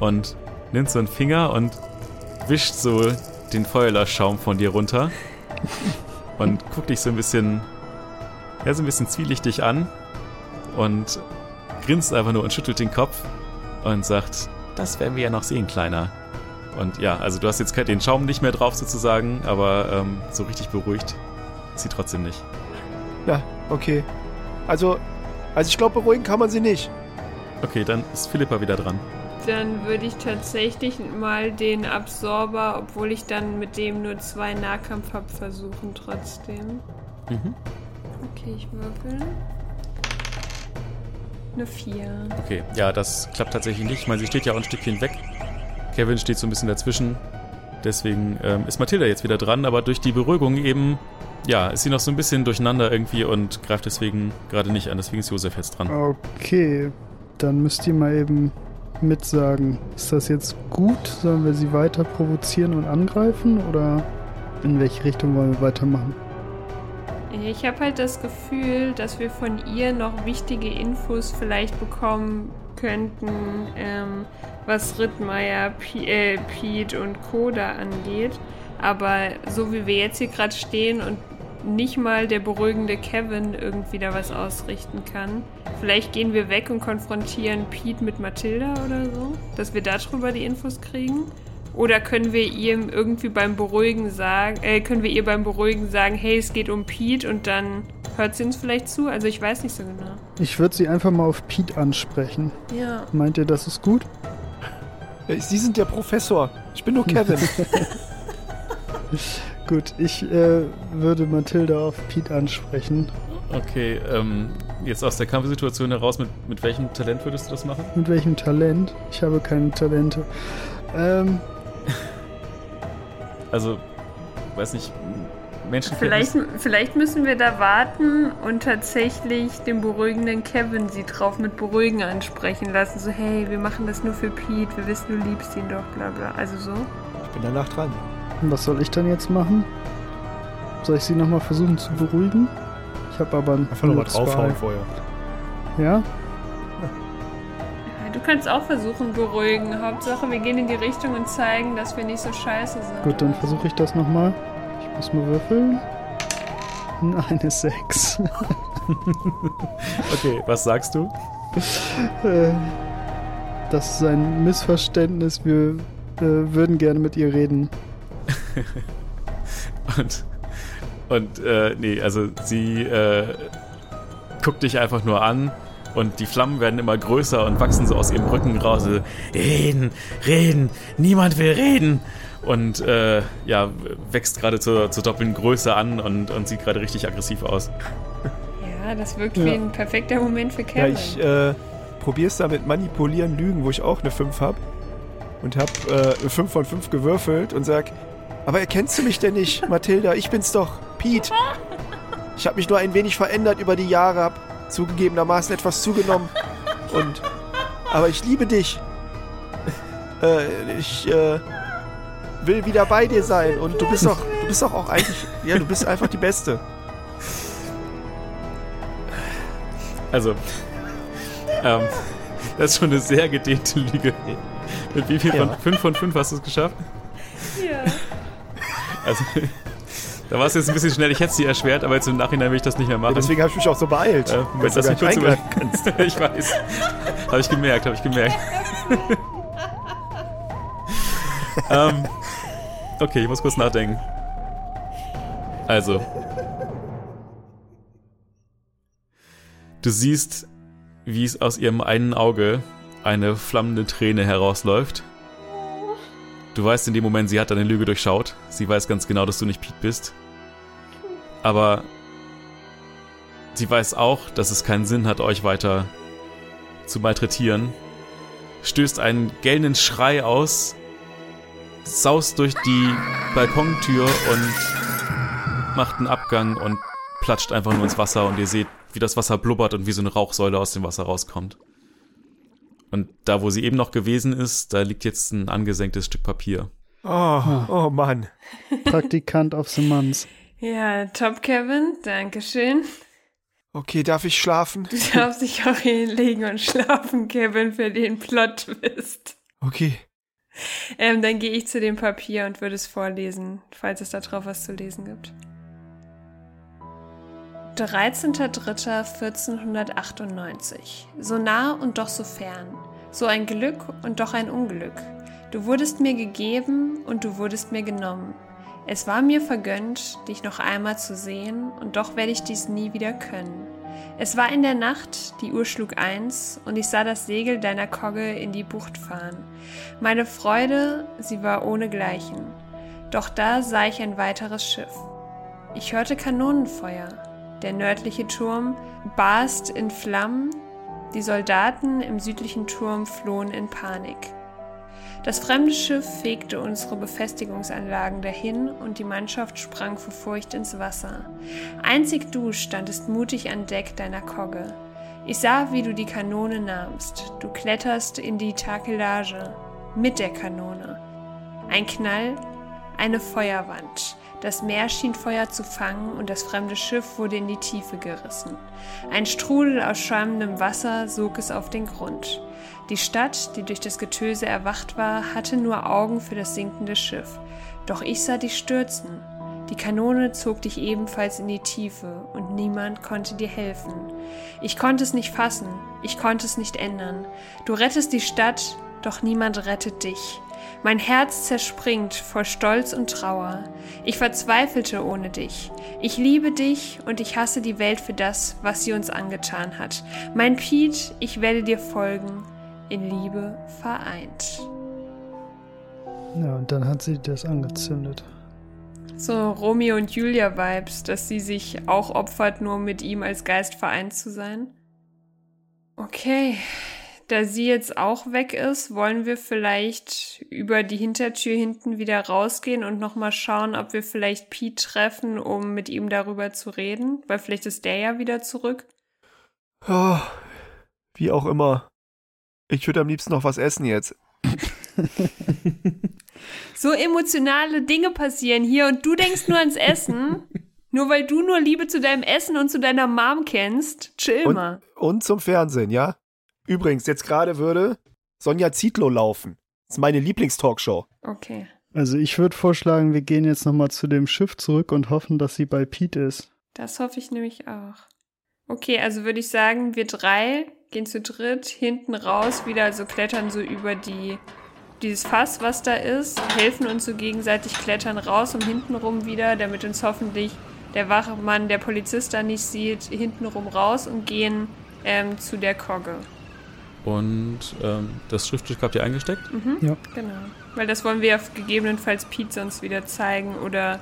und nimmt so einen Finger und wischt so den Feuerlöschschaum von dir runter und guckt dich so ein bisschen, ja, so ein bisschen zwielichtig an und grinst einfach nur und schüttelt den Kopf und sagt, das werden wir ja noch sehen, Kleiner. Und ja, also du hast jetzt den Schaum nicht mehr drauf sozusagen, aber ähm, so richtig beruhigt ist sie trotzdem nicht. Ja, okay. Also, also ich glaube, beruhigen kann man sie nicht. Okay, dann ist Philippa wieder dran. Dann würde ich tatsächlich mal den Absorber, obwohl ich dann mit dem nur zwei Nahkampf habe, versuchen trotzdem. Mhm. Okay, ich würfel. Eine vier. Okay, ja, das klappt tatsächlich nicht. Ich meine, sie steht ja auch ein Stückchen weg. Kevin steht so ein bisschen dazwischen. Deswegen ähm, ist Mathilda jetzt wieder dran, aber durch die Beruhigung eben, ja, ist sie noch so ein bisschen durcheinander irgendwie und greift deswegen gerade nicht an. Deswegen ist Josef jetzt dran. Okay, dann müsst ihr mal eben... mitsagen. Ist das jetzt gut? Sollen wir sie weiter provozieren und angreifen? Oder in welche Richtung wollen wir weitermachen? Ich habe halt das Gefühl, dass wir von ihr noch wichtige Infos vielleicht bekommen könnten, ähm, was Rittmeier, P- äh, Piet und Koda angeht. Aber so wie wir jetzt hier gerade stehen und nicht mal der beruhigende Kevin irgendwie da was ausrichten kann. Vielleicht gehen wir weg und konfrontieren Piet mit Mathilda oder so, dass wir darüber die Infos kriegen. Oder können wir ihr irgendwie beim Beruhigen sagen, äh, können wir ihr beim Beruhigen sagen, hey, es geht um Piet und dann hört sie uns vielleicht zu? Also ich weiß nicht so genau. Ich würde sie einfach mal auf Piet ansprechen. Ja. Meint ihr, das ist gut? Sie sind der Professor. Ich bin nur Kevin. Gut, ich äh, würde Mathilda auf Piet ansprechen. Okay, ähm, jetzt aus der Kampfsituation heraus, mit, mit welchem Talent würdest du das machen? Mit welchem Talent? Ich habe keine Talente. Ähm. Also, weiß nicht, Menschen... Vielleicht, vielleicht müssen wir da warten und tatsächlich den beruhigenden Kevin sie drauf mit Beruhigen ansprechen lassen. So, hey, wir machen das nur für Piet, wir wissen, du liebst ihn doch, bla bla. Also so. Ich bin danach dran. Und was soll ich dann jetzt machen? Soll ich sie nochmal versuchen zu beruhigen? Ich habe aber einen... Einfach nochmal draufhauen vorher. Ja? Du kannst auch versuchen, beruhigen. Hauptsache, wir gehen in die Richtung und zeigen, dass wir nicht so scheiße sind. Gut, dann versuche ich das nochmal. Ich muss mal würfeln. Eine sechs. Okay, was sagst du? Das ist ein Missverständnis. Wir würden gerne mit ihr reden. und, und, äh, nee, also sie, äh, guckt dich einfach nur an. Und die Flammen werden immer größer und wachsen so aus ihrem Rücken raus. So, reden, reden, niemand will reden. Und äh, ja, wächst gerade zur, zur doppelten Größe an und, und sieht gerade richtig aggressiv aus. Ja, das wirkt ja wie ein perfekter Moment für Kevin. Ja, ich äh, probiere es da mit Manipulieren, Lügen, wo ich auch eine fünf habe. Und habe äh, fünf von fünf gewürfelt und sag, aber erkennst du mich denn nicht, Mathilda? Ich bin's doch, Piet. Ich habe mich nur ein wenig verändert über die Jahre, hab zugegebenermaßen etwas zugenommen. Und aber ich liebe dich. Äh, ich äh, will wieder bei dir sein. Und du bist doch, du bist doch auch eigentlich, ja, du bist einfach die Beste. Also, ähm, das ist schon eine sehr gedehnte Lüge. Mit wie viel von fünf von fünf hast du es geschafft? Ja. Also, da war es jetzt ein bisschen schnell, ich hätte sie erschwert, aber jetzt im Nachhinein will ich das nicht mehr machen. Ja, deswegen habe ich mich auch so beeilt. Äh, wenn du das nicht kurz überlegen kannst. Ich weiß. Habe ich gemerkt, habe ich gemerkt. ähm, okay, ich muss kurz nachdenken. Also. Du siehst, wie es aus ihrem einen Auge eine flammende Träne herausläuft. Du weißt in dem Moment, sie hat deine Lüge durchschaut. Sie weiß ganz genau, dass du nicht Piet bist. Aber sie weiß auch, dass es keinen Sinn hat, euch weiter zu malträtieren. Stößt einen gellenden Schrei aus, saust durch die Balkontür und macht einen Abgang und platscht einfach nur ins Wasser. Und ihr seht, wie das Wasser blubbert und wie so eine Rauchsäule aus dem Wasser rauskommt. Und da, wo sie eben noch gewesen ist, da liegt jetzt ein angesenktes Stück Papier. Oh, oh Mann. Praktikant auf Simmons. Ja, top, Kevin. Dankeschön. Okay, darf ich schlafen? Du darfst dich auch hinlegen und schlafen, Kevin, für den Plot-Twist. Okay. Ähm, dann gehe ich zu dem Papier und würde es vorlesen, falls es da drauf was zu lesen gibt. dreizehnter dritter vierzehnhundertachtundneunzig. So nah und doch so fern. So ein Glück und doch ein Unglück. Du wurdest mir gegeben und du wurdest mir genommen. Es war mir vergönnt, dich noch einmal zu sehen, und doch werde ich dies nie wieder können. Es war in der Nacht, die Uhr schlug eins, und ich sah das Segel deiner Kogge in die Bucht fahren. Meine Freude, sie war ohnegleichen. Doch da sah ich ein weiteres Schiff. Ich hörte Kanonenfeuer. Der nördliche Turm barst in Flammen, die Soldaten im südlichen Turm flohen in Panik. Das fremde Schiff fegte unsere Befestigungsanlagen dahin und die Mannschaft sprang vor Furcht ins Wasser. Einzig du standest mutig an Deck deiner Kogge. Ich sah, wie du die Kanone nahmst. Du kletterst in die Takelage mit der Kanone. Ein Knall, eine Feuerwand. Das Meer schien Feuer zu fangen und das fremde Schiff wurde in die Tiefe gerissen. Ein Strudel aus schäumendem Wasser sog es auf den Grund. Die Stadt, die durch das Getöse erwacht war, hatte nur Augen für das sinkende Schiff. Doch ich sah dich stürzen. Die Kanone zog dich ebenfalls in die Tiefe und niemand konnte dir helfen. Ich konnte es nicht fassen, ich konnte es nicht ändern. Du rettest die Stadt, doch niemand rettet dich. Mein Herz zerspringt vor Stolz und Trauer. Ich verzweifelte ohne dich. Ich liebe dich und ich hasse die Welt für das, was sie uns angetan hat. Mein Piet, ich werde dir folgen, in Liebe vereint. Ja, und dann hat sie das angezündet. So Romeo und Julia-Vibes, dass sie sich auch opfert, nur mit ihm als Geist vereint zu sein. Okay, Da sie jetzt auch weg ist, wollen wir vielleicht über die Hintertür hinten wieder rausgehen und nochmal schauen, ob wir vielleicht Piet treffen, um mit ihm darüber zu reden. Weil vielleicht ist der ja wieder zurück. Oh, wie auch immer. Ich würde am liebsten noch was essen jetzt. So emotionale Dinge passieren hier und du denkst nur ans Essen. Nur weil du nur Liebe zu deinem Essen und zu deiner Mom kennst. Chill und, mal. Und zum Fernsehen, ja? Übrigens, jetzt gerade würde Sonja Zietlow laufen. Das ist meine Lieblingstalkshow. Okay. Also ich würde vorschlagen, wir gehen jetzt nochmal zu dem Schiff zurück und hoffen, dass sie bei Piet ist. Das hoffe ich nämlich auch. Okay, also würde ich sagen, wir drei gehen zu dritt hinten raus, wieder also klettern so über die... dieses Fass, was da ist, helfen uns so gegenseitig, klettern raus und hintenrum wieder, damit uns hoffentlich der Wachmann, der Polizist da nicht sieht, hintenrum raus und gehen ähm, zu der Kogge. Und ähm, das Schriftstück habt ihr eingesteckt? Mhm, ja. Genau. Weil das wollen wir ja gegebenenfalls Piet sonst wieder zeigen oder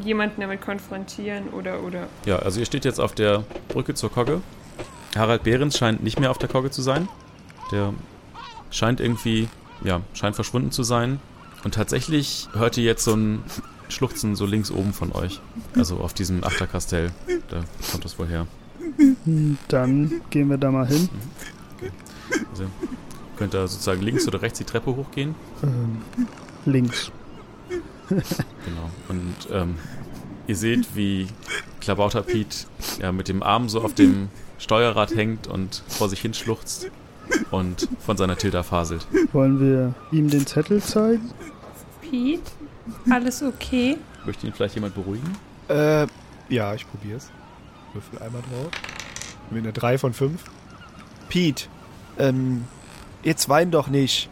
jemanden damit konfrontieren oder, oder. Ja, also ihr steht jetzt auf der Brücke zur Kogge. Harald Behrens scheint nicht mehr auf der Kogge zu sein. Der scheint irgendwie... ja, scheint verschwunden zu sein. Und tatsächlich hört ihr jetzt so ein Schluchzen so links oben von euch. Also auf diesem Achterkastell. Da kommt das wohl her. Dann gehen wir da mal hin. Okay. Also könnt ihr sozusagen links oder rechts die Treppe hochgehen? Ähm, links. Genau. Und ähm, ihr seht, wie Klabauter Piet ja, mit dem Arm so auf dem Steuerrad hängt und vor sich hin schluchzt. Und von seiner Tilda faselt. Wollen wir ihm den Zettel zeigen? Piet, alles okay? Möchte ihn vielleicht jemand beruhigen? Äh, ja, ich probier's. Würfel einmal drauf. Mit einer drei von fünf. Piet, ähm, jetzt wein doch nicht.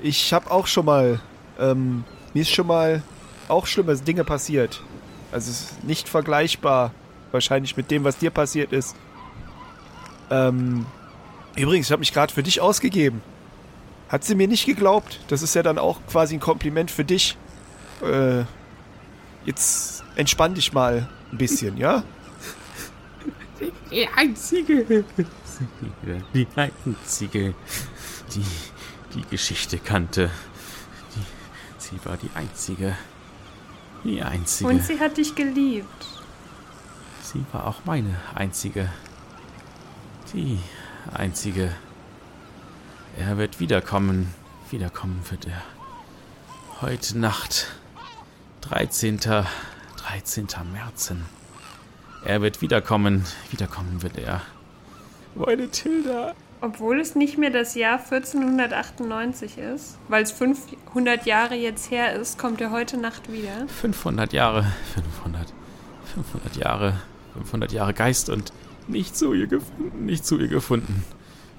Ich hab auch schon mal, ähm, mir ist schon mal auch schlimme Dinge passiert. Also es ist nicht vergleichbar, wahrscheinlich mit dem, was dir passiert ist. Ähm... Übrigens, ich habe mich gerade für dich ausgegeben. Hat sie mir nicht geglaubt? Das ist ja dann auch quasi ein Kompliment für dich. Äh, jetzt entspann dich mal ein bisschen, ja? Die einzige, die einzige, die die Geschichte kannte. Die, sie war die einzige, die einzige. Und sie hat dich geliebt. Sie war auch meine einzige. Die einzige. Er wird wiederkommen. Wiederkommen wird er. Heute Nacht. dreizehnten. dreizehnten. Märzen. Er wird wiederkommen. Wiederkommen wird er. Meine Tilda. Obwohl es nicht mehr das Jahr vierzehnhundertachtundneunzig ist, weil es fünfhundert Jahre jetzt her ist, kommt er heute Nacht wieder. fünfhundert Jahre. fünfhundert. fünfhundert Jahre. fünfhundert Jahre Geist und Nicht zu ihr gefunden, nicht zu ihr gefunden.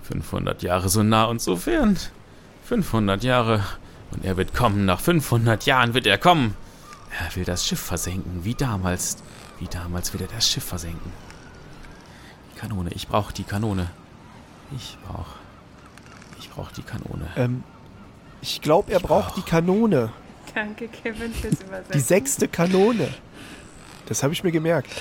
fünfhundert Jahre so nah und so fern. fünfhundert Jahre und er wird kommen, nach fünfhundert Jahren wird er kommen. Er will das Schiff versenken, wie damals. Wie damals will er das Schiff versenken. Die Kanone, ich brauche die Kanone. Ich brauche, ich brauche die Kanone. Ähm, ich glaube, er ich braucht brauch. die Kanone. Danke, Kevin, fürs Übersetzen. Die sechste Kanone. Das habe ich mir gemerkt.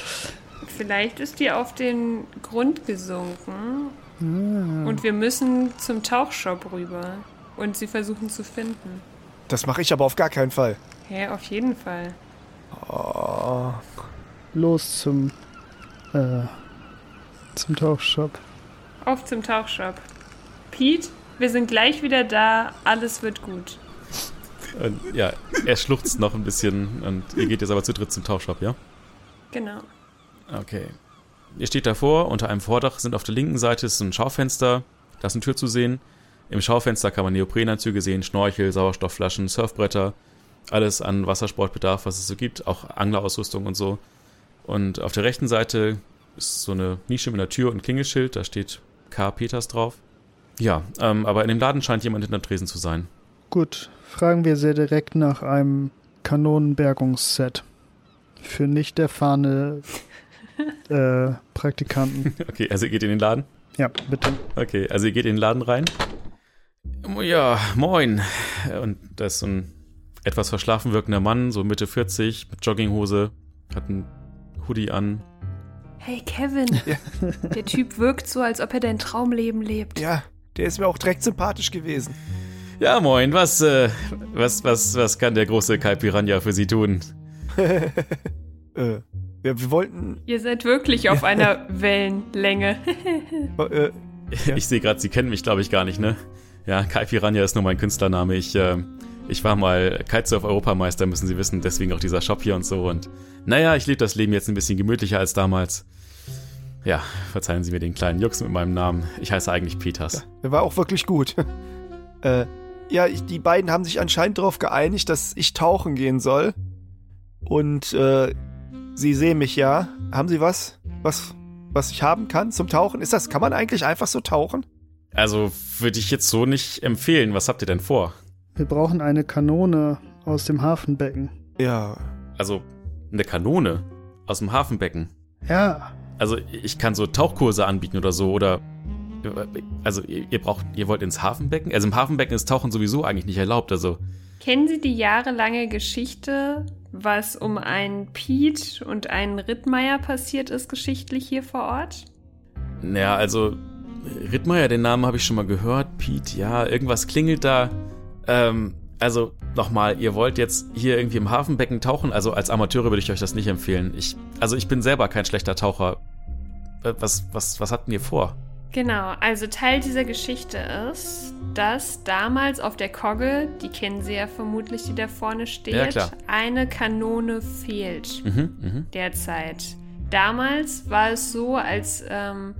Vielleicht ist die auf den Grund gesunken ja. Und wir müssen zum Tauchshop rüber und sie versuchen zu finden. Das mache ich aber auf gar keinen Fall. Ja, auf jeden Fall. Oh. Los zum, äh, zum Tauchshop. Auf zum Tauchshop. Piet, wir sind gleich wieder da, alles wird gut. Und, ja, er schluchzt noch ein bisschen und ihr geht jetzt aber zu dritt zum Tauchshop, ja? Genau. Okay. Ihr steht davor, unter einem Vordach sind auf der linken Seite ist ein Schaufenster, da ist eine Tür zu sehen. Im Schaufenster kann man Neoprenanzüge sehen, Schnorchel, Sauerstoffflaschen, Surfbretter, alles an Wassersportbedarf, was es so gibt, auch Anglerausrüstung und so. Und auf der rechten Seite ist so eine Nische mit einer Tür und Klingelschild, da steht K. Peters drauf. Ja, ähm, aber in dem Laden scheint jemand hinterm Tresen zu sein. Gut, fragen wir sehr direkt nach einem Kanonenbergungsset für nicht erfahrene... Äh, Praktikanten. Okay, also ihr geht in den Laden? Ja, bitte. Okay, also ihr geht in den Laden rein? Ja, moin. Und da ist so ein etwas verschlafen wirkender Mann, so Mitte vierzig, mit Jogginghose, hat einen Hoodie an. Hey Kevin, ja. Der Typ wirkt so, als ob er dein Traumleben lebt. Ja, Der ist mir auch direkt sympathisch gewesen. Ja, moin, was, äh, was, was, was kann der große Kai Piranha für Sie tun? äh, wir, wir wollten... Ihr seid wirklich auf einer Wellenlänge. äh, ja. Ich sehe gerade, Sie kennen mich, glaube ich, gar nicht, ne? Ja, Kai Piranha ist nur mein Künstlername. Ich, äh, ich war mal Kitesurf-Europameister, müssen Sie wissen, deswegen auch dieser Shop hier und so. Und naja, ich lebe das Leben jetzt ein bisschen gemütlicher als damals. Ja, verzeihen Sie mir den kleinen Jux mit meinem Namen. Ich heiße eigentlich Peters. Ja, der war auch wirklich gut. äh... Ja, ich, die beiden haben sich anscheinend darauf geeinigt, dass ich tauchen gehen soll. Und äh, sie sehen mich ja. Haben sie was, was, was ich haben kann zum Tauchen? Ist das, kann man eigentlich einfach so tauchen? Also würde ich jetzt so nicht empfehlen. Was habt ihr denn vor? Wir brauchen eine Kanone aus dem Hafenbecken. Ja. Also eine Kanone aus dem Hafenbecken? Ja. Also ich kann so Tauchkurse anbieten oder so, oder... Also ihr, ihr braucht, ihr wollt ins Hafenbecken? Also im Hafenbecken ist Tauchen sowieso eigentlich nicht erlaubt, also. Kennen Sie die jahrelange Geschichte, was um einen Piet und einen Rittmeier passiert ist, geschichtlich hier vor Ort? Naja, also Rittmeier, den Namen habe ich schon mal gehört, Piet, ja, irgendwas klingelt da. Ähm, also nochmal, ihr wollt jetzt hier irgendwie im Hafenbecken tauchen? Also als Amateure würde ich euch das nicht empfehlen. Ich, also ich bin selber kein schlechter Taucher. Was, was, was habt ihr vor? Genau, also Teil dieser Geschichte ist, dass damals auf der Kogge, die kennen Sie ja vermutlich, die da vorne steht, ja, eine Kanone fehlt mhm, mh. derzeit. Damals war es so, als ähm,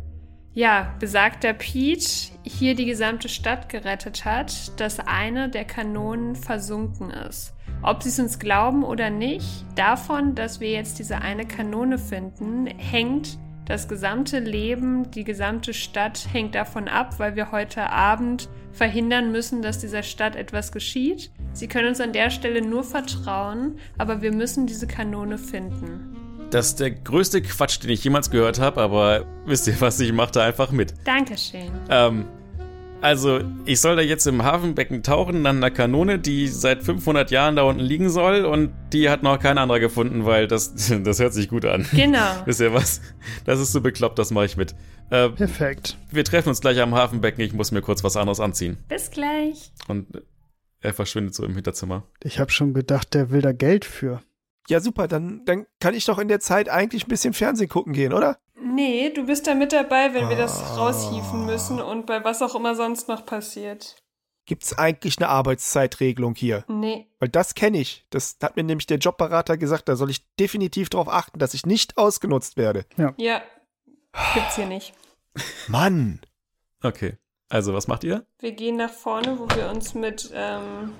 ja, besagter Piet hier die gesamte Stadt gerettet hat, dass eine der Kanonen versunken ist. Ob Sie es uns glauben oder nicht, davon, dass wir jetzt diese eine Kanone finden, hängt das gesamte Leben, die gesamte Stadt hängt davon ab, weil wir heute Abend verhindern müssen, dass dieser Stadt etwas geschieht. Sie können uns an der Stelle nur vertrauen, aber wir müssen diese Kanone finden. Das ist der größte Quatsch, den ich jemals gehört habe, aber wisst ihr was, ich mache da einfach mit. Dankeschön. Ähm, also ich soll da jetzt im Hafenbecken tauchen an einer Kanone, die seit fünfhundert Jahren da unten liegen soll, und die hat noch kein anderer gefunden, weil das, das hört sich gut an. Genau. Wisst ihr was? Das ist so bekloppt, das mache ich mit. Äh, Perfekt. Wir treffen uns gleich am Hafenbecken, ich muss mir kurz was anderes anziehen. Bis gleich. Und er verschwindet so im Hinterzimmer. Ich habe schon gedacht, der will da Geld für. Ja super, dann, dann kann ich doch in der Zeit eigentlich ein bisschen Fernsehen gucken gehen, oder? Nee, du bist da mit dabei, wenn wir das raushieven müssen und bei was auch immer sonst noch passiert. Gibt's eigentlich eine Arbeitszeitregelung hier? Nee. Weil das kenne ich. Das hat mir nämlich der Jobberater gesagt, da soll ich definitiv darauf achten, dass ich nicht ausgenutzt werde. Ja, ja. Gibt's hier nicht. Mann! Okay, also was macht ihr? Wir gehen nach vorne, wo wir uns mit ähm,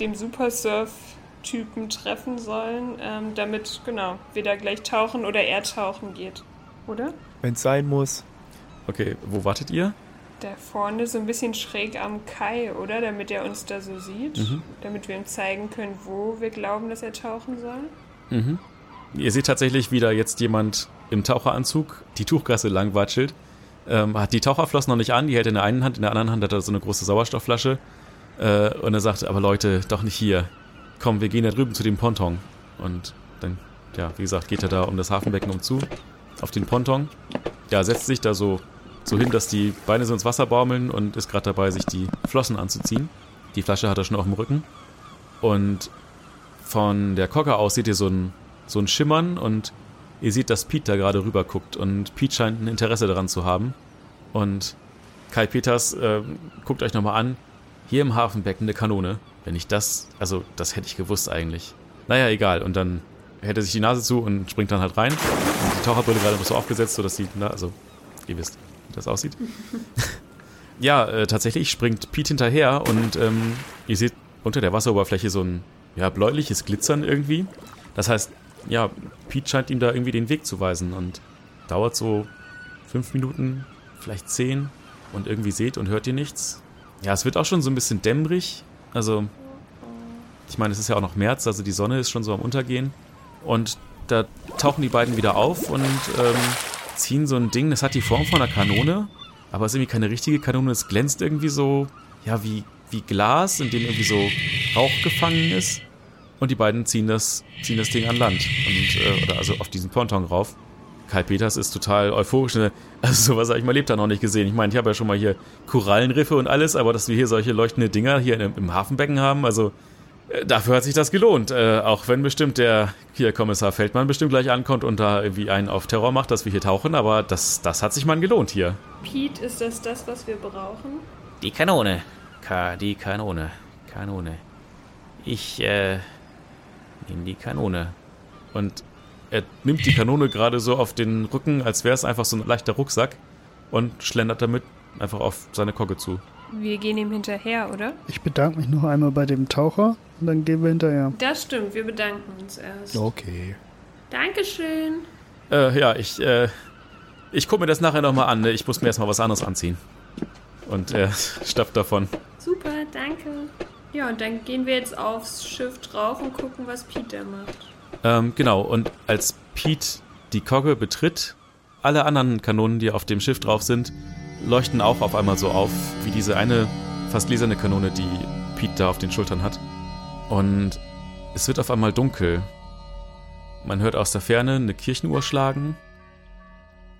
dem Supersurf-Typen treffen sollen, ähm, damit, genau, wir da gleich tauchen oder er tauchen geht. Oder? Wenn es sein muss. Okay, wo wartet ihr? Da vorne, so ein bisschen schräg am Kai, oder? Damit er uns da so sieht. Mhm. Damit wir ihm zeigen können, wo wir glauben, dass er tauchen soll. Mhm. Ihr seht tatsächlich, wie da jetzt jemand im Taucheranzug die Tuchgasse langwatschelt. Ähm, hat die Taucherflossen noch nicht an, die hält in der einen Hand, in der anderen Hand hat er so eine große Sauerstoffflasche. Äh, und er sagt, aber Leute, doch nicht hier. Komm, wir gehen da drüben zu dem Ponton. Und dann, ja, wie gesagt, geht er da um das Hafenbecken umzu. Auf den Ponton. Ja, setzt sich da so, so hin, dass die Beine so ins Wasser baumeln, und ist gerade dabei, sich die Flossen anzuziehen. Die Flasche hat er schon auf dem Rücken. Und von der Kogge aus seht ihr so ein, so ein Schimmern, und ihr seht, dass Piet da gerade rüber guckt. Und Piet scheint ein Interesse daran zu haben. Und Kai Peters, äh, guckt euch nochmal an. Hier im Hafenbecken eine Kanone. Wenn ich das, also das hätte ich gewusst eigentlich. Naja, egal. Und dann hält er sich die Nase zu und springt dann halt rein. Und die Taucherbrille gerade so aufgesetzt, sodass die, na, also, ihr wisst, wie das aussieht. Ja, äh, tatsächlich springt Piet hinterher, und ähm, ihr seht unter der Wasseroberfläche so ein, ja, bläuliches Glitzern irgendwie. Das heißt, ja, Piet scheint ihm da irgendwie den Weg zu weisen, und dauert so fünf Minuten, vielleicht zehn, und irgendwie seht und hört ihr nichts. Ja, es wird auch schon so ein bisschen dämmerig. Also, ich meine, es ist ja auch noch März, also die Sonne ist schon so am Untergehen. Und da tauchen die beiden wieder auf und ähm, ziehen so ein Ding, das hat die Form von einer Kanone, aber es ist irgendwie keine richtige Kanone, es glänzt irgendwie so, ja, wie, wie Glas, in dem irgendwie so Rauch gefangen ist. Und die beiden ziehen das, ziehen das Ding an Land, und äh, oder also auf diesen Ponton rauf. Kai Peters ist total euphorisch. Ne? Also sowas habe ich mein Leben da noch nicht gesehen. Ich meine, ich habe ja schon mal hier Korallenriffe und alles, aber dass wir hier solche leuchtende Dinger hier im, im Hafenbecken haben, also dafür hat sich das gelohnt. Äh, auch wenn bestimmt der hier Kommissar Feldmann bestimmt gleich ankommt und da irgendwie einen auf Terror macht, dass wir hier tauchen, aber das, das hat sich mal gelohnt hier. Piet, ist das das, was wir brauchen? Die Kanone. Ka, die Kanone. Kanone. Ich, äh, nehme die Kanone. Und er nimmt die Kanone gerade so auf den Rücken, als wäre es einfach so ein leichter Rucksack und schlendert damit einfach auf seine Kogge zu. Wir gehen ihm hinterher, oder? Ich bedanke mich noch einmal bei dem Taucher und dann gehen wir hinterher. Das stimmt, wir bedanken uns erst. Okay. Dankeschön. Äh, ja, ich, äh, ich gucke mir das nachher nochmal an. Ne? Ich muss mir erstmal was anderes anziehen. Und er äh, stapft davon. Super, danke. Ja, und dann gehen wir jetzt aufs Schiff drauf und gucken, was Peter macht. Ähm, genau, und als Piet die Kogge betritt, alle anderen Kanonen, die auf dem Schiff drauf sind, leuchten auch auf einmal so auf, wie diese eine fast gläserne Kanone, die Piet da auf den Schultern hat. Und es wird auf einmal dunkel. Man hört aus der Ferne eine Kirchenuhr schlagen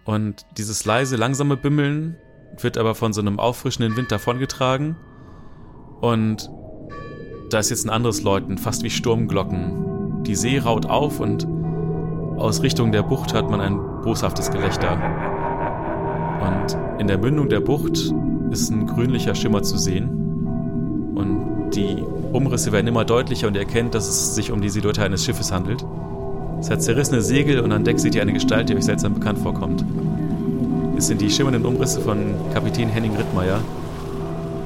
und dieses leise, langsame Bimmeln wird aber von so einem auffrischenden Wind davongetragen und da ist jetzt ein anderes Läuten, fast wie Sturmglocken. Die See raut auf und aus Richtung der Bucht hört man ein boshaftes Gelächter. Und in der Mündung der Bucht ist ein grünlicher Schimmer zu sehen. Und die Umrisse werden immer deutlicher und ihr erkennt, dass es sich um die Silhouette eines Schiffes handelt. Es hat zerrissene Segel und an Deck seht ihr eine Gestalt, die euch seltsam bekannt vorkommt. Es sind die schimmernden Umrisse von Kapitän Henning Rittmeier.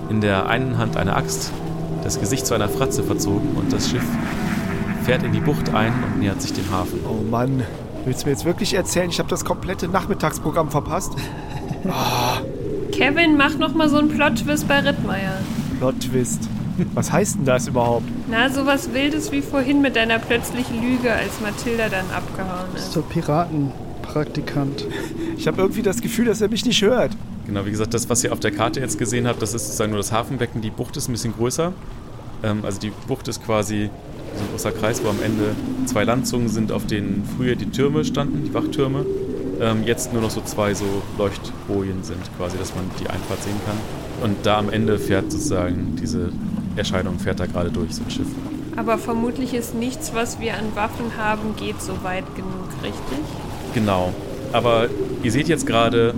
In der einen Hand eine Axt, das Gesicht zu einer Fratze verzogen und das Schiff fährt in die Bucht ein und nähert sich dem Hafen. Oh Mann, willst du mir jetzt wirklich erzählen? Ich habe das komplette Nachmittagsprogramm verpasst. Oh. Kevin, mach nochmal so einen Plot-Twist bei Rittmeier. Plot-Twist? Was heißt denn das überhaupt? Na, sowas Wildes wie vorhin mit deiner plötzlichen Lüge, als Mathilda dann abgehauen ist. So Piratenpraktikant. Ich habe irgendwie das Gefühl, dass er mich nicht hört. Genau, wie gesagt, das, was ihr auf der Karte jetzt gesehen habt, das ist sozusagen nur das Hafenbecken. Die Bucht ist ein bisschen größer. Ähm, also die Bucht ist quasi so ein großer Kreis, wo am Ende zwei Landzungen sind, auf denen früher die Türme standen, die Wachtürme. Ähm, jetzt nur noch so zwei so Leuchtbojen sind quasi, dass man die Einfahrt sehen kann. Und da am Ende fährt sozusagen diese Erscheinung, fährt da gerade durch, so ein Schiff. Aber vermutlich ist nichts, was wir an Waffen haben, geht so weit genug, richtig? Genau. Aber ihr seht jetzt gerade,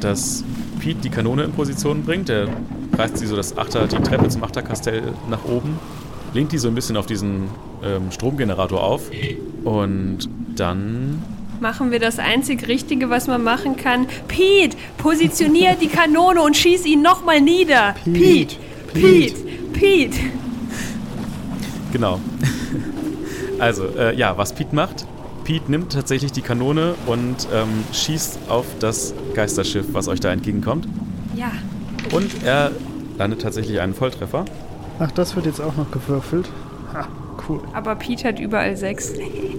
dass Piet die Kanone in Position bringt. Er reißt sie so das Achter, die Treppe zum Achterkastell nach oben, lehnt die so ein bisschen auf diesen ähm, Stromgenerator auf und dann machen wir das einzig Richtige, was man machen kann. Piet, positionier die Kanone und schieß ihn nochmal nieder. Piet, Piet, Piet, Piet. Genau. Also, äh, ja, was Piet macht. Piet nimmt tatsächlich die Kanone und ähm, schießt auf das Geisterschiff, was euch da entgegenkommt. Ja. Und er landet tatsächlich einen Volltreffer. Ach, das wird jetzt auch noch gewürfelt. Ha, cool. Aber Piet hat überall sechs.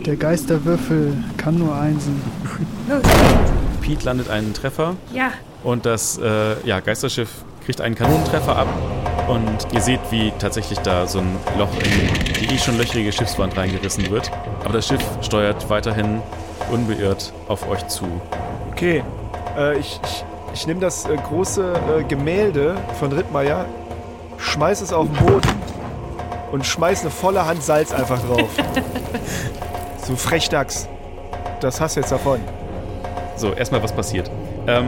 Der Geisterwürfel kann nur einsen. Los. Piet landet einen Treffer. Ja. Und das äh, ja, Geisterschiff kriegt einen Kanonentreffer ab. Und ihr seht, wie tatsächlich da so ein Loch in die eh schon löchrige Schiffswand reingerissen wird. Aber das Schiff steuert weiterhin unbeirrt auf euch zu. Okay, äh, ich, ich, ich nehme das äh, große äh, Gemälde von Rittmeier, schmeiß es auf den Boden und schmeiß eine volle Hand Salz einfach drauf. So Frechdachs, das hast du jetzt davon. So, erstmal was passiert. Ähm...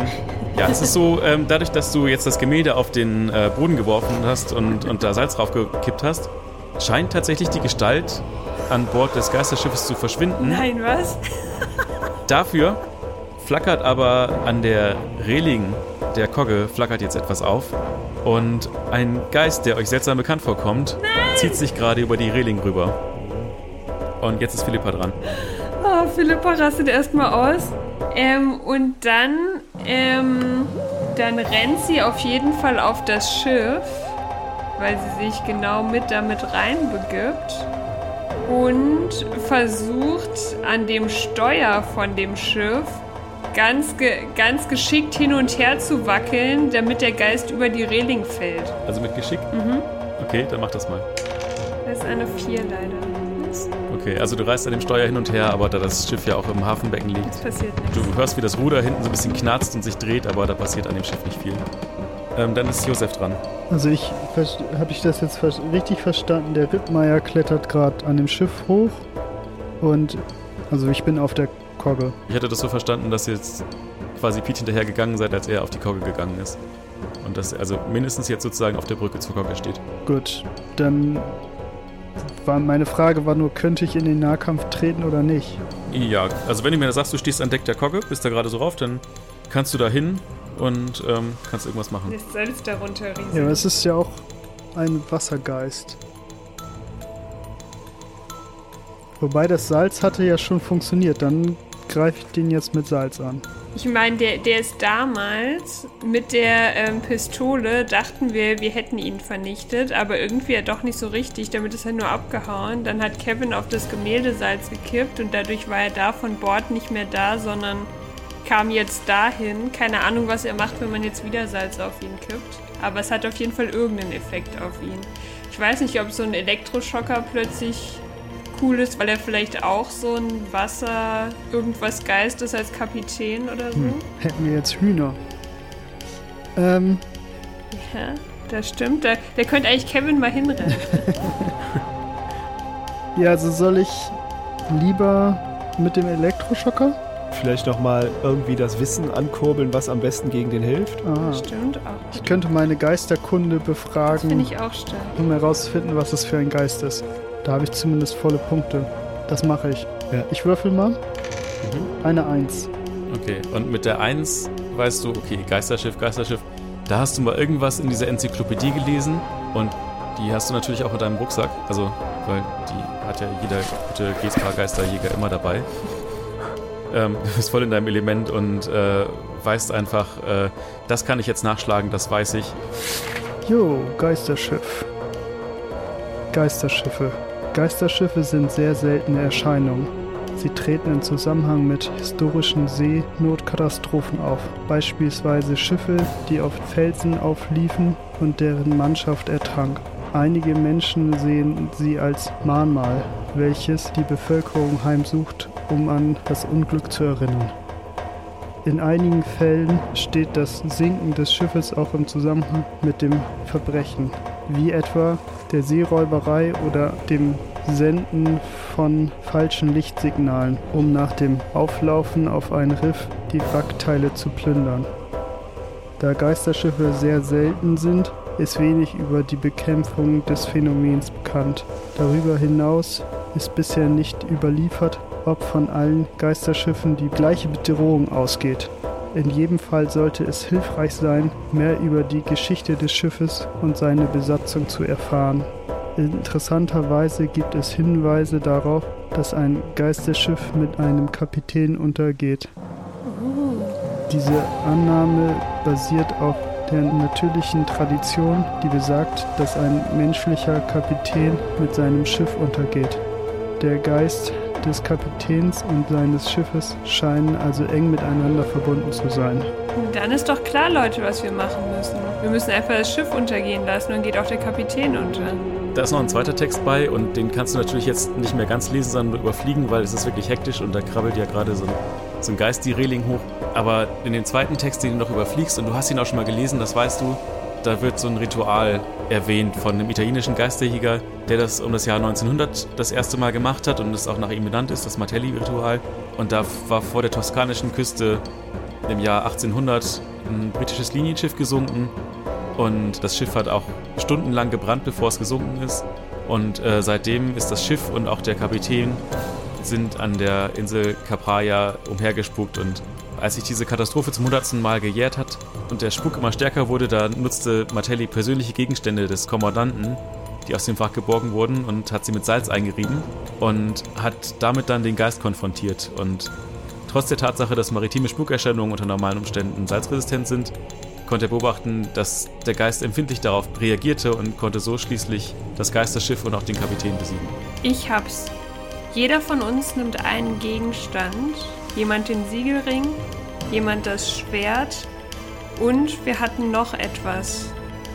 Ja, es ist so, ähm, dadurch, dass du jetzt das Gemälde auf den äh, Boden geworfen hast und, und da Salz draufgekippt hast, scheint tatsächlich die Gestalt an Bord des Geisterschiffes zu verschwinden. Nein, was? Dafür flackert aber an der Reling der Kogge flackert jetzt etwas auf und ein Geist, der euch seltsam bekannt vorkommt, Nein! zieht sich gerade über die Reling rüber. Und jetzt ist Philippa dran. Oh, Philippa rastet erstmal aus. Ähm, und dann, ähm, dann rennt sie auf jeden Fall auf das Schiff, weil sie sich genau mit damit reinbegibt und versucht an dem Steuer von dem Schiff ganz, ge- ganz geschickt hin und her zu wackeln, damit der Geist über die Reling fällt. Also mit Geschick? Mhm. Okay, dann mach das mal. Das ist eine vier leider. Okay, also du reist an dem Steuer hin und her, aber da das Schiff ja auch im Hafenbecken liegt, das passiert nichts. Du hörst, wie das Ruder hinten so ein bisschen knarzt und sich dreht, aber da passiert an dem Schiff nicht viel. Ähm, dann ist Josef dran. Also ich, habe ich das jetzt richtig verstanden? Der Rittmeier klettert gerade an dem Schiff hoch und also ich bin auf der Kogge. Ich hatte das so verstanden, dass ihr jetzt quasi Piet hinterher gegangen seid, als er auf die Kogge gegangen ist. Und dass er also mindestens jetzt sozusagen auf der Brücke zur Kogge steht. Gut, dann war meine Frage war nur, könnte ich in den Nahkampf treten oder nicht? Ja, also wenn du mir das sagst, du stehst an Deck der Kogge, bist da gerade so rauf, dann kannst du da hin und ähm, kannst irgendwas machen. Nicht selbst darunter riesen. Ja, aber es ist ja auch ein Wassergeist. Wobei das Salz hatte ja schon funktioniert, dann greife ich den jetzt mit Salz an. Ich meine, der, der ist damals mit der ähm, Pistole, dachten wir, wir hätten ihn vernichtet, aber irgendwie ja doch nicht so richtig, damit ist er nur abgehauen. Dann hat Kevin auf das Gemäldesalz gekippt und dadurch war er da von Bord nicht mehr da, sondern kam jetzt dahin. Keine Ahnung, was er macht, wenn man jetzt wieder Salz auf ihn kippt, aber es hat auf jeden Fall irgendeinen Effekt auf ihn. Ich weiß nicht, ob so ein Elektroschocker plötzlich cool ist, weil er vielleicht auch so ein Wasser-Irgendwas-Geist ist als Kapitän oder so. Hm, hätten wir jetzt Hühner. Ähm. Ja, das stimmt. Da, der könnte eigentlich Kevin mal hinrennen. Ja, also soll ich lieber mit dem Elektroschocker? Vielleicht nochmal irgendwie das Wissen ankurbeln, was am besten gegen den hilft. Ah. Stimmt auch. Ich könnte meine Geisterkunde befragen. Das finde ich auch stark. Um herauszufinden, was das für ein Geist ist. Da habe ich zumindest volle Punkte. Das mache ich. Ja. Ich würfel mal. Mhm. Eine Eins. Okay, und mit der Eins weißt du, okay, Geisterschiff, Geisterschiff. Da hast du mal irgendwas in dieser Enzyklopädie gelesen und die hast du natürlich auch in deinem Rucksack. Also, weil die hat ja jeder gute GESPA-Geisterjäger immer dabei. Ähm, du bist voll in deinem Element und äh, weißt einfach, äh, das kann ich jetzt nachschlagen, das weiß ich. Jo, Geisterschiff. Geisterschiffe. Geisterschiffe sind sehr seltene Erscheinungen. Sie treten im Zusammenhang mit historischen Seenotkatastrophen auf, beispielsweise Schiffe, die auf Felsen aufliefen und deren Mannschaft ertrank. Einige Menschen sehen sie als Mahnmal, welches die Bevölkerung heimsucht, um an das Unglück zu erinnern. In einigen Fällen steht das Sinken des Schiffes auch im Zusammenhang mit dem Verbrechen, wie etwa der Seeräuberei oder dem Senden von falschen Lichtsignalen, um nach dem Auflaufen auf ein Riff die Wrackteile zu plündern. Da Geisterschiffe sehr selten sind, ist wenig über die Bekämpfung des Phänomens bekannt. Darüber hinaus ist bisher nicht überliefert, ob von allen Geisterschiffen die gleiche Bedrohung ausgeht. In jedem Fall sollte es hilfreich sein, mehr über die Geschichte des Schiffes und seine Besatzung zu erfahren. Interessanterweise gibt es Hinweise darauf, dass ein Geisterschiff mit einem Kapitän untergeht. Diese Annahme basiert auf der natürlichen Tradition, die besagt, dass ein menschlicher Kapitän mit seinem Schiff untergeht. Der Geist des Kapitäns und seines Schiffes scheinen also eng miteinander verbunden zu sein. Dann ist doch klar, Leute, was wir machen müssen. Wir müssen einfach das Schiff untergehen lassen, dann geht auch der Kapitän unter. Da ist noch ein zweiter Text bei und den kannst du natürlich jetzt nicht mehr ganz lesen, sondern nur überfliegen, weil es ist wirklich hektisch und da krabbelt ja gerade so ein, so ein Geist die Reling hoch. Aber in den zweiten Text, den du noch überfliegst und du hast ihn auch schon mal gelesen, das weißt du, da wird so ein Ritual erwähnt von einem italienischen Geisterjäger, der das um das Jahr neunzehnhundert das erste Mal gemacht hat und es auch nach ihm benannt ist, das Martelli-Ritual. Und da war vor der toskanischen Küste im Jahr achtzehnhundert ein britisches Linienschiff gesunken und das Schiff hat auch stundenlang gebrannt, bevor es gesunken ist. Und äh, seitdem ist das Schiff und auch der Kapitän sind an der Insel Capraia umhergespukt und als sich diese Katastrophe zum hundertsten Mal gejährt hat und der Spuk immer stärker wurde, da nutzte Martelli persönliche Gegenstände des Kommandanten, die aus dem Wrack geborgen wurden, und hat sie mit Salz eingerieben und hat damit dann den Geist konfrontiert. Und trotz der Tatsache, dass maritime Spukerscheinungen unter normalen Umständen salzresistent sind, konnte er beobachten, dass der Geist empfindlich darauf reagierte und konnte so schließlich das Geisterschiff und auch den Kapitän besiegen. Ich hab's. Jeder von uns nimmt einen Gegenstand. Jemand den Siegelring, jemand das Schwert und wir hatten noch etwas.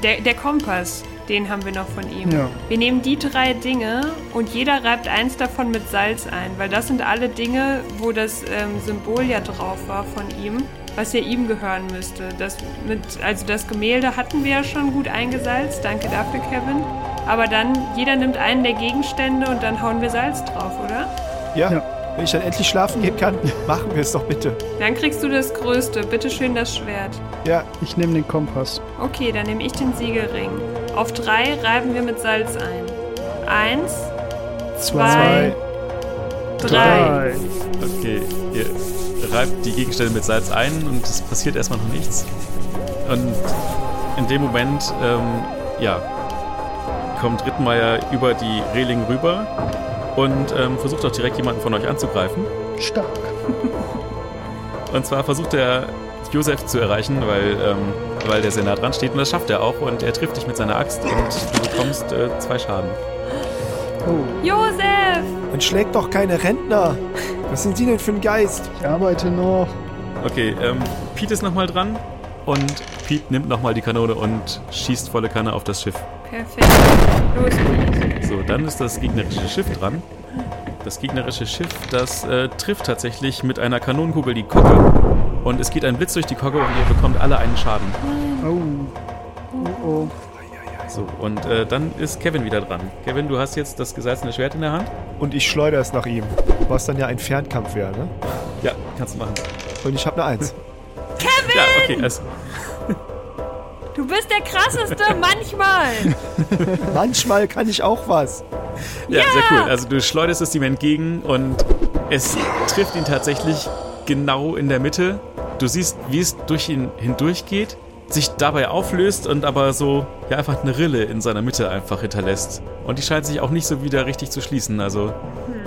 Der, der Kompass. Den haben wir noch von ihm. Ja. Wir nehmen die drei Dinge und jeder reibt eins davon mit Salz ein, weil das sind alle Dinge, wo das ähm, Symbol ja drauf war von ihm, was ja ihm gehören müsste. Das mit, also das Gemälde hatten wir ja schon gut eingesalzt, danke dafür, Kevin. Aber dann, jeder nimmt einen der Gegenstände und dann hauen wir Salz drauf, oder? Ja, ja. Wenn ich dann endlich schlafen gehen kann, machen wir es doch bitte. Dann kriegst du das Größte, bitteschön das Schwert. Ja, ich nehme den Kompass. Okay, dann nehme ich den Siegelring. Auf drei reiben wir mit Salz ein. Eins, zwei, zwei drei. drei. Okay, ihr reibt die Gegenstände mit Salz ein und es passiert erstmal noch nichts. Und in dem Moment, ähm, ja, kommt Rittmeier über die Reling rüber und ähm, versucht auch direkt jemanden von euch anzugreifen. Stark. Und zwar versucht er Josef zu erreichen, weil, ähm, weil der sehr nah dran steht. Und das schafft er auch. Und er trifft dich mit seiner Axt und du bekommst äh, zwei Schaden. Oh. Josef! Man schlägt doch keine Rentner. Was sind Sie denn für ein Geist? Ich arbeite noch. Okay, ähm, Piet ist nochmal dran. Und Piet nimmt nochmal die Kanone und schießt volle Kanne auf das Schiff. Perfekt. Los, Piet. So, dann ist das gegnerische Schiff dran. Das gegnerische Schiff, das äh, trifft tatsächlich mit einer Kanonenkugel die Kogge. Und es geht ein Blitz durch die Kogge und ihr bekommt alle einen Schaden. Oh. Oh, oh. So, und äh, dann ist Kevin wieder dran. Kevin, du hast jetzt das gesalzene Schwert in der Hand. Und ich schleudere es nach ihm. Was dann ja ein Fernkampf wäre, ne? Ja, kannst du machen. Und ich habe eine Eins. Kevin! Ja, okay, also. Du bist der Krasseste, manchmal. Manchmal kann ich auch was. Ja, ja, sehr cool. Also du schleuderst es ihm entgegen und es trifft ihn tatsächlich genau in der Mitte. Du siehst, wie es durch ihn hindurch geht, sich dabei auflöst und aber so, ja, einfach eine Rille in seiner Mitte einfach hinterlässt. Und die scheint sich auch nicht so wieder richtig zu schließen. Also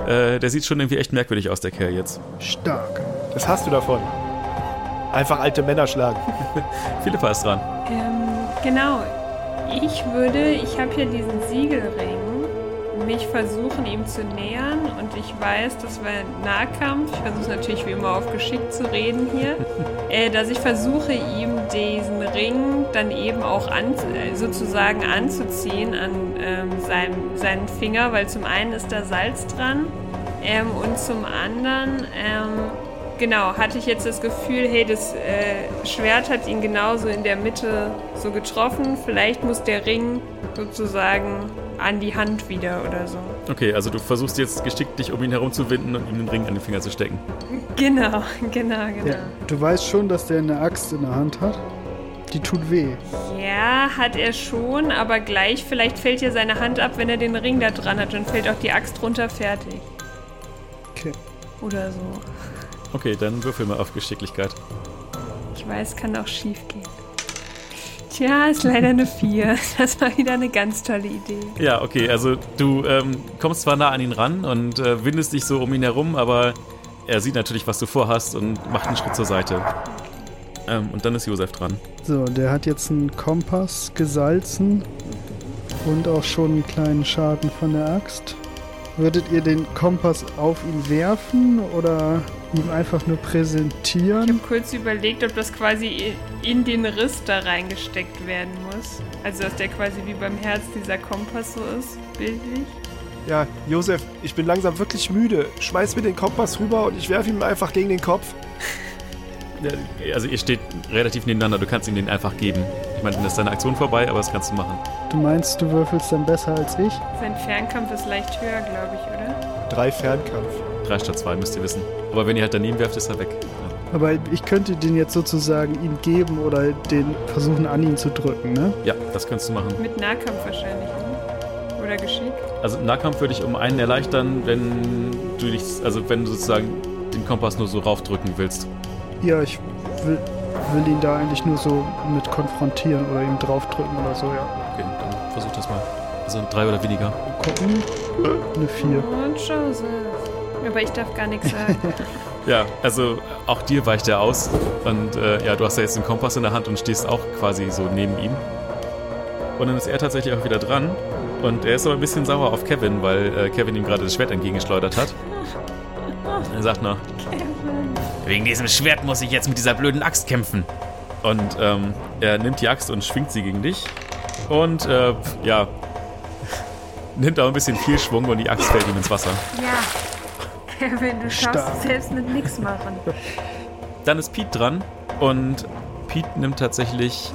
äh, der sieht schon irgendwie echt merkwürdig aus, der Kerl jetzt. Stark. Das hast du davon. Einfach alte Männer schlagen. Philippa ist dran. Ähm, genau. Ich würde, ich habe hier diesen Siegelring, mich versuchen, ihm zu nähern. Und ich weiß, dass wir Nahkampf, ich versuche natürlich wie immer auf Geschick zu reden hier, äh, dass ich versuche, ihm diesen Ring dann eben auch an, sozusagen anzuziehen an ähm, seinem, seinen Finger, weil zum einen ist da Salz dran ähm, und zum anderen... Ähm, Genau, hatte ich jetzt das Gefühl, hey, das äh, Schwert hat ihn genauso in der Mitte so getroffen. Vielleicht muss der Ring sozusagen an die Hand wieder oder so. Okay, also du versuchst jetzt geschickt, dich um ihn herumzuwinden und ihm den Ring an den Finger zu stecken. Genau, genau, genau. Ja, du weißt schon, dass der eine Axt in der Hand hat? Die tut weh. Ja, hat er schon, aber gleich, vielleicht fällt ja seine Hand ab, wenn er den Ring da dran hat. Dann fällt auch die Axt runter, fertig. Okay. Oder so. Okay, dann würfel mal auf Geschicklichkeit. Ich weiß, kann auch schief gehen. Tja, ist leider eine vier. Das war wieder eine ganz tolle Idee. Ja, okay, also du ähm, kommst zwar nah an ihn ran und äh, windest dich so um ihn herum, aber er sieht natürlich, was du vorhast und macht einen Schritt zur Seite. Ähm, und dann ist Josef dran. So, der hat jetzt einen Kompass gesalzen und auch schon einen kleinen Schaden von der Axt. Würdet ihr den Kompass auf ihn werfen oder ihm einfach nur präsentieren? Ich habe kurz überlegt, ob das quasi in den Riss da reingesteckt werden muss. Also, dass der quasi wie beim Herz dieser Kompass so ist, bildlich. Ja, Josef, ich bin langsam wirklich müde. Schmeiß mir den Kompass rüber und ich werfe ihm einfach gegen den Kopf. Also, ihr steht relativ nebeneinander. Du kannst ihm den einfach geben. Ich meine, das ist deine Aktion vorbei, aber das kannst du machen. Du meinst, du würfelst dann besser als ich? Sein Fernkampf ist leicht höher, glaube ich, oder? Drei Fernkampf. Drei statt zwei, müsst ihr wissen. Aber wenn ihr halt daneben werft, ist er weg. Ja. Aber ich könnte den jetzt sozusagen ihm geben oder den versuchen, an ihn zu drücken, ne? Ja, das kannst du machen. Mit Nahkampf wahrscheinlich, ne? Oder Geschick? Also Nahkampf würde ich um einen erleichtern, wenn du dich, also wenn du sozusagen den Kompass nur so raufdrücken willst. Ja, ich will... will ihn da eigentlich nur so mit konfrontieren oder ihm draufdrücken oder so, ja. Okay, dann versuch das mal. Also drei oder weniger. Gucken. Eine vier. Und Josef. Aber ich darf gar nichts sagen. Ja, also auch dir weicht er aus. Und äh, ja, du hast ja jetzt den Kompass in der Hand und stehst auch quasi so neben ihm. Und dann ist er tatsächlich auch wieder dran. Und er ist aber ein bisschen sauer auf Kevin, weil äh, Kevin ihm gerade das Schwert entgegengeschleudert hat. Er sagt noch... Wegen diesem Schwert muss ich jetzt mit dieser blöden Axt kämpfen. Und ähm, er nimmt die Axt und schwingt sie gegen dich. Und äh, ja, nimmt auch ein bisschen viel Schwung und die Axt fällt ihm ins Wasser. Ja, Kevin, du Stark. schaffst es selbst mit nichts machen. Dann ist Piet dran und Piet nimmt tatsächlich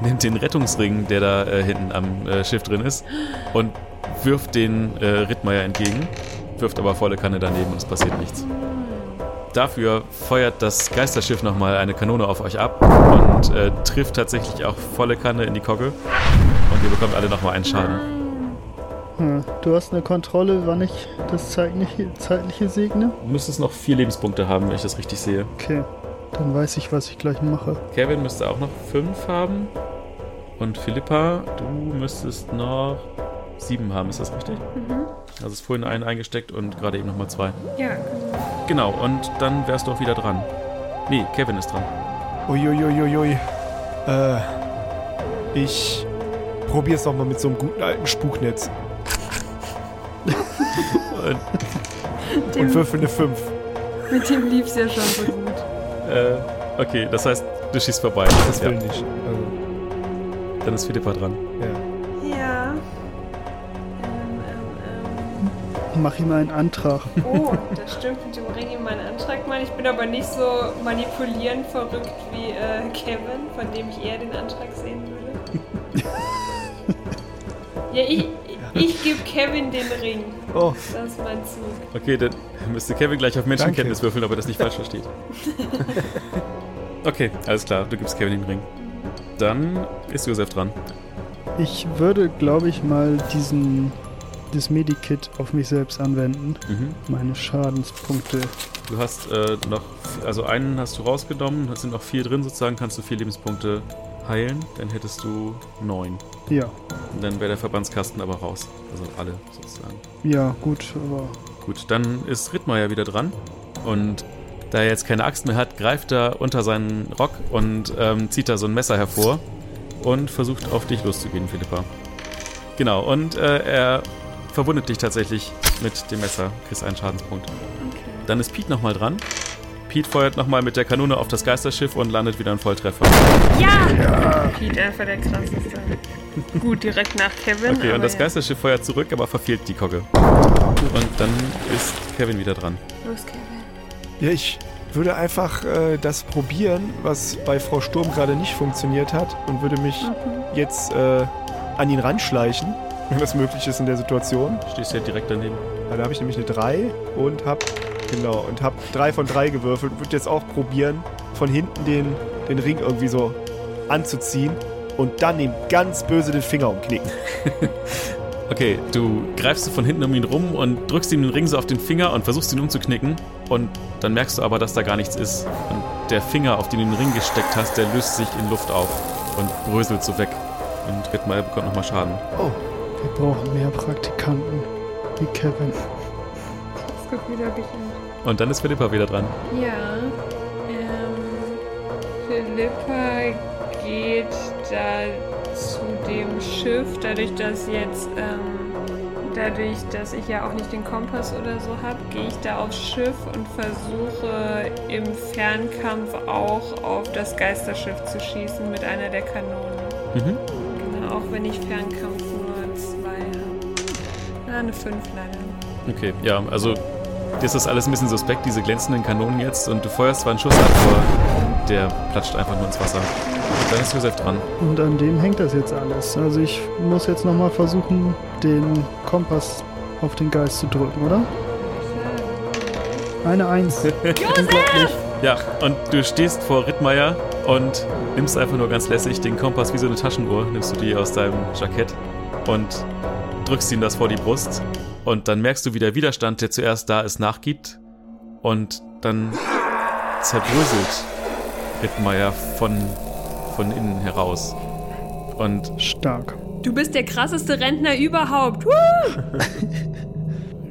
nimmt den Rettungsring, der da äh, hinten am äh, Schiff drin ist, und wirft den äh, Rittmeier entgegen, wirft aber volle Kanne daneben und es passiert nichts. Dafür feuert das Geisterschiff nochmal eine Kanone auf euch ab und äh, trifft tatsächlich auch volle Kanne in die Kogge und ihr bekommt alle nochmal einen Schaden. Hm, du hast eine Kontrolle, wann ich das zeitliche, zeitliche segne? Du müsstest noch vier Lebenspunkte haben, wenn ich das richtig sehe. Okay, dann weiß ich, was ich gleich mache. Kevin müsste auch noch fünf haben und Philippa, du müsstest noch sieben haben, ist das richtig? Mhm. Also ist vorhin einen eingesteckt und gerade eben nochmal zwei. Ja. Genau, und dann wärst du auch wieder dran. Nee, Kevin ist dran. Uiuiuiui. Äh, ich probier's nochmal mit so einem guten alten Spuknetz. und, dem, und würfel eine fünf. Mit dem lief's ja schon so gut. Äh, okay, das heißt, du schießt vorbei. Das will ja. nicht. Also. Dann ist Philippa dran. Ja. Mach ihm einen Antrag. Oh, das stimmt, mit dem Ring ihm einen Antrag machen. Ich bin aber nicht so manipulierend verrückt wie äh, Kevin, von dem ich eher den Antrag sehen würde. ja, ich, ich gebe Kevin den Ring. Oh. Das ist mein Zug. Okay, dann müsste Kevin gleich auf Menschenkenntnis Danke. würfeln, ob er das nicht falsch versteht. Okay, alles klar, du gibst Kevin den Ring. Dann ist Josef dran. Ich würde, glaube ich, mal diesen... das Medikit auf mich selbst anwenden. Mhm. Meine Schadenspunkte. Du hast äh, noch, also einen hast du rausgenommen, es sind noch vier drin sozusagen, kannst du vier Lebenspunkte heilen, dann hättest du neun. Ja. Und dann wäre der Verbandskasten aber raus. Also alle sozusagen. Ja, gut, aber... Gut, dann ist Rittmeier wieder dran und da er jetzt keine Axt mehr hat, greift er unter seinen Rock und ähm, zieht da so ein Messer hervor und versucht auf dich loszugehen, Philippa. Genau, und äh, er verwundet dich tatsächlich mit dem Messer. Kriegst einen Schadenspunkt. Okay. Dann ist Piet nochmal dran. Piet feuert nochmal mit der Kanone auf das Geisterschiff und landet wieder einen Volltreffer. Ja! ja. Piet, einfach der krasseste. Gut, direkt nach Kevin. Okay, und das ja. Geisterschiff feuert zurück, aber verfehlt die Kogge. Und dann ist Kevin wieder dran. Los, Kevin. Ja, ich würde einfach äh, das probieren, was bei Frau Sturm gerade nicht funktioniert hat und würde mich okay. jetzt äh, an ihn ranschleichen. Wenn das möglich ist in der Situation. Stehst du ja direkt daneben. Ja, da habe ich nämlich eine drei und hab genau und hab drei von drei gewürfelt. Würde jetzt auch probieren, von hinten den, den Ring irgendwie so anzuziehen und dann ihm ganz böse den Finger umknicken. Okay, du greifst von hinten um ihn rum und drückst ihm den Ring so auf den Finger und versuchst ihn umzuknicken. Und dann merkst du aber, dass da gar nichts ist. Und der Finger, auf den du den Ring gesteckt hast, der löst sich in Luft auf und bröselt so weg. Und Rittmeier bekommt nochmal Schaden. Oh. Wir brauchen mehr Praktikanten wie Kevin. Das guckt wieder dich an. Und dann ist Philippa wieder dran. Ja. Ähm, Philippa geht da zu dem Schiff, dadurch, dass jetzt, ähm, dadurch, dass ich ja auch nicht den Kompass oder so habe, gehe ich da aufs Schiff und versuche im Fernkampf auch auf das Geisterschiff zu schießen mit einer der Kanonen. Mhm. Genau, auch wenn ich Fernkampf eine fünf leider. Okay, ja, also das ist alles ein bisschen suspekt, diese glänzenden Kanonen jetzt. Und du feuerst zwar einen Schuss ab, aber der platscht einfach nur ins Wasser. Und dann ist Josef dran. Und an dem hängt das jetzt alles. Also ich muss jetzt nochmal versuchen, den Kompass auf den Geist zu drücken, oder? Eine Eins. Unglaublich. Ja, und du stehst vor Rittmeier und nimmst einfach nur ganz lässig den Kompass wie so eine Taschenuhr. Nimmst du die aus deinem Jackett und drückst ihm das vor die Brust und dann merkst du, wie der Widerstand, der zuerst da ist, nachgibt und dann zerbröselt Rittmeier von, von innen heraus. Und stark. Du bist der krasseste Rentner überhaupt.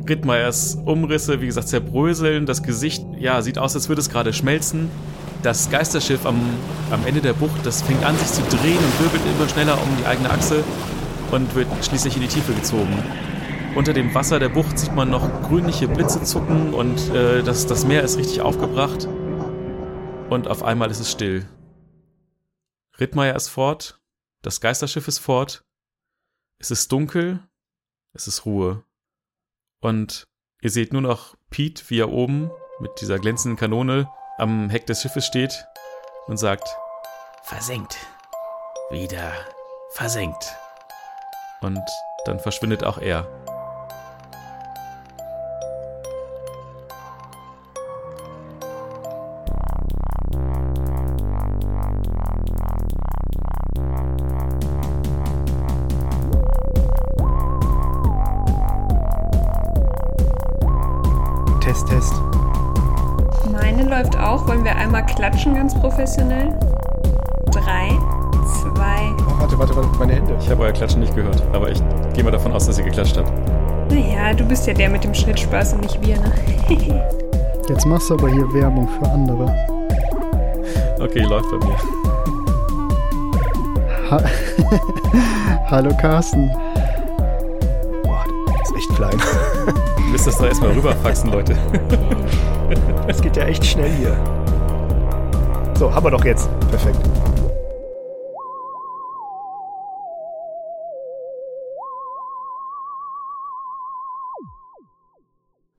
Rittmeiers Umrisse, wie gesagt, zerbröseln, das Gesicht, ja, sieht aus, als würde es gerade schmelzen. Das Geisterschiff am, am Ende der Bucht, das fängt an, sich zu drehen und wirbelt immer schneller um die eigene Achse und wird schließlich in die Tiefe gezogen. Unter dem Wasser der Bucht sieht man noch grünliche Blitze zucken und äh, das, das Meer ist richtig aufgebracht. Und auf einmal ist es still. Rittmeier ist fort, das Geisterschiff ist fort Es ist dunkel, es ist Ruhe. Und ihr seht nur noch Piet, wie er oben mit dieser glänzenden Kanone am Heck des Schiffes steht und sagt: Versenkt. Wieder versenkt. Und dann verschwindet auch er. Test, Test. Meine läuft auch. Wollen wir einmal klatschen, ganz professionell? Drei, zwei... Oh, warte, warte, warte, meine Hände. Ich habe euer Klatschen nicht gehört, aber ich gehe mal davon aus, dass ihr geklatscht habt. Naja, du bist ja der mit dem Schnittspaß und nicht wir, ne? Jetzt machst du aber hier Werbung für andere. Okay, läuft bei mir. Ha- Hallo Carsten. Boah, das ist echt klein. Ihr müsst das da erstmal rüberfaxen, Leute. Es geht ja echt schnell hier. So, haben wir doch jetzt. Perfekt.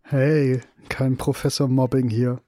Hey, kein Professor Mobbing hier.